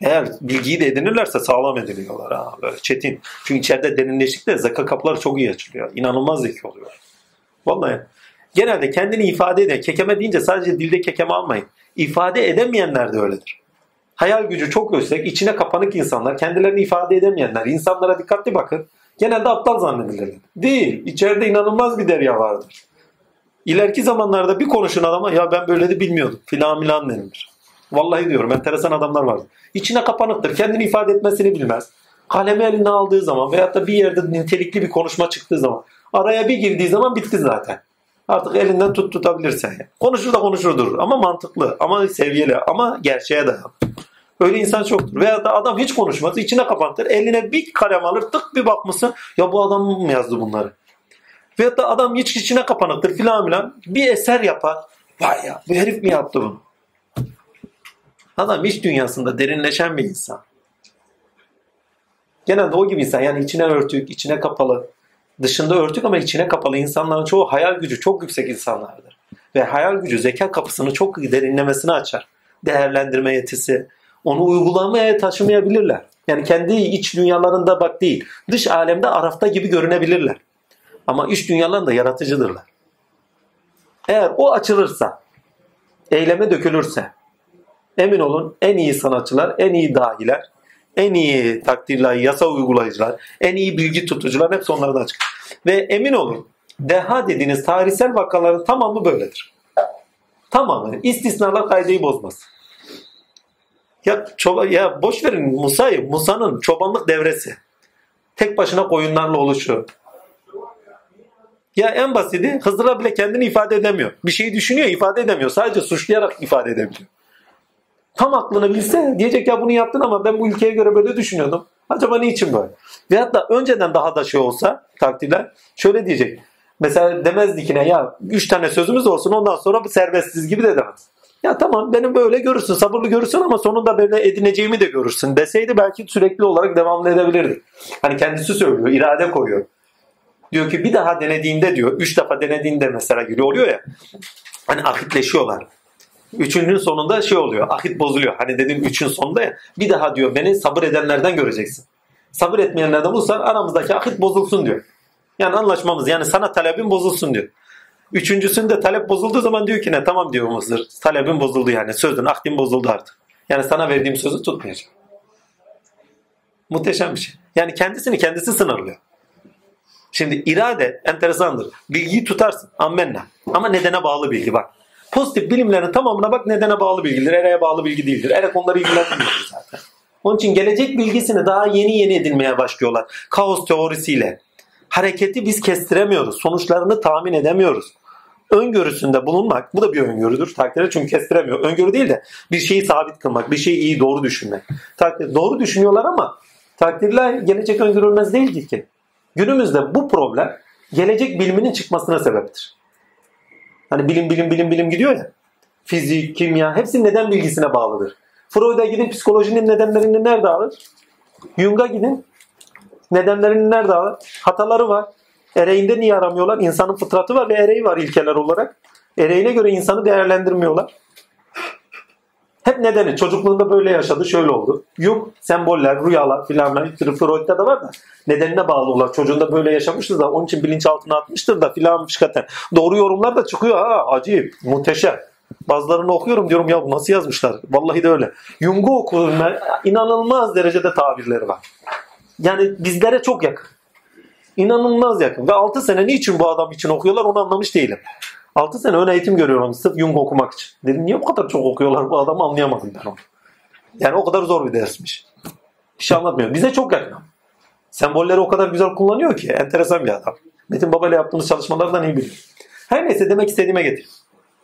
Eğer bilgiyi de edinirlerse sağlam ediliyorlar. Böyle çetin. Çünkü içeride derinleştikçe zeka kapıları çok iyi açılıyor. İnanılmaz zeki oluyor. Vallahi genelde kendini ifade eden, kekeme deyince sadece dilde kekeme almayın. İfade edemeyenler de öyledir. Hayal gücü çok yüksek, içine kapanık insanlar, kendilerini ifade edemeyenler. İnsanlara dikkatli bakın. Genelde aptal zannedilir. Değil. İçeride inanılmaz bir derya vardır. İleriki zamanlarda bir konuşun adama ya ben böyle de bilmiyordum filan milan denilir. Vallahi diyorum enteresan adamlar var. İçine kapanıktır. Kendini ifade etmesini bilmez. Kalemi eline aldığı zaman veyahut da bir yerde nitelikli bir konuşma çıktığı zaman araya bir girdiği zaman bitti zaten. Artık elinden tutabilirsen. Yani. Konuşur da konuşurdur ama mantıklı ama seviyeli ama gerçeğe dayalı. Öyle insan çoktur. Veyahut da adam hiç konuşmaz. İçine kapanır. Eline bir kalem alır tık bir bakmışsın ya bu adam mı yazdı bunları? Veyahut da adam hiç içine kapanıktır filan filan bir eser yapar. Vay ya bu herif mi yaptı bunu? Adam iç dünyasında derinleşen bir insan. Genelde o gibi insan yani içine örtük, içine kapalı. Dışında örtük ama içine kapalı insanların çoğu hayal gücü çok yüksek insanlardır. Ve hayal gücü zeka kapısını çok derinlemesine açar. Değerlendirme yetisi. Onu uygulamaya taşımayabilirler. Yani kendi iç dünyalarında bak değil. Dış alemde Araf'ta gibi görünebilirler. Ama iç dünyalarında yaratıcıdırlar. Eğer o açılırsa, eyleme dökülürse, emin olun en iyi sanatçılar, en iyi dahiler, en iyi takdirler, yasa uygulayıcılar, en iyi bilgi tutucular hepsi onlardan çıkar. Ve emin olun deha dediğiniz tarihsel vakaların tamamı böyledir. Tamamı. İstisnalar kaideyi bozmaz. Ya boş verin Musa'yı. Musa'nın çobanlık devresi. Tek başına koyunlarla oluşuyor. Ya en basiti Hızır'a bile kendini ifade edemiyor. Bir şeyi düşünüyor, ifade edemiyor. Sadece suçlayarak ifade edebiliyor. Tam aklını bilse diyecek ya bunu yaptın ama ben bu ülkeye göre böyle düşünüyordum. Acaba niçin böyle? Veyahut da önceden daha da şey olsa takdirler şöyle diyecek. Mesela demezdi ki ne ya 3 tane sözümüz olsun ondan sonra serbestsiz gibi de demez. Ya tamam benim böyle görürsün, sabırlı görürsün ama sonunda böyle edineceğimi de görürsün deseydi belki sürekli olarak devamlı edebilirdi. Hani kendisi söylüyor, irade koyuyor. Diyor ki bir daha denediğinde diyor, 3 defa denediğinde mesela giriyor oluyor ya. Hani akitleşiyorlar. 3'ünün sonunda şey oluyor, akit bozuluyor. Hani dediğim 3'ün sonunda ya, bir daha diyor beni sabır edenlerden göreceksin. Sabır etmeyenlerden bulursan aramızdaki akit bozulsun diyor. Yani anlaşmamız yani sana talebin bozulsun diyor. 3.'sünde talep bozulduğu zaman diyor ki ne tamam diyor Mısır. Talebin bozuldu yani sözün akdin bozuldu artık. Yani sana verdiğim sözü tutmayacağım. Muhteşem bir şey. Yani kendisini kendisi sınırlıyor. Şimdi irade enteresandır. Bilgiyi tutarsın. Ammenna. Ama nedene bağlı bilgi bak. Pozitif bilimlerin tamamına bak nedene bağlı bilgidir. Ereye bağlı bilgi değildir. Erek onları ilgilendirmiyor zaten. Onun için gelecek bilgisini daha yeni edinmeye başlıyorlar. Kaos teorisiyle. Hareketi biz kestiremiyoruz. Sonuçlarını tahmin edemiyoruz. Öngörüsünde bulunmak, bu da bir öngörüdür takdirde çünkü kestiremiyor. Öngörü değil de bir şeyi sabit kılmak, bir şeyi iyi doğru düşünmek. Takdirde doğru düşünüyorlar ama takdirler gelecek öngörülmez değildir ki. Günümüzde bu problem gelecek biliminin çıkmasına sebeptir. Hani bilim gidiyor ya. Fizik, kimya hepsi neden bilgisine bağlıdır. Freud'a gidin psikolojinin nedenlerini nerede alır? Jung'a gidin. Nedenlerini nerede var? Hataları var. Ereğinde niye aramıyorlar? İnsanın fıtratı var ve ereği var ilkeler olarak. Ereğine göre insanı değerlendirmiyorlar. Hep nedeni. Çocukluğunda böyle yaşadı, şöyle oldu. Yok semboller, rüyalar filanlar. Freud'da da var da nedenine bağlı olan. Çocuğunda böyle yaşamıştır da onun için bilinçaltına atmıştır da filan fişkaten. Doğru yorumlar da çıkıyor. Ha acayip, muhteşem. Bazılarını okuyorum diyorum ya bu nasıl yazmışlar? Vallahi de öyle. Jung'u okuyorum. İnanılmaz derecede tabirleri var. Yani bizlere çok yakın. İnanılmaz yakın. Ve 6 sene niçin bu adam için okuyorlar onu anlamış değilim. 6 sene ön eğitim görüyorum sırf Jung okumak için. Dedim niye bu kadar çok okuyorlar bu adamı anlayamadım ben onu. Yani o kadar zor bir dersmiş. Bir şey anlatmıyor. Bize çok yakın. Sembolleri o kadar güzel kullanıyor ki. Enteresan bir adam. Metin Baba ile yaptığımız çalışmalardan iyi biliyor. Her neyse demek istediğime getir.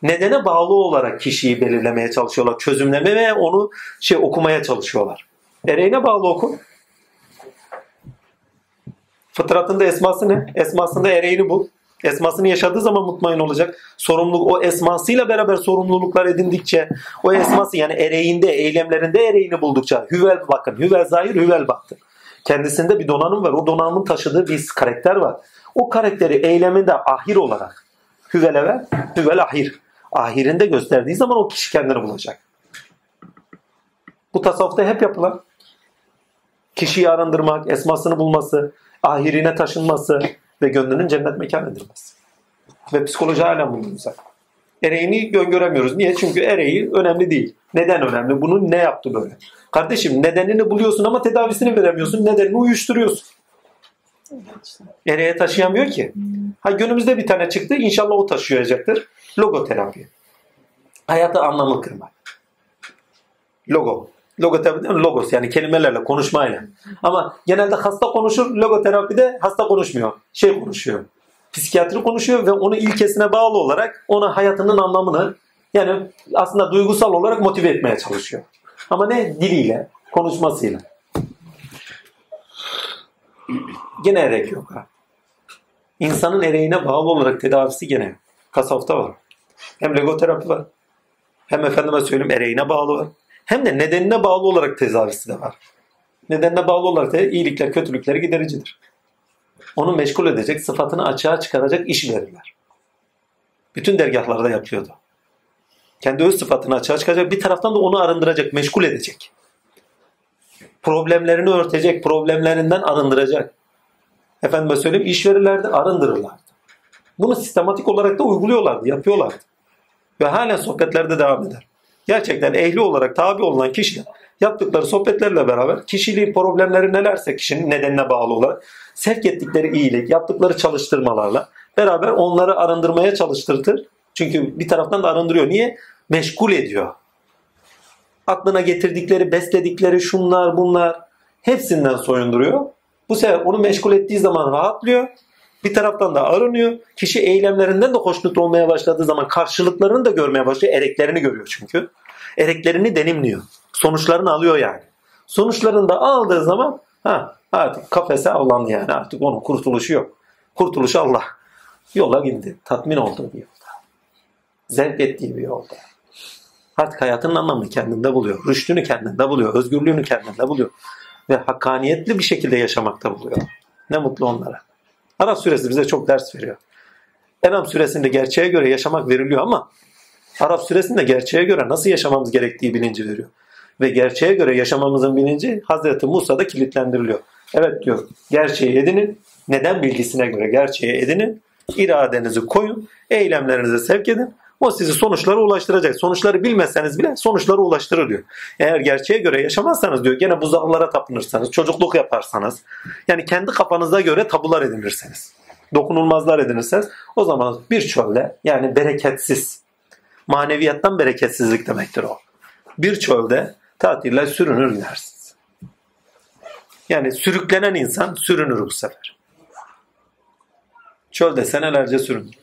Nedene bağlı olarak kişiyi belirlemeye çalışıyorlar. Çözümleme ve onu okumaya çalışıyorlar. Ereğine bağlı oku. Fıtratında esması ne? Esmasında ereğini bul. Esmasını yaşadığı zaman mutmain olacak. Sorumluluk o esmasıyla beraber sorumluluklar edindikçe o esması yani ereğinde, eylemlerinde ereğini buldukça hüvel bakın. Hüvel zahir, hüvel baktı. Kendisinde bir donanım var. O donanımın taşıdığı bir karakter var. O karakteri eyleminde ahir olarak hüvel evvel, hüvel ahir. Ahirinde gösterdiği zaman o kişi kendini bulacak. Bu tasavvufta hep yapılan kişiyi arındırmak, esmasını bulması, ahirine taşınması ve gönlünün cennet mekan edilmesi. Ve psikoloji hala bunun güzel. Ereğini göremiyoruz. Niye? Çünkü ereği önemli değil. Neden önemli? Bunu ne yaptı böyle? Kardeşim nedenini buluyorsun ama tedavisini veremiyorsun. Nedenini uyuşturuyorsun. Ereğe taşıyamıyor ki. Ha günümüzde bir tane çıktı. İnşallah o taşıyacaktır. Logoterapi. Hayatı anlamlı kırmak. Logo. Logoterapi değil mi? Logos yani kelimelerle, konuşmayla. Ama genelde hasta konuşur, logoterapide hasta konuşmuyor. Konuşuyor, psikiyatri konuşuyor ve onu ilkesine bağlı olarak ona hayatının anlamını yani aslında duygusal olarak motive etmeye çalışıyor. Ama ne? Diliyle, konuşmasıyla. Gene erek yok. İnsanın ereğine bağlı olarak tedavisi gene tasavvufta var. Hem logoterapi var, hem efendime söyleyeyim ereğine bağlı var. Hem de nedenine bağlı olarak tedavisi de var. Nedenine bağlı olarak da iyilikler, kötülükler gidericidir. Onu meşgul edecek, sıfatını açığa çıkaracak iş verirler. Bütün dergahlarda yapılıyordu. Kendi öz sıfatını açığa çıkacak, bir taraftan da onu arındıracak, meşgul edecek. Problemlerini örtecek, problemlerinden arındıracak. Efendime söyleyeyim, iş verirlerdi, arındırırlardı. Bunu sistematik olarak da uyguluyorlardı, yapıyorlardı. Ve halen sohbetlerde devam eder. Gerçekten ehli olarak tabi olan kişi yaptıkları sohbetlerle beraber kişiliği problemleri nelerse kişinin nedenine bağlı olarak sevk ettikleri iyilik, yaptıkları çalıştırmalarla beraber onları arındırmaya çalıştırtır. Çünkü bir taraftan da arındırıyor. Niye? Meşgul ediyor. Aklına getirdikleri, besledikleri şunlar bunlar hepsinden soyunduruyor. Bu sefer onu meşgul ettiği zaman rahatlıyor. Bir taraftan da arınıyor. Kişi eylemlerinden de hoşnut olmaya başladığı zaman karşılıklarını da görmeye başlıyor. Ereklerini görüyor çünkü. Ereklerini denimliyor. Sonuçlarını alıyor yani. Sonuçlarını da aldığı zaman artık kafese avlandı yani. Artık onun kurtuluşu yok. Kurtuluş Allah. Yola bindi. Tatmin olduğu bir yolda. Zevk ettiği bir yolda. Artık hayatının anlamını kendinde buluyor. Rüştünü kendinde buluyor. Özgürlüğünü kendinde buluyor. Ve hakkaniyetli bir şekilde yaşamakta buluyor. Ne mutlu onlara. Araf suresi bize çok ders veriyor. Enam suresinde gerçeğe göre yaşamak veriliyor ama Araf suresinde gerçeğe göre nasıl yaşamamız gerektiği bilinci veriyor. Ve gerçeğe göre yaşamamızın bilinci Hazreti Musa'da kilitlendiriliyor. Evet diyor, gerçeği edinin, neden bilgisine göre gerçeği edinin, iradenizi koyun, eylemlerinize sevk edin. O sizi sonuçlara ulaştıracak. Sonuçları bilmezseniz bile sonuçlara ulaştırır diyor. Eğer gerçeğe göre yaşamazsanız diyor gene buzağlara tapınırsanız, çocukluk yaparsanız, yani kendi kafanıza göre tabular edinirseniz, dokunulmazlar edinirseniz o zaman bir çölde yani bereketsiz, maneviyattan bereketsizlik demektir o. Bir çölde tatille sürünür gidersiniz. Yani sürüklenen insan sürünür bu sefer. Çölde senelerce sürünür.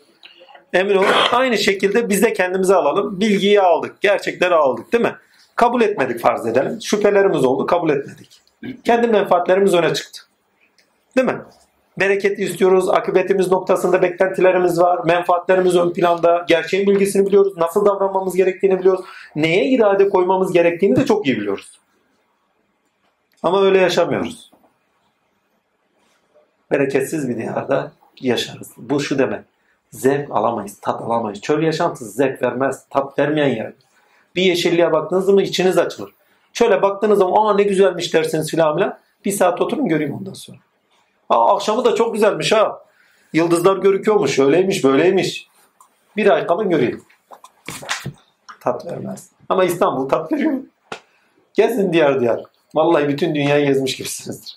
Aynı şekilde biz de kendimize alalım. Bilgiyi aldık, gerçekleri aldık değil mi? Kabul etmedik farz edelim. Şüphelerimiz oldu, kabul etmedik. Kendi menfaatlerimiz öne çıktı. Değil mi? Bereketi istiyoruz, akıbetimiz noktasında beklentilerimiz var, menfaatlerimiz ön planda, gerçeğin bilgisini biliyoruz, nasıl davranmamız gerektiğini biliyoruz, neye irade koymamız gerektiğini de çok iyi biliyoruz. Ama öyle yaşamıyoruz. Bereketsiz bir dünyada yaşarız. Bu şu demek. Zevk alamayız, tat alamayız. Çöl yaşantısı zevk vermez, tat vermeyen yer. Bir yeşilliğe baktığınız mı içiniz açılır. Çöle baktığınız zaman ne güzelmiş dersiniz filan. Bir saat oturun göreyim ondan sonra. Akşamı da çok güzelmiş ha. Yıldızlar görüküyormuş, öyleymiş, böyleymiş. Bir ay kalın göreyim. Tat vermez. Ama İstanbul tat veriyor. Gezin diyar diyar. Vallahi bütün dünyayı gezmiş gibisinizdir.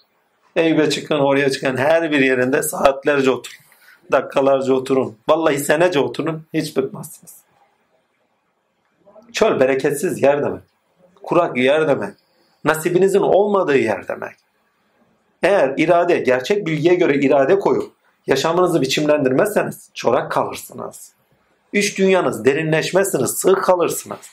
Eyüp'e çıkın, oraya çıkın, her bir yerinde saatlerce oturun. Dakikalarca oturun. Vallahi senece oturun. Hiç bıkmazsınız. Çöl bereketsiz yer demek. Kurak yer demek. Nasibinizin olmadığı yer demek. Eğer irade, gerçek bilgiye göre irade koyup yaşamınızı biçimlendirmezseniz çorak kalırsınız. Üç dünyanız derinleşmezsiniz. Sığ kalırsınız.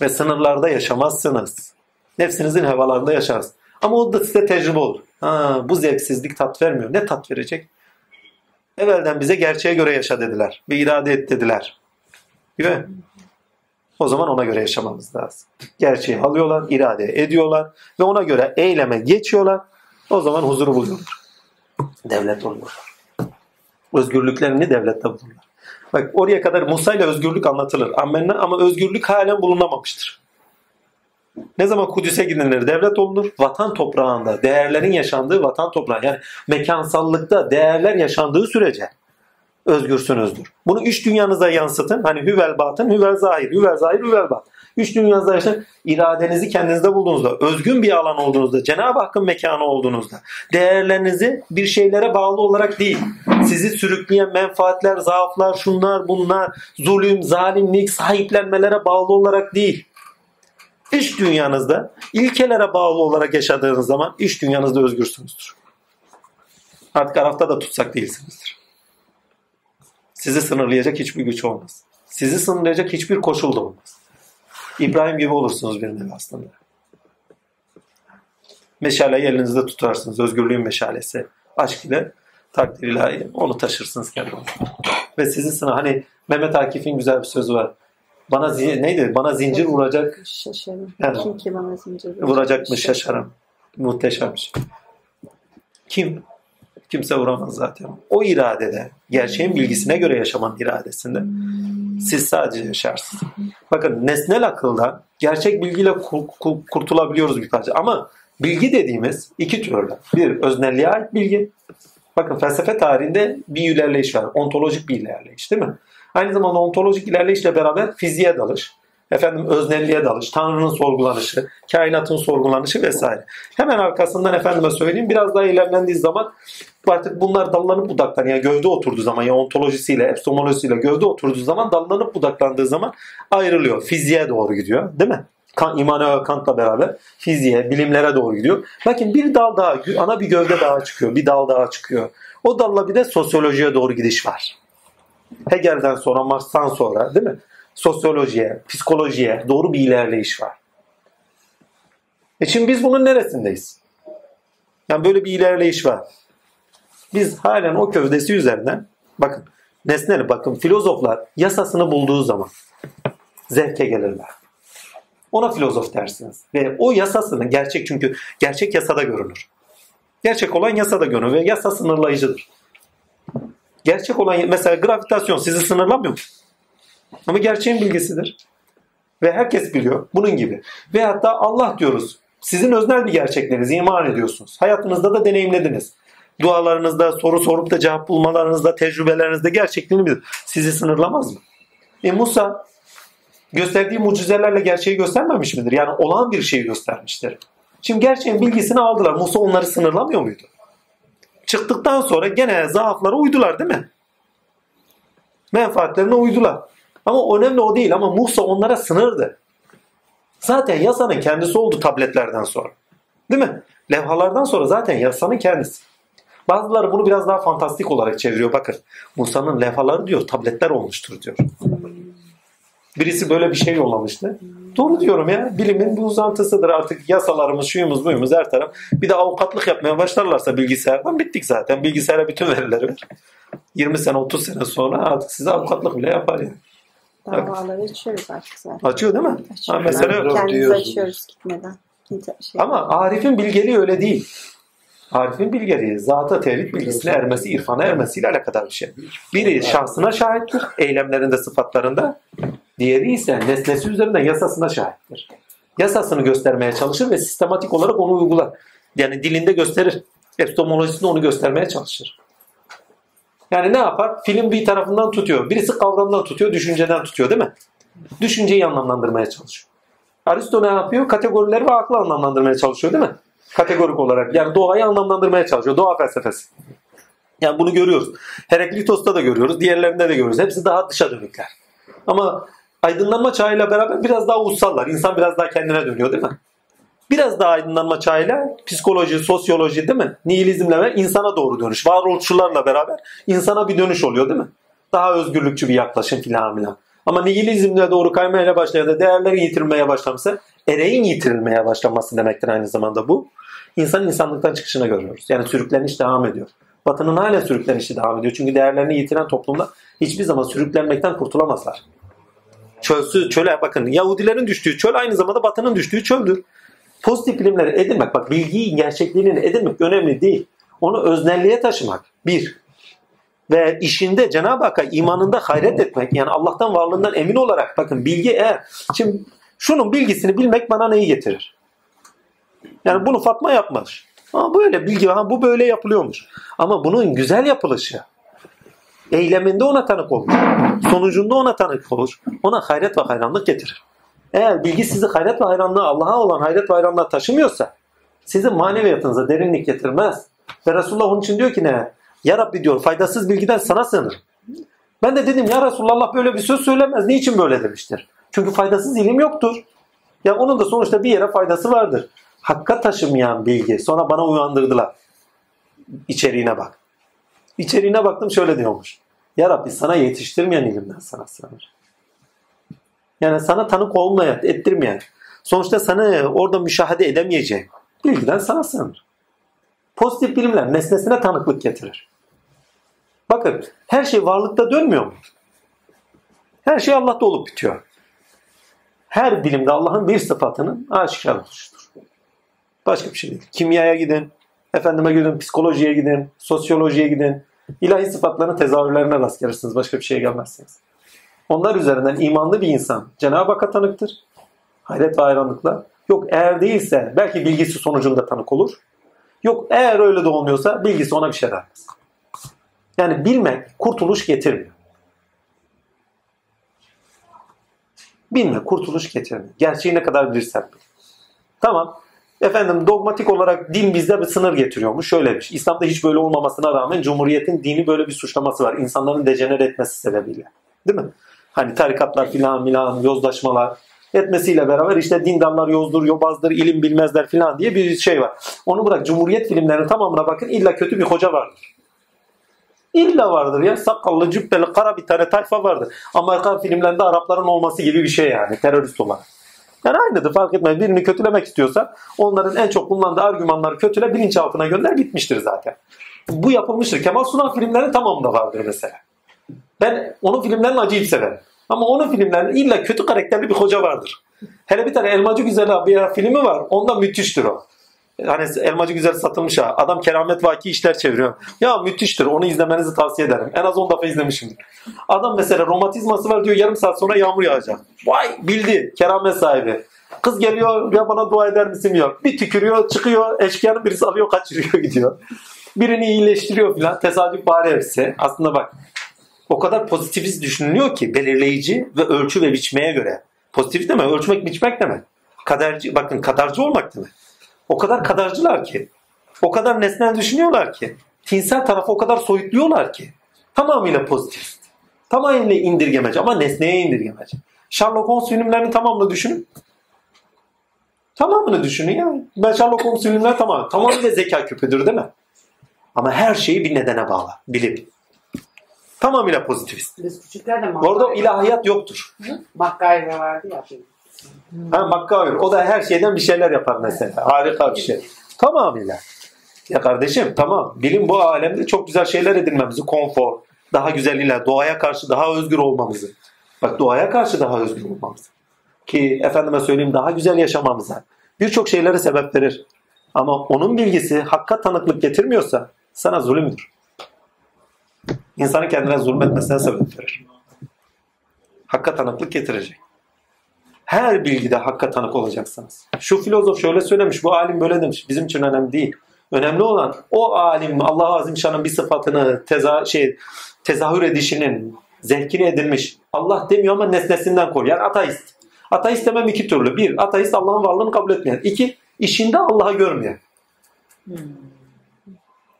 Ve sınırlarda yaşamazsınız. Nefsinizin hevalarında yaşarsınız. Ama o da size tecrübe olur. Bu zevksizlik tat vermiyor. Ne tat verecek? Evvelden bize gerçeğe göre yaşa dediler. Bir irade et dediler. Değil mi? O zaman ona göre yaşamamız lazım. Gerçeği alıyorlar, irade ediyorlar ve ona göre eyleme geçiyorlar. O zaman huzuru buluyorlar. Devlet oluyorlar. Özgürlüklerini devlette bulurlar. Bak oraya kadar Musa ile özgürlük anlatılır. Ama özgürlük halen bulunamamıştır. Ne zaman Kudüs'e gidilir devlet olunur. Vatan toprağında değerlerin yaşandığı vatan toprağı yani mekansallıkta değerler yaşandığı sürece özgürsünüzdür. Bunu üç dünyanıza yansıtın. Hani hüvel batın, hüvel zahir, hüvel zahir, hüvel batın. Üç dünyanızda yaşayın. İradenizi kendinizde bulduğunuzda, özgün bir alan olduğunuzda, Cenab-ı Hakk'ın mekanı olduğunuzda, değerlerinizi bir şeylere bağlı olarak değil, sizi sürükleyen menfaatler, zaaflar, şunlar, bunlar, zulüm, zalimlik, sahiplenmelere bağlı olarak değil, İç dünyanızda ilkelere bağlı olarak yaşadığınız zaman iç dünyanızda özgürsünüzdür. Artık Araf'ta da tutsak değilsinizdir. Sizi sınırlayacak hiçbir güç olmaz. Sizi sınırlayacak hiçbir koşul da olmaz. İbrahim gibi olursunuz bir nevi aslında. Meşaleyi elinizde tutarsınız. Özgürlüğün meşalesi. Aşk ile takdir ilahi. Onu taşırsınız kendinize. Ve sizi sınır. Hani Mehmet Akif'in güzel bir sözü var. Bana zincir vuracak. Şaşarım. Yani, kim ki bana zincir vuracakmış şaşarım. Muhteşem bir şey. Kim? Kimse vuramaz zaten. O iradede, gerçeğin bilgisine göre yaşamanın iradesinde siz sadece yaşarsınız. Bakın nesnel akılda gerçek bilgiyle kurtulabiliyoruz bir parça. Ama bilgi dediğimiz iki türlü. Bir, öznelliğe ait bilgi. Bakın felsefe tarihinde bir ilerleyiş var. Ontolojik bir ilerleyiş değil mi? Aynı zamanda ontolojik ilerleyişle beraber fiziğe dalış. efendim öznelliğe dalış, Tanrı'nın sorgulanışı, kainatın sorgulanışı vesaire. Hemen arkasından efendime söyleyeyim biraz daha ilerlendiği zaman artık bunlar dallanıp budaklanıyor. Yani gövde oturduğu zaman, ya ontolojisiyle, epistemolojisiyle gövde oturduğu zaman, dallanıp budaklandığı zaman ayrılıyor. Fiziğe doğru gidiyor, değil mi? İmanuel Kant'la beraber fiziğe, bilimlere doğru gidiyor. Bakın bir dal daha, ana bir gövde daha çıkıyor, bir dal daha çıkıyor. O dalla bir de sosyolojiye doğru gidiş var. Hegel'den sonra, Marx'tan sonra, değil mi? Sosyolojiye, psikolojiye doğru bir ilerleyiş var. Şimdi biz bunun neresindeyiz? Yani böyle bir ilerleyiş var. Biz halen o gövdesi üzerinden, bakın nesneli, bakın filozoflar yasasını bulduğu zaman zevke gelirler. Ona filozof dersiniz. Ve o yasasının gerçek, çünkü gerçek yasada görünür. Gerçek olan yasada görünür ve yasa sınırlayıcıdır. Gerçek olan, mesela gravitasyon sizi sınırlamıyor mu? Ama gerçeğin bilgisidir. Ve herkes biliyor. Bunun gibi. Ve hatta Allah diyoruz. Sizin öznel bir gerçeklerinizi iman ediyorsunuz. Hayatınızda da deneyimlediniz. Dualarınızda, soru sorup da cevap bulmalarınızda, tecrübelerinizde gerçekliğini bilir. Sizi sınırlamaz mı? Musa gösterdiği mucizelerle gerçeği göstermemiş midir? Yani olağan bir şeyi göstermiştir. Şimdi gerçeğin bilgisini aldılar. Musa onları sınırlamıyor muydu? Çıktıktan sonra gene zaaflara uydular, değil mi? Menfaatlerine uydular. Ama önemli o değil. Ama Musa onlara sınırdı. Zaten yasanın kendisi oldu tabletlerden sonra. Değil mi? Levhalardan sonra zaten yasanın kendisi. Bazıları bunu biraz daha fantastik olarak çeviriyor. Bakın Musa'nın levhaları diyor tabletler olmuştur diyor. Birisi böyle bir şey yollamıştı. Doğru diyorum ya. Bilimin bir uzantısıdır. Artık yasalarımız, şuyumuz, buyumuz her taraf. Bir de avukatlık yapmaya başlarlarsa bilgisayardan bittik zaten. Bilgisayara bütün verileri ver. 20 sene, 30 sene sonra artık size avukatlık bile yapar yani. Davaları açıyoruz artık zaten. Açıyor değil mi? Açıyoruz. Kendimizi açıyoruz gitmeden. Ama Arif'in bilgeliği öyle değil. Arif'in bilgeliği zata tevhid bilgisine ermesi, irfana ermesiyle alakadar bir şey. Biri şahsına şahittir, eylemlerinde, sıfatlarında. Diğeri ise nesnesi üzerinden yasasına şahittir. Yasasını göstermeye çalışır ve sistematik olarak onu uygular. Yani dilinde gösterir. Epistemolojisinde onu göstermeye çalışır. Yani ne yapar? Film bir tarafından tutuyor. Birisi kavramdan tutuyor, düşünceden tutuyor, değil mi? Düşünceyi anlamlandırmaya çalışıyor. Aristo ne yapıyor? Kategorileri ve aklı anlamlandırmaya çalışıyor, değil mi? Kategorik olarak. Yani doğayı anlamlandırmaya çalışıyor. Doğa felsefesi. Yani bunu görüyoruz. Heraklitos'ta da görüyoruz. Diğerlerinde de görüyoruz. Hepsi daha dışa dönükler. Ama aydınlanma çağıyla beraber biraz daha ussallar. İnsan biraz daha kendine dönüyor, değil mi? Biraz daha aydınlanma çağıyla psikoloji, sosyoloji, değil mi? Nihilizmle ve insana doğru dönüş. Varoluşçularla beraber insana bir dönüş oluyor, değil mi? Daha özgürlükçü bir yaklaşım filan. Ama nihilizmle doğru kaymayla başlayan da değerlerin yitirilmeye başlaması, ereğin yitirilmeye başlaması demektir aynı zamanda bu. İnsanın insanlıktan çıkışını görüyoruz. Yani sürükleniş devam ediyor. Batının hala sürüklenişi devam ediyor. Çünkü değerlerini yitiren toplumda hiçbir zaman sürüklenmekten kurtulamazlar. Çöle bakın. Yahudilerin düştüğü çöl aynı zamanda Batı'nın düştüğü çöldür. Pozitif bilimleri edinmek, bak bilgiyi, gerçekliğini edinmek önemli değil. Onu öznelliğe taşımak. Bir. Ve işinde Cenab-ı Hakk'a imanında hayret etmek. Yani Allah'tan varlığından emin olarak bakın bilgi eğer. Şimdi şunun bilgisini bilmek bana neyi getirir? Yani bunu Fatma yapmaz. Ama böyle bilgi, bu böyle yapılıyormuş. Ama bunun güzel yapılışı, eyleminde ona tanık olur. Sonucunda ona tanık olur. Ona hayret ve hayranlık getirir. Eğer bilgi sizi hayret ve hayranlığa, Allah'a olan hayret ve hayranlığa taşımıyorsa sizin maneviyatınıza derinlik getirmez. Ve Resulullah onun için diyor ki ne? Ya Rabbi diyor, faydasız bilgiden sana sığınırım. Ben de dedim ya Resulullah böyle bir söz söylemez. Niçin böyle demiştir? Çünkü faydasız ilim yoktur. Ya onun da sonuçta bir yere faydası vardır. Hakka taşımayan bilgi. Sonra bana uyandırdılar. İçeriğine bak. İçeriğine baktım şöyle diyormuş. Ya Rabbi sana yetiştirmeyen ilimden sana sığınır. Yani sana tanık olmayan, ettirmeyen, sonuçta sana orada müşahede edemeyeceğin bilgiden sana sığınır. Pozitif bilimler nesnesine tanıklık getirir. Bakın her şey varlıkta dönmüyor mu? Her şey Allah'ta olup bitiyor. Her bilimde Allah'ın bir sıfatının aşikar oluşudur. Başka bir şey değil. Kimyaya gidin, efendime gidin, psikolojiye gidin, sosyolojiye gidin. İlahi sıfatların tezahürlerine rast gelirsiniz. Başka bir şeye gelmezsiniz. Onlar üzerinden imanlı bir insan Cenab-ı Hakk'a tanıktır. Hayret ve hayranlıkla. Yok eğer değilse belki bilgisi sonucunda tanık olur. Yok eğer öyle de olmuyorsa bilgisi ona bir şey vermez. Yani bilmek kurtuluş getirmiyor. Bilme, kurtuluş getirme. Gerçeği ne kadar bilirsen bil. Tamam. Efendim dogmatik olarak din bizde bir sınır getiriyormuş. Şöylemiş. İslam'da hiç böyle olmamasına rağmen Cumhuriyet'in dini böyle bir suçlaması var. İnsanların dejenere etmesi sebebiyle. Değil mi? Hani tarikatlar filan yozlaşmalar etmesiyle beraber işte dindarlar yozdur, yobazdır, ilim bilmezler filan diye bir şey var. Onu bırak, Cumhuriyet filmlerinin tamamına bakın, illa kötü bir hoca vardır. İlla vardır ya. Sakallı, cübbeli, kara bir tane tayfa vardır. Amerikan filmlerinde Arapların olması gibi bir şey yani. Terörist olan. Yani aynıdır, fark etmez. Birini kötülemek istiyorsa onların en çok kullandığı argümanları kötüle, bilinçaltına gönder, bitmiştir zaten. Bu yapılmıştır. Kemal Sunal filmlerinin tamamında vardır mesela. Ben onun filmlerini acayip severim. Ama onun filmlerinde illa kötü karakterli bir hoca vardır. Hele bir tane Elmacı Güzel abi ya filmi var. Onda müthiştir o. Hani Elmacı Güzel satılmış ha. Adam keramet vaki işler çeviriyor. Ya müthiştir. Onu izlemenizi tavsiye ederim. En az 10 defa izlemişimdir. Adam mesela romatizması var diyor, yarım saat sonra yağmur yağacak. Vay, bildi. Keramet sahibi. Kız geliyor ya, bana dua eder misin diyor. Bir tükürüyor, çıkıyor. Eşkıyanın birisi alıyor, kaçırıyor, gidiyor. Birini iyileştiriyor filan. Tesadüf bari hepsi. Aslında bak, o kadar pozitivist düşünülüyor ki, belirleyici ve ölçü ve biçmeye göre. Pozitivist demek, ölçmek, biçmek demek. Kaderci, bakın kadarcı olmak demek. O kadar kadarcılar ki, o kadar nesnel düşünüyorlar ki, tinsel tarafı o kadar soyutluyorlar ki, tamamıyla pozitivist, tamamıyla indirgemeci ama nesneye indirgemeci. Sherlock Holmes filmlerini tamamını düşünün. Tamamını düşünün ya. Ben Sherlock Holmes filmleri tamamıyla zeka küpüdür değil mi? Ama her şeyi bir nedene bağlar, bilip. Tamamıyla pozitivist. Orada ilahiyat yoktur. MacGyver vardı ya. Ha, MacGyver. O da her şeyden bir şeyler yapar mesela. Evet. Harika bir şey. Tamamıyla. Ya kardeşim tamam. Bilim bu alemde çok güzel şeyler edinmemizi, konfor, daha güzeliyle, doğaya karşı daha özgür olmamızı. Bak, doğaya karşı daha özgür olmamızı. Ki efendime söyleyeyim, daha güzel yaşamamıza. Birçok şeylere sebep verir. Ama onun bilgisi hakka tanıklık getirmiyorsa sana zulümdür. İnsanın kendine zulmetmesine sebep verir. Hakka tanıklık getirecek. Her bilgide hakka tanık olacaksınız. Şu filozof şöyle söylemiş, bu alim böyle demiş. Bizim için önemli değil. Önemli olan o alim, Allah-u Azimşan'ın bir sıfatını tezahür edişinin zevkini edilmiş. Allah demiyor ama nesnesinden koy. Yani ateist. Ateist demem iki türlü. Bir, ateist Allah'ın varlığını kabul etmeyen. İki, işinde Allah'ı görmeyen.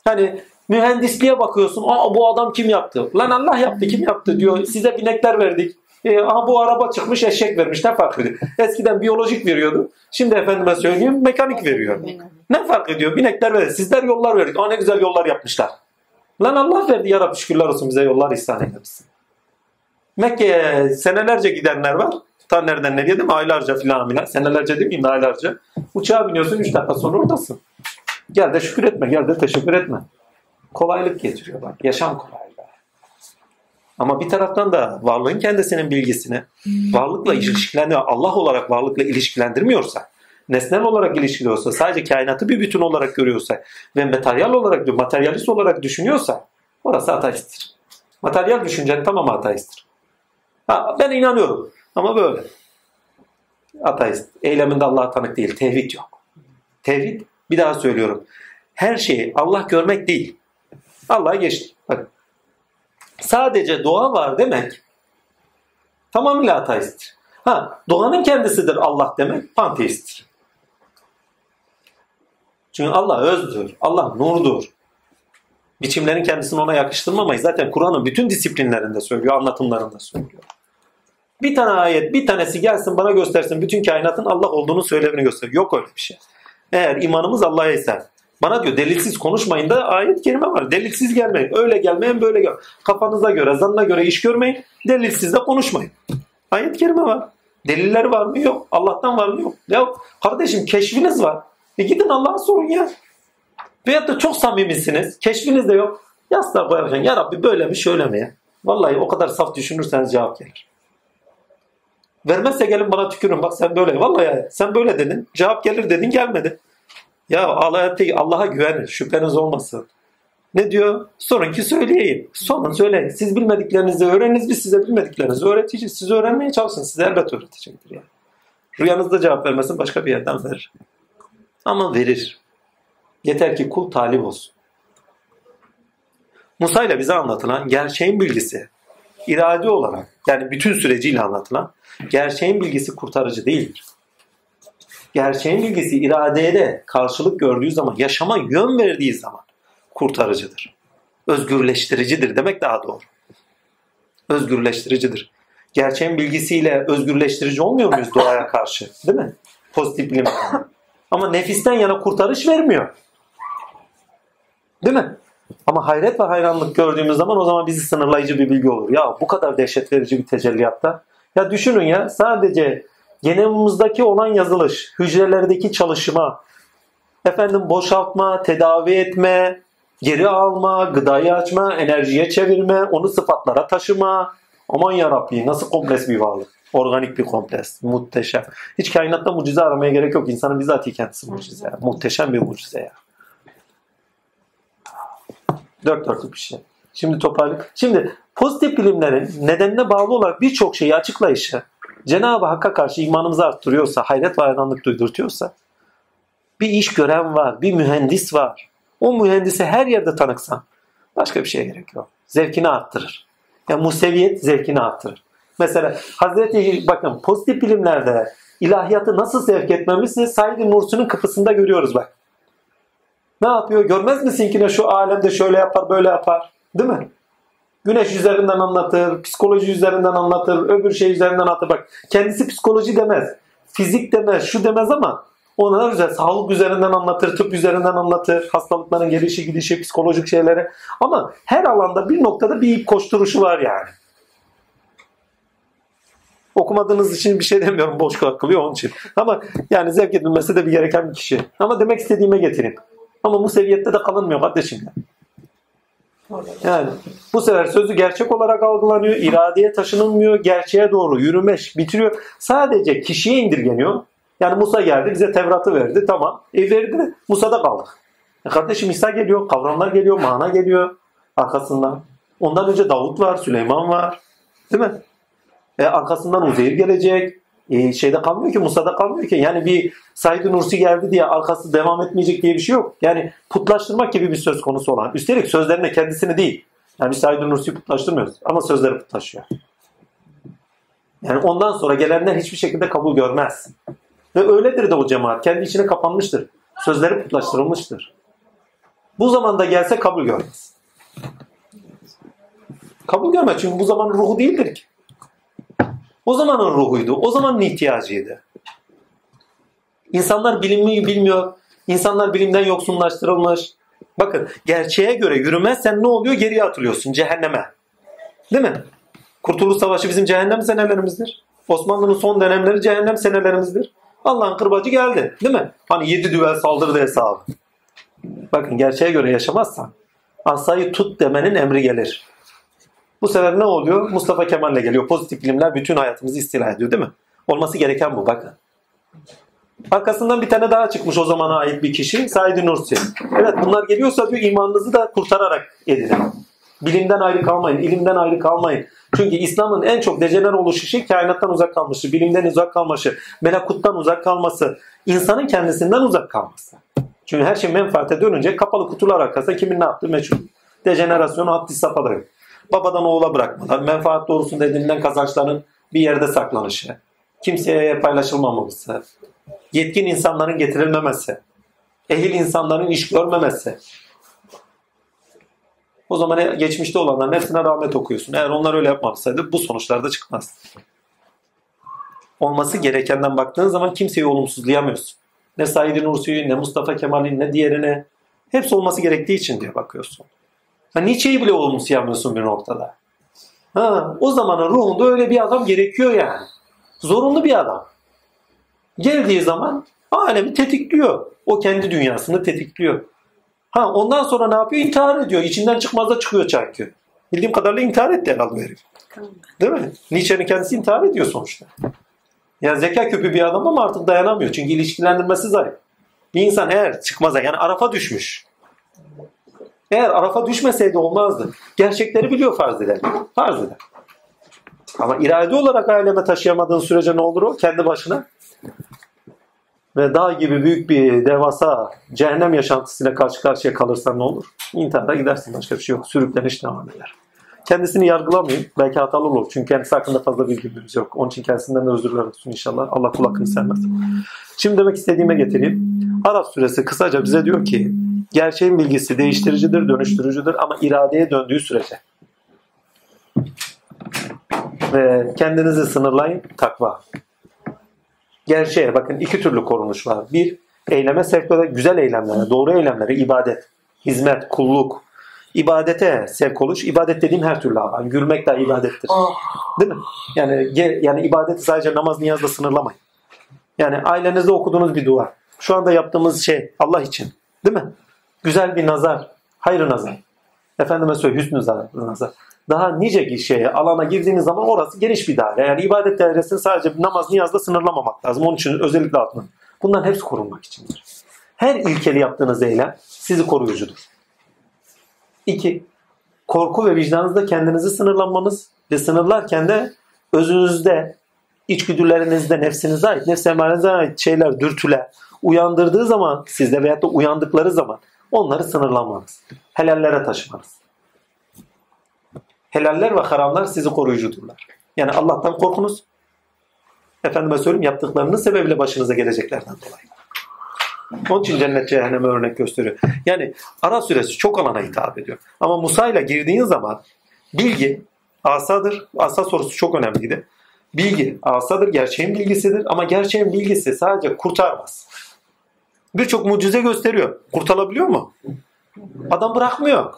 Hani mühendisliğe bakıyorsun. Aa, bu adam kim yaptı? Lan Allah yaptı, kim yaptı diyor. Size binekler verdik. Aha, bu araba çıkmış, eşek vermiş. Ne fark ediyor? Eskiden biyolojik veriyordu. Şimdi efendime söyleyeyim, mekanik veriyor. Ne fark ediyor? Binekler verdi. Sizler yollar verdik. Aa, ne güzel yollar yapmışlar. Lan Allah verdi. Ya Rabbi şükürler olsun, bize yollar ihsan eylemişsin. Mekke'ye senelerce gidenler var. Ta nereden nereye değil mi? Aylarca filan. Senelerce değil miyim? Aylarca. Uçağa biniyorsun, 3 dakika sonra oradasın. Gel de şükür etme. Gel de teşekkür etme. Kolaylık getiriyor bak. Yaşam kolaylığı. Ama bir taraftan da varlığın kendisinin bilgisini varlıkla ilişkilendirme, Allah olarak varlıkla ilişkilendirmiyorsa, nesnel olarak ilişkiliyorsa, sadece kainatı bir bütün olarak görüyorsa ve materyalist olarak düşünüyorsa orası ateisttir. Materyal düşüncenin tamamı ateisttir. Ha, ben inanıyorum ama böyle. Ateist. Eyleminde Allah'a tanık değil. Tevhid yok. Tevhid, bir daha söylüyorum, her şeyi Allah görmek değil. Allah'a geçti. Bakın. Sadece doğa var demek tamamıyla ateisttir. Ha, doğanın kendisidir Allah demek panteisttir. Çünkü Allah özdür. Allah nurdur. Biçimlerin kendisini ona yakıştırmamayız. Zaten Kur'an'ın bütün disiplinlerinde söylüyor, anlatımlarında söylüyor. Bir tane ayet, bir tanesi gelsin bana göstersin bütün kainatın Allah olduğunu söylemini gösteriyor. Yok öyle bir şey. Eğer imanımız Allah'a ise, bana diyor delilsiz konuşmayın da ayet kelime var. Delilsiz gelmeyin. Öyle gelmeyin, böyle gelmeyin. Kafanıza göre, zannına göre iş görmeyin. Delilsiz de konuşmayın. Ayet kelime var. Deliller var mı? Yok. Allah'tan var mı? Yok. Ya kardeşim, keşfiniz var. Gidin Allah'a sorun ya. Veyahut da çok samimisiniz. Keşfiniz de yok. Yaslar koyarken ya Rabbi böyle mi şöyle mi ya? Vallahi o kadar saf düşünürseniz cevap gelir. Vermezse gelin bana tükürün. Bak sen böyle. Vallahi sen böyle dedin. Cevap gelir dedin, gelmedi. Ya Allah'a güvenin, şüpheniz olmasın. Ne diyor? Sorun ki söyleyeyim. Sorun söyleyin. Siz bilmediklerinizi öğreniniz, biz size bilmediklerinizi öğreteceğiz. Siz öğrenmeye çalışın, size elbet öğretecektir yani. Rüyanızda cevap vermesin, başka bir yerden verir. Ama verir. Yeter ki kul talip olsun. Musa ile bize anlatılan gerçeğin bilgisi iradi olarak, yani bütün süreciyle anlatılan gerçeğin bilgisi kurtarıcı değildir. Gerçeğin bilgisi iradeye de karşılık gördüğü zaman, yaşama yön verdiği zaman kurtarıcıdır. Özgürleştiricidir demek daha doğru. Özgürleştiricidir. Gerçeğin bilgisiyle özgürleştirici olmuyor muyuz doğaya karşı? Değil mi? Pozitif bilim. Ama nefisten yana kurtarış vermiyor. Değil mi? Ama hayret ve hayranlık gördüğümüz zaman o zaman bizi sınırlayıcı bir bilgi olur. Ya bu kadar dehşet verici bir tecelliyatta. Ya düşünün ya, sadece genomumuzdaki olan yazılış, hücrelerdeki çalışma, boşaltma, tedavi etme, geri alma, gıdayı açma, enerjiye çevirme, onu sıfatlara taşıma. Aman yarabbi, nasıl kompleks bir varlık. Organik bir kompleks. Muhteşem. Hiç kainatta mucize aramaya gerek yok. İnsanın bizatihi kendisi mucize. Muhteşem bir mucize ya. Dört dörtlük bir şey. Şimdi toparlık. Şimdi pozitif bilimlerin nedenine bağlı olarak birçok şeyi açıklayışı Cenab-ı Hakk'a karşı imanımızı arttırıyorsa, hayret ve hayranlık duydurtuyorsa, bir iş gören var, bir mühendis var. O mühendisi her yerde tanıksan başka bir şeye gerek yok. Zevkini arttırır. Yani Museviyet zevkini arttırır. Mesela bakın pozitif bilimlerde ilahiyatı nasıl sevk etmemizi Said Nursi'nin kapısında görüyoruz bak. Ne yapıyor? Görmez misin ki şu alemde şöyle yapar, böyle yapar. Değil mi? Güneş üzerinden anlatır, psikoloji üzerinden anlatır, öbür şey üzerinden anlatır. Bak, kendisi psikoloji demez, fizik demez, şu demez ama onlar güzel. Sağlık üzerinden anlatır, tıp üzerinden anlatır, hastalıkların gelişi gidişi, psikolojik şeyleri. Ama her alanda bir noktada bir ip koşturuşu var yani. Okumadığınız için bir şey demiyorum, boş kalkılıyor onun için. Ama yani zevk edilmesi de bir gereken bir kişi. Ama demek istediğime getireyim. Ama bu seviyette de kalınmıyor kardeşim. Yani bu sefer sözü gerçek olarak algılanıyor, iradeye taşınılmıyor, gerçeğe doğru yürümeş bitiriyor. Sadece kişiye indirgeniyor. Yani Musa geldi, bize Tevrat'ı verdi, tamam. Verdi de Musa'da kaldık. Kardeşim İsa geliyor, kavramlar geliyor, mana geliyor arkasından. Ondan önce Davut var, Süleyman var. Değil mi? Arkasından Uzeyr gelecek. Şeyde kalmıyor ki, Musa'da kalmıyor ki. Yani bir Said Nursi geldi diye arkası devam etmeyecek diye bir şey yok. Yani putlaştırmak gibi bir söz konusu olan. Üstelik sözlerine kendisini değil. Yani biz Said Nursi'yi putlaştırmıyoruz. Ama sözleri putlaşıyor. Yani ondan sonra gelenler hiçbir şekilde kabul görmez. Ve öyledir de o cemaat. Kendi içine kapanmıştır. Sözleri putlaştırılmıştır. Bu zamanda gelse kabul görmez. Kabul görmez. Çünkü bu zamanın ruhu değildir ki. O zamanın ruhuydu. O zamanın ihtiyacıydı. İnsanlar bilimi bilmiyor. İnsanlar bilimden yoksunlaştırılmış. Bakın, gerçeğe göre yürümezsen ne oluyor? Geriye atılıyorsun. Cehenneme. Değil mi? Kurtuluş Savaşı bizim cehennem senelerimizdir. Osmanlı'nın son dönemleri cehennem senelerimizdir. Allah'ın kırbacı geldi. Değil mi? Hani 7 düvel saldırdı hesabı. Bakın, gerçeğe göre yaşamazsan asayı tut demenin emri gelir. Bu sefer ne oluyor? Mustafa Kemal'le geliyor. Pozitif bilimler bütün hayatımızı istila ediyor, değil mi? Olması gereken bu, bakın. Arkasından bir tane daha çıkmış o zamana ait bir kişi. Said Nursi. Evet, bunlar geliyorsa diyor, imanınızı da kurtararak edinin. Bilimden ayrı kalmayın, ilimden ayrı kalmayın. Çünkü İslam'ın en çok dejener oluşu şey kainattan uzak kalması, bilimden uzak kalması, melakuttan uzak kalması, insanın kendisinden uzak kalması. Çünkü her şey menfaate dönünce kapalı kutular arkasında kimin ne yaptığı meçhul. Dejenerasyon haddi safhada yok. Babadan oğula bırakmalar, menfaat doğrusunda edinilen kazançların bir yerde saklanışı, kimseye paylaşılmaması, yetkin insanların getirilmemesi, ehil insanların iş görmemesi. O zaman geçmişte olanların hepsine rahmet okuyorsun. Eğer onlar öyle yapmamışsaydı bu sonuçlarda çıkmaz. Olması gerekenden baktığın zaman kimseyi olumsuzlayamıyorsun. Ne Said Nursi'yi, ne Mustafa Kemal'i, ne diğerine. Hepsi olması gerektiği için diye bakıyorsun. Nietzsche'yi bile olumsuzlayamıyorsun bir noktada. O zamanın ruhunda öyle bir adam gerekiyor yani. Zorunlu bir adam. Geldiği zaman alemi tetikliyor. O kendi dünyasını tetikliyor. Ondan sonra ne yapıyor? İntihar ediyor. İçinden çıkmazda çıkıyor çarkıyor. Bildiğim kadarıyla intihar etti herhalde herif. Değil mi? Nietzsche'nin kendisi intihar ediyor sonuçta. Yani zeka köpü bir adam ama artık dayanamıyor. Çünkü ilişkilendirmesi zayıf. Bir insan eğer çıkmaza, yani Araf'a düşmüş. Eğer Araf'a düşmeseydi olmazdı. Gerçekleri biliyor farz eder. Ama irade olarak aleme taşıyamadığın sürece ne olur o? Kendi başına. Ve dağ gibi büyük bir devasa cehennem yaşantısıyla karşı karşıya kalırsan ne olur? İntihara gidersin. Başka bir şey yok. Sürüklenişle devam eder. Kendisini yargılamayın. Belki hatalı olur. Çünkü kendisi hakkında fazla bilgimiz yok. Onun için kendisinden de özür dilerim inşallah. Allah kul hakkını sevmez. Şimdi demek istediğime getireyim. Araf suresi kısaca bize diyor ki gerçeğin bilgisi değiştiricidir, dönüştürücüdür ama iradeye döndüğü sürece. Ve kendinizi sınırlayın, takva. Gerçeğe bakın iki türlü korunuş var. Bir, eyleme sevk ederek güzel eylemlere, doğru eylemlere, ibadet, hizmet, kulluk, ibadete sevk oluş. İbadet dediğim her türlü hava. Gülmek de ibadettir. Değil mi? Yani ibadeti sadece namaz, niyazla sınırlamayın. Yani ailenizde okuduğunuz bir dua. Şu anda yaptığımız şey Allah için. Değil mi? Güzel bir nazar, hayır nazar. Efendime söyle hüsnü nazar. Daha nice şeye, alana girdiğiniz zaman orası geniş bir daire. Yani ibadet dairesini sadece namaz, niyazla sınırlamamak lazım. Onun için özellikle atmayın. Bunların hepsi korunmak içindir. Her ilkeli yaptığınız eylem sizi koruyucudur. 2. Korku ve vicdanınızda kendinizi sınırlanmanız ve sınırlarken de özünüzde, içgüdülerinizde, nefsinize ait, nefs emarenize ait şeyler, dürtüler uyandırdığı zaman sizde veyahut da uyandıkları zaman onları sınırlanmanız. Helallere taşımanız. Helaller ve haramlar sizi koruyucudurlar. Yani Allah'tan korkunuz. Efendime söyleyeyim yaptıklarınız sebebiyle başınıza geleceklerden dolayı. Onun için cennet cehenneme örnek gösteriyor. Yani ara süresi çok alana hitap ediyor. Ama Musa ile girdiğin zaman bilgi asadır. Asa sorusu çok önemliydi. Bilgi asadır, gerçeğin bilgisidir. Ama gerçeğin bilgisi sadece kurtarmaz. Birçok mucize gösteriyor. Kurtarabiliyor mu? Adam bırakmıyor.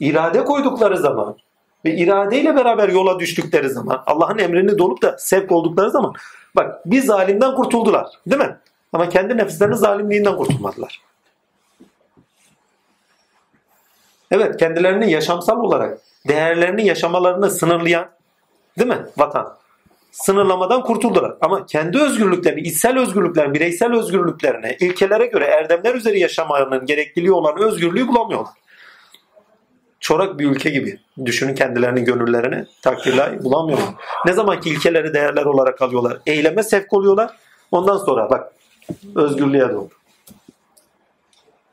İrade koydukları zaman ve iradeyle beraber yola düştükleri zaman, Allah'ın emrini dolup da sevk oldukları zaman, bak biz zalimden kurtuldular. Değil mi? Ama kendi nefislerinin zalimliğinden kurtulmadılar. Evet, kendilerini yaşamsal olarak değerlerini yaşamalarını sınırlayan, değil mi? Vatan. Sınırlamadan kurtuldular. Ama kendi özgürlüklerini, içsel özgürlüklerini, bireysel özgürlüklerini, ilkelere göre erdemler üzeri yaşamanın gerekliliği olan özgürlüğü bulamıyorlar. Çorak bir ülke gibi düşünün kendilerinin gönüllerini, takdirleri bulamıyorlar. Ne zaman ki ilkeleri değerler olarak alıyorlar, eyleme sevk oluyorlar. Ondan sonra bak özgürlüğe doğru.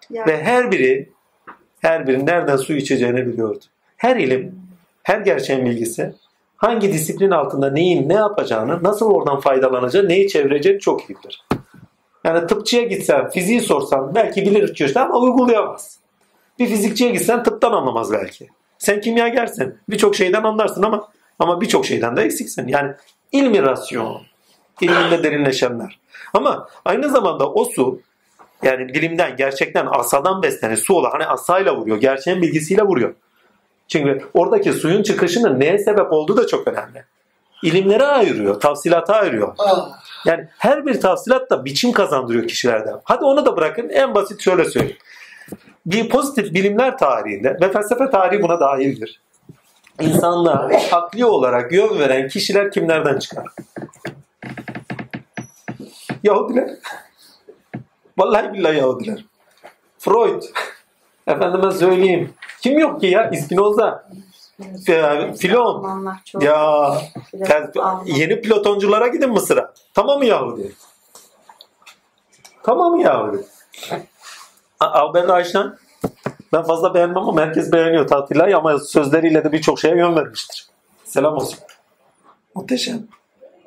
Yani. Ve her biri nereden su içeceğini biliyordu. Her ilim, her gerçeğin bilgisi hangi disiplin altında neyin ne yapacağını, nasıl oradan faydalanacağını, neyi çevireceğini çok iyi bilir. Yani tıpçıya gitsen, fiziği sorsan belki bilir köşte ama uygulayamaz. Bir fizikçiye gitsen tıptan anlamaz belki. Sen kimyagersin. Birçok şeyden anlarsın ama birçok şeyden de eksiksin. Yani ilmi rasyon, ilminde derinleşenler. Ama aynı zamanda o su yani bilimden, gerçekten asadan beslenir. Su olan hani asayla vuruyor, gerçeğin bilgisiyle vuruyor. Çünkü oradaki suyun çıkışının neye sebep olduğu da çok önemli. İlimlere ayırıyor, tafsilata ayırıyor. Yani her bir tafsilat da biçim kazandırıyor kişilerde. Hadi onu da bırakın, en basit şöyle söyleyeyim. Bir pozitif bilimler tarihinde ve felsefe tarihi buna dahildir. İnsanlığa akli olarak yön veren kişiler kimlerden çıkar? Yahudiler. Vallahi billahi Yahudiler. Freud. Efendime söyleyeyim. Kim yok ki ya? İspinoza. Filon. Ya. Yeni Platonculara gidin Mısır'a. Tamam mı Yahudi? Tamam Yahudi. Albert Einstein. Ben fazla beğenmem ama herkes beğeniyor tatilleri ama sözleriyle de birçok şeye yön vermiştir. Selam olsun. Muhteşem.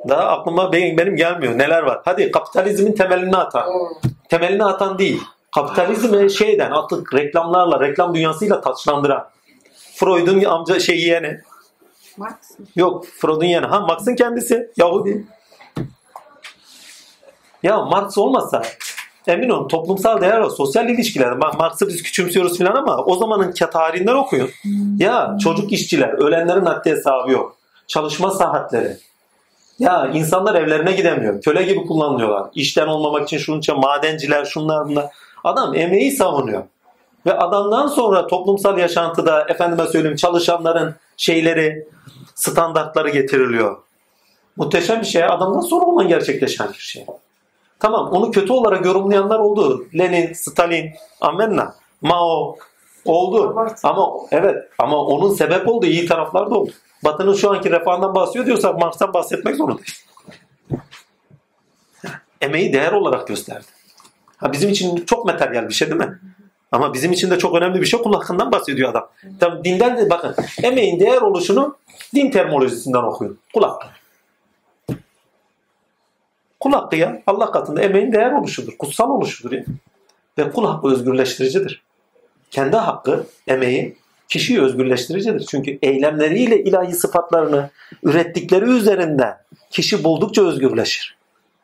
Daha aklıma benim gelmiyor. Neler var? Hadi kapitalizmin temelini atan. Temelini atan değil. Kapitalizmi artık reklamlarla, reklam dünyasıyla taçlandıran. Freud'un amca yeğeni. Marx. Yok, Freud'un yeğeni. Marx'ın kendisi Yahudi. Ya Marx olmasa emin olun toplumsal değer ve sosyal ilişkiler. Marx'ı biz küçümsüyoruz filan ama o zamanın tarihinden okuyun. Ya çocuk işçiler, ölenlerin haddi hesabı yok. Çalışma saatleri. Ya insanlar evlerine gidemiyor. Köle gibi kullanılıyorlar. İşten olmamak için şunca madenciler, şunlar bunlar. Adam emeği savunuyor. Ve adamdan sonra toplumsal yaşantıda efendime söyleyeyim çalışanların standartları getiriliyor. Muhteşem bir şey. Adamdan sonra olan gerçekleşen bir şey. Tamam onu kötü olarak yorumlayanlar oldu. Lenin, Stalin, amenna, Mao oldu. Ama onun sebep olduğu iyi taraflar da oldu. Batı'nın şu anki refahından bahsediyor diyorsak Marx'tan bahsetmek zorundayız. Emeği değer olarak gösterdi. Bizim için çok materyal bir şey değil mi? Ama bizim için de çok önemli bir şey, kul hakkından bahsediyor adam. Tabii dinden de bakın, emeğin değer oluşunu din terminolojisinden okuyor. Kul hakkı. Kul hakkı ya, Allah katında emeğin değer oluşudur, kutsal oluşudur ya. Ve kul hakkı özgürleştiricidir. Kendi hakkı, emeği kişiyi özgürleştiricidir. Çünkü eylemleriyle ilahi sıfatlarını ürettikleri üzerinde kişi buldukça özgürleşir.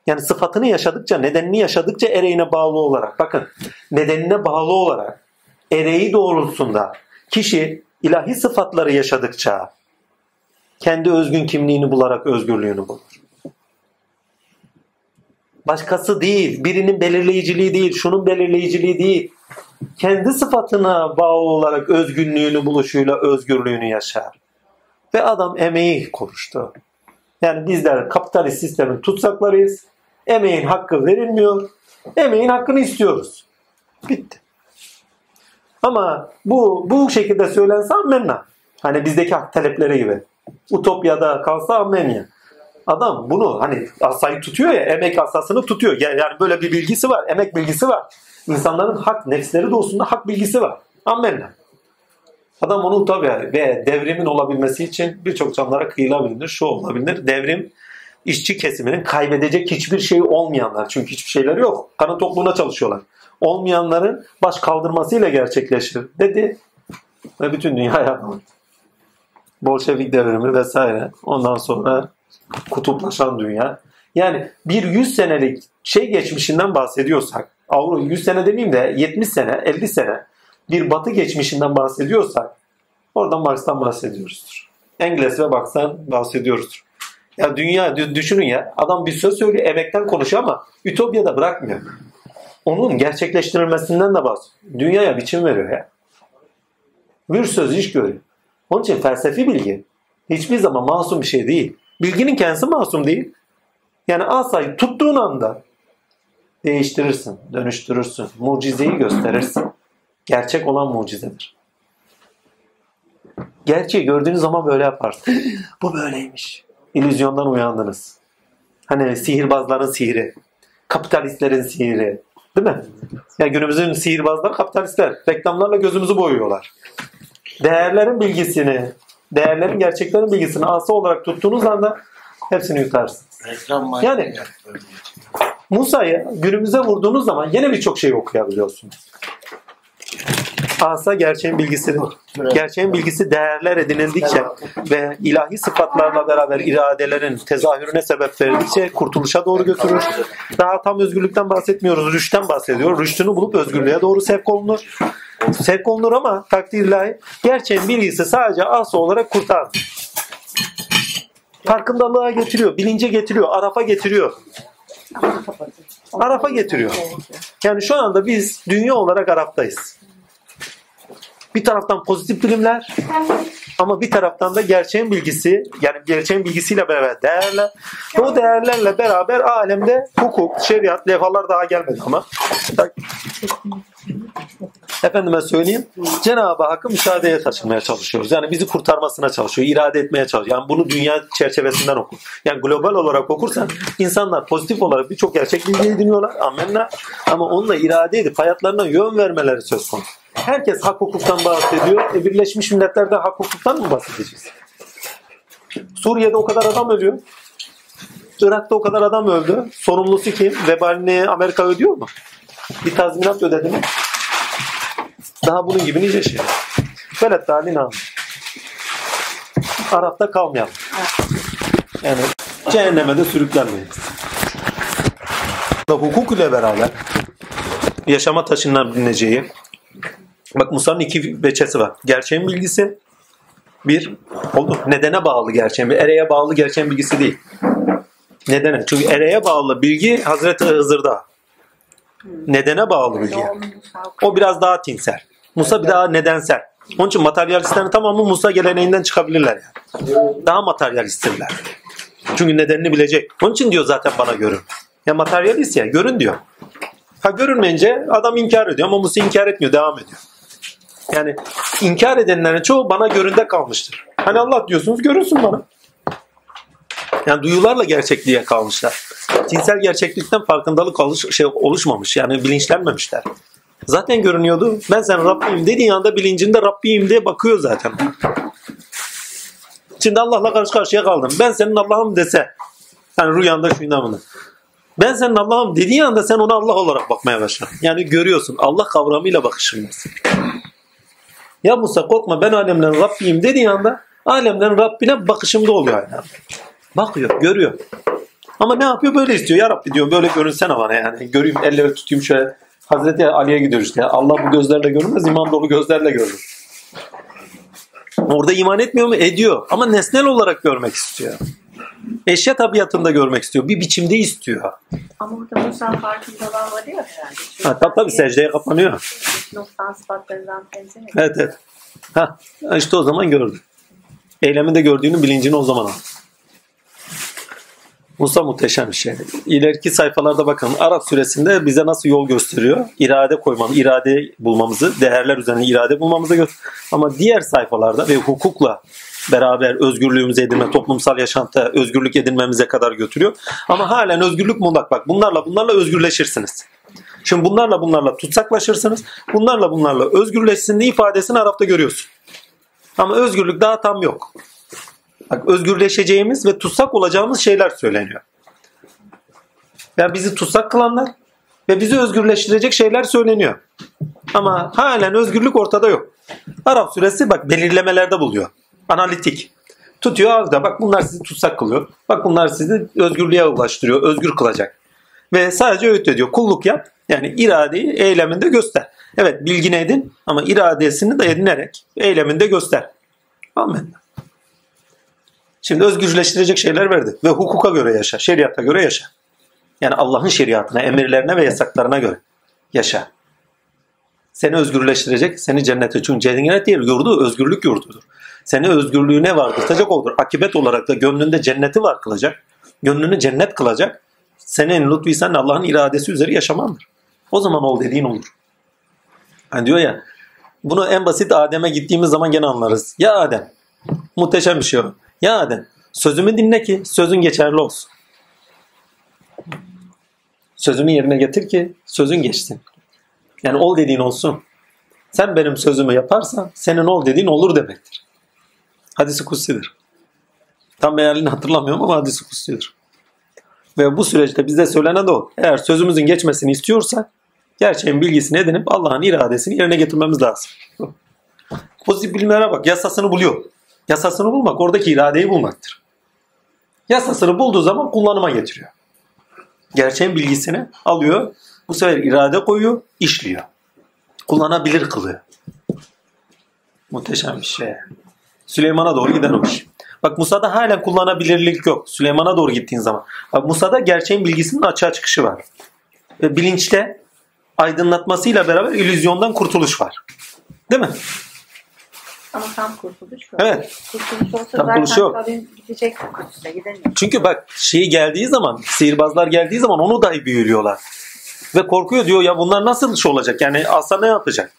Yani sıfatını yaşadıkça, nedenini yaşadıkça ereğine bağlı olarak, bakın nedenine bağlı olarak ereği doğrultusunda kişi ilahi sıfatları yaşadıkça kendi özgün kimliğini bularak özgürlüğünü bulur. Başkası değil, birinin belirleyiciliği değil, şunun belirleyiciliği değil. Kendi sıfatına bağlı olarak özgünlüğünü buluşuyla özgürlüğünü yaşar. Ve adam emeği konuştu. Yani bizler kapitalist sistemin tutsaklarıyız. Emeğin hakkı verilmiyor. Emeğin hakkını istiyoruz. Bitti. Ama bu şekilde söylense ammenna. Hani bizdeki hak talepleri gibi. Utopya'da kalsa ammenna. Adam bunu hani asayı tutuyor ya, emek asasını tutuyor. Yani böyle bir bilgisi var. Emek bilgisi var. İnsanların hak nefsleri doğusunda hak bilgisi var. Ammenna. Adam onun tabii ve devrimin olabilmesi için birçok camlara kıyılabilir, şu olabilir. Devrim işçi kesiminin kaybedecek hiçbir şeyi olmayanlar. Çünkü hiçbir şeyleri yok. Kana tokluğuna çalışıyorlar. Olmayanların baş kaldırmasıyla gerçekleşir dedi. Ve bütün dünyaya Bolşevik devrimi vesaire. Ondan sonra kutuplaşan dünya. Yani bir 100 senelik şey geçmişinden bahsediyorsak, Avrupa 100 sene demeyeyim de 70 sene, 50 sene bir batı geçmişinden bahsediyorsak oradan Marx'tan bahsediyoruzdur. Engels'e baksan bahsediyoruzdur. Ya dünya düşünün ya, adam bir söz söylüyor, emekten konuşuyor ama ütopyada bırakmıyor. Onun gerçekleştirilmesinden de bahsediyor. Dünyaya biçim veriyor ya. Bir söz iş görüyor. Onun için felsefi bilgi hiçbir zaman masum bir şey değil. Bilginin kendisi masum değil. Yani asayı tuttuğun anda değiştirirsin, dönüştürürsün, mucizeyi gösterirsin. Gerçek olan mucizedir. Gerçeği gördüğünüz zaman böyle yaparsın. Bu böyleymiş. İllüzyondan uyandınız. Hani sihirbazların sihiri, kapitalistlerin sihiri, değil mi? Ya günümüzün sihirbazları kapitalistler. Reklamlarla gözümüzü boyuyorlar. Değerlerin bilgisini, değerlerin gerçeklerin bilgisini asa olarak tuttuğunuz anda hepsini yutarsınız. Yani Musa'yı günümüze vurduğunuz zaman yine birçok şey okuyabiliyorsunuz. Asa gerçeğin bilgisidir. Gerçeğin bilgisi değerler edinildikçe ve ilahi sıfatlarla beraber iradelerin tezahürüne sebep verdikçe kurtuluşa doğru götürür. Daha tam özgürlükten bahsetmiyoruz. Rüştten bahsediyor. Rüştünü bulup özgürlüğe doğru sevk olunur. Sevk olunur ama takdir ilahi gerçeğin bilgisi sadece asa olarak kurtar. Farkındalığa getiriyor. Bilince getiriyor. Araf'a getiriyor. Araf'a getiriyor. Yani şu anda biz dünya olarak Araf'tayız. Bir taraftan pozitif bilimler ama bir taraftan da gerçeğin bilgisi, yani gerçeğin bilgisiyle beraber değerler ve o değerlerle beraber alemde hukuk, şeriat, levhalar daha gelmedi ama. Efendime söyleyeyim, Cenab-ı Hakk'ın müsaadeye taşınmaya çalışıyoruz. Yani bizi kurtarmasına çalışıyor, irade etmeye çalışıyor. Yani bunu dünya çerçevesinden oku. Yani global olarak okursan insanlar pozitif olarak birçok gerçek bilgi ediniyorlar. Amenna. Ama onunla irade edip hayatlarına yön vermeleri söz konusu. Herkes hak hukuktan bahsediyor. Birleşmiş Milletler'de hak hukuktan mı bahsedeceğiz? Suriye'de o kadar adam ölüyor. Irak'ta o kadar adam öldü. Sorumlusu kim? Vebalini Amerika ödüyor mu? Bir tazminat ödedi mi? Daha bunun gibi nice şey. Velet Dalin abi. Araf'ta kalmayalım. Yani cehenneme de sürüklenmeyiz. Hukuk ile beraber yaşama taşınabileceği. Bak Musa'nın iki veçesi var. Gerçeğin bilgisi bir oldu. Nedene bağlı gerçeğin bilgisi. Ereğe bağlı gerçeğin bilgisi değil. Nedene. Çünkü ereğe bağlı bilgi Hazreti Hızır'da. Nedene bağlı bilgi. O biraz daha tinsel. Musa bir daha nedensel. Onun için materyalistlerin tamamı Musa geleneğinden çıkabilirler. Yani. Daha materyalisttirler. Çünkü nedenini bilecek. Onun için diyor zaten bana görün. Ya materyalist ya görün diyor. Ha görünmeyince adam inkar ediyor ama Musa inkar etmiyor. Devam ediyor. Yani inkar edenlerin çoğu bana göründe kalmıştır. Hani Allah diyorsunuz görünsün bana. Yani duyularla gerçekliğe kalmışlar. Cinsel gerçeklikten farkındalık oluşmamış. Yani bilinçlenmemişler. Zaten görünüyordu. Ben sen Rabbim dediğin anda bilincinde Rabbim diye bakıyor zaten. Şimdi Allah'la karşı karşıya kaldım. Ben senin Allah'ım dese, yani rüyanda şu inanını. Ben senin Allah'ım dediğin anda sen ona Allah olarak bakmaya başlar. Yani görüyorsun. Allah kavramıyla bakışılmaz. Ya Musa korkma ben alemden Rabbim dediğin anda alemden Rabbine bakışımda oluyor aynı anda. Bakıyor, görüyor. Ama ne yapıyor? Böyle istiyor. Ya Rabbi diyor böyle görünsene bana yani. Göreyim, elleri tutayım şöyle. Hazreti Ali'ye gidiyoruz işte. Allah bu gözlerle görünmez, iman dolu gözlerle görür. Orada iman etmiyor mu? Ediyor. Ama nesnel olarak görmek istiyor. Eşya tabiatında görmek istiyor. Bir biçimde istiyor. Ama orada Musa farkındalığı var ya herhalde. Tabii secdeye kapanıyor. Noksan sıfatlarından temsil ediyor. Evet evet. Ha, işte o zaman gördü. Eylemin de gördüğünün bilincini o zaman aldı. Musa muhteşem bir şey. İleriki sayfalarda bakın. Araf suresinde bize nasıl yol gösteriyor? İrade koymamız, irade bulmamızı, değerler üzerine irade bulmamızı gösteriyor. Ama diğer sayfalarda ve hukukla beraber özgürlüğümüze edinme, toplumsal yaşantıda özgürlük edinmemize kadar götürüyor. Ama halen özgürlük mutlak. Bak bunlarla özgürleşirsiniz. Şimdi bunlarla tutsaklaşırsınız. Bunlarla özgürleşsin diye ifadesini Araf'ta görüyorsun. Ama özgürlük daha tam yok. Bak özgürleşeceğimiz ve tutsak olacağımız şeyler söyleniyor. Yani bizi tutsak kılanlar ve bizi özgürleştirecek şeyler söyleniyor. Ama halen özgürlük ortada yok. Araf suresi bak belirlemelerde buluyor. Analitik. Tutuyor ağızda. Bak bunlar sizi tutsak kılıyor. Bak bunlar sizi özgürlüğe ulaştırıyor. Özgür kılacak. Ve sadece öğüt ediyor. Kulluk yap. Yani iradeyi eyleminde göster. Evet bilgini edin ama iradesini de edinerek eyleminde göster. Amin. Şimdi özgürleştirecek şeyler verdi. Ve hukuka göre yaşa. Şeriata göre yaşa. Yani Allah'ın şeriatına, emirlerine ve yasaklarına göre yaşa. Seni özgürleştirecek, seni cennete. Çünkü cennet değil, yurdu, özgürlük yurdudur. Seni özgürlüğüne vardırtacak olur. Akibet olarak da gönlünde cenneti var kılacak. Gönlünü cennet kılacak. Senin lütfi sen Allah'ın iradesi üzeri yaşamandır. O zaman ol dediğin olur. Yani diyor ya, bunu en basit Adem'e gittiğimiz zaman gene anlarız. Ya Adem, muhteşem bir şey o. Ya Adem, sözümü dinle ki sözün geçerli olsun. Sözümü yerine getir ki sözün geçsin. Yani ol dediğin olsun. Sen benim sözümü yaparsan senin ol dediğin olur demektir. Hadis-i kutsidir. Tam mealini hatırlamıyorum ama hadis-i kutsidir. Ve bu süreçte bize söylenen de o. Eğer sözümüzün geçmesini istiyorsak gerçeğin bilgisini edinip Allah'ın iradesini yerine getirmemiz lazım. Pozitif bilimlere bak, yasasını buluyor. Yasasını bulmak oradaki iradeyi bulmaktır. Yasasını bulduğu zaman kullanıma getiriyor. Gerçeğin bilgisini alıyor. Bu sefer irade koyuyor, işliyor. Kullanabilir kılıyor. Muhteşem bir şey. Süleyman'a doğru giden o iş. Bak Musa'da halen kullanabilirlik yok. Süleyman'a doğru gittiğin zaman. Bak Musa'da gerçeğin bilgisinin açığa çıkışı var. Ve bilinçte aydınlatmasıyla beraber illüzyondan kurtuluş var. Değil mi? Ama tam kurtuluş yok. Evet. Kurtuluş olsa tam zaten tabii gidecek kurtuluşa gidemiyor. Çünkü bak geldiği zaman, sihirbazlar geldiği zaman onu dahi büyülüyorlar. Ve korkuyor diyor ya bunlar nasıl iş olacak? Yani Asa ne yapacak?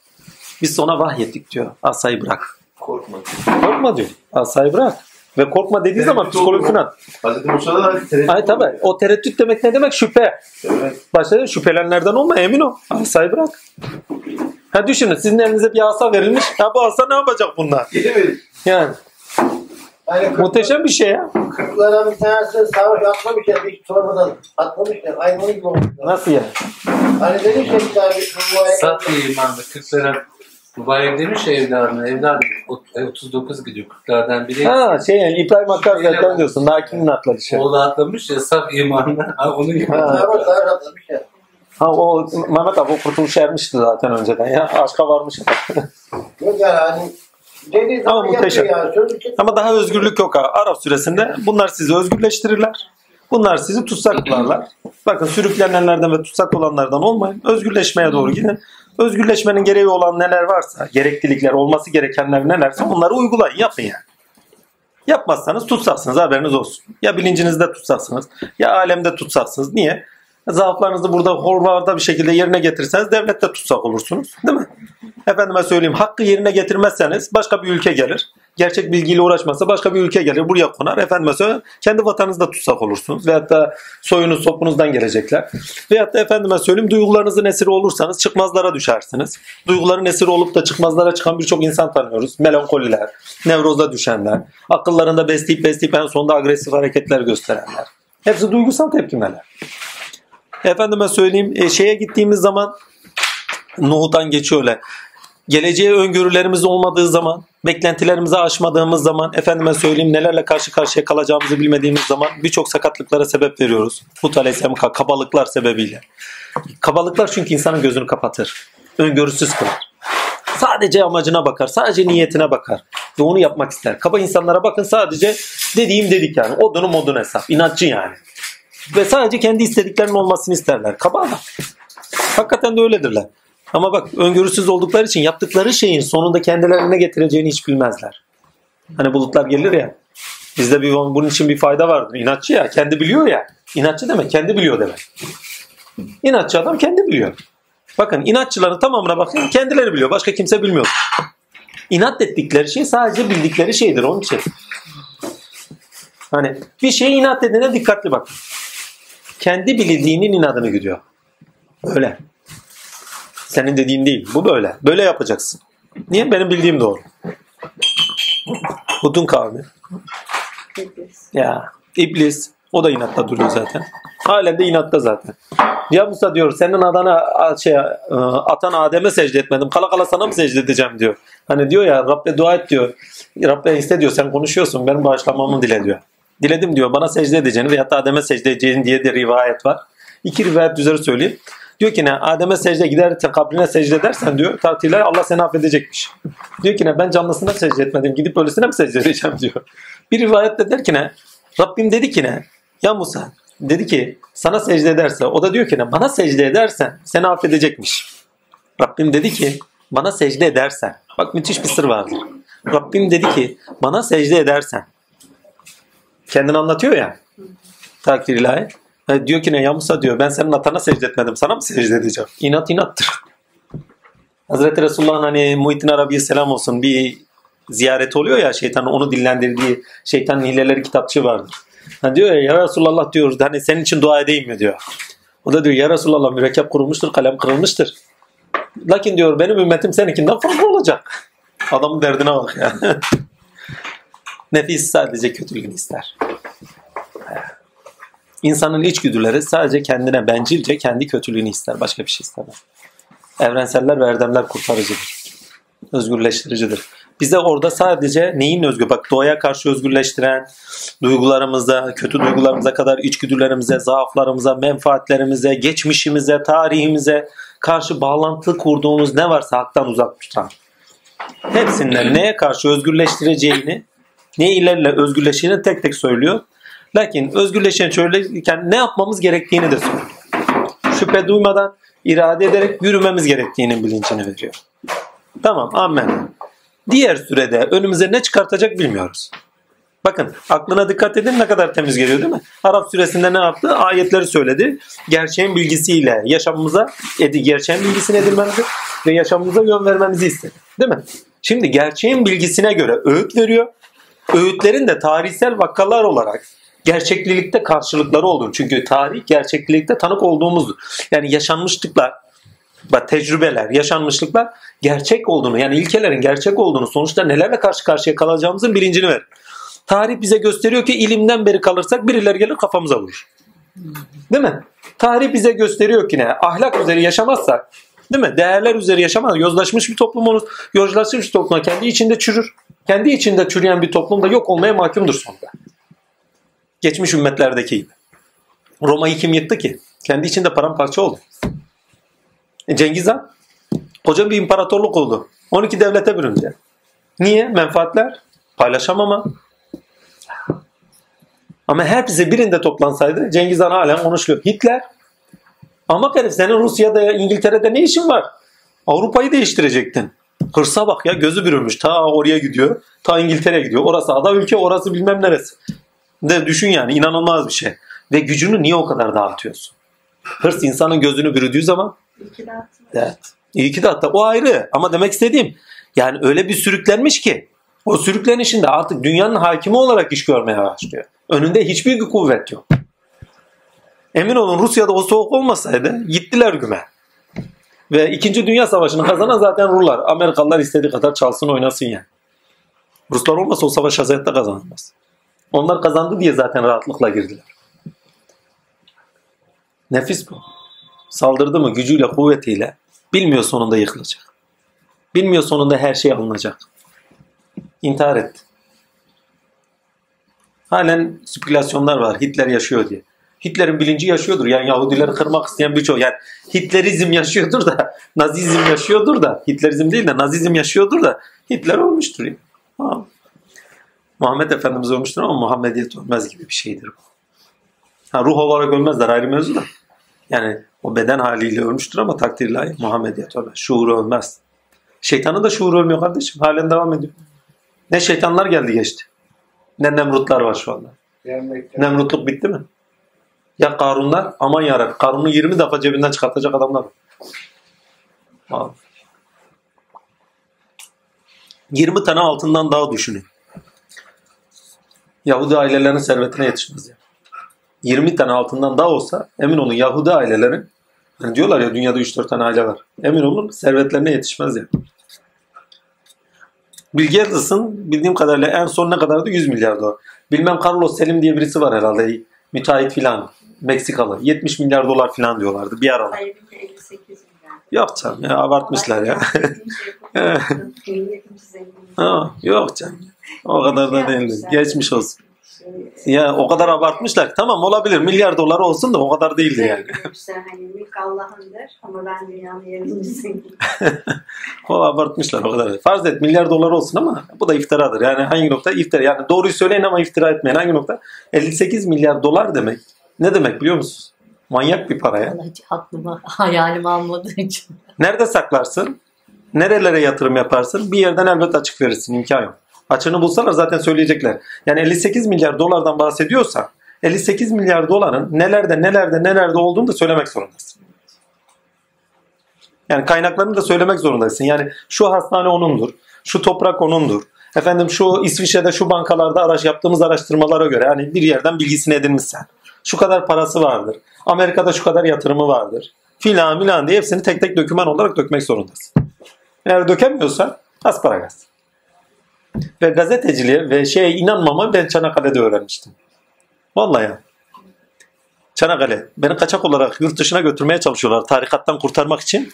Biz ona vahyettik diyor. Asa'yı bırak. Korkma diyor. Asa'yı bırak. Ve korkma dediği zaman psikolojisine. Hazreti Musa'da da tereddüt. Ay tabii. O tereddüt demek ne demek? Şüphe. Evet. Başta şüphelenlerden olma emin ol. Asa'yı bırak. Ha düşünün sizin elinize bir asa verilmiş. Ya bu asa ne yapacak bunlar? Gidemedik. Yani. Aynı muhteşem bir şey ya. Kırklara bir tanesi sarhoş atlamış ya. Bir torbadan atlamış ya. Aynı onun gibi olmuş. Nasıl yani? Hani demiş ya bir tane Satya imamda 40'lara mübarek demiş ya evladına. Evladım 39 gidiyor. 40'lardan biri. Ha şey yani İbrahim Hakkar zaten diyorsun. Nakin'in atlamış ya. Oğlu atlamış ya. Saf imamda. Onun gibi. Sarhoş atlamış ya. Ha o Mehmet abi o kurtuluşa ermişti zaten önceden ya. Aşka varmıştı. Ama muhteşem. Ama daha özgürlük yok ha. Araf suresinde bunlar sizi özgürleştirirler. Bunlar sizi tutsak kılarlar. Bakın sürüklenenlerden ve tutsak olanlardan olmayın. Özgürleşmeye doğru gidin. Özgürleşmenin gereği olan neler varsa, gereklilikler, olması gerekenler nelerse onları uygulayın, yapın yani. Yapmazsanız tutsaksınız haberiniz olsun. Ya bilincinizde tutsaksınız ya alemde tutsaksınız. Niye? Zaaflarınızı burada horvarda bir şekilde yerine getirirseniz devlette tutsak olursunuz. Değil mi? Efendime söyleyeyim hakkı yerine getirmezseniz başka bir ülke gelir. gerçek bilgiyle uğraşmazsa başka bir ülke gelir, buraya konar. Efendim söyleyeyim, kendi vatanınızda tutsak olursunuz. Veyahut da soyunuz sopunuzdan gelecekler. Veyahut da efendime söyleyeyim, duygularınızın esiri olursanız çıkmazlara düşersiniz. Duyguların esiri olup da çıkmazlara çıkan birçok insan tanıyoruz. Melankoliler, nevroza düşenler, akıllarında besleyip en sonunda agresif hareketler gösterenler. Hepsi duygusal tepkimeler. Efendime söyleyeyim, şeye gittiğimiz zaman Nuh'dan geçiyor öyle. Geleceğe öngörülerimiz olmadığı zaman, beklentilerimizi aşmadığımız zaman, efendime söyleyeyim nelerle karşı karşıya kalacağımızı bilmediğimiz zaman birçok sakatlıklara sebep veriyoruz. Hud Aleyhisselam kabalıklar sebebiyle. Kabalıklar çünkü insanın gözünü kapatır. Öngörüsüz kılar. Sadece amacına bakar, sadece niyetine bakar. Ve onu yapmak ister. Kaba insanlara bakın, sadece dediğim dedik yani. Odunun modun hesap. İnatçı yani. Ve sadece kendi istediklerinin olmasını isterler. Kaba adam. Hakikaten de öyledirler. Ama bak, öngörüsüz oldukları için yaptıkları şeyin sonunda kendilerine getireceğini hiç bilmezler. Hani bulutlar gelir ya. Bizde bunun için bir fayda vardır. İnatçı ya. Kendi biliyor ya. İnatçı demek, kendi biliyor demek. İnatçı adam kendi biliyor. Bakın, inatçıların tamamına bakın, kendileri biliyor. Başka kimse bilmiyor. İnat ettikleri şey sadece bildikleri şeydir. Onun için. Hani bir şeye inat edene dikkatli bakın. Kendi bildiğinin inadını gidiyor. Öyle. Senin dediğin değil. Bu böyle. Böyle yapacaksın. Niye? Benim bildiğim doğru. Hud'un kavmi. İblis. Ya. İblis. O da inatta duruyor zaten. Halen de inatta zaten. Ya Musa diyor, senin atan Adem'e secde etmedim. Kala kala sana mı secde edeceğim diyor. Hani diyor ya, Rabbe dua et diyor. Rabbe iste diyor. Sen konuşuyorsun. Benim bağışlamamı dile diyor. Diledim diyor. Bana secde edeceğini veyahut da Adem'e secde edeceğini diye de rivayet var. 2 rivayet üzere söyleyeyim. Diyor ki ne? Adem'e secde gidersen, kabrine secde edersen diyor, tartıyla Allah seni affedecekmiş. Diyor ki ne? Ben canlısına secde etmedim. Gidip ölüsüne mi secde edeceğim diyor. Bir rivayet de der ki ne? Rabbim dedi ki ne? Ya Musa dedi ki, sana secde ederse, o da diyor ki ne? Bana secde edersen seni affedecekmiş. Rabbim dedi ki, bana secde edersen. Bak, müthiş bir sır vardır. Rabbim dedi ki, bana secde edersen. Kendini anlatıyor ya. Takdir ilahi. Diyor ki ne? Ya Musa diyor, ben senin atana secde etmedim. Sana mı secde edeceğim? İnat inattır. Hazreti Resulullah'ın hani Muhittin Arabi'ye selam olsun bir ziyareti oluyor ya, şeytanın onu dillendirdiği, şeytanın hileleri kitapçı vardır. Ha diyor ya, ya Resulullah diyor, hani senin için dua edeyim mi diyor. O da diyor, ya Resulullah mürekkep kurulmuştur, kalem kırılmıştır. Lakin diyor, benim ümmetim seninkinden farklı olacak. Adamın derdine bak ya. Nefis sadece kötülüğünü ister. İnsanın içgüdüleri sadece kendine, bencilce kendi kötülüğünü ister. Başka bir şey istemez. Evrenseller ve erdemler kurtarıcıdır. Özgürleştiricidir. Bize orada sadece neyin özgür? Bak, doğaya karşı özgürleştiren, duygularımıza, kötü duygularımıza kadar içgüdülerimize, zaaflarımıza, menfaatlerimize, geçmişimize, tarihimize karşı bağlantı kurduğumuz ne varsa haktan uzak tutan. Hepsinden neye karşı özgürleştireceğini, ne ilerle özgürleşeceğini tek tek söylüyor. Lakin özgürleşen söylerken ne yapmamız gerektiğini de söylüyor. Şüphe duymadan, irade ederek yürümemiz gerektiğinin bilincini veriyor. Tamam, amen. Diğer sürede önümüze ne çıkartacak bilmiyoruz. Bakın, aklına dikkat edin, ne kadar temiz geliyor değil mi? Araf suresinde ne yaptı? Ayetleri söyledi. Gerçeğin bilgisiyle yaşamımıza, gerçeğin bilgisini edinmemizi ve yaşamımıza yön vermemizi istedi. Değil mi? Şimdi gerçeğin bilgisine göre öğüt veriyor. Öğütlerin de tarihsel vakalar olarak gerçeklilikte karşılıkları olduğunu. Çünkü tarih gerçeklilikte tanık olduğumuzdur. Yani yaşanmışlıklar, tecrübeler, yaşanmışlıklar gerçek olduğunu, yani ilkelerin gerçek olduğunu, sonuçta nelerle karşı karşıya kalacağımızın bilincini verir. Tarih bize gösteriyor ki ilimden beri kalırsak birileri gelir kafamıza vurur. Değil mi? Tarih bize gösteriyor ki ne? Ahlak üzeri yaşamazsak, değil mi? Değerler üzeri yaşamazsak yozlaşmış bir toplum olur. Yozlaşmış bir toplum kendi içinde çürür. Kendi içinde çürüyen bir toplum da yok olmaya mahkumdur sonunda. Geçmiş ümmetlerdeki gibi. Roma'yı kim yıktı ki? Kendi içinde paramparça oldu. Cengiz Han koca bir imparatorluk oldu. 12 devlete bölündü. Niye? Menfaatler, paylaşamama. Ama hepsi birinde toplansaydı Cengiz Han halen konuşuluyor. Hitler, ama herif senin Rusya'da, İngiltere'de ne işin var? Avrupa'yı değiştirecektin. Hırsa bak ya, gözü bürünmüş. Ta oraya gidiyor, ta İngiltere'ye gidiyor. Orası ada ülke, orası bilmem neresi. De düşün yani, inanılmaz bir şey. Ve gücünü niye o kadar dağıtıyorsun? Hırs insanın gözünü bürüdüğü zaman. Evet. İyi ki de hatta o ayrı, ama demek istediğim yani öyle bir sürüklenmiş ki O sürüklenişinde artık dünyanın hakimi olarak iş görmeye başlıyor. Önünde hiçbir kuvvet yok. Emin olun Rusya'da o soğuk olmasaydı gittiler güme. Ve 2. Dünya Savaşı'nı kazanan zaten Ruslar. Amerikalılar istediği kadar çalsın oynasın yani. Ruslar olmasa o savaş hayatta kazanılmaz. Onlar kazandı diye zaten rahatlıkla girdiler. Nefis bu. Saldırdı mı gücüyle, kuvvetiyle bilmiyor sonunda yıkılacak. Bilmiyor sonunda her şey alınacak. İntihar etti. Halen spekülasyonlar var Hitler yaşıyor diye. Hitler'in bilinci yaşıyordur. Yani Yahudileri kırmak isteyen birçok. Yani Hitlerizm yaşıyordur da Nazizm yaşıyordur da Hitlerizm değil de Nazizm yaşıyordur da Hitler olmuştur. Yani. Ha. Muhammed Efendimiz olmuştur ama Muhammediyet ölmez gibi bir şeydir bu. Ha, ruh olarak ölmezler ayrı mevzu da. Yani o beden haliyle ölmüştür ama takdirle Muhammediyet ölmez. Şuuru ölmez. Şeytanın da şuuru ölmüyor kardeşim. Halen devam ediyor. Ne şeytanlar geldi geçti. Ne Nemrutlar var şu anda. Nemrutluk bitti mi? Ya Karunlar aman yarabbim. Karun'u 20 defa cebinden çıkartacak adamlar. Abi. 20 tane altından daha düşünün. Yahudi ailelerin servetine yetişmez. 20 tane altından daha olsa emin olun Yahudi ailelerin hani diyorlar ya dünyada 3-4 tane aile var. Emin olun servetlerine yetişmez ya. Bilge Yıldız'ın bildiğim kadarıyla en son ne kadardı? 100 milyar dolar. Bilmem Carlos Selim diye birisi var herhalde. Müteahhit filan. Meksikalı. 70 milyar dolar filan diyorlardı. Bir aralar. Hayır, 58 milyar. Yok canım ya. Abartmışlar ya. Yok canım. O kadar da değil. Geçmiş olsun. Ya o kadar abartmışlar. Tamam olabilir. Milyar doları olsun da o kadar değildi yani. Hani mülk Allah'ındır ama ben dünyanın yerinciyim. O abartmışlar o kadar. Farz et milyar dolar olsun ama bu da iftiradır. Yani hangi nokta iftira? Yani doğruyu söyleyin ama iftira etmeyin. Hangi nokta? 58 milyar dolar demek. Ne demek biliyor musunuz? Manyak bir para ya. Aklıma hayalim almadığı için. Nerede saklarsın? Nerelere yatırım yaparsın? Bir yerden elbet açık verirsin. İmkan yok. Açığını bulsalar zaten söyleyecekler. Yani 58 milyar dolardan bahsediyorsa 58 milyar doların nelerde olduğunu da söylemek zorundasın. Yani kaynaklarını da söylemek zorundasın. Yani şu hastane onundur, şu toprak onundur. Efendim şu İsviçre'de şu bankalarda yaptığımız araştırmalara göre yani bir yerden bilgisini edinmişsen. Şu kadar parası vardır. Amerika'da şu kadar yatırımı vardır. Filan filan diye hepsini tek tek döküman olarak dökmek zorundasın. Eğer dökemiyorsa asparagas. Ve gazeteciliğe ve şeye inanmamı ben Çanakkale'de öğrenmiştim. Vallahi ya. Çanakkale. Beni kaçak olarak yurt dışına götürmeye çalışıyorlar. Tarikattan kurtarmak için.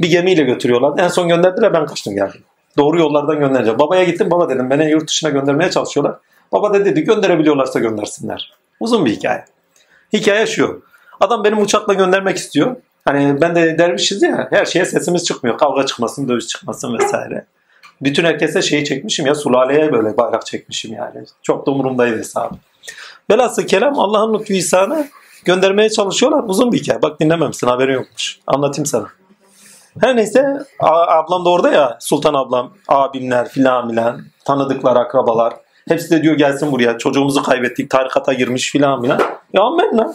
Bir gemiyle götürüyorlar. En son gönderdiler ben kaçtım geldim. Doğru yollardan göndereceğim. Babaya gittim baba dedim. Beni yurt dışına göndermeye çalışıyorlar. Baba da dedi gönderebiliyorlarsa göndersinler. Uzun bir hikaye. Hikaye şu. Adam benim uçakla göndermek istiyor. Hani ben de dervişiz ya. Her şeye sesimiz çıkmıyor. Kavga çıkmasın, dövüş çıkmasın vesaire. Bütün herkese şeyi çekmişim ya sulaleye böyle bayrak çekmişim yani. Çok da umurumdaydı hesabı. Velhasıl kelam Allah'ın lütfü ihsanı göndermeye çalışıyorlar. Uzun bir hikaye. Bak dinlememişsin haberin yokmuş. Anlatayım sana. Her neyse ablam da orada ya Sultan ablam, abimler filan filan tanıdıklar, akrabalar. Hepsi de diyor gelsin buraya çocuğumuzu kaybettik tarikata girmiş filan filan. Ya amen lan.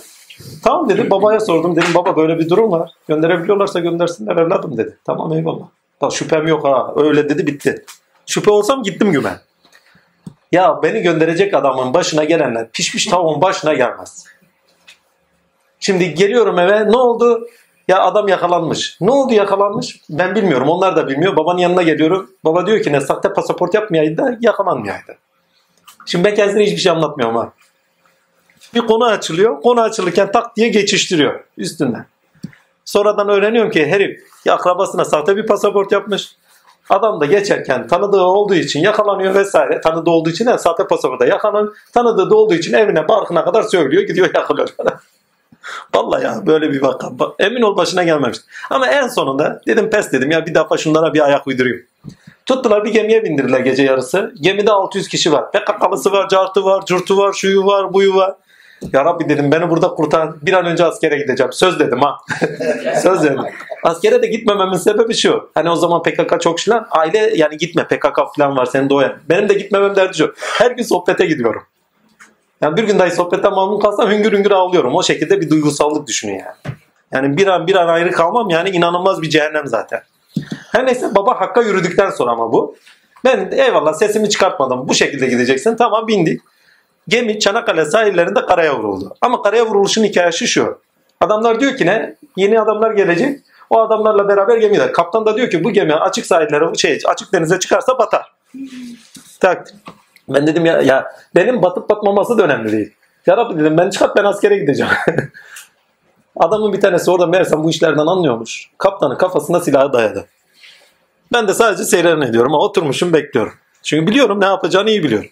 Tamam dedi babaya sordum dedim baba böyle bir durum var. Gönderebiliyorlarsa göndersinler evladım dedi. Tamam eyvallah. Bak şüphem yok ha. Öyle dedi bitti. Şüphe olsam gittim gümen. Ya beni gönderecek adamın başına gelenler pişmiş tavuğun başına gelmez. Şimdi geliyorum eve ne oldu? Ya adam yakalanmış. Ne oldu yakalanmış? Ben bilmiyorum. Onlar da bilmiyor. Babanın yanına geliyorum. Baba diyor ki ne sahte pasaport yapmayaydı da yakalanmayaydı. Şimdi ben kendisine hiçbir şey anlatmıyorum ha. Bir konu açılıyor. Konu açılırken tak diye geçiştiriyor üstünden. Sonradan öğreniyorum ki herif akrabasına sahte bir pasaport yapmış. Adam da geçerken tanıdığı olduğu için yakalanıyor vesaire. Tanıdığı olduğu için sahte pasaporta yakalanıyor. Tanıdığı da olduğu için evine barkına kadar söylüyor gidiyor yakalıyor. Vallahi ya böyle bir vaka. Emin ol başına gelmemiş. Ama en sonunda dedim pes dedim ya bir defa şunlara bir ayak uydurayım. Tuttular bir gemiye bindirdiler gece yarısı. Gemide 600 kişi var. PKK'lısı var, cartı var, curtu var, şuyu var, buyu var. Ya Rabbi dedim beni burada kurtar. Bir an önce askere gideceğim. Söz dedim ha. Söz dedim. Askere de gitmememin sebebi şu. Hani o zaman PKK çok filan. Aile yani gitme PKK filan var senin de o ya. Benim de gitmemem derdi şu. Her gün sohbete gidiyorum. Yani bir gün dahi sohbetten mahrum kalsam hüngür hüngür ağlıyorum. O şekilde bir duygusallık düşünün yani. Yani bir an ayrı kalmam yani inanılmaz bir cehennem zaten. Her neyse baba Hakk'a yürüdükten sonra ama bu. Ben eyvallah sesimi çıkartmadan bu şekilde gideceksin. Tamam, bindik. Gemi Çanakkale sahillerinde karaya vuruldu. Ama karaya vuruluşun hikayesi şu. Adamlar diyor ki ne? Yeni adamlar gelecek. O adamlarla beraber gemiler. Kaptan da diyor ki bu gemi açık sahillere, açık denize çıkarsa batar. Tak. Ben dedim ya benim batıp batmaması da önemli değil. Ya Rabbi dedim, ben çıkart, ben askere gideceğim. Adamın bir tanesi orada meğersem bu işlerden anlıyormuş. Kaptanın kafasına silahı dayadı. Ben de sadece seyrediyorum. Oturmuşum bekliyorum. Çünkü biliyorum, ne yapacağını iyi biliyorum.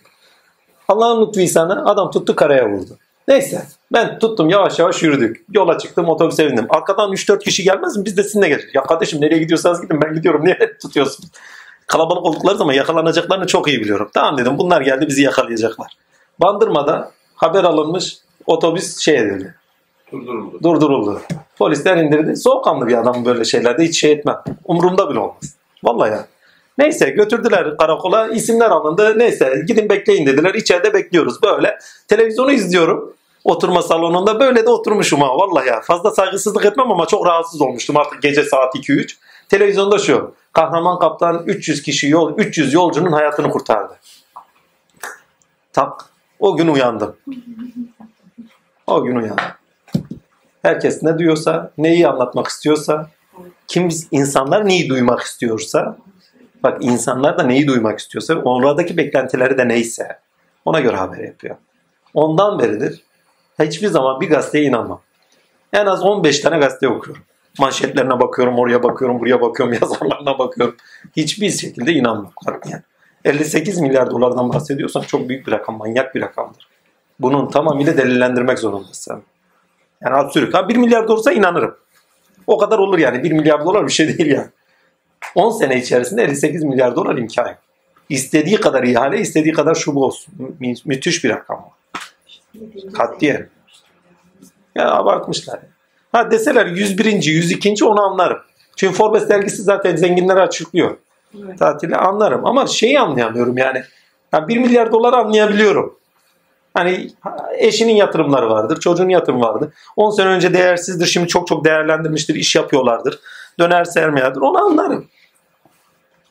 Allah'ın lütfu ihsanı, adam tuttu karaya vurdu. Neyse ben tuttum, yavaş yavaş yürüdük. Yola çıktım, otobüse bindim. Arkadan 3-4 kişi gelmez mi? Biz de sizinle geldik. Ya kardeşim nereye gidiyorsanız gidin, ben gidiyorum. Niye tutuyorsun? Kalabalık oldukları zaman yakalanacaklarını çok iyi biliyorum. Tamam dedim, bunlar geldi bizi yakalayacaklar. Bandırmada haber alınmış, otobüs edildi. Durduruldu. Polisler indirdi. Soğukkanlı bir adam, böyle şeylerde hiç etmem. Umurumda bile olmaz. Vallahi ya. Neyse götürdüler karakola, isimler alındı. Neyse gidin bekleyin dediler. İçeride bekliyoruz böyle. Televizyonu izliyorum. Oturma salonunda böyle de oturmuşum ha. Vallahi ya. Fazla saygısızlık etmem ama çok rahatsız olmuştum artık, gece saat 2-3. Televizyonda şu. Kahraman kaptan 300 yolcunun hayatını kurtardı. Tak. O gün uyandım. Herkes ne diyorsa, neyi anlatmak istiyorsa, insanlar neyi duymak istiyorsa, bak insanlar da neyi duymak istiyorsa, oradaki beklentileri de neyse ona göre haber yapıyor. Ondan beridir hiçbir zaman bir gazeteye inanmam. En az 15 tane gazete okuyorum. Manşetlerine bakıyorum, oraya bakıyorum, buraya bakıyorum, yazarlarına bakıyorum. Hiçbir şekilde inanmam. Yani 58 milyar dolardan bahsediyorsan çok büyük bir rakam, manyak bir rakamdır. Bunun tamamıyla delillendirmek zorundasın. Yani absürt. Ha 1 milyar dolarsa inanırım. O kadar olur yani. 1 milyar dolar bir şey değil yani. 10 sene içerisinde 58 milyar dolar imkan yok. İstediği kadar ihale, istediği kadar şu bu olsun. Müthiş bir rakam var. Katliyen. Ya abartmışlar. Ha deseler 101. 102. onu anlarım. Çünkü Forbes dergisi zaten zenginleri açıklıyor. Evet. Tatili anlarım. Ama şeyi anlayamıyorum yani. Ya 1 milyar doları anlayabiliyorum. Hani eşinin yatırımları vardır, çocuğun yatırımı vardır. 10 sene önce değersizdir, şimdi çok çok değerlendirmiştir, iş yapıyorlardır. Döner sermeyedir, onu anlarım.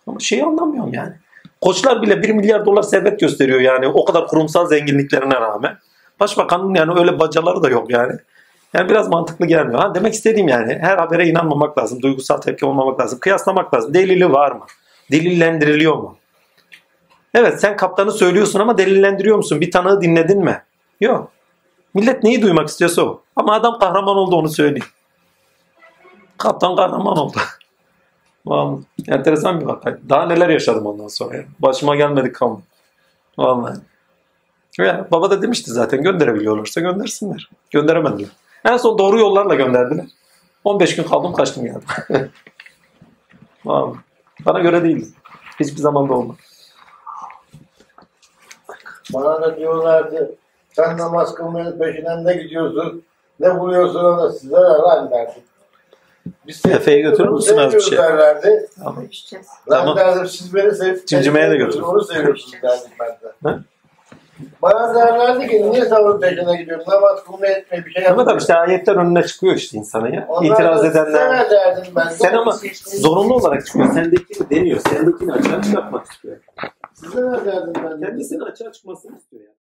Ama şeyi anlamıyorum yani. Koçlar bile 1 milyar dolar servet gösteriyor yani, o kadar kurumsal zenginliklerine rağmen. Başbakanın yani öyle bacaları da yok yani. Yani biraz mantıklı gelmiyor. Ha, demek istediğim yani her habere inanmamak lazım, duygusal tepki olmamak lazım, kıyaslamak lazım. Delili var mı? Delillendiriliyor mu? Evet sen kaptanı söylüyorsun ama delillendiriyor musun? Bir tanığı dinledin mi? Yok. Millet neyi duymak istiyorsa o. Ama adam kahraman oldu, onu söyleyeyim. Kaptan kahraman oldu. Vallahi enteresan bir vakay. Daha neler yaşadım ondan sonra. Yani. Başıma gelmedi kalmadı. Vallahi. Ya, baba da demişti zaten, gönderebiliyorlarsa göndersinler. Gönderemediler. En son doğru yollarla gönderdiler. 15 gün kaldım, kaçtım geldim. Vallahi. Bana göre değildi. Hiçbir zaman da olmadı. Bana da diyorlardı, sen namaz kılmanın peşinden ne gidiyorsun, ne buluyorsun ona, size lan derdim. Efe'ye götürür müsün az bir şey? Derlerdi. Tamam. Tamam. Derdim, siz beni sevip Cimcime'ye de götürün. Onu seviyorsunuz derdim ben de. Bana derlerdi ki niye savunun peşine gidiyorsun, namaz kılma etme bir şey yapma. Ama işte ayetler önüne çıkıyor işte insana ya. Onlar itiraz edenler. Ben sen ama zorunlu olarak çıkıyor, sendekini deniyor, sendekini açığa çıkartmak istiyor. Size ne derdim ben? Kendisini açığa çıkmasını istiyor yani.